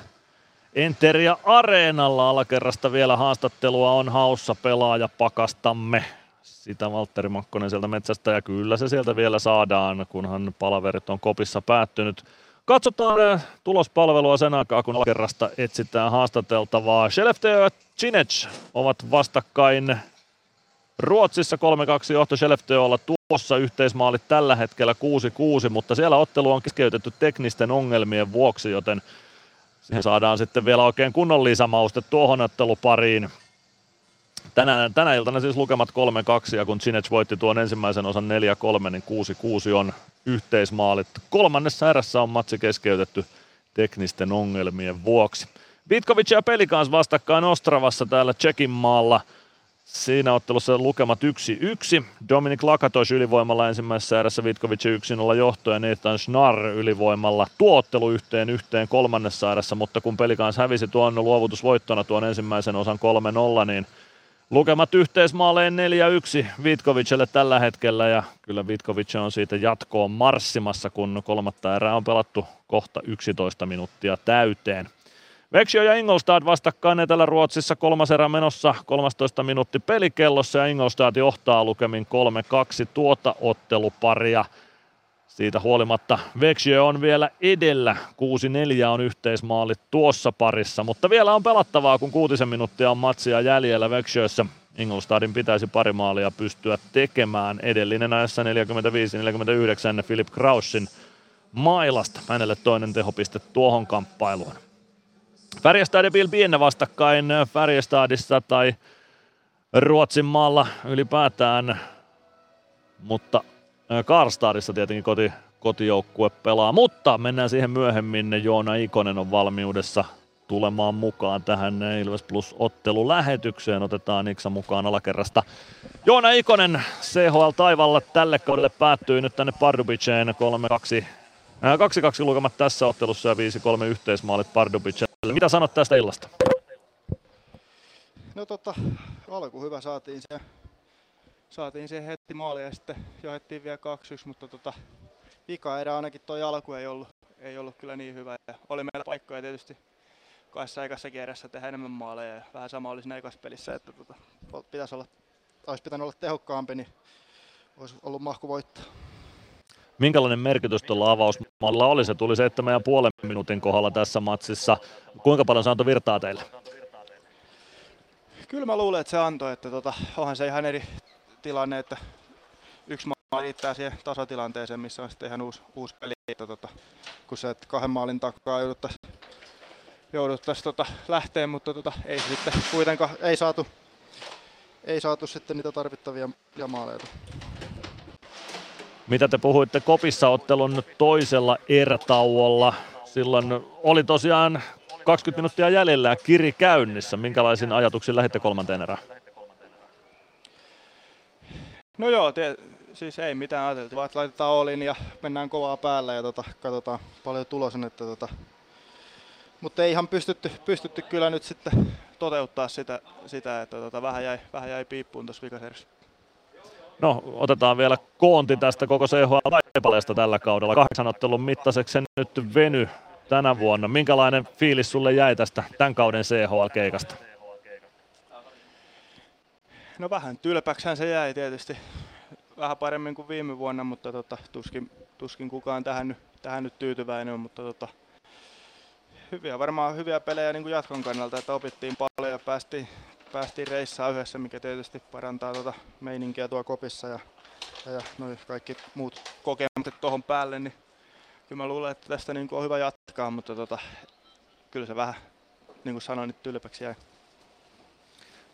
Enteria Areenalla. Alakerrasta vielä haastattelua on haussa pelaajapakastamme. Sitä Valtteri Makkonen sieltä metsästä ja kyllä se sieltä vielä saadaan, kunhan palaverit on kopissa päättynyt. Katsotaan tulospalvelua sen aikaa, kun alakerrasta etsitään haastateltavaa. Skellefteå ja Cinec ovat vastakkain Ruotsissa. kolme kaksi johto Skellefteålla tuossa, yhteismaalit tällä hetkellä kuusi kuusi, mutta siellä ottelu on keskeytetty teknisten ongelmien vuoksi, joten siihen saadaan sitten vielä oikein kunnon lisämauste tuohon ottelupariin. Tänä, tänä iltana siis lukemat kolme kaksi, ja kun Cinec voitti tuon ensimmäisen osan neljä kolme, niin kuusi kuusi on yhteismaalit. Kolmannessa erässä on matsi keskeytetty teknisten ongelmien vuoksi. Vitkovic ja peli kanssa vastakkain Ostravassa täällä Tšekin maalla. Siinä ottelussa lukemat yksi yksi. Dominik Lakatoš ylivoimalla ensimmäisessä erässä Vitkovic yksi nolla johto ja Nathan Schnarr ylivoimalla tuo ottelu yhteen yhteen kolmannessa erässä, mutta kun peli kanssa hävisi tuon luovutusvoittona tuon ensimmäisen osan kolme nolla, niin lukemat yhteismaaleen neljä yksi Vitkovicelle tällä hetkellä ja kyllä Vitkovic on siitä jatkoon marssimassa, kun kolmatta erää on pelattu kohta yksitoista minuuttia täyteen. Växjö ja Ingolstad vastakkain Etelä-Ruotsissa, kolmas erä menossa, kolmastoista minuutti pelikellossa ja Ingolstad johtaa lukemin kolme kaksi tuota otteluparia. Siitä huolimatta Växjö on vielä edellä, kuusi neljä on yhteismaalit tuossa parissa, mutta vielä on pelattavaa, kun kuutisen minuuttia on matsia jäljellä Växjössä. Ingolstadin pitäisi pari maalia pystyä tekemään, edellinen ajassa neljäkymmentäviisi neljäkymmentäyhdeksän Filip Krausin mailasta, hänelle toinen tehopiste tuohon kamppailuun. Färjestad ja Vilbienne vastakkain Färjestadissa tai Ruotsin maalla ylipäätään, mutta Karlstadissa tietenkin koti, kotijoukkue pelaa, mutta mennään siihen myöhemmin. Joona Ikonen on valmiudessa tulemaan mukaan tähän Ilves Plus ottelulähetykseen. Otetaan Iksa mukaan alakerrasta. Joona Ikonen C H L Taivalla tälle kaudelle päättyy nyt tänne Pardubiceen kolme kaksi. kaksi kaksi lukemat tässä ottelussa ja viisi kolme yhteismaalit Pardubicelle. Mitä sanot tästä illasta? No totta, alku hyvä, saatiin se, saatiin se heti maali ja sitten jaettiin vielä kaksi yksi, mutta tota, vika erä ainakin toi alku ei ollut, ei ollut kyllä niin hyvä. Ja oli meillä paikkoja tietysti kahdessa aikassakin erässä tehdä enemmän maaleja ja vähän sama oli siinä aikassa pelissä, että tota, pitäisi olla, olisi pitänyt olla tehokkaampi, niin olisi ollut mahku voittaa. Minkälainen merkitys tuolla avausmalla oli? Se tuli seitsemän ja puolen minuutin kohdalla tässä matsissa. Kuinka paljon se antoi virtaa teille? Kyllä mä luulen, että se antoi. Että tota, onhan se ihan eri tilanne, että yksi maali riittää siihen tasatilanteeseen, missä on sitten ihan uusi, uusi peli. Että tota, kun se, että kahden maalin takaa jouduttaisiin jouduttaisi tota lähteen, mutta tota, ei sitten kuitenkaan ei saatu, ei saatu sitten niitä tarvittavia maaleita. Mitä te puhuitte Kopissa ottelun toisella erätauolla? Silloin oli tosiaan kaksikymmentä minuuttia jäljellä ja kiri käynnissä. Minkälaisin ajatuksin lähditte kolmanteen erään? No joo, te, siis ei mitään ajateltiin, vaan laitetaan olin ja mennään kovaa päälle ja tota, katsotaan paljon tulos on. Että tota. Mutta ei ihan pystytty, pystytty kyllä nyt sitten toteuttaa sitä, sitä että tota, vähän, jäi, vähän jäi piippuun tuossa vikaserissä. No, otetaan vielä koonti tästä koko C H L-taipaleesta tällä kaudella. Kahdeksan ottelun mittaiseksi se nyt veny tänä vuonna. Minkälainen fiilis sulle jäi tästä tämän kauden C H L-keikasta? No vähän tylpäksään se jäi tietysti. Vähän paremmin kuin viime vuonna, mutta tota, tuskin, tuskin kukaan tähän nyt, tähän nyt tyytyväinen on. Mutta tota, hyviä, varmaan hyviä pelejä niin kuin jatkon kannalta, että opittiin paljon ja päästiin. Päästiin reissaan yhdessä, mikä tietysti parantaa tuota meininkiä tuo Kopissa ja, ja noi kaikki muut kokemukset tuohon päälle. Niin kyllä mä luulen, että tästä niin kuin on hyvä jatkaa, mutta tota, kyllä se vähän, niin kuin sanoin, nyt tylpäksi jäi.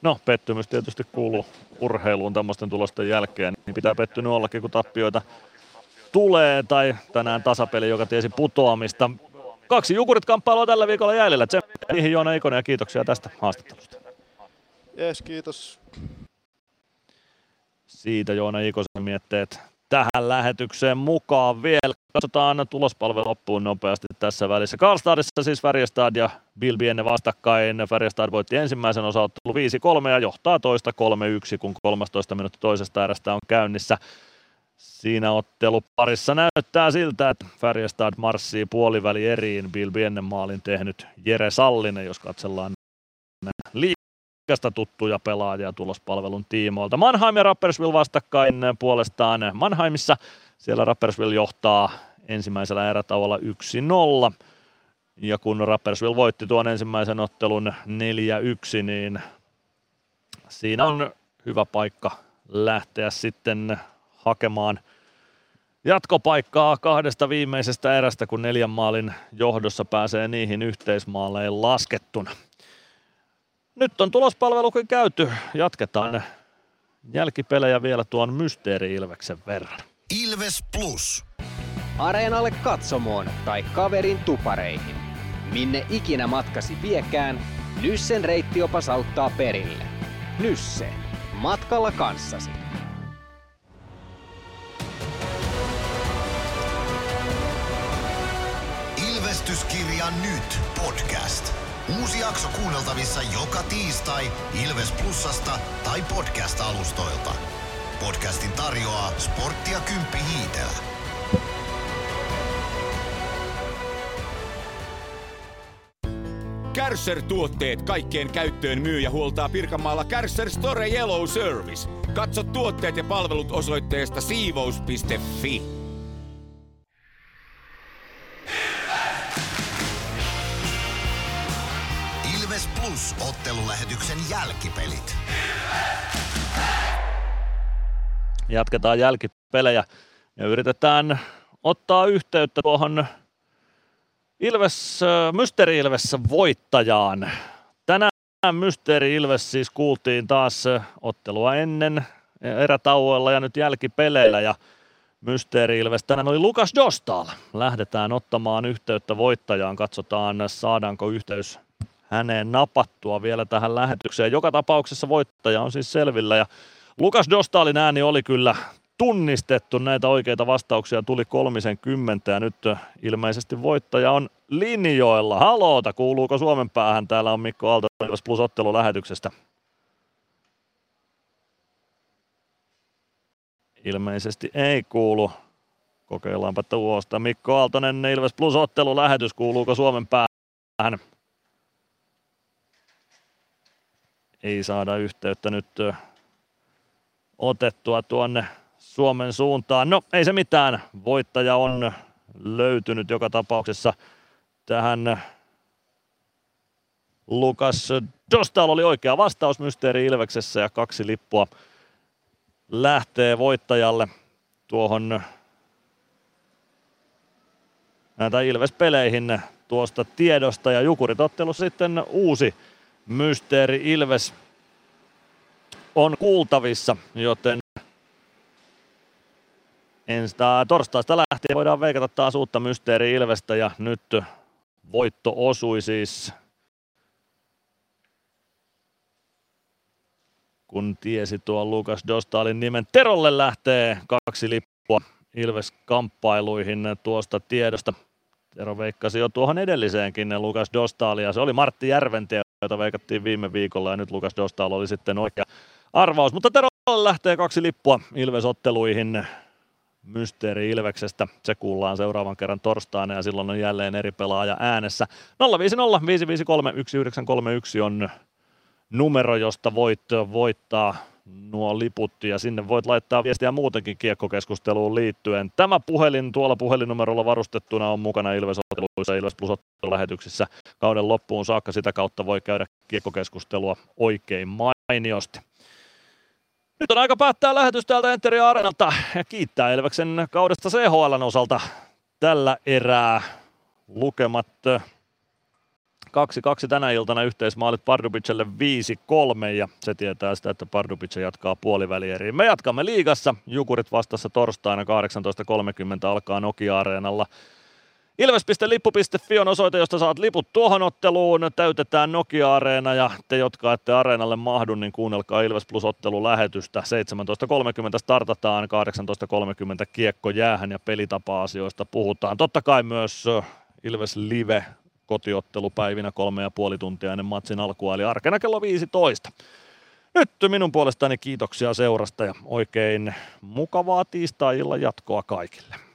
No, pettymys tietysti kuuluu urheiluun tämmöisten tulosten jälkeen. Niin pitää pettynyt ollakin, kun tappioita tulee tai tänään tasapeli, joka tiesi putoamista. Kaksi Jukurit-kamppailua tällä viikolla jäljellä. Tsemppiä niihin, Joona Ikonen, ja kiitoksia tästä haastattelusta. Jees, kiitos. Siitä Joona Ikosen mietteet tähän lähetykseen mukaan vielä. Katsotaan tulospalvelu loppuun nopeasti tässä välissä. Karlstadissa siis Färjestad ja Bilbienne vastakkain. Färjestad voitti ensimmäisen osaottelun viisi kolme ja johtaa toista kolme yksi, kun kolmastoista minuutti toisesta erästä on käynnissä. Siinä ottelu parissa näyttää siltä, että Färjestad marssii puoliväli eriin. Bilbienne maalin tehnyt Jere Sallinen, jos katsellaan liikaa. Tuttuja pelaajia tulospalvelun tiimoilta. Mannheim ja Rapperswil vastakkain puolestaan Mannheimissa. Siellä Rapperswil johtaa ensimmäisellä erätauolla yksi nolla. Ja kun Rapperswil voitti tuon ensimmäisen ottelun neljä yksi, niin siinä on hyvä paikka lähteä sitten hakemaan jatkopaikkaa kahdesta viimeisestä erästä, kun neljän maalin johdossa pääsee niihin yhteismaaleihin laskettuna. Nyt on tulospalvelukin käyty. Jatketaan jälkipelejä vielä tuon Mysteeri-Ilveksen verran. Ilves Plus. Areenalle katsomoon tai kaverin tupareihin. Minne ikinä matkasi viekään, Nyssen reittiopas auttaa perille. Nysse. Matkalla kanssasi. Ilvestyskirja nyt podcast. Uusi jakso kuunneltavissa joka tiistai Ilves Plusasta tai podcast-alustoilta. Podcastin tarjoaa Sporttia Kymppi Hiitelä. Kärcher-tuotteet kaikkeen käyttöön myy ja huoltaa Pirkanmaalla Kärcher Store Yellow Service. Katso tuotteet ja palvelut osoitteesta siivous piste fi. Ilves! Ilves Plus -ottelulähetyksen jälkipelit. Ilves! Hey! Jatketaan jälkipelejä ja yritetään ottaa yhteyttä tuohon Ilves, Mysteeri Ilves -voittajaan. Tänään Mysteeri Ilves siis kuultiin taas ottelua ennen erätauolla ja nyt jälkipeleillä. Ja Mysteeri Ilves tänään oli Lukas Dostal. Lähdetään ottamaan yhteyttä voittajaan. Katsotaan, saadaanko yhteys häneen napattua vielä tähän lähetykseen. Joka tapauksessa voittaja on siis selvillä. Ja Lukas Dostalin ääni oli kyllä tunnistettu. Näitä oikeita vastauksia tuli kolmisenkymmentä ja nyt ilmeisesti voittaja on linjoilla. Haloota, kuuluuko Suomen päähän? Täällä on Mikko Aalto Ilves Plus -ottelu lähetyksestä. Ilmeisesti ei kuulu. Kokeillaanpa tuosta. Mikko Aaltonen, Ilves Plus -ottelu lähetys, kuuluuko Suomen päähän? Ei saada yhteyttä nyt otettua tuonne Suomen suuntaan. No, ei se mitään. Voittaja on löytynyt joka tapauksessa tähän. Lukas Dostal oli oikea vastaus Mysteeri Ilveksessä ja kaksi lippua lähtee voittajalle tuohon näitä Ilves-peleihin tuosta tiedosta. Ja Jukurit-ottelu sitten uusi Mysteeri Ilves on kuultavissa, joten ensi torstaista lähtien voidaan veikata taas uutta Mysteeri Ilvestä ja nyt voitto osui siis, kun tiesi tuon Lukas Dostalin nimen. Terolle lähtee kaksi lippua Ilves-kamppailuihin tuosta tiedosta. Tero veikkasi jo tuohon edelliseenkin Lukas Dostalia. Se oli Martti Järventiä, jota veikattiin viime viikolla ja nyt Lukas Dostal oli sitten oikea arvaus, mutta Terolle lähtee kaksi lippua Ilves-otteluihin Mysteeri Ilveksestä. Se kuullaan seuraavan kerran torstaina ja silloin on jälleen eri pelaaja äänessä. nolla viisi nolla viisi viisi kolme yksi yhdeksän kolme yksi on numero, josta voit voittaa nuo liput ja sinne voit laittaa viestiä muutenkin kiekkokeskusteluun liittyen. Tämä puhelin tuolla puhelinnumerolla varustettuna on mukana Ilves-otteluissa, Ilves Plus -ottelulähetyksissä kauden loppuun saakka. Sitä kautta voi käydä kiekkokeskustelua oikein mainiosti. Nyt on aika päättää lähetys täältä Enteri Areenalta ja kiittää Ilveksen kaudesta C H L:n osalta tällä erää. Lukemat kaksi kaksi tänä iltana, yhteismaalit Pardubicelle viisi kolme ja se tietää sitä, että Pardubice jatkaa puolivälieriin. Me jatkamme liigassa. Jukurit vastassa torstaina kahdeksantoista kolmekymmentä alkaa Nokia-areenalla. Ilves piste lippu piste fi on osoite, josta saat liput tuohon otteluun. Täytetään Nokia-areena ja te, jotka ette areenalle mahdu, niin kuunnelkaa Ilves Plus -ottelu lähetystä. seitsemäntoista kolmekymmentä startataan, kahdeksantoista kolmekymmentä kiekko jäähän ja pelitapa-asioista puhutaan. Totta kai myös Ilves Live kotiottelupäivinä kolme ja puoli tuntia ennen matsin alkua, eli arkena kello viisitoista. Nyt minun puolestani kiitoksia seurasta ja oikein mukavaa tiistai-illan jatkoa kaikille.